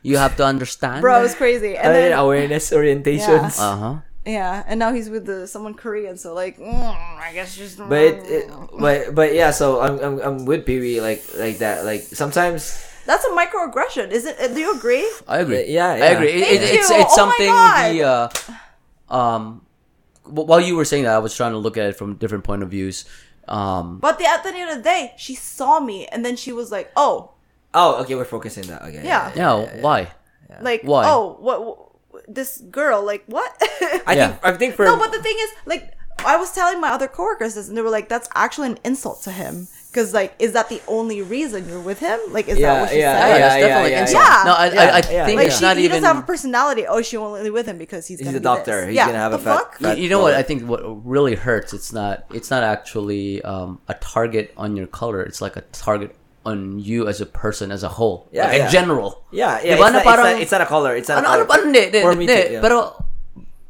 you have to understand. Bro, it's crazy. And uh, then awareness orientations. Yeah. Uh-huh. Yeah, and now he's with the, someone Korean, so like, mm, I guess just. But it, it, but but yeah, so I'm I'm, I'm with P B like like that. Like sometimes. That's a microaggression, is it? Do you agree? I agree. Yeah, yeah. I agree. It, it, it's it's oh something the uh, um, while you were saying that, I was trying to look at it from different point of views. Um, but the, at the end of the day, she saw me, and then she was like, oh. Oh, okay, we're focusing that. Okay. Yeah. Yeah. yeah, yeah, yeah. Why? Yeah. Like, why? Oh, what, what? This girl, like, what? I yeah. think. I think for no, but the thing is, like, I was telling my other coworkers this, and they were like, "That's actually an insult to him." Because, like, is that the only reason you're with him? Like, is yeah, that what she yeah, said? Yeah, yeah, yeah, definitely. Yeah, yeah, yeah. No, I, yeah, I, I yeah. think like it's she, not he even. He doesn't have a personality. Oh, she won't live with him because he's. He's gonna a doctor. Be this. He's yeah, gonna have the a fuck. Fat, fat you know what? I think what really hurts. It's not. It's not actually um, a target on your color. It's like a target on you as a person as a whole. Yeah, like, yeah. In general. Yeah, yeah. Diba, it's, na, not, parang, it's, not, it's not a color. It's not ano, a color. Ano, ano, hindi, for me too. Yeah. Pero,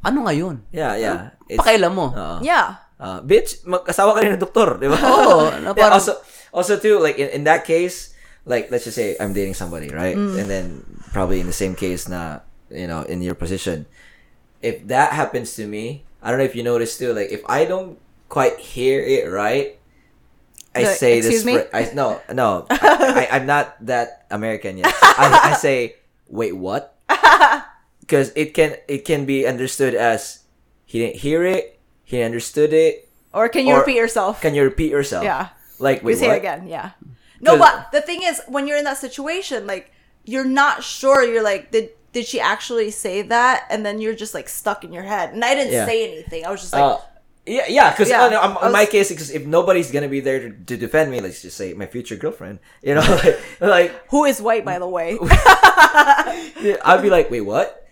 ano nga yun? Yeah, yeah. Ano, pakailan mo. Uh, yeah. Uh, bitch, mag-asawa ka rin ng doktor, diba? Oo. Oh, na, parang, yeah, also, also too, like, in, in that case, like, let's just say, I'm dating somebody, right? Mm. And then, probably in the same case na, you know, in your position, if that happens to me, I don't know if you notice too, like, if I don't quite hear it right, I the, say this. Me? I no no. I, I, I'm not that American yet. So I, I say, wait, what? Because it can it can be understood as he didn't hear it, he understood it, or can you or, repeat yourself? Can you repeat yourself? Yeah. Like wait, you say what? It again. Yeah. No, but the thing is, when you're in that situation, like you're not sure. You're like, did did she actually say that? And then you're just like stuck in your head. And I didn't yeah. say anything. I was just like. Uh, Yeah, yeah. Because yeah, uh, in my was... case, because if nobody's gonna be there to, to defend me, let's just say my future girlfriend, you know, like, like who is white, by the way, I'd be like, wait, what?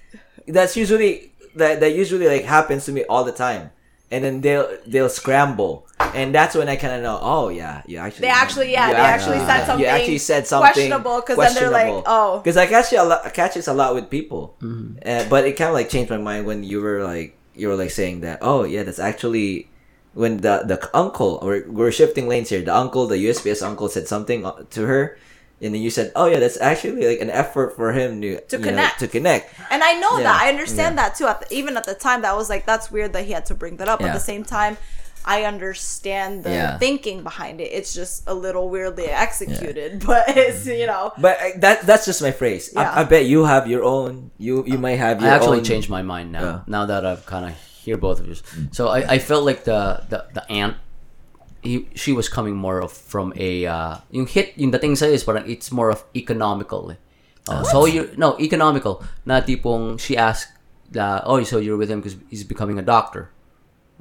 That's usually that that usually like happens to me all the time, and then they'll they'll scramble, and that's when I kind of know, oh yeah, you actually they actually yeah, yeah they actually uh, said something you actually said something questionable, because then they're like, oh, because I catch it a lot, I catch it a lot with people, mm-hmm. uh, but it kind of like changed my mind when you were like. You were like saying that, oh yeah, that's actually when the the uncle, we're, we're shifting lanes here, the uncle, the U S P S uncle said something to her, and then you said, oh yeah, that's actually like an effort for him to to connect know, to connect. And I know yeah. that I understand yeah. that too. Even at the time, that was like, that's weird that he had to bring that up. Yeah. At the same time, I understand the yeah. thinking behind it. It's just a little weirdly executed, yeah. but it's, you know. But I, that that's just my phrase. Yeah. I, I bet you have your own. You you might have. Your I actually own. Changed my mind now. Yeah. Now that I've kind of hear both of you, so I, I felt like the the, the aunt, he, she was coming more of from a uh, yung hit yung dating sa is parang it's more of economical. Uh, so you no economical na tipong she asked, uh, oh so you're with him because he's becoming a doctor.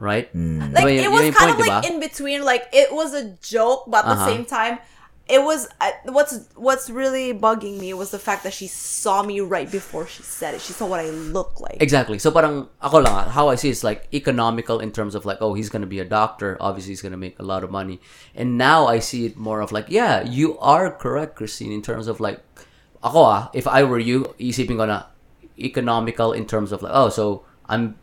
Right? Mm. Like, it was kind of like in between, like, it was a joke, but at uh-huh. the same time, it was, uh, what's what's really bugging me was the fact that she saw me right before she said it. She saw what I look like. Exactly. So, parang, ako lang, how I see it's like economical in terms of like, oh, he's gonna be a doctor, obviously he's gonna make a lot of money. And now I see it more of like, yeah, you are correct, Christine, in terms of like, ako ah, if I were you, isipin ko na economical in terms of like, oh, so I'm,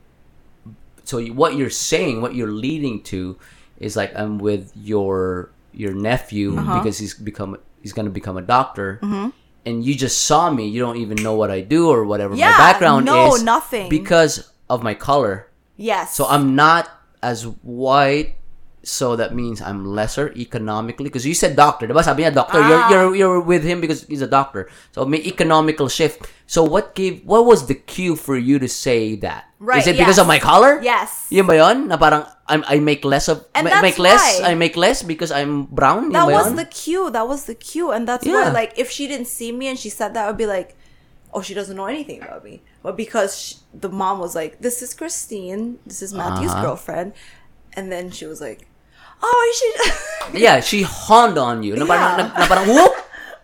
so what you're saying, what you're leading to, is like I'm with your your nephew uh-huh. because he's become he's gonna become a doctor, mm-hmm. and you just saw me. You don't even know what I do or whatever yeah, my background no, is, nothing because of my color. Yes. So I'm not as white, so that means I'm lesser economically. Because you said doctor, diba? Sabi niya doctor. Ah. You're you're you're with him because he's a doctor. So may economical shift. So what gave? What was the cue for you to say that? Right, is it yes. because of my color? Yes. Yun ba yun? Na parang I'm, I make less of and ma- make less. Why. I make less because I'm brown. That was yun? the cue. That was the cue, and that's yeah. why. Like if she didn't see me and she said that, I'd be like, oh, she doesn't know anything about me. But because she, the mom was like, this is Christine, this is Matthew's uh-huh. girlfriend, and then she was like, oh, she. yeah, she honed on you. Na parang yeah. na, na parang whoop.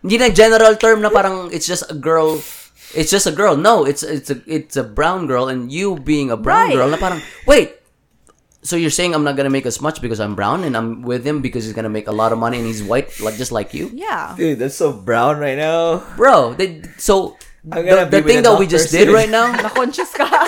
Hindi na general term na parang it's just a girl. It's just a girl. No, it's it's a it's a brown girl, and you being a brown right. girl, na parang wait. So you're saying I'm not gonna make as much because I'm brown, and I'm with him because he's gonna make a lot of money, and he's white, like just like you. Yeah, dude, that's so brown right now, bro. They, so the, the thing that we just did right now,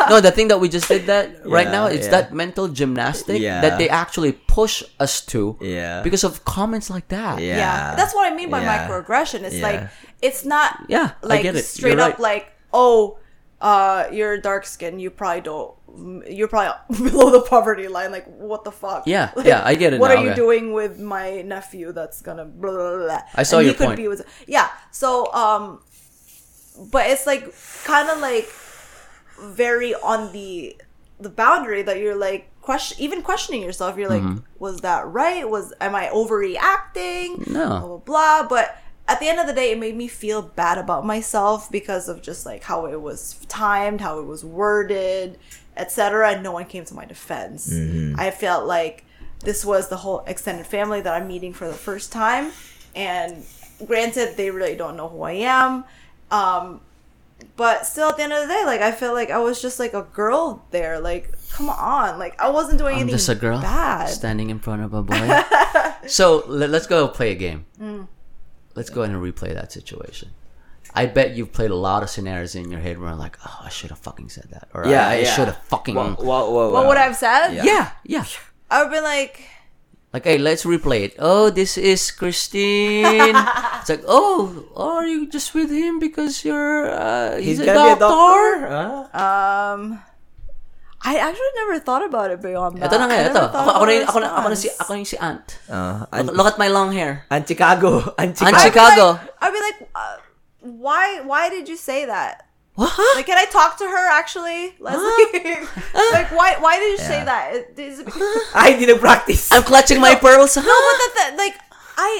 no, the thing that we just did that right yeah, now, it's yeah. that mental gymnastic yeah. that they actually push us to, yeah. because of comments like that. Yeah, yeah. That's what I mean by yeah. microaggression. It's yeah. like. It's not yeah, like it. straight You're up right. like, oh, uh, you're dark skinned, you probably don't, you're probably below the poverty line. Like, what the fuck? Yeah, like, yeah, I get it. What now, are okay. you doing with my nephew that's gonna blah, blah, blah. I saw and your he point. Could be with, yeah, so, um, but it's like kind of like very on the the boundary that you're like, question, even questioning yourself. You're like, mm-hmm. was that right? Was am I overreacting? No. Blah, blah, blah. But at the end of the day, it made me feel bad about myself because of just like how it was timed, how it was worded, et cetera. And no one came to my defense. Mm-hmm. I felt like this was the whole extended family that I'm meeting for the first time. And granted, they really don't know who I am. Um, but still, at the end of the day, like I feel like I was just like a girl there. Like, come on. Like, I wasn't doing I'm anything bad. I'm just a girl bad. standing in front of a boy. So let's go play a game. Mm. Let's go ahead and replay that situation. I bet you've played a lot of scenarios in your head where I'm like, oh, I should have fucking said that. Or yeah, I, I yeah. should have fucking... Whoa, whoa, whoa, what would I have said? Yeah, yeah. yeah. I would be like... Like, hey, let's replay it. Oh, this is Christine. It's like, oh, are you just with him because you're... Uh, he's, he's a doctor? A doctor? Huh? Um, I actually never thought about it beyond that. Ito na nga, ito. Ako, ako, rin, ako, na, ako, na si, ako yung si Aunt. Uh, aunt. Look at my long hair. Aunt Chicago. Aunt Chicago. Aunt Chicago. I'd be like... Uh, Why? Why did you say that? What? Like, can I talk to her? Actually, Leslie. Huh? Like, why? Why did you yeah. say that? Is it because... I didn't practice. I'm clutching no, my pearls. No, but that, that like I,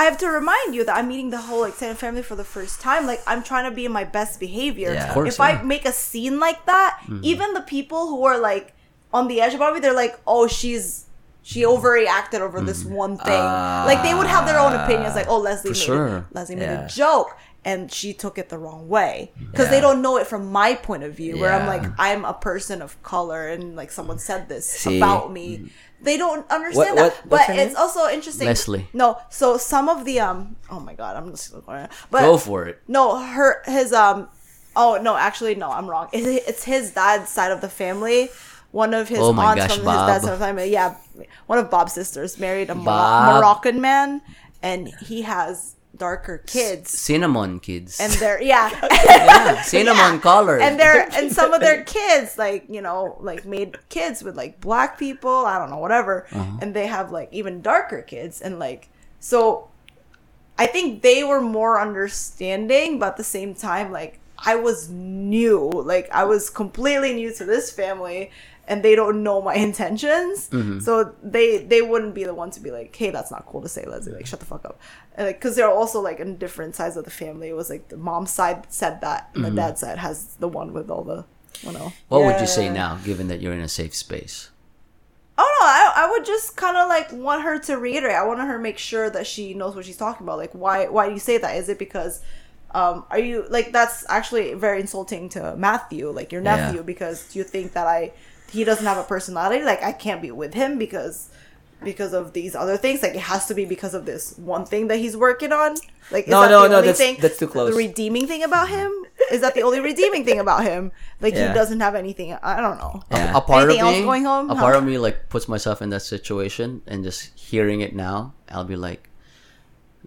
I have to remind you that I'm meeting the whole extended family for the first time. Like, I'm trying to be in my best behavior. Yeah, of course, if yeah. I make a scene like that, mm-hmm. even the people who are like on the edge about me, they're like, "Oh, she's." She overreacted over mm. this one thing. Uh, like, they would have their own opinions. Like, oh, Leslie, made, sure. Leslie yeah. made a joke, and she took it the wrong way. Because yeah. they don't know it from my point of view, yeah. where I'm like, I'm a person of color, and, like, someone said this See? about me. They don't understand what, what, that. But it's name? also interesting. Leslie. No, so some of the, um, oh, my God, I'm just going but Go for it. No, her, his, um, oh, no, actually, no, I'm wrong. It's his dad's side of the family. One of his oh aunts gosh, from Bob. his dad's side of the family. Yeah, one of Bob's sisters married a Mor- Moroccan man, and he has darker kids, C- cinnamon kids, and they're yeah, yeah cinnamon yeah. color, and they're and some of their kids like you know like made kids with like black people. I don't know whatever, uh-huh. and they have like even darker kids, and like so, I think they were more understanding, but at the same time like I was new, like I was completely new to this family. And they don't know my intentions, mm-hmm. so they they wouldn't be the one to be like, "Hey, that's not cool to say, Leslie. Like, shut the fuck up." And like, because they're also like in different sides of the family. It was like the mom's side said that, and mm-hmm. the dad's side has the one with all the, you know. What yeah. would you say now, given that you're in a safe space? Oh no, I I would just kind of like want her to reiterate. I want her to make sure that she knows what she's talking about. Like, why why do you say that? Is it because, um, are you like that's actually very insulting to Matthew, like your nephew, yeah. because you think that I. He doesn't have a personality. Like, I can't be with him because because of these other things. Like, it has to be because of this one thing that he's working on. Like, is no, that no, the no, only that's, thing? That's too close. The redeeming thing about him? Is that the only redeeming thing about him? Like, yeah. he doesn't have anything. I don't know. Yeah. A, a part anything of me, else going home? A part huh? of me, like, puts myself in that situation and just hearing it now, I'll be like,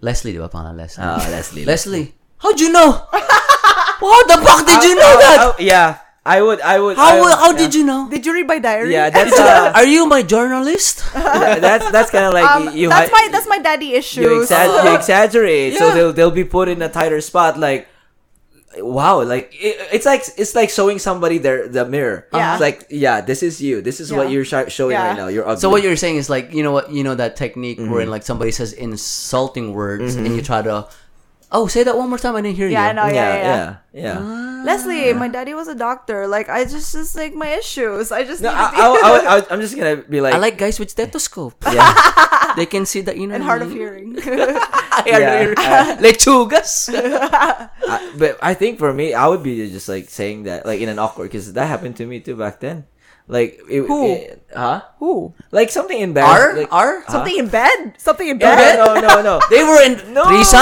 Leslie, diba pala Leslie? Ah, uh, Leslie. Leslie, how'd you know? How the fuck did I'll, you know I'll, that? I'll, yeah. I would, I would. How I would, how yeah. did you know? Did you read my diary? Yeah, that's. Uh, are you my journalist? that, that's that's kind of like um, you. That's ha- my that's my daddy issue. You, exa- you exaggerate, yeah. so they'll they'll be put in a tighter spot. Like, wow, like it, it's like it's like showing somebody their the mirror. Yeah. It's like yeah, this is you. This is yeah. what you're sh- showing yeah. right now. You're ugly. So what you're saying is like you know what you know that technique mm-hmm. wherein like somebody says insulting words mm-hmm. and you try to. Oh, say that one more time. I didn't hear yeah, you. I know, yeah, yeah, yeah. yeah. yeah. Ah. Leslie, my daddy was a doctor. Like, I just, just like my issues. I just no, need I, to be... I, I, I, I'm just going to be like... I like guys with stethoscope. Yeah. They can see the inner... And hard of hearing. yeah. uh, Lechugas. uh, but I think for me, I would be just like saying that like in an awkward... Because that happened to me too back then. Like it, who? It, huh? Who? Like something in bed? Are like, are huh? something in bed? Something in bed? No, no, no, no. They were in no. threesome.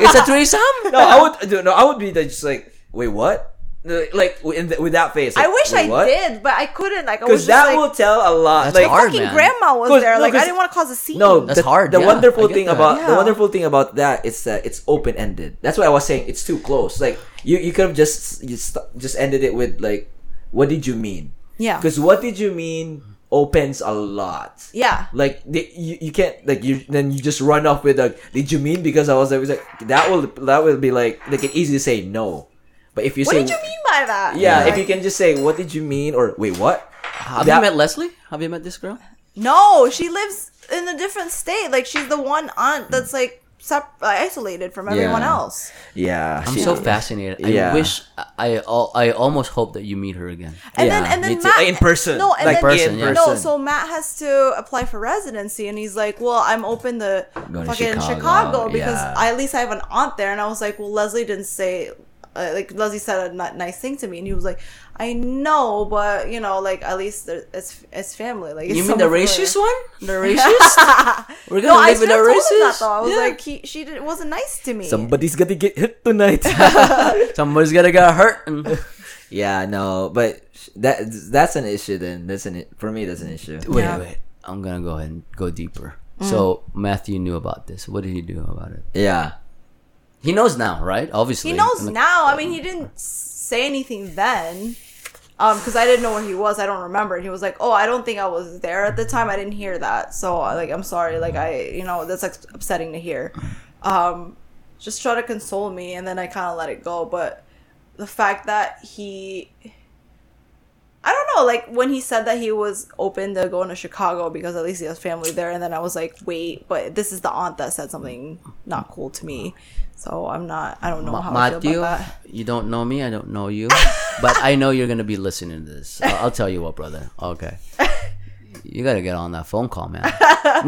It's a threesome. No, I would no, I would be just like, wait, what? Like in the, with that face. Like, I wish I what? did, but I couldn't. Like, because that like, will tell a lot. That's like, hard, fucking man. Grandma was there. No, like, I didn't want to cause a scene. No, that's the, hard. The yeah, wonderful thing that. about yeah. the wonderful thing about that is that it's open ended. That's why I was saying it's too close. Like you, you could have just you st- just ended it with like, what did you mean? Yeah. Because what did you mean opens a lot. Yeah. Like they, you, you can't like you then you just run off with like did you mean because I was always like that will that will be like they can easily say no, but if you what say what did you mean by that? Yeah. yeah. If you can just say what did you mean or wait what? Have that, you met Leslie? Have you met this girl? No, she lives in a different state. Like she's the one aunt that's like sep- isolated from everyone yeah. else. Yeah. I'm she, so fascinated. I yeah. wish. I I almost hope that you meet her again. And yeah. then and then Matt, in person. No, and like then person, yeah. no. So Matt has to apply for residency, and he's like, "Well, I'm open to Going fucking to Chicago, Chicago because yeah. I, at least I have an aunt there." And I was like, "Well, Leslie didn't say uh, like Leslie said a not nice thing to me, and he was like, I know, but you know, like at least it's it's family. Like, it's you mean the racist one? The racist? We're gonna no, live I with a racist? That, though. I was yeah. like, he, she did, wasn't nice to me. Somebody's gonna get hit tonight. Somebody's gonna get hurt. Yeah, no, but that that's an issue. Then that's an for me. That's an issue. Wait, yeah. wait. I'm gonna go ahead and go deeper. Mm. So Matthew knew about this. What did he do about it? Yeah. He knows now, right? Obviously. He knows like, now. I mean, he didn't say anything then because um, I didn't know where he was. I don't remember. And he was like, oh, I don't think I was there at the time. I didn't hear that. So, like, I'm sorry. Like, I, you know, that's like, upsetting to hear. Um, just try to console me. And then I kind of let it go. But the fact that he... I don't know, like, when he said that he was open to going to Chicago because at least he has family there, and then I was like, wait, but this is the aunt that said something not cool to me, so I'm not, I don't know Ma- how Matthew, I feel about that. You don't know me, I don't know you, but I know you're going to be listening to this. I'll, I'll tell you what, brother. Okay. You got to get on that phone call, man.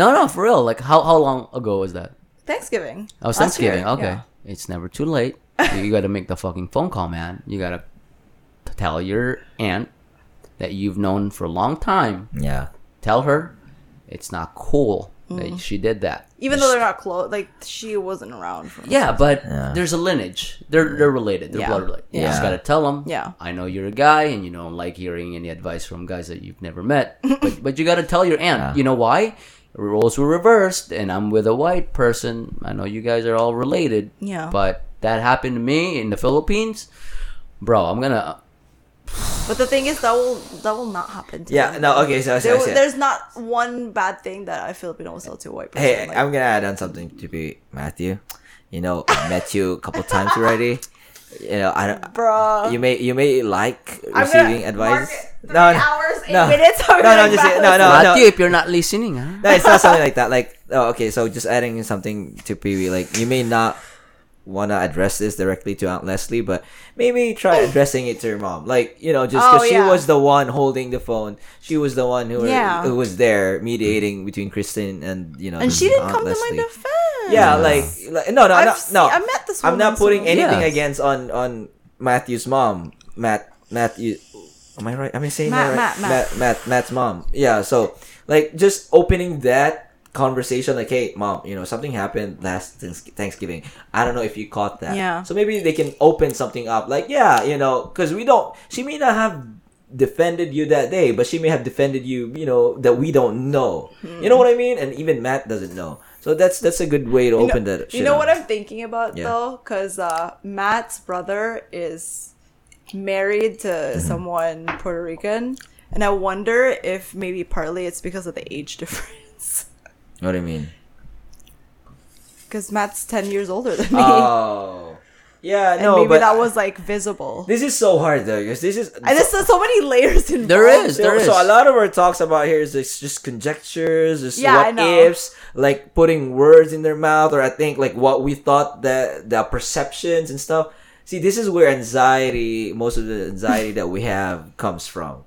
No, no, for real. Like, how, how long ago was that? Thanksgiving. Oh, Thanksgiving. Year, okay. Yeah. It's never too late. You got to make the fucking phone call, man. You got to tell your aunt that you've known for a long time. Yeah. Tell her it's not cool mm. that she did that. Even though they're not close, like she wasn't around. For yeah, but yeah. there's a lineage. They're they're related. They're yeah. blood related. Yeah. You just gotta tell them. Yeah. I know you're a guy, and you don't like hearing any advice from guys that you've never met. but but you gotta tell your aunt. Yeah. You know why? Roles were reversed, and I'm with a white person. I know you guys are all related. Yeah. But that happened to me in the Philippines, bro. I'm gonna. But the thing is, that will that will not happen to yeah, me. Yeah, no, okay, so I there, see, I see. There's not one bad thing that I Filipino will sell to a white person. Hey, like, I'm going to add on something to be Matthew. You know, I met you a couple times already. You know, I don't... Bro. You may, you may like receiving advice. Three no, hours, eight no, minutes. No, no, just, no, no, no. Matthew, if you're not listening, huh? No, it's not something like that. Like, oh, okay, so just adding something to P B. Like, you may not... want to address this directly to Aunt Leslie, but maybe try addressing it to your mom. Like, you know, just because oh, yeah. she was the one holding the phone. She was the one who yeah. were, who was there mediating between Kristen and, you know, and she didn't Aunt come Leslie. To my defense. Yeah, yeah. Like, like, no, no, I've no. no seen, I met this woman. I'm not putting someone. Anything yes. against on, on Matthew's mom. Matt, Matthew, am I right? Am I saying Matt, that right? Matt, Matt. Matt, Matt, Matt's mom. Yeah, so, like, just opening that conversation like, hey, mom, you know, something happened last Thanksgiving. I don't know if you caught that. Yeah. So maybe they can open something up. Like, yeah, you know, because we don't, she may not have defended you that day, but she may have defended you, you know, that we don't know. Mm. You know what I mean? And even Matt doesn't know. So that's that's a good way to you open know, that shit You know up. What I'm thinking about, yeah. though? Because uh, Matt's brother is married to someone Puerto Rican. And I wonder if maybe partly it's because of the age difference. What do you mean? Because Matt's ten years older than me. Oh, yeah, no, and maybe but that was like visible. This is so hard though, because this is and this is so many layers involved. There is, there so is. So a lot of our talks about here is just conjectures, just yeah, what ifs, like putting words in their mouth, or I think like what we thought that the perceptions and stuff. See, this is where anxiety, most of the anxiety that we have comes from.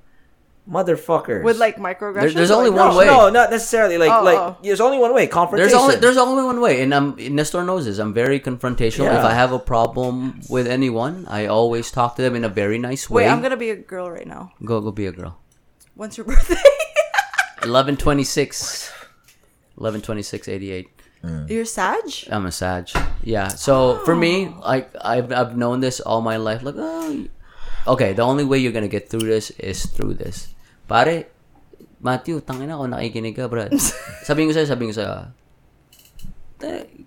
Motherfuckers. With like microaggressions. There, there's only like, one no, way. No, not necessarily. Like, oh, like oh. there's only one way. Confrontation. There's only there's only one way, and I'm Nestor knows this. I'm very confrontational. Yeah. If I have a problem with anyone, I always talk to them in a very nice way. Wait, I'm gonna be a girl right now. Go, go, be a girl. When's your birthday? Eleven twenty six. Eleven twenty six eighty eight. Mm. You're Sag? I'm a Sag. Yeah. So oh. for me, like I've I've known this all my life. Like, oh, okay. The only way you're gonna get through this is through this. Pare, Matthew, tangin na ako, nakikinig ka, brad. Sabihin ko sa'yo, sabihin ko sa'yo,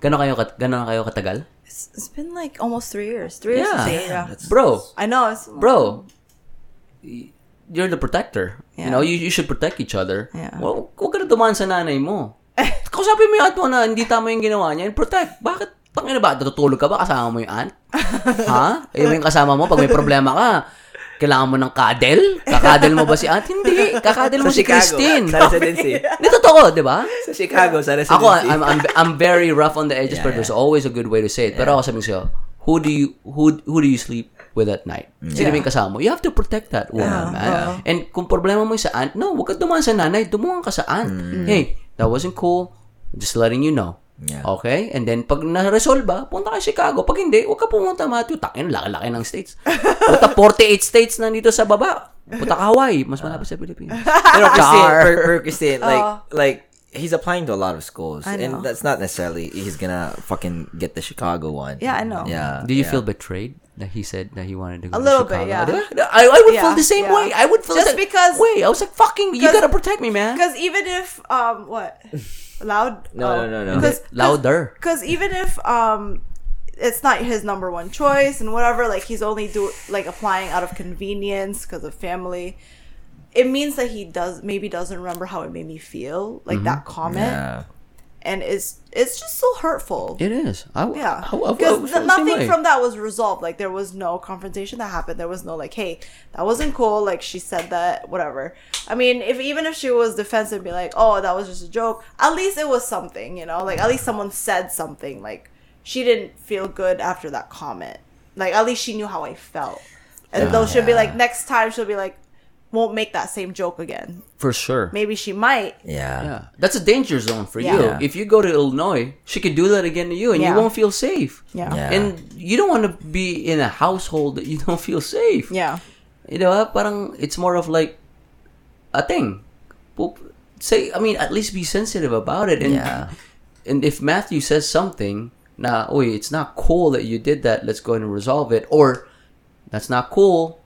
gano'n kayo, gano'n kayo katagal? It's, it's been like almost three years. Three yeah. years today, yeah. That's, bro. I know. It's bro, you're the protector. Yeah. You know, you, you should protect each other. Yeah. Well, huwag ka na dumaan sa nanay mo. Kausapin mo yung aunt mo na hindi tama yung ginawa niya, and protect. Bakit? Tangin na ba? Natutulog ka ba? Kasama mo yung aunt? Ha? Ayaw mo yung kasama mo pag may problema ka. Kailangan mo ng kadel? Kakadel mo ba si aunt? Hindi. Kakadel mo si Christine. Sa residency. Dito toko, di ba? Sa Chicago, sa residency. Ako, I'm, I'm, I'm very rough on the edges, yeah, but there's yeah. always a good way to say it. Yeah. Pero ako sabihin sa'yo, who do you who who do you sleep with at night? Yeah. Sino yung kasama mo? You have to protect that woman, yeah. man. Yeah. And kung problema mo yung sa aunt, no, huwag ka dumaan sa nanay, dumaan ka sa aunt. Mm. Hey, that wasn't cool. Just letting you know. Yeah. Okay? And then, pag na-resolve, punta kayo Chicago. Pag hindi, huwag ka pumunta, Matthew. Takin, laki-laki ng states. Punta forty-eight states na dito sa baba. Punta ka Hawaii. Mas malapit sa Pilipinas. You know, Christine, per, per Christine, like, uh, like, he's applying to a lot of schools. And that's not necessarily he's gonna fucking get the Chicago one. Yeah, I know. Yeah. Do you yeah. feel betrayed that he said that he wanted to go a to Chicago? A little bit, yeah. I, I would yeah, feel the same yeah. way. I would feel Just like, because... Wait, I was like, fucking, you gotta protect me, man. Because even if, um, what... Loud? No, um, no, no, no. Cause, Louder. Because even if um, it's not his number one choice and whatever, like he's only do like applying out of convenience because of family. It means that he does maybe doesn't remember how it made me feel, like mm-hmm. that comment, yeah. and it's it's just so hurtful. It is. I, yeah, because nothing from that was resolved. Like there was no confrontation that happened. There was no like, hey, that wasn't cool. Like she said that, whatever. I mean, if even if she was defensive, be like, oh, that was just a joke. At least it was something, you know. Like at least someone said something. Like she didn't feel good after that comment. Like at least she knew how I felt. And yeah, though she'll yeah. be like, next time she'll be like, won't make that same joke again. For sure. Maybe she might. Yeah. yeah. That's a danger zone for yeah. you. Yeah. If you go to Illinois, she could do that again to you and yeah. you won't feel safe. Yeah. yeah. And you don't want to be in a household that you don't feel safe. Yeah. You know, parang it's more of like a thing. Say, I mean, at least be sensitive about it. And, yeah. and if Matthew says something, nah, oh, it's not cool that you did that. Let's go and resolve it. Or that's not cool.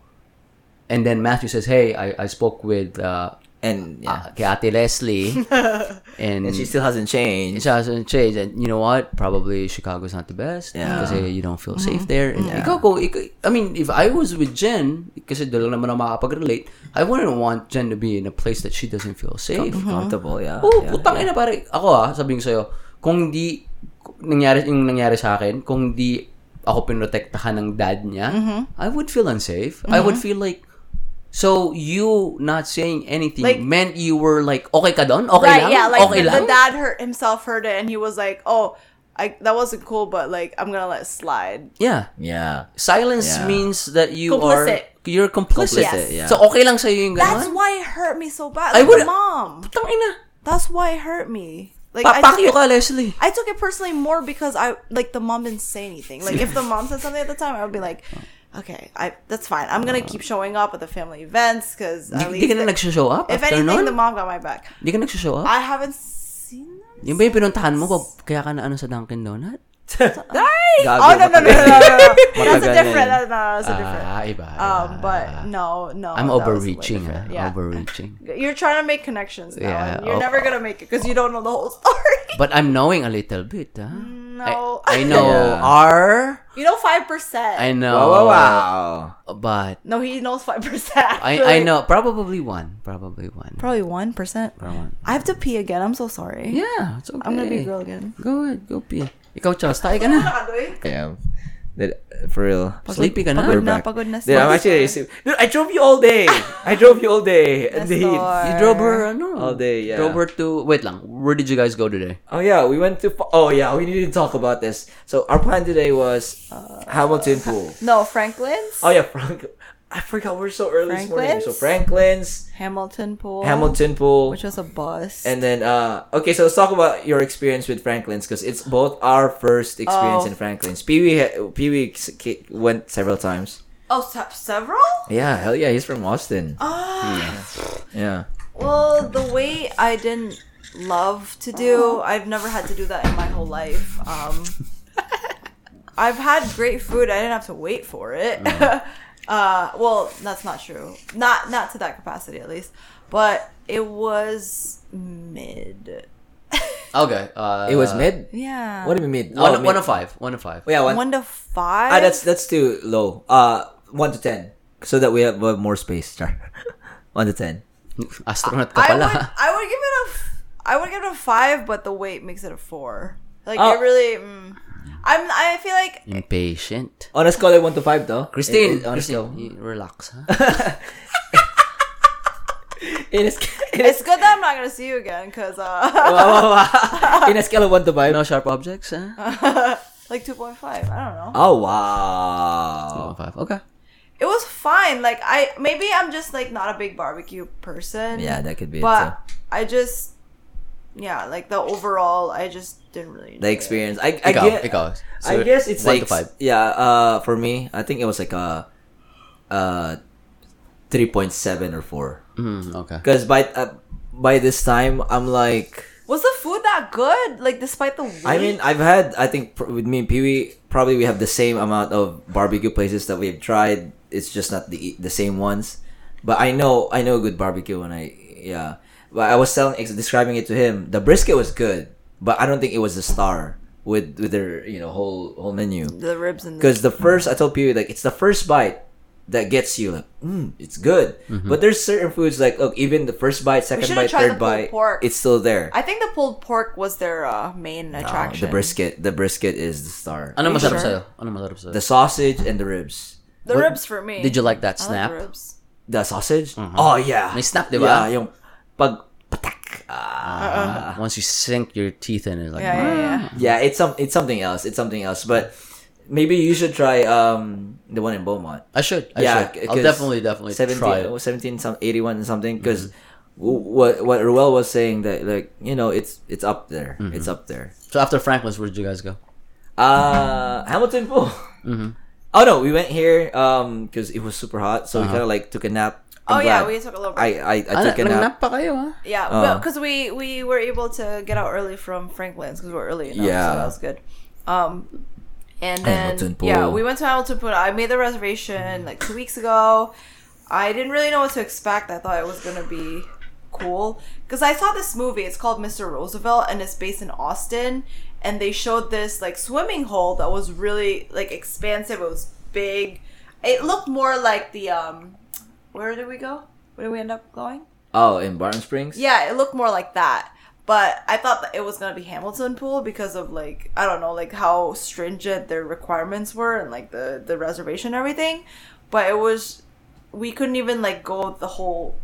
And then Matthew says, "Hey, I, I spoke with uh, and yeah. uh, Ate Leslie, and, and she still hasn't changed. She hasn't changed. And you know what? Probably Chicago's not the best because yeah. you don't feel mm-hmm. safe there. And yeah. ikaw ko, ik- I mean, if I was with Jen, kasi doon naman ako makakapag-relate, I wouldn't want Jen to be in a place that she doesn't feel safe, mm-hmm. comfortable. Yeah. Oh, yeah, putang ina yeah. pare. Ako ah, sabihin ko sa'yo, kung di nangyari yung nangyari sa akin, kung di ako pinotektahan ng dad niya, mm-hmm. I would feel unsafe. Mm-hmm. I would feel like so you not saying anything like, meant you were like okay ka doon? Okay right, lang? Yeah, like okay the, lang? The dad hurt himself heard it and he was like, "Oh, I that wasn't cool, but like I'm going to let it slide." Yeah. Yeah. Silence yeah. means that you complicit. Are you're complicit. Yes. Yeah. So okay lang sa iyo yung ganun. That's why it hurt me so bad. Like, I would, mom. Putang ina. That's why it hurt me. Like Papakyo ka, Leslie. I took it personally more because I like the mom didn't say anything. Like if the mom said something at the time, I would be like okay, I, that's fine. I'm gonna uh, keep showing up at the family events because at least. Di ka na nag-show up? If anything, nun? The mom got my back. Di ka nag-show up? I haven't seen that. Yung ba yung pinuntahan mo ba kaya ka na ano sa Dunkin' Donut? Nice! Oh, no, no, no, no, no, no. That's a different, that's a different. Ah, iba. Um, but no, no. I'm overreaching. Huh? Yeah. Overreaching. You're trying to make connections now. Yeah, and you're oh, never gonna make it because you don't know the whole story. But I'm knowing a little bit, huh? No. I, I know yeah. R. You know five percent. I know. Wow, wow, wow. But no, he knows five percent. I, I know. Probably one. Probably one. Probably one percent. Probably one. I have to pee again. I'm so sorry. Yeah, it's okay. I'm gonna be a girl again. Go ahead. Go pee. Ikaw, Charles, tayo ka na. Yeah. For real. Pagod, sleepy ka na. Pagod na, pagod na. Dude, I'm actually sleepy. Dude, I drove you all day. I drove you all day. The heat. You drove her, I know. All day, yeah. Drove her to, wait lang, where did you guys go today? Oh, yeah, we went to, oh, yeah, we needed to talk about this. So, our plan today was uh, Hamilton Pool. No, Franklin's. Oh, yeah, Franklin's. I forgot we're so early Franklin's? This morning. So Franklin's, Hamilton Pool, Hamilton Pool, which was a bus, and then uh, okay. So let's talk about your experience with Franklin's because it's both our first experience oh. in Franklin's. Pee-wee, Pee-wee went several times. Oh, several? Yeah, hell yeah, he's from Austin. Ah, yeah. yeah. Well, the way I didn't love to do, I've never had to do that in my whole life. Um, I've had great food. I didn't have to wait for it. Mm. Uh, well, that's not true. Not not to that capacity, at least. But it was mid. Okay. Uh, it was mid? Yeah. What do you mean mid? One, oh, mid. One to five. One to five. Yeah, one, one to five? Ah, that's that's too low. Uh, one to ten. So that we have more space. One to ten. Astronaut ka pala. I would, I would give it a... I would give it a five, but the weight makes it a four. Like, oh. it really... Mm, I'm. I feel like impatient. On a scale of one to five, though, Christine, it, it, Christine you relax. Huh? in a, in it's a, good that I'm not gonna see you again, cause uh. wow, wow, wow. In a scale of one to five, no sharp objects. Huh? Like two point five. I don't know. Oh wow. Two point five. Okay. It was fine. Like I maybe I'm just like not a big barbecue person. Yeah, that could be. But it, so. I just yeah, like the overall, I just didn't really enjoy the experience. It. I I ikaw, get, ikaw. So I guess it's like five. Yeah. Uh, for me, I think it was like a, uh, three point seven or four. Mm, okay. Because by uh, by this time, I'm like. Was the food that good? Like, despite the weight? I mean, I've had, I think, pr- with me and Pee-wee, probably we have the same amount of barbecue places that we've tried. It's just not the the same ones. But I know, I know good barbecue when I, yeah. But I was telling, describing it to him. The brisket was good, but I don't think it was the star with, with their, you know, whole whole menu. The ribs and the... Because the first, I told Pee-wee, like, it's the first bite that gets you like, mm, it's good. Mm-hmm. But there's certain foods like, look, even the first bite, second bite, third bite, pork. It's still there. I think the pulled pork was their uh, main no, attraction. The brisket, the brisket is the star. Ano masarap sa'yo? Ano masarap sa'yo? The sausage and the ribs. The what, ribs for me. Did you like that snap? I like the ribs. The sausage? Mm-hmm. Oh yeah. May snap, diba? Yeah, yung pag patak. Ah, once you sink your teeth in it, like yeah, yeah, yeah. yeah, it's some, it's something else. It's something else, but. Maybe you should try um, the one in Beaumont. I should. I yeah, should. I'll definitely, definitely seventeen, try it. seventeen, some eighty-one something. Because mm-hmm. what what Ruel was saying that like you know it's it's up there. Mm-hmm. It's up there. So after Franklin's, where did you guys go? Uh, Hamilton Pool. Mm-hmm. Oh no, we went here because um, it was super hot. So uh-huh. we kind of like took a nap. I'm oh glad. yeah, we took a little break. I I, I took a nap. Pa kayo, huh? Yeah, because uh-huh. we we were able to get out early from Franklin's because we were early enough. Yeah, so that was good. Um. And then, yeah, we went to Hamilton Pool. I made the reservation like two weeks ago. I didn't really know what to expect. I thought it was going to be cool. Because I saw this movie. It's called Mister Roosevelt, and it's based in Austin. And they showed this like swimming hole that was really like expansive. It was big. It looked more like the, um, where did we go? Where did we end up going? Oh, in Barton Springs? Yeah, it looked more like that. But I thought that it was going to be Hamilton Pool because of, like, I don't know, like, how stringent their requirements were and, like, the, the reservation and everything. But it was, we couldn't even, like, go the whole,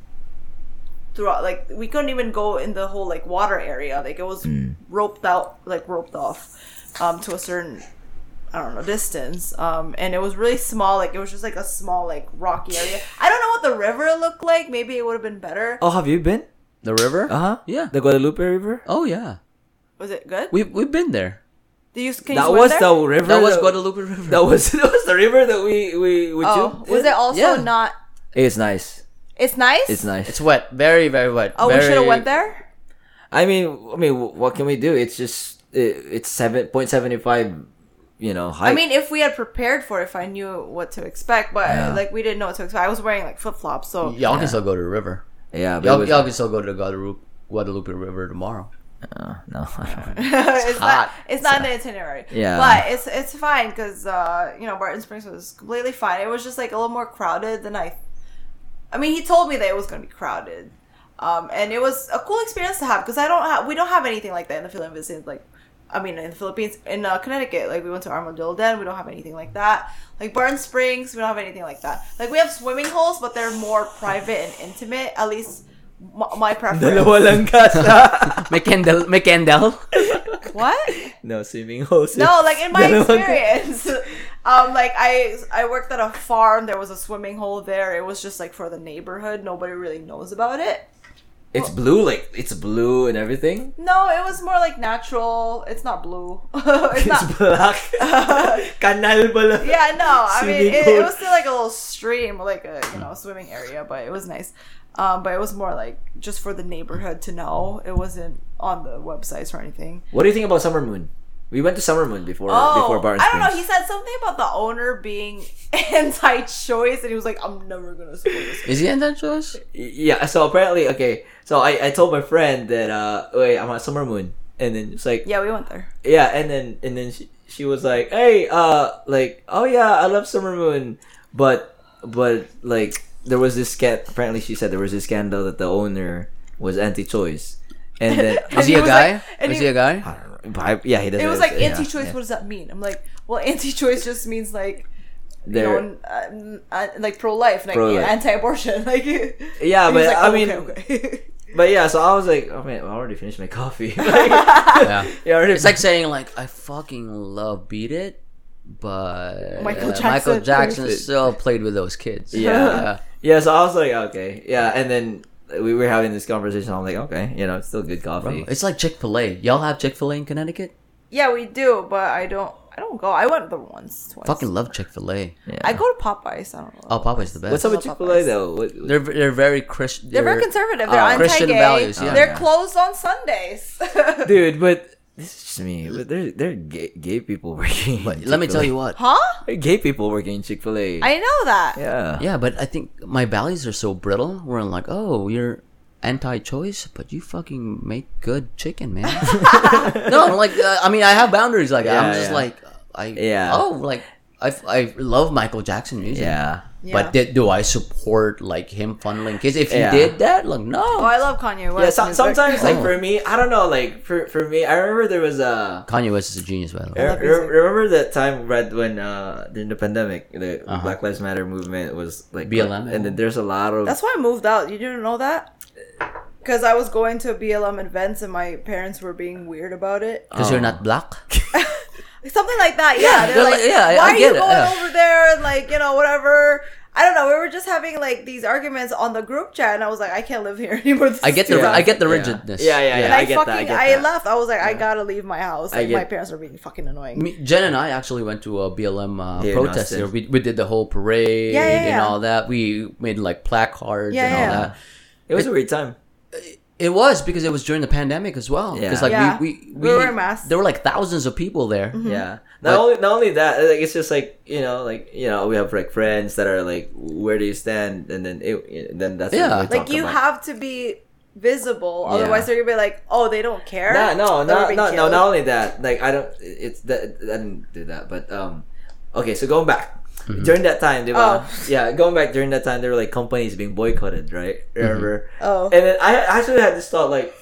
throughout, like, we couldn't even go in the whole, like, water area. Like, it was mm. roped out, like, roped off um, to a certain, I don't know, distance. Um, and it was really small. Like, it was just, like, a small, like, rocky area. I don't know what the river looked like. Maybe it would have been better. Oh, have you been? The river? Uh-huh. Yeah. The Guadalupe River? Oh, yeah. Was it good? We've, we've been there. Did you, can you that was there? the river. That was Guadalupe River. That was that was the river that we, we, we oh, jumped. Was it also yeah. not... It's nice. It's nice? It's nice. It's wet. Very, very wet. Oh, very... we should have went there? I mean, I mean, what can we do? It's just... It, it's seven point seven five... You know, height. I mean, if we had prepared for it, if I knew what to expect, but yeah. like we didn't know what to expect. I was wearing like flip-flops, so... Y'all yeah. can still go to the river. Yeah, but y'all, was, y'all can still go to the Guadalupe, Guadalupe River tomorrow. Uh, no, I don't know. It's, it's hot. Not, it's, it's not an itinerary. Yeah, but it's it's fine because uh, you know Barton Springs was completely fine. It was just like a little more crowded than I. I mean, he told me that it was going to be crowded, um, and it was a cool experience to have because I don't have we don't have anything like that in the Philippines. Like, I mean, in the Philippines, in uh, Connecticut, like we went to Armadillo Den, we don't have anything like that. Like Barton Springs, we don't have anything like that. Like we have swimming holes, but they're more private and intimate. At least m- my preference. Dalawa lang kasa. May Kendall. May Kendall. What? No swimming holes. No, like in my experience, um, like I I worked at a farm. There was a swimming hole there. It was just like for the neighborhood. Nobody really knows about it. It's blue, like it's blue and everything. No, it was more like natural. It's not blue. it's, it's not black. Canal pala. Yeah, no. I mean, it, it was still like a little stream, like a you know swimming area, but it was nice. Um, but it was more like just for the neighborhood to know. It wasn't on the websites or anything. What do you think about Summer Moon? We went to Summer Moon before oh, before Barton Springs. I don't know. He said something about the owner being anti-choice, and he was like, "I'm never gonna support this." Is he anti-choice? Yeah. So apparently, okay. So I, I told my friend that uh, wait, I'm at Summer Moon, and then it's like yeah, we went there. Yeah, and then and then she she was like, "Hey, uh, like oh yeah, I love Summer Moon," but but like there was this scan. Apparently, she said there was this scandal that the owner was anti-choice, and then and is he, he a guy? Like, is he, he a guy? I don't know. I, yeah, he doesn't. It was like anti-choice. Yeah, yeah. What does that mean? I'm like, well, anti-choice just means like, you know, uh, like pro-life, like pro-life. Anti-abortion, like. Yeah, but like, I oh, mean, okay, okay. But yeah, so I was like, oh man, I already finished my coffee. Like, yeah, yeah already it's like saying like I fucking love Beat It, but Michael Jackson, uh, Michael Jackson still played with those kids. Yeah, yeah. So I was like, okay, yeah, and then we were having this conversation. I'm like, okay, you know, it's still good coffee. Bro, it's like Chick-fil-A. Y'all have Chick-fil-A in Connecticut? Yeah, we do, but I don't. I don't go. I went there once, twice. Fucking love Chick-fil-A. Yeah. I go to Popeyes. I don't know. Oh, Popeyes the best. What's up with Chick-fil-A though? What, what? They're they're very Christian. They're, they're very conservative. They're uh, Christian values. Yeah. They're yeah. closed on Sundays. Dude, but this is just me. But there there are gay, gay people working. But let me tell you what. Huh? There are gay people working in Chick-fil-A. I know that. Yeah. Yeah, but I think my values are so brittle. We're like, oh, you're anti-choice, but you fucking make good chicken, man. No, I'm like, uh, I mean, I have boundaries. Like, yeah, I'm just yeah. like, I yeah. oh, like I, I love Michael Jackson music. Yeah, yeah. But did, do I support like him funneling kids? If yeah. he did that, like no. Oh, I love Kanye West. Yeah, so, sometimes like oh. for me, I don't know. Like for for me, I remember there was a Kanye West is a genius. By the way, I, I remember that time right when uh, during the pandemic, the uh-huh. Black Lives Matter movement was like B L M, and then there's a lot of. That's why I moved out. You didn't know that. Because I was going to B L M events and my parents were being weird about it. Because um. you're not black? Something like that, yeah. yeah they're like, like yeah, why I are you it. going yeah. over there and like, you know, whatever. I don't know. We were just having like these arguments on the group chat and I was like, I can't live here anymore. This I, get the, I get the rigidness. Yeah, yeah, yeah. yeah. And I, I get fucking, that. I, get that. I left. I was like, yeah. I gotta leave my house. Like, my parents were being fucking annoying. Me, Jen and I actually went to a B L M uh, yeah, protest there. We, we did the whole parade yeah, yeah, and yeah. all that. We made like placards yeah, and all yeah. that. It was a weird time. It was because it was during the pandemic as well. Because yeah. like yeah. we, we, we, we were masked. There were like thousands of people there. Mm-hmm. Yeah. Not but, only not only that, like it's just like you know, like you know, we have like friends that are like, where do you stand? And then it, then that's yeah. what we like you about. Have to be visible, yeah. otherwise they're gonna be like, oh, they don't care. Nah, no, not, no, no, not only that. Like I don't. It's that I didn't do that, but um, okay. So going back. Mm-hmm. During that time, they were, oh. yeah, going back during that time, there were like companies being boycotted, right? Remember? Mm-hmm. Oh. And then I actually had this thought, like,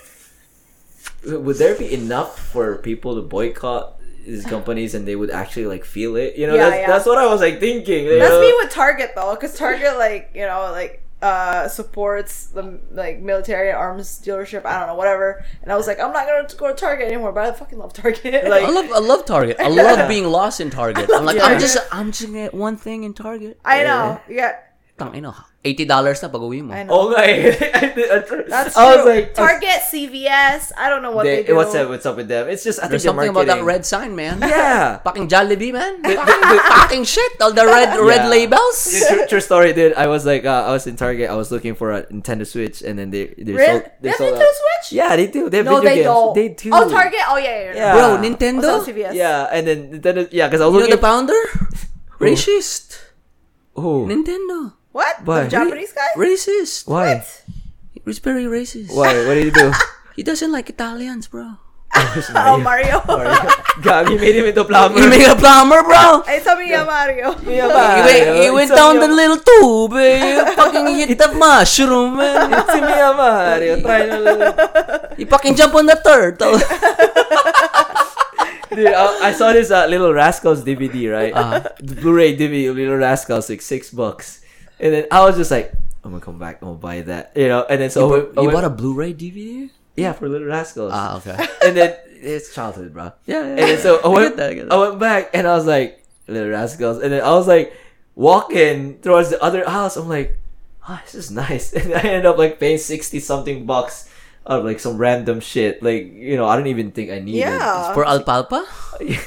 would there be enough for people to boycott these companies and they would actually like feel it? You know, yeah, that's, yeah. that's what I was like thinking. That's know? me with Target though, because Target, like, you know, like, uh, supports the like military arms dealership. I don't know, whatever. And I was like, I'm not gonna go to Target anymore. But I fucking love Target. Like, I love, I love Target. I love yeah. being lost in Target. I'm like, Target. I'm just, I'm just gonna get one thing in Target. I know, yeah. I know, eighty dollars na pag-uwi mo. Okay, that's true. I was like, Target, C V S. I don't know what they, they do. What's up? What's up with them? It's just I there's think something about that red sign, man. Yeah, fucking Jollibee, man. Fucking shit, all the red yeah. red labels. True, true story, dude. I was like, uh, I was in Target. I was looking for a Nintendo Switch, and then they they really? sold. They, they have Nintendo out. Switch? Yeah, they do. They have no, video they games. Don't. They do. Oh, Target. Oh yeah, yeah. yeah. Bro, Nintendo. C V S. Yeah, and then Nintendo. Yeah, because I was you looking. You know the founder? Racist. Oh. Nintendo. What? Why? The Japanese guy? Racist. Why? What? He was very racist. Why? What did he do? He doesn't like Italians, bro. Oh, Mario. Oh, Mario. God, he made him into a plumber. He made a plumber, bro. It's a Mia Mario. Mia Mario. He, he went it's down the little tube. You fucking eat the mushroom, man. It's a Mia Mario. Try a little. You fucking jump on the turtle. Dude, I, I saw this uh, Little Rascals D V D, right? Uh-huh. The Blu-ray D V D of Little Rascals, like six bucks. And then I was just like, I'm gonna come back, I'm gonna buy that, you know. And then so you, bu- you bought a Blu-ray D V D, yeah, for Little Rascals. Ah, okay. And then it's childhood, bro. Yeah. yeah and yeah, then so I went, I, I went back, and I was like, Little Rascals. And then I was like walking towards the other house. I'm like, ah, oh, this is nice. And I ended up like paying sixty something bucks of like some random shit, like, you know, I don't even think I need yeah. it. It's for alfalfa. Like,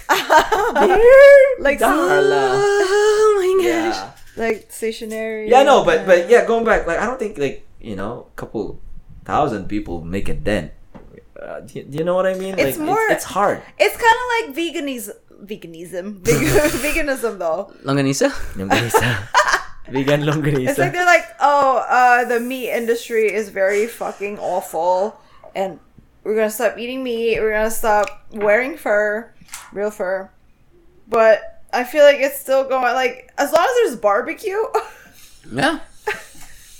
Darla. Oh my gosh. Yeah. Like stationary. Yeah, no, but but yeah, going back, like I don't think like you know, a couple thousand people make a dent. Uh, do, you, do you know what I mean? It's like, more. It's, it's hard. It's kind of like veganism. Veganism. Veganism, though. Longanisa. Longanisa. Vegan longanisa. It's like they're like, oh, uh, the meat industry is very fucking awful, and we're gonna stop eating meat. We're gonna stop wearing fur, real fur, but. I feel like it's still going, like, as long as there's barbecue. Yeah.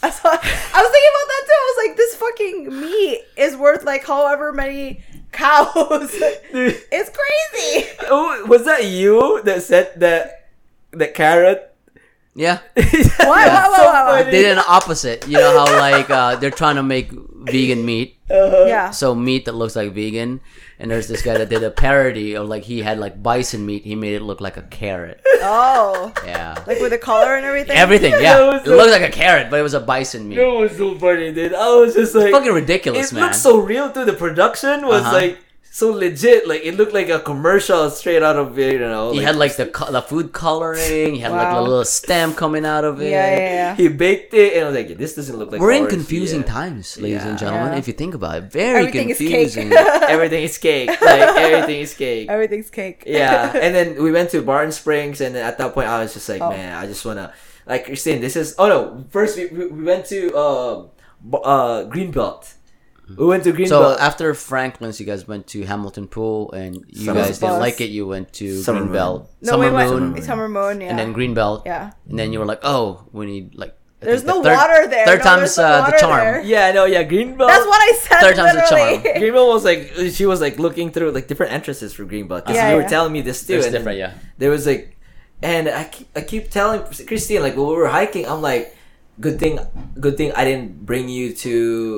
I, saw, I was thinking about that, too. I was like, this fucking meat is worth, like, however many cows. Dude. It's crazy. Oh, was that you that said that the carrot? Yeah. What? Yeah. What, what, what, what? They did an opposite. You know how, like, uh, they're trying to make vegan meat. Uh-huh. Yeah. So meat that looks like vegan. And there's this guy that did a parody of like he had like bison meat. He made it look like a carrot. Oh. Yeah. Like with the color and everything? Everything, yeah. So it looked like a carrot, but it was a bison meat. That was so funny, dude. I was just like... It's fucking ridiculous, it man. It looked so real, too. The production was uh-huh. like... So legit, like it looked like a commercial straight out of it, you know. He like, had like the co- the food coloring. He had wow. like a little stem coming out of it. Yeah, yeah, yeah. He baked it, and I was like, "This doesn't look like." We're ours. in confusing yeah. times, ladies yeah. and gentlemen. Yeah. If you think about it, very everything confusing. Is cake. Everything is cake. Like everything is cake. Everything's cake. Yeah, and then we went to Barton Springs, and then at that point, I was just like, oh. "Man, I just wanna like Christine." This is oh no. First, we we went to uh uh Greenbelt. We went to Greenbelt. So after Franklin's, you guys went to Hamilton Pool, and you Summer guys didn't like it. You went to Summer Greenbelt. Moon. No, Summer we went Moon. Summer Moon, yeah. And then Greenbelt. Yeah. And then you were like, oh, we need, like... I there's no the third, water there. Third no, time's uh, the charm. There. Yeah, no, yeah, Greenbelt. That's what I said, Third time's literally. the charm. Greenbelt was like, she was like looking through like different entrances for Greenbelt. Because yeah, you yeah. were telling me this too. It was different, yeah. There was like... And I keep, I keep telling Christine, like, when we were hiking, I'm like... Good thing, good thing I didn't bring you to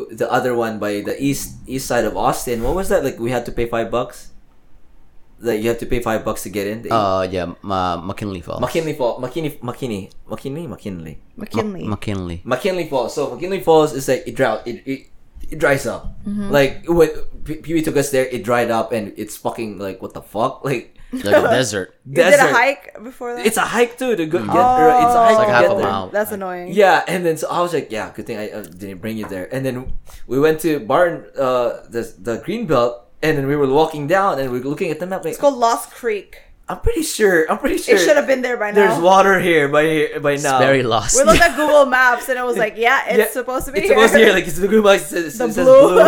the other one by the east east side of Austin. What was that? Like we had to pay five bucks. Like you had to pay five bucks to get in. Uh yeah, uh, McKinley Falls. McKinley Falls. McKinley McKinley McKinley McKinley McKinley McKinley McKinley Falls. So McKinley Falls is like it drought. It it, it dries up. Mm-hmm. Like when P B took us there, it dried up and it's fucking like what the fuck like. Like a desert. You desert. did a hike before that? It's a hike too. To go, mm. get, oh, it's a hike. It's like half a mile. That's annoying. Yeah, and then so I was like, yeah, good thing I uh, didn't bring you there. And then we went to Barton, uh, the the Greenbelt, and then we were walking down and we were looking at the map. Like, it's called Lost Creek. I'm pretty sure. I'm pretty sure. It should have been there by now. There's water here by by now. It's very lost. We looked at Google Maps and it was like, yeah, it's yeah, supposed to be it's here. It's supposed to be here. Like it's the Google Maps. It says blue.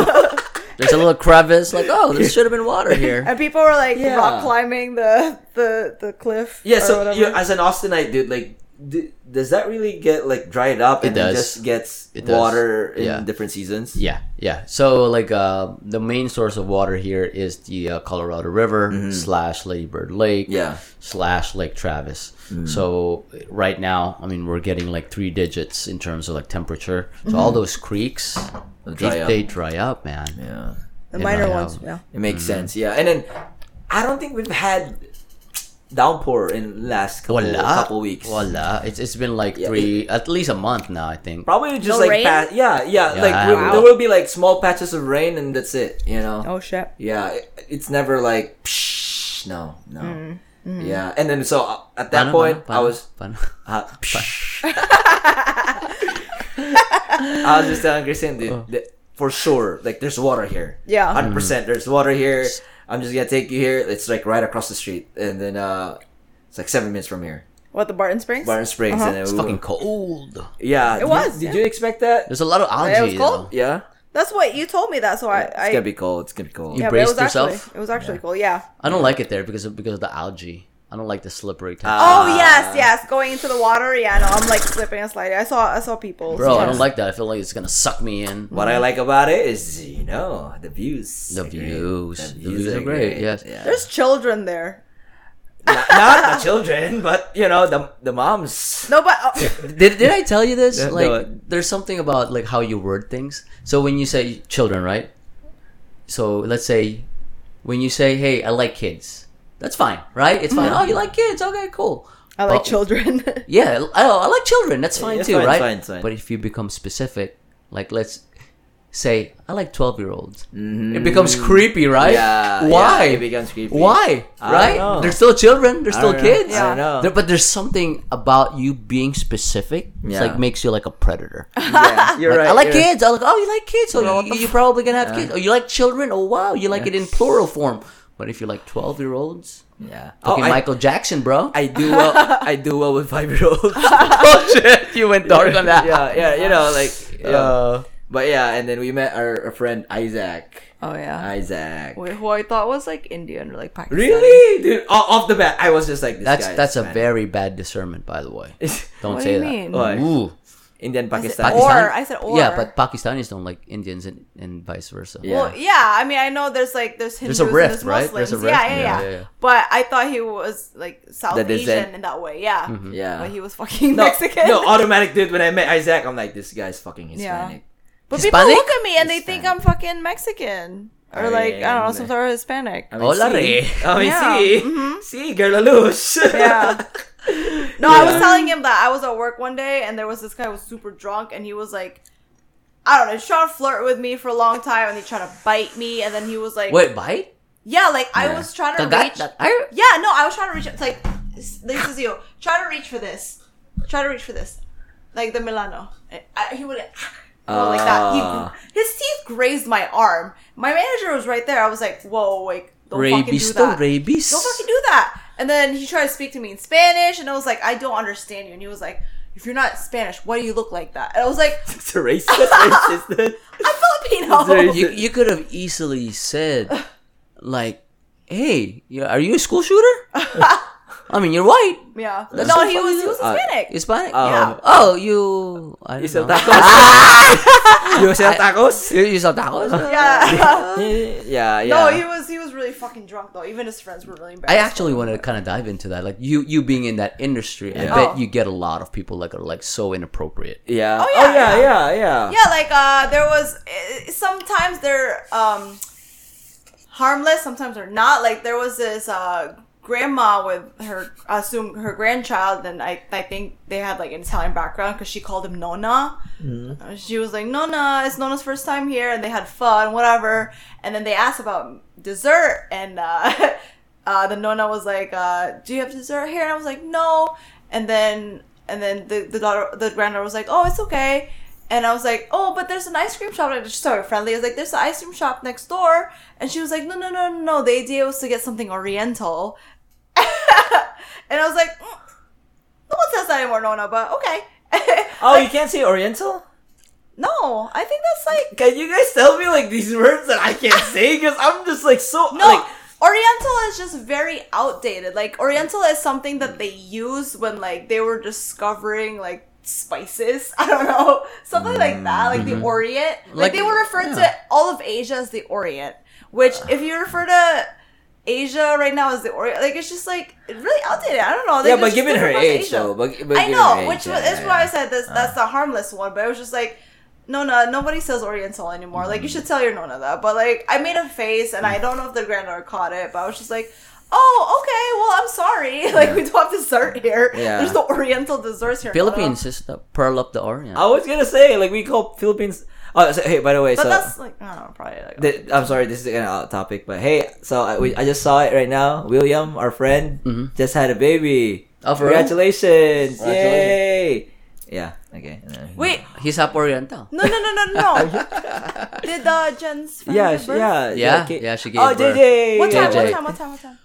There's a little crevice, like, oh, there should have been water here. And people were, like, yeah. rock climbing the the, the cliff. Yeah, so you, as an Austinite, dude, like, d- does that really get, like, dried up? It and does. It just gets it water does. in yeah. different seasons? Yeah, yeah. So, like, uh, the main source of water here is the uh, Colorado River mm-hmm. slash Lady Bird Lake yeah. slash Lake Travis. Mm-hmm. So, right now, I mean, we're getting, like, three digits in terms of, like, temperature. So, mm-hmm. all those creeks... Dry they, they dry up, man. Yeah, the they minor ones. Up. Yeah, it makes mm-hmm. sense. Yeah, and then I don't think we've had downpour in the last couple, couple weeks. Voila, it's it's been like yeah, three, it, at least a month now. I think probably just no like pa- yeah, yeah, yeah, like wow. there will be like small patches of rain and that's it. You know. Oh shit. Yeah, it, it's never like psh, no, no. Mm. Mm. Yeah, and then so uh, at that pano, point pano, pano, I was. Pano. Uh, I was just telling Christine, dude, oh. that for sure, like, there's water here. Yeah. one hundred percent mm. There's water here. I'm just going to take you here. It's, like, right across the street. And then uh, it's, like, seven minutes from here. What, the Barton Springs? Barton Springs. Uh-huh. And then it's we fucking went... cold. Yeah. It was. Did, yeah. did you expect that? There's a lot of algae. Yeah, it was cold. You know? Yeah. That's what you told me that, so I... I... It's going to be cold. It's going to be cold. You yeah, braced it yourself? Actually, it was actually yeah. cold, yeah. I don't like it there because of, because of the algae. I don't like the slippery type. Oh ah. yes, yes, going into the water. Yeah, no, I'm like slipping and sliding. I saw, I saw people. Bro, so I don't like that. I feel like it's gonna suck me in. What I like about it is, you know, the views. The views. The views, the views are great. great. Yes. Yeah. There's children there. Not, not the children, but you know the the moms. No, but uh, did did I tell you this? Like, no, there's something about like how you word things. So when you say children, right? So let's say when you say, "Hey, I like kids." That's fine, right? It's fine. Mm-hmm. Oh, you like kids? Okay, cool. I like but, children. yeah, I, I like children. That's fine yeah, too, fine, right? Fine, fine. But if you become specific, like let's say, I like twelve-year-olds. Mm-hmm. It becomes creepy, right? Yeah. Why? Yeah, it becomes creepy. Why? I right? Don't know. They're still children. They're still I kids. Know. I don't know. They're, but there's something about you being specific. It's yeah. like makes you like a predator. Yeah, you're like, right. I like you're kids. I like. Oh, you like kids? So you, you're probably gonna have yeah. kids. Oh, you like children? Oh, wow, you like yeah. it in plural form. But if you're like twelve-year-olds, yeah, fucking oh, Michael Jackson, bro. I do well. I do well with five-year-olds. Oh shit! You went dark on that. Yeah, yeah. You know, like, uh, but yeah. And then we met our, our friend Isaac. Oh yeah, Isaac. Wait, who I thought was like Indian or like Pakistani. Really, dude? Off the bat, I was just like, this that's guy that's Spanish. A very bad discernment, by the way. Don't what say do you that. Mean? Ooh. Indian Pakistani. Or I said or. Yeah, but Pakistanis don't like Indians and, and vice versa. Yeah. Well, yeah. I mean, I know there's like there's Hindus there's a rift, and there's Muslims. Right? There's a rift. Yeah, yeah, yeah. yeah, yeah. But I thought he was like South Asian in that way. Yeah. Mm-hmm. Yeah. But he was fucking no, Mexican. No, automatic dude. When I met Isaac, I'm like, this guy's fucking Hispanic. Yeah. But Hispanic? People look at me and Hispanic. They think I'm fucking Mexican. Or like, I don't know, some sort of Hispanic. I mean, Hola, re. I mean, yeah. see. Mm-hmm. See, girl, loose. Yeah. No, yeah. I was telling him that I was at work one day and there was this guy who was super drunk and he was like, I don't know, he tried to flirt with me for a long time and he tried to bite me and then he was like... Wait, bite? Yeah, like, yeah. I was trying to Kagat, reach... That I... Yeah, no, I was trying to reach... It's like, this is you. Try to reach for this. Try to reach for this. Like the Milano. I, I, he would... Oh, like that. He, his teeth grazed my arm. My manager was right there. I was like, whoa, like, don't rabies fucking do that. Rabies. Don't fucking do that. And then he tried to speak to me in Spanish, and I was like, I don't understand you. And he was like, if you're not Spanish, why do you look like that? And I was like... It's a racist. racist. I'm Filipino. You, you could have easily said, like, hey, are you a school shooter? I mean, you're white. Yeah. That's no, so he was he was Hispanic. Uh, Hispanic? Uh, yeah. Oh, you... I don't you sell know. Tacos? You sell tacos? You, you sell tacos? Yeah. yeah, yeah. No, he was he was really fucking drunk, though. Even his friends were really embarrassed. I actually wanted to kind of dive into that. Like, you you being in that industry, yeah. I bet oh. you get a lot of people that are, like, so inappropriate. Yeah. Oh, yeah, oh, yeah, yeah, yeah, yeah. Yeah, like, uh, there was... Sometimes they're um, harmless, sometimes they're not. Like, there was this... Uh, grandma with her, I assume her grandchild, and I, I think they had like an Italian background because she called him Nonna. Mm. She was like, Nonna, it's Nonna's first time here, and they had fun, whatever. And then they asked about dessert, and uh, uh, the Nonna was like, uh, do you have dessert here? And I was like, no. And then and then the the daughter, the granddaughter was like, oh, it's okay. And I was like, oh, but there's an ice cream shop. And she's so friendly. I was like, there's an ice cream shop next door. And she was like, no, no, no, no, no. The idea was to get something oriental. And I was like, mm, no one says that anymore, Nona, but okay. Oh, like, you can't say oriental? No, I think that's like... Can you guys tell me like these words that I can't say? Because I'm just like so... No, like, oriental is just very outdated. Like oriental is something that they used when like they were discovering like spices, I don't know, something like that, like mm-hmm. the Orient, like, like they were referred yeah. to all of Asia as the Orient, which if you refer to Asia right now as the Orient, like it's just like really outdated. I don't know. They yeah, but given her age, Asia. Though, but, but I know, which yeah, is yeah, why yeah. I said this, that's the harmless one, but it was just like, Nona, nobody says Oriental anymore. Mm-hmm. Like you should tell your Nona that. But like I made a face, and mm-hmm. I don't know if the granddaughter caught it, but I was just like, oh, okay, well, I'm sorry. Like, yeah. we don't have dessert here. Yeah. There's no Oriental desserts here. Philippines is the pearl of the Orient. I was gonna say, like, we call Philippines... Oh, so, hey, by the way, but so... that's, like, I don't know, probably... Like, the, I'm sorry, this is an out topic, but hey, so I, we, I just saw it right now. William, our friend, mm-hmm. just had a baby. Oh, for Congratulations. Real? Yay! Congratulations. Yeah, okay. Wait. He's half Oriental. No, no, no, no, no. Did uh, Jen's friend yeah, give birth? Yeah, yeah, yeah, yeah, she gave oh, birth. Oh, J J! What time, J J. What time, what time, what time?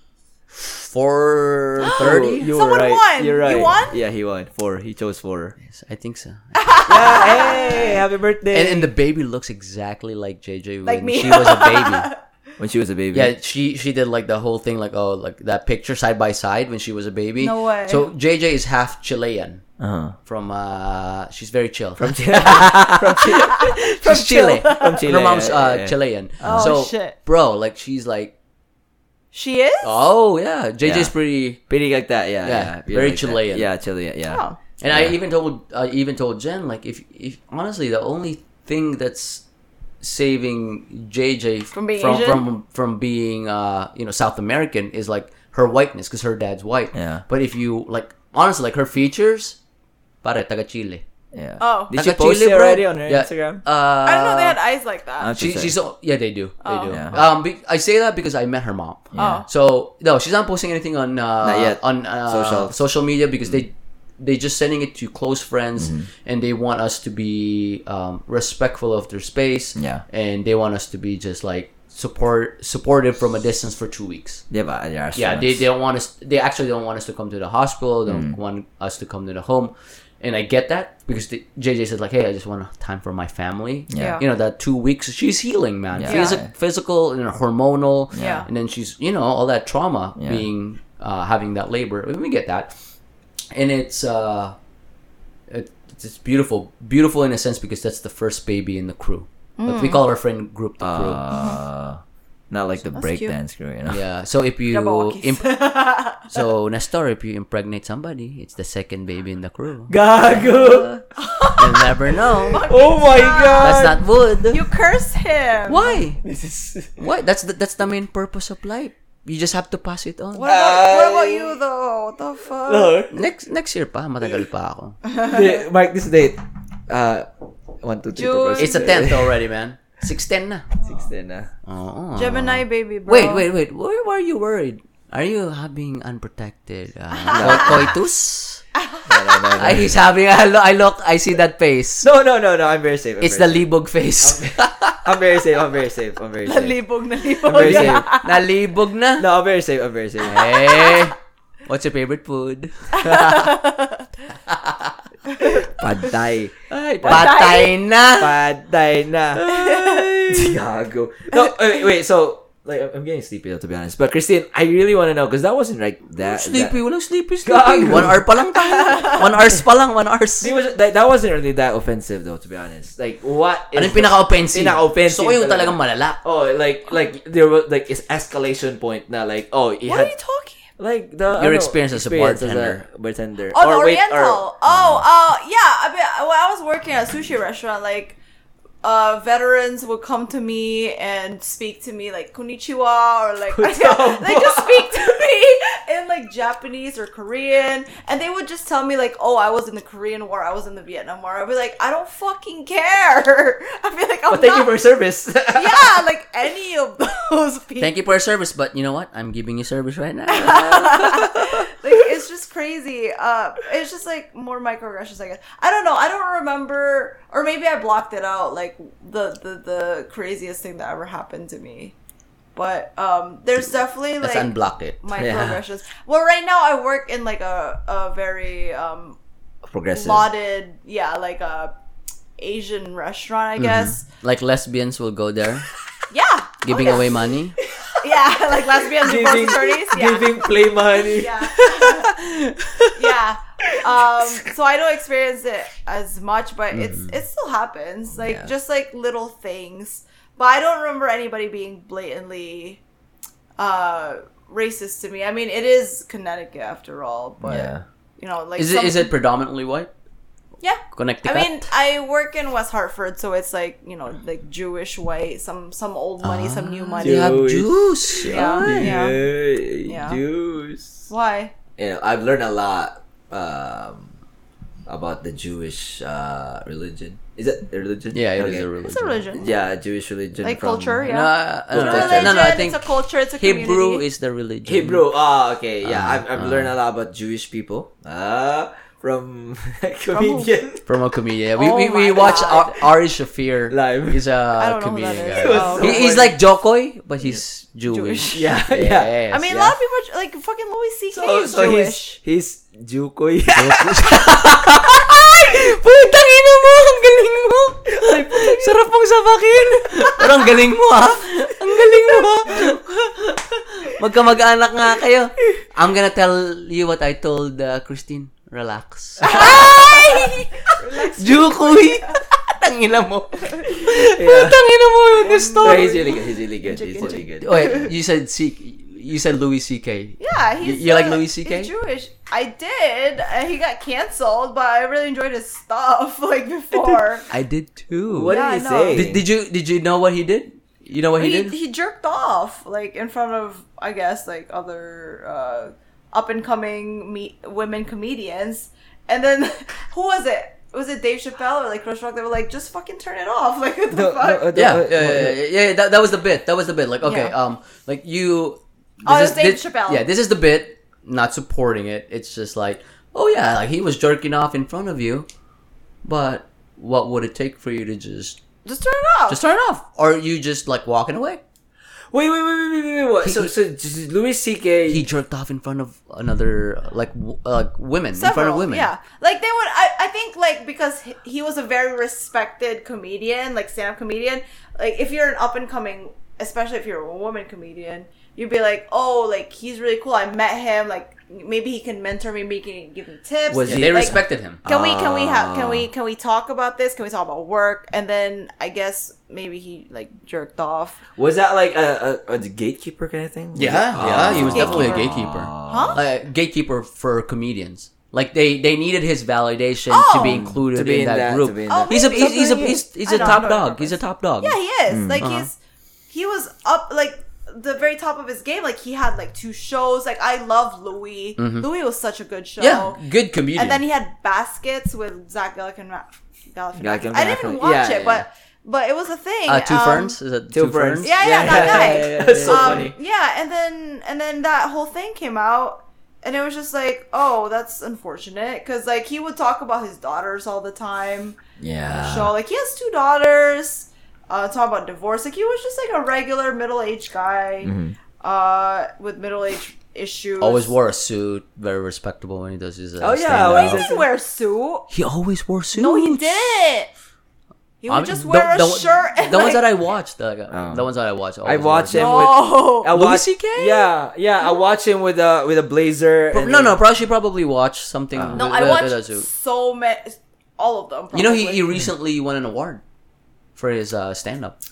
Four thirty. You Someone right. won. You're right. You won. Yeah, he won. Four. He chose four. Yes, I think so. Yeah. Hey, happy birthday! And, and the baby looks exactly like J J like when me. she was a baby. When she was a baby. Yeah, she she did like the whole thing, like oh, like that picture side by side when she was a baby. No way. So J J is half Chilean. Uh-huh. From uh, she's very chill. From Chile. from, Chile. from Chile. From Chile. Her mom's uh, yeah, yeah. Chilean. Oh so, shit, bro! Like she's like. She is? Oh, yeah. J J's yeah. pretty... Pretty like that, yeah. yeah, yeah very like Chilean. That. Yeah, Chilean, yeah. Oh. And yeah. I even told I even told Jen, like, if if honestly, the only thing that's saving J J from being, from, from, from being uh, you know, South American is, like, her whiteness, because her dad's white. Yeah. But if you, like, honestly, like, her features, pare, taga Chile. Yeah. Oh. Did you post it already on her yeah. Instagram? Uh, I don't know. They had eyes like that. She, she's so, yeah, they do. They oh. do. Yeah. Um, be, I say that because I met her mom. Yeah. Oh. So no, she's not posting anything on uh, not yet. on uh, social social media because they they just sending it to close friends mm-hmm. and they want us to be um, respectful of their space. Yeah. And they want us to be just like support supportive from a distance for two weeks. Yeah, but yeah, yeah they they don't want us. They actually don't want us to come to the hospital. They don't mm-hmm. want us to come to the home. And I get that because the, J J said like, "Hey, I just want time for my family." Yeah, you know that two weeks she's healing, man. Yeah. Physical, physical, and hormonal. Yeah, and then she's you know all that trauma yeah. being uh, having that labor. We get that, and it's uh, it, it's beautiful, beautiful in a sense because that's the first baby in the crew. Mm. Like we call our friend group the crew. Uh, Not like the breakdance crew, you know? Yeah. So if you imp- so na story, if you impregnate somebody, it's the second baby in the crew. Gago. You'll never know. Oh my god. That's not good. You curse him. Why? This is why. That's the, that's the main purpose of life. You just have to pass it on. What about, what about you though? What the fuck? Look. Next next year pa, matagal pa ako. Mark this date. Uh, one, two, three, four. It's a tenth already, man. six ten na. six ten na. Oh. Gemini baby bro. Wait, wait, wait. Why were you worried? Are you having unprotected uh, coitus? No, no, no, no. I, he's having, I look, I look, I see that face. No, no, no, no. I'm very safe. I'm it's very the safe. Libog face. I'm, I'm very safe. I'm very safe. I'm very safe. Nalibog, nalibog. I'm very safe. Nalibog na. No, I'm very safe. I'm very safe. Hey, what's your favorite food? Patay. Ay, patay. Patay na. Patay na. Tiago. No, wait, wait, so, like, I'm getting sleepy, though, to be honest. But, Christine, I really want to know, because that wasn't like that. Sleepy, walang sleepy, sleepy. One hour pa lang tayo. One hours pa lang, one hours. Was, that, that wasn't really that offensive, though, to be honest. Like, what is... Anong pinaka-offensive? Pinaka-offensive. So, yung talagang malala. Oh, like, like, there was, like, it's escalation point na, like, oh, you what had... What are you talking? Like the your experience, know, as, experience a as a bartender. Oh, or the wait, Oriental. Or, oh, uh, yeah. I mean, when I was working at a sushi restaurant, like, uh, veterans would come to me and speak to me like "konnichiwa" or like they just speak to me in like Japanese or Korean, and they would just tell me like, "Oh, I was in the Korean War. I was in the Vietnam War." I'd be like, "I don't fucking care." I'd be like, "I'm well, thank not... you for your service." Yeah, like any of those people. Thank you for your service, but you know what? I'm giving you service right now. Like it's just crazy. Uh, it's just like more microaggressions, I guess. I don't know. I don't remember, or maybe I blocked it out. Like. Like the, the the craziest thing that ever happened to me, but um, there's definitely like unblock it. Microaggressions. Yeah. Well, right now I work in like a a very um, progressive, lauded, yeah, like a Asian restaurant, I mm-hmm. guess. Like lesbians will go there. Yeah, giving okay. away money. Yeah, like lesbians and prostitutes. Yeah. Giving play money. Yeah. Yeah. Um, so I don't experience it as much, but mm-hmm. it's it still happens. Like yeah. just like little things. But I don't remember anybody being blatantly uh, racist to me. I mean, it is Connecticut after all, but yeah. you know, like is it some... is it predominantly white? Yeah. Connecticut. I mean, I work in West Hartford, so it's like, you know, like Jewish white, some some old money, ah, some new money. You have Jews. Yeah. Yeah. yeah. Jews. Why? You know, I've learned a lot um, about the Jewish uh, religion. Is it a religion? Yeah, it okay. is a religion. It's a religion. Yeah, Jewish religion. Like from, culture, yeah. No, no, religion, no, no, I think it's a culture, it's a Hebrew community. Hebrew is the religion. Hebrew. Ah, oh, okay. Yeah, uh, I've, I've uh, learned a lot about Jewish people. Ah. Uh, From a comedian. From a comedian. We oh we, we watched Ar- Ari Shafir live. He's a comedian guy. He oh, he, he's like Jokoy, but he's yeah. Jewish. Yeah, yeah. Yes, I mean, yeah. a lot of people are, like fucking Louis C K so, is so Jewish. He's, he's Jokoy. Putang ina mo! Ang galing mo! Sarap mong sabakin! Pero ang galing mo ha! Ang galing mo ha! Magkamag-anak nga kayo. I'm gonna tell you what I told uh, Christine. Relax. Ay! Relax. Jukoy! Tangina mo. Yeah. Tangina mo yung story. No, he's really good. He's really good. He's really good. Wait, you said C- you said Louis C K. Yeah, he's You, you uh, like Louis C K? He's Jewish. I did. Uh, he got canceled, but I really enjoyed his stuff like before. I did too. What yeah, did he no. say? Did, did you did you know what he did? You know what he, he did? He jerked off like in front of I guess like other uh up-and-coming me- women comedians. And then, who was it? Was it Dave Chappelle or like Chris Rock? They were like, just fucking turn it off. Like, what the no, fuck? No, no, yeah, no, yeah, no, yeah, yeah, yeah, yeah. That, that was the bit. That was the bit. Like, okay, yeah. um, like you... Oh, it was Dave this, Chappelle. Yeah, this is the bit. Not supporting it. It's just like, oh yeah, like he was jerking off in front of you. But what would it take for you to just... Just turn it off. Just turn it off. Or are you just like walking away? Wait, wait, wait, wait, wait, wait. He, so, so Louis C K he jerked off in front of another, like, uh, women, several, in front of women. Yeah, like they would. I, I think, like, because he was a very respected comedian, like stand-up comedian. Like, if you're an up and coming, especially if you're a woman comedian, you'd be like, oh, like, he's really cool. I met him. Like, maybe he can mentor me. Maybe he can give me tips. Was he, they like, respected him. Can uh, we can we have can we can we talk about this? Can we talk about work? And then I guess maybe he like jerked off. Was that like a, a, a gatekeeper kind of thing? Was yeah, it, yeah. Uh, he was gatekeeper. definitely a gatekeeper. Huh? Uh, gatekeeper for comedians. Like they, they needed his validation oh, to be included to be in, in that, that group. Be in that. Oh, he's a he's, he's a he's, he's a top dog. He's a top dog. Yeah, he is. Mm. Like uh-huh. he's he was up like. the very top of his game. Like, he had like two shows. Like, I love Louis. Mm-hmm. Louis was such a good show. Yeah, good comedian. And then he had Baskets with Zach Galifianakis. Galifianakis. I didn't even watch yeah, it, yeah, but but it was a thing. Uh, two um, ferns. Is it two, two ferns? ferns? Yeah, yeah, yeah, that guy. Yeah, yeah, yeah. That's so um, funny. Yeah, and then and then that whole thing came out, and it was just like, oh, that's unfortunate, because like he would talk about his daughters all the time. Yeah. On the show, like he has two daughters. Uh, talk about divorce. Like, he was just like a regular middle-aged guy mm-hmm. uh, with middle-aged issues. Always wore a suit. Very respectable when he does his. Uh, oh yeah, well, he didn't wear a suit. He always wore suits. No, he didn't. He would I mean, just wear the, the, a shirt. And the like, ones that I watched, like, oh. the ones that I watched. I watched him no. with Louis C K. Yeah, yeah. I watched him with a with a blazer. Pro- and no, no. Probably she probably watched something. Uh, with, no, I watched uh, so many, all of them. Probably. You know, he, he recently won an award. For his uh, stand-up.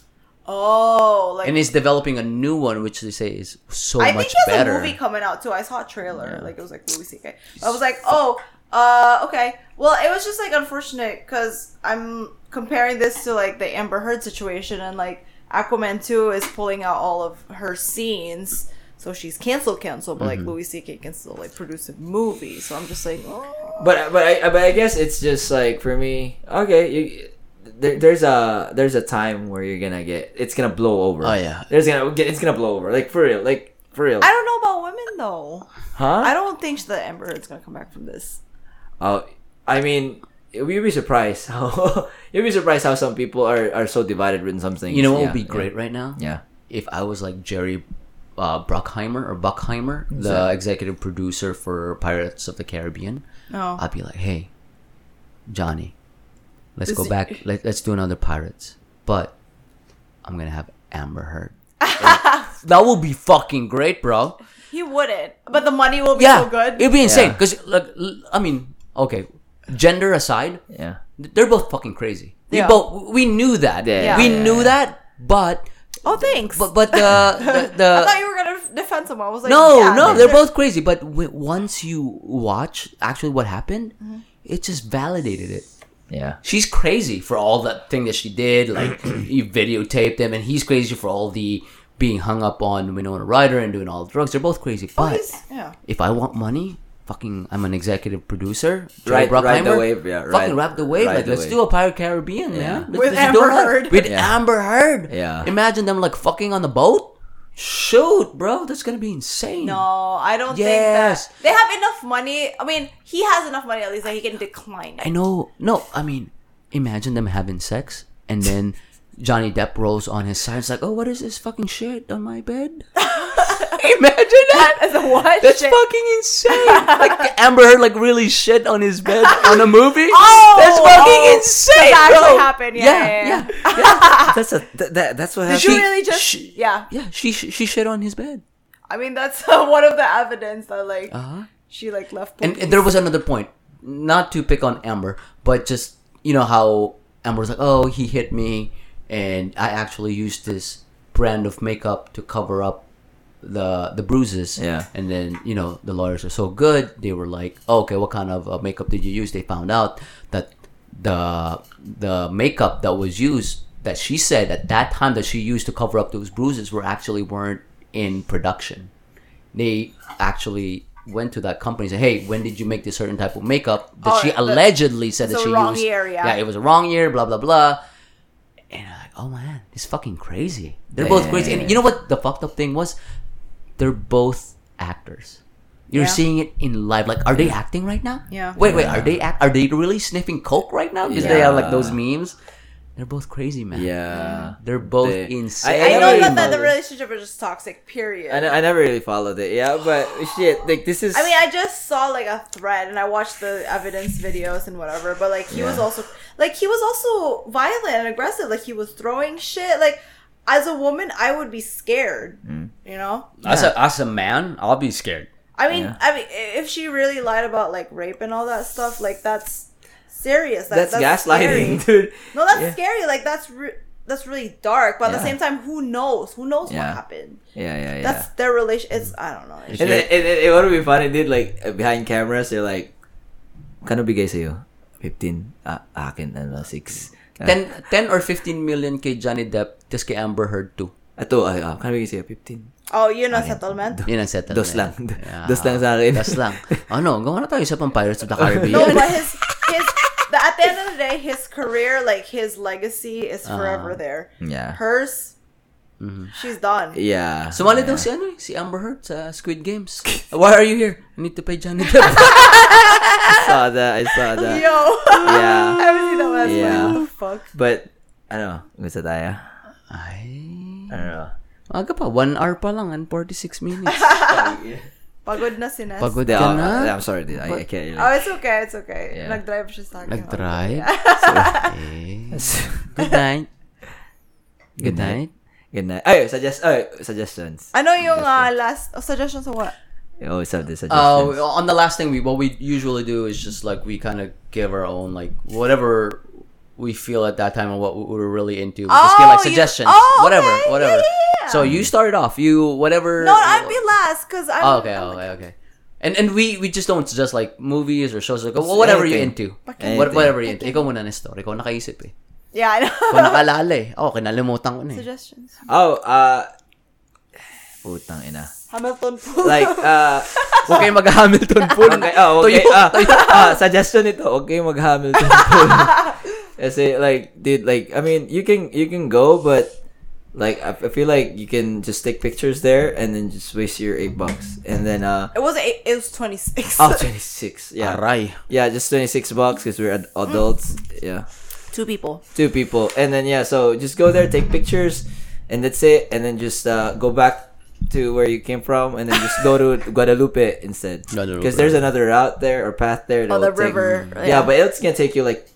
Oh. Like, and he's developing a new one, which they say is so I much better. I think he has better. a movie coming out, too. I saw a trailer. Yeah. Like, it was like Louis C K. I was like, oh, uh, okay. Well, it was just, like, unfortunate because I'm comparing this to, like, the Amber Heard situation. And, like, Aquaman two is pulling out all of her scenes. So she's canceled, canceled. But, mm-hmm. like, Louis C K can still, like, produce a movie. So I'm just like, oh. But, but, I, but I guess it's just, like, for me, okay, you... There, there's a there's a time where you're gonna get it's gonna blow over. Oh yeah, there's gonna it's gonna blow over. Like for real, like for real. I don't know about women though. Huh? I don't think the Amber Heard's gonna come back from this. Oh, uh, I mean, you'd be surprised how you'd be surprised how some people are, are so divided with some things. You know what yeah, would be great yeah. right now? Yeah, if I was like Jerry uh, Bruckheimer or Buckheimer, exactly. the executive producer for Pirates of the Caribbean. Oh, I'd be like, hey, Johnny. Let's go back. Let, let's do another Pirates. But I'm going to have Amber Heard. That would be fucking great, bro. He wouldn't. But the money will be yeah, so good. It'd be insane. Because, yeah. like, I mean, okay, gender aside, yeah, they're both fucking crazy. We yeah. both, we knew that. Yeah. We yeah. knew that, but... Oh, thanks. But, but the, the, the... I thought you were going to defend someone. I was like, no, yeah, no, they're, they're both crazy. But once you watch actually what happened, mm-hmm. it just validated it. Yeah, she's crazy for all that thing that she did. Like you videotaped him, and he's crazy for all the being hung up on Winona Ryder and doing all the drugs. They're both crazy. But oh, yeah. if I want money, fucking, I'm an executive producer. Right, ride the wave. Yeah, fucking wrap the wave. Like the let's wave. do a Pirate Caribbean, yeah. man. Let's, with let's Amber Heard. With yeah. Amber Heard. Yeah. Imagine them like fucking on the boat. Shoot, bro, that's gonna be insane. No, I don't yes. think that. They have enough money. I mean, he has enough money at least that he can decline it. I know. No, I mean, imagine them having sex and then Johnny Depp rolls on his side. It's like, oh, what is this fucking shit on my bed? Imagine that. As a what? That's shit. fucking insane. Like Amber Heard, like really shit on his bed on a movie. Oh, that's fucking oh, insane. That actually bro. happened. Yeah, yeah, yeah. yeah. yeah. That's a th- that, that's what happened. Did you really just? She, yeah, yeah. She she shit on his bed. I mean, that's uh, one of the evidence that like uh-huh. she like left. And, and there was another point, not to pick on Amber, but just you know how Amber was like, oh, he hit me, and I actually used this brand of makeup to cover up the the bruises yeah and then you know the lawyers are so good they were like oh, okay what kind of uh, makeup did you use? They found out that the the makeup that was used that she said at that time that she used to cover up those bruises were actually weren't in production. They actually went to that company and said, hey, when did you make this certain type of makeup that oh, she the, allegedly said that she wrong used year, yeah. yeah it was a wrong year blah blah blah. And I'm like, oh man, it's fucking crazy. They're yeah. both crazy. And you know what the fucked up thing was? They're both actors. You're yeah. seeing it in live. Like, are they acting right now? Yeah. Wait, wait. Are they act- Are they really sniffing coke right now? Because yeah. they have like those memes. They're both crazy, man. Yeah. They're both they, insane. I, I, I know really that the relationship is just toxic. Period. I, I never really followed it. Yeah, but shit, like this is. I mean, I just saw like a thread, and I watched the evidence videos and whatever. But like, he yeah. was also like he was also violent and aggressive. Like he was throwing shit. Like. as a woman, I would be scared. Mm. You know, yeah. as a as a man, I'll be scared. I mean, yeah. I mean, if she really lied about like rape and all that stuff, like that's serious. That, that's, that's gaslighting, scary. Dude. No, that's yeah. scary. Like that's re- that's really dark. But yeah. at the same time, who knows? Who knows yeah. what happened? Yeah, yeah, yeah. That's their relation. It's I don't know. And it, it, it, it would be funny, dude. Like behind cameras, they're like, "Kano bigay sa'yo? fifteen ah, akin ano six ten uh, ten or fifteen million kay Johnny Depp tas kay Amber Heard too ato ay uh, kano bigay sa'yo fifteen oh yun ang settlement yun ang settlement dos lang yeah. dos lang sa akin dos lang ano gawa na tayo sa pang Pirates of the Caribbean. No, but his his the, at the end of the day his career, like his legacy is forever uh, there. Yeah, hers. Mm-hmm. She's done. Yeah. Sumali daw si ano, si Amber Heard sa Squid Games. Why are you here? I need to pay Johnny Depp. I saw that. I saw that. Yo. Yeah. I haven't seen that last yeah. one. What the fuck? But, ano, gusto tayo? Ay. Ano? Aga pa. One hour pa lang and forty-six minutes. Pagod na si Ness. Pagod ka na? I'm sorry, dude. I, I can't. Like, oh, it's okay. It's okay. Yeah. Nag-drive siya sa akin. Nag-drive? Okay. Good night. Good night. Ganda. Ay, suggest, ay, suggestions. Ano yung uh, last, oh, suggestions of what? You always have the suggestions. Uh, on the last thing, we what we usually do is just like, we kind of give our own, like, whatever we feel at that time and what we're really into. We oh, just give like suggestions. You, oh, whatever, okay. whatever. Yeah, yeah, yeah. So you started off, you, whatever. No, I'd be last, because I'm. Oh, okay, I'm okay, like, okay. And and we we just don't suggest like movies or shows, like, well, whatever anything. You're into. What, whatever you're into. Ikaw muna, Nestor. Ikaw nakaisip eh. Yeah, I know. Kung nakalala eh. Oh, kinalimutan ko na eh. Suggestions. Oh, uh... Putang ina. Hamilton Pool. Like, uh... Huwag kayong mag-Hamilton Pool. Okay, oh, okay. Ah, uh, suggestion ito. Huwag kayong mag-Hamilton Pool. Kasi, like, dude, like, I mean, you can you can go, but, like, I feel like you can just take pictures there and then just waste your eight bucks. And then, uh... It wasn't eight, it was twenty-six. Oh, twenty-six. Yeah. Aray. Yeah, just twenty-six bucks because we're ad- adults. Mm. Yeah. Two people. Two people. And then, yeah, so just go there, take pictures, and that's it. And then just uh, go back to where you came from, and then just go to Guadalupe instead. Because there's another route there or path there. Oh, the take, river. Yeah, yeah, but it's going to take you like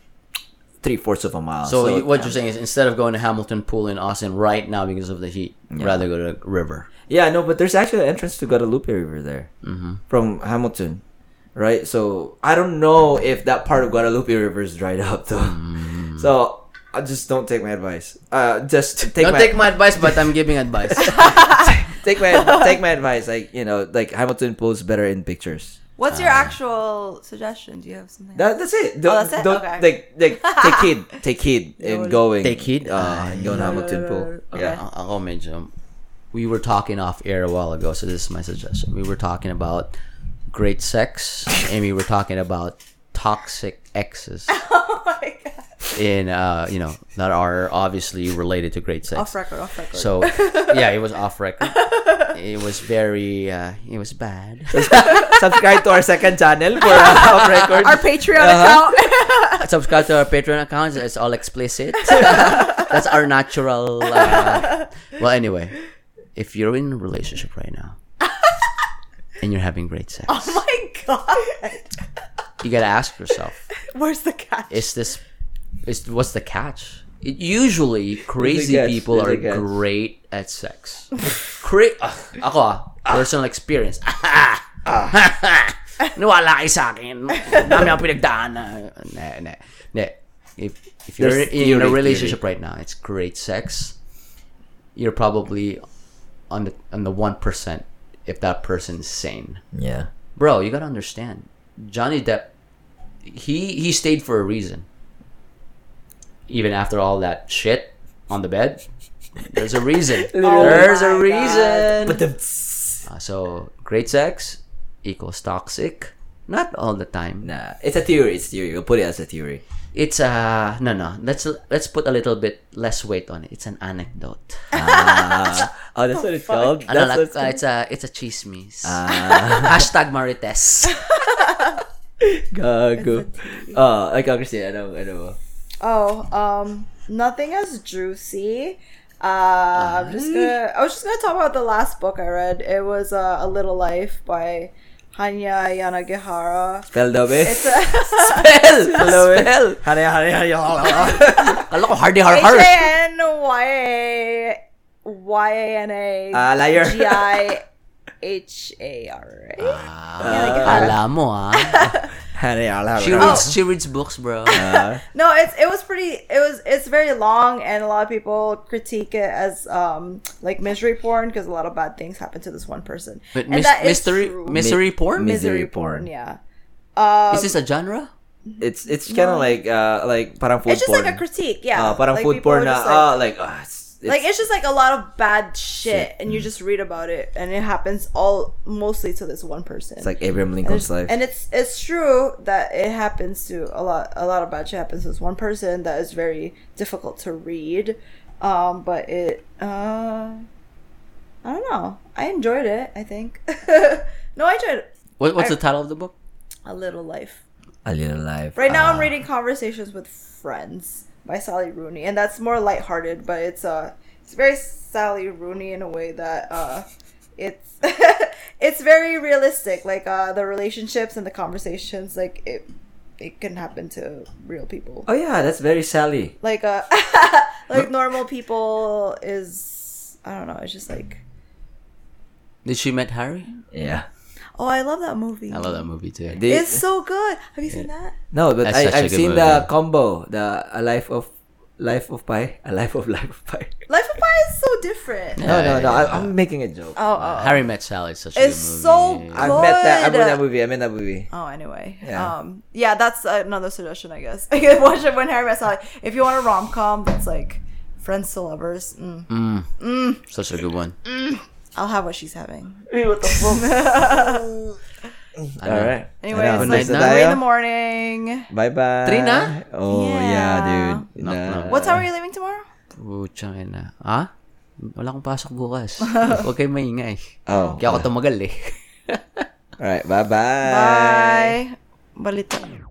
three-fourths of a mile. So, so what yeah. you're saying is instead of going to Hamilton Pool in Austin right now because of the heat, yeah. rather go to the river. Yeah, no, but there's actually an entrance to Guadalupe River there mm-hmm. from Hamilton, right? So I don't know if that part of Guadalupe River is dried up, though. Mm. So, I just don't take my advice. Uh, just take don't my, take my advice, but I'm giving advice. take my take my advice. Like, you know, like Hamilton Pool's better in pictures. What's uh, your actual suggestion? Do you have something? That, that's it. Don't, oh, that's it? Don't okay. like, like take heed, take heed in going. Take heed. Uh, in going to Hamilton Pool. Okay. Yeah. I'll mention. We were talking off air a while ago, so this is my suggestion. We were talking about great sex, and we were talking about toxic exes. Oh my god. In uh, you know, that are obviously related to great sex. Off record, off record. So yeah, it was off record. It was very, uh, it was bad. Subscribe to our second channel for uh, off record. Our Patreon uh-huh. account. Subscribe to our Patreon account. It's all explicit. That's our natural. Uh... Well, anyway, if you're in a relationship right now and you're having great sex, oh my god, you gotta ask yourself, where's the catch? Is this It's, what's the catch? It, usually, crazy guess, people are guess. great at sex. Cra- uh, ako ah, uh, personal experience. Nawala kayo sa akin. Dami akong pinagdaan. Ne, ne. If, if you're There's in theory, a relationship theory. right now, it's great sex. You're probably on the on the one percent if that person's sane. Yeah. Bro, you gotta understand. Johnny Depp, he he stayed for a reason. Even after all that shit on the bed, there's a reason. oh there's a reason. But the... uh, so great sex equals toxic. Not all the time. Nah, it's a theory. It's theory. We'll put it as a theory. It's a uh, no, no. Let's let's put a little bit less weight on it. It's an anecdote. Ah, oh, that's what it's called. That's ano, like, uh, it's a it's a chismis. Ah. Hashtag Marites. Gago. Oh, like Christine, I know, I know. Oh, um, nothing as juicy. Uh, I'm just gonna, I was just gonna talk about the last book I read. It was uh, A Little Life by Hanya Yanagihara. Spell daw eh. It's a spell. Hello, spell. Hanya Hanya Hanya. Hello, Hardy Har Har. H A N Y Y A N A uh, G I H A R A. Ah, yeah, like, uh, ala mo ah. she reads oh. she reads books, bro. Uh, no, it's it was pretty it was it's very long, and a lot of people critique it as um like misery porn because a lot of bad things happen to this one person. But and mis- that is mystery true. misery porn? Misery, misery porn, porn, yeah. Um, is this a genre? It's it's kind of no. like uh like parang food porn. It's just porn. Like a critique, yeah. Uh, parang like food porn na ah like, oh, like oh, it's, it's, like it's just like a lot of bad shit, shit. and you just read about it, and it happens all mostly to this one person. It's like Abraham Lincoln's and life, and it's it's true that it happens to a lot a lot of bad shit happens to this one person that is very difficult to read, um but it uh I don't know, I enjoyed it, I think. no, I enjoyed it. What what's I, the title of the book? A Little Life. A Little Life. Right now, uh, I'm reading Conversations with Friends by Sally Rooney, and that's more lighthearted, but it's uh, it's very Sally Rooney in a way that uh, it's it's very realistic. Like uh, the relationships and the conversations, like it it can happen to real people. Oh yeah, that's very Sally. Like uh, like normal people is I don't know. It's just like. Did she met Harry? Yeah. Oh, I love that movie. I love that movie too. They, it's so good. Have you seen yeah. that? No, but I, I've seen movie. the combo, the A Life of Life of Pi, A Life of Life of Pi. Life of Pi is so different. No, no, no. I, I'm making a joke. Oh, oh. Harry Met Sally is such a it's good movie. It's so good. I met that. I met that movie. I met that movie. Oh, anyway. Yeah. Um. Yeah, that's another suggestion, I guess. Watch it when Harry Met Sally. If you want a rom com, that's like Friends to Lovers. Mm. Mm. Mm. Such a good one. Mm. I'll have what she's having. What the fuck? All right. Anyway, it's like three in the morning. Bye-bye. Three na? Oh, yeah, yeah dude. No, no. What time are you leaving tomorrow? Pucha na. Ha? Wala akong pasok bukas. Huwag kayong maingay. Oh. Kaya ako tumagal eh. All right. Bye-bye. Bye. Balita.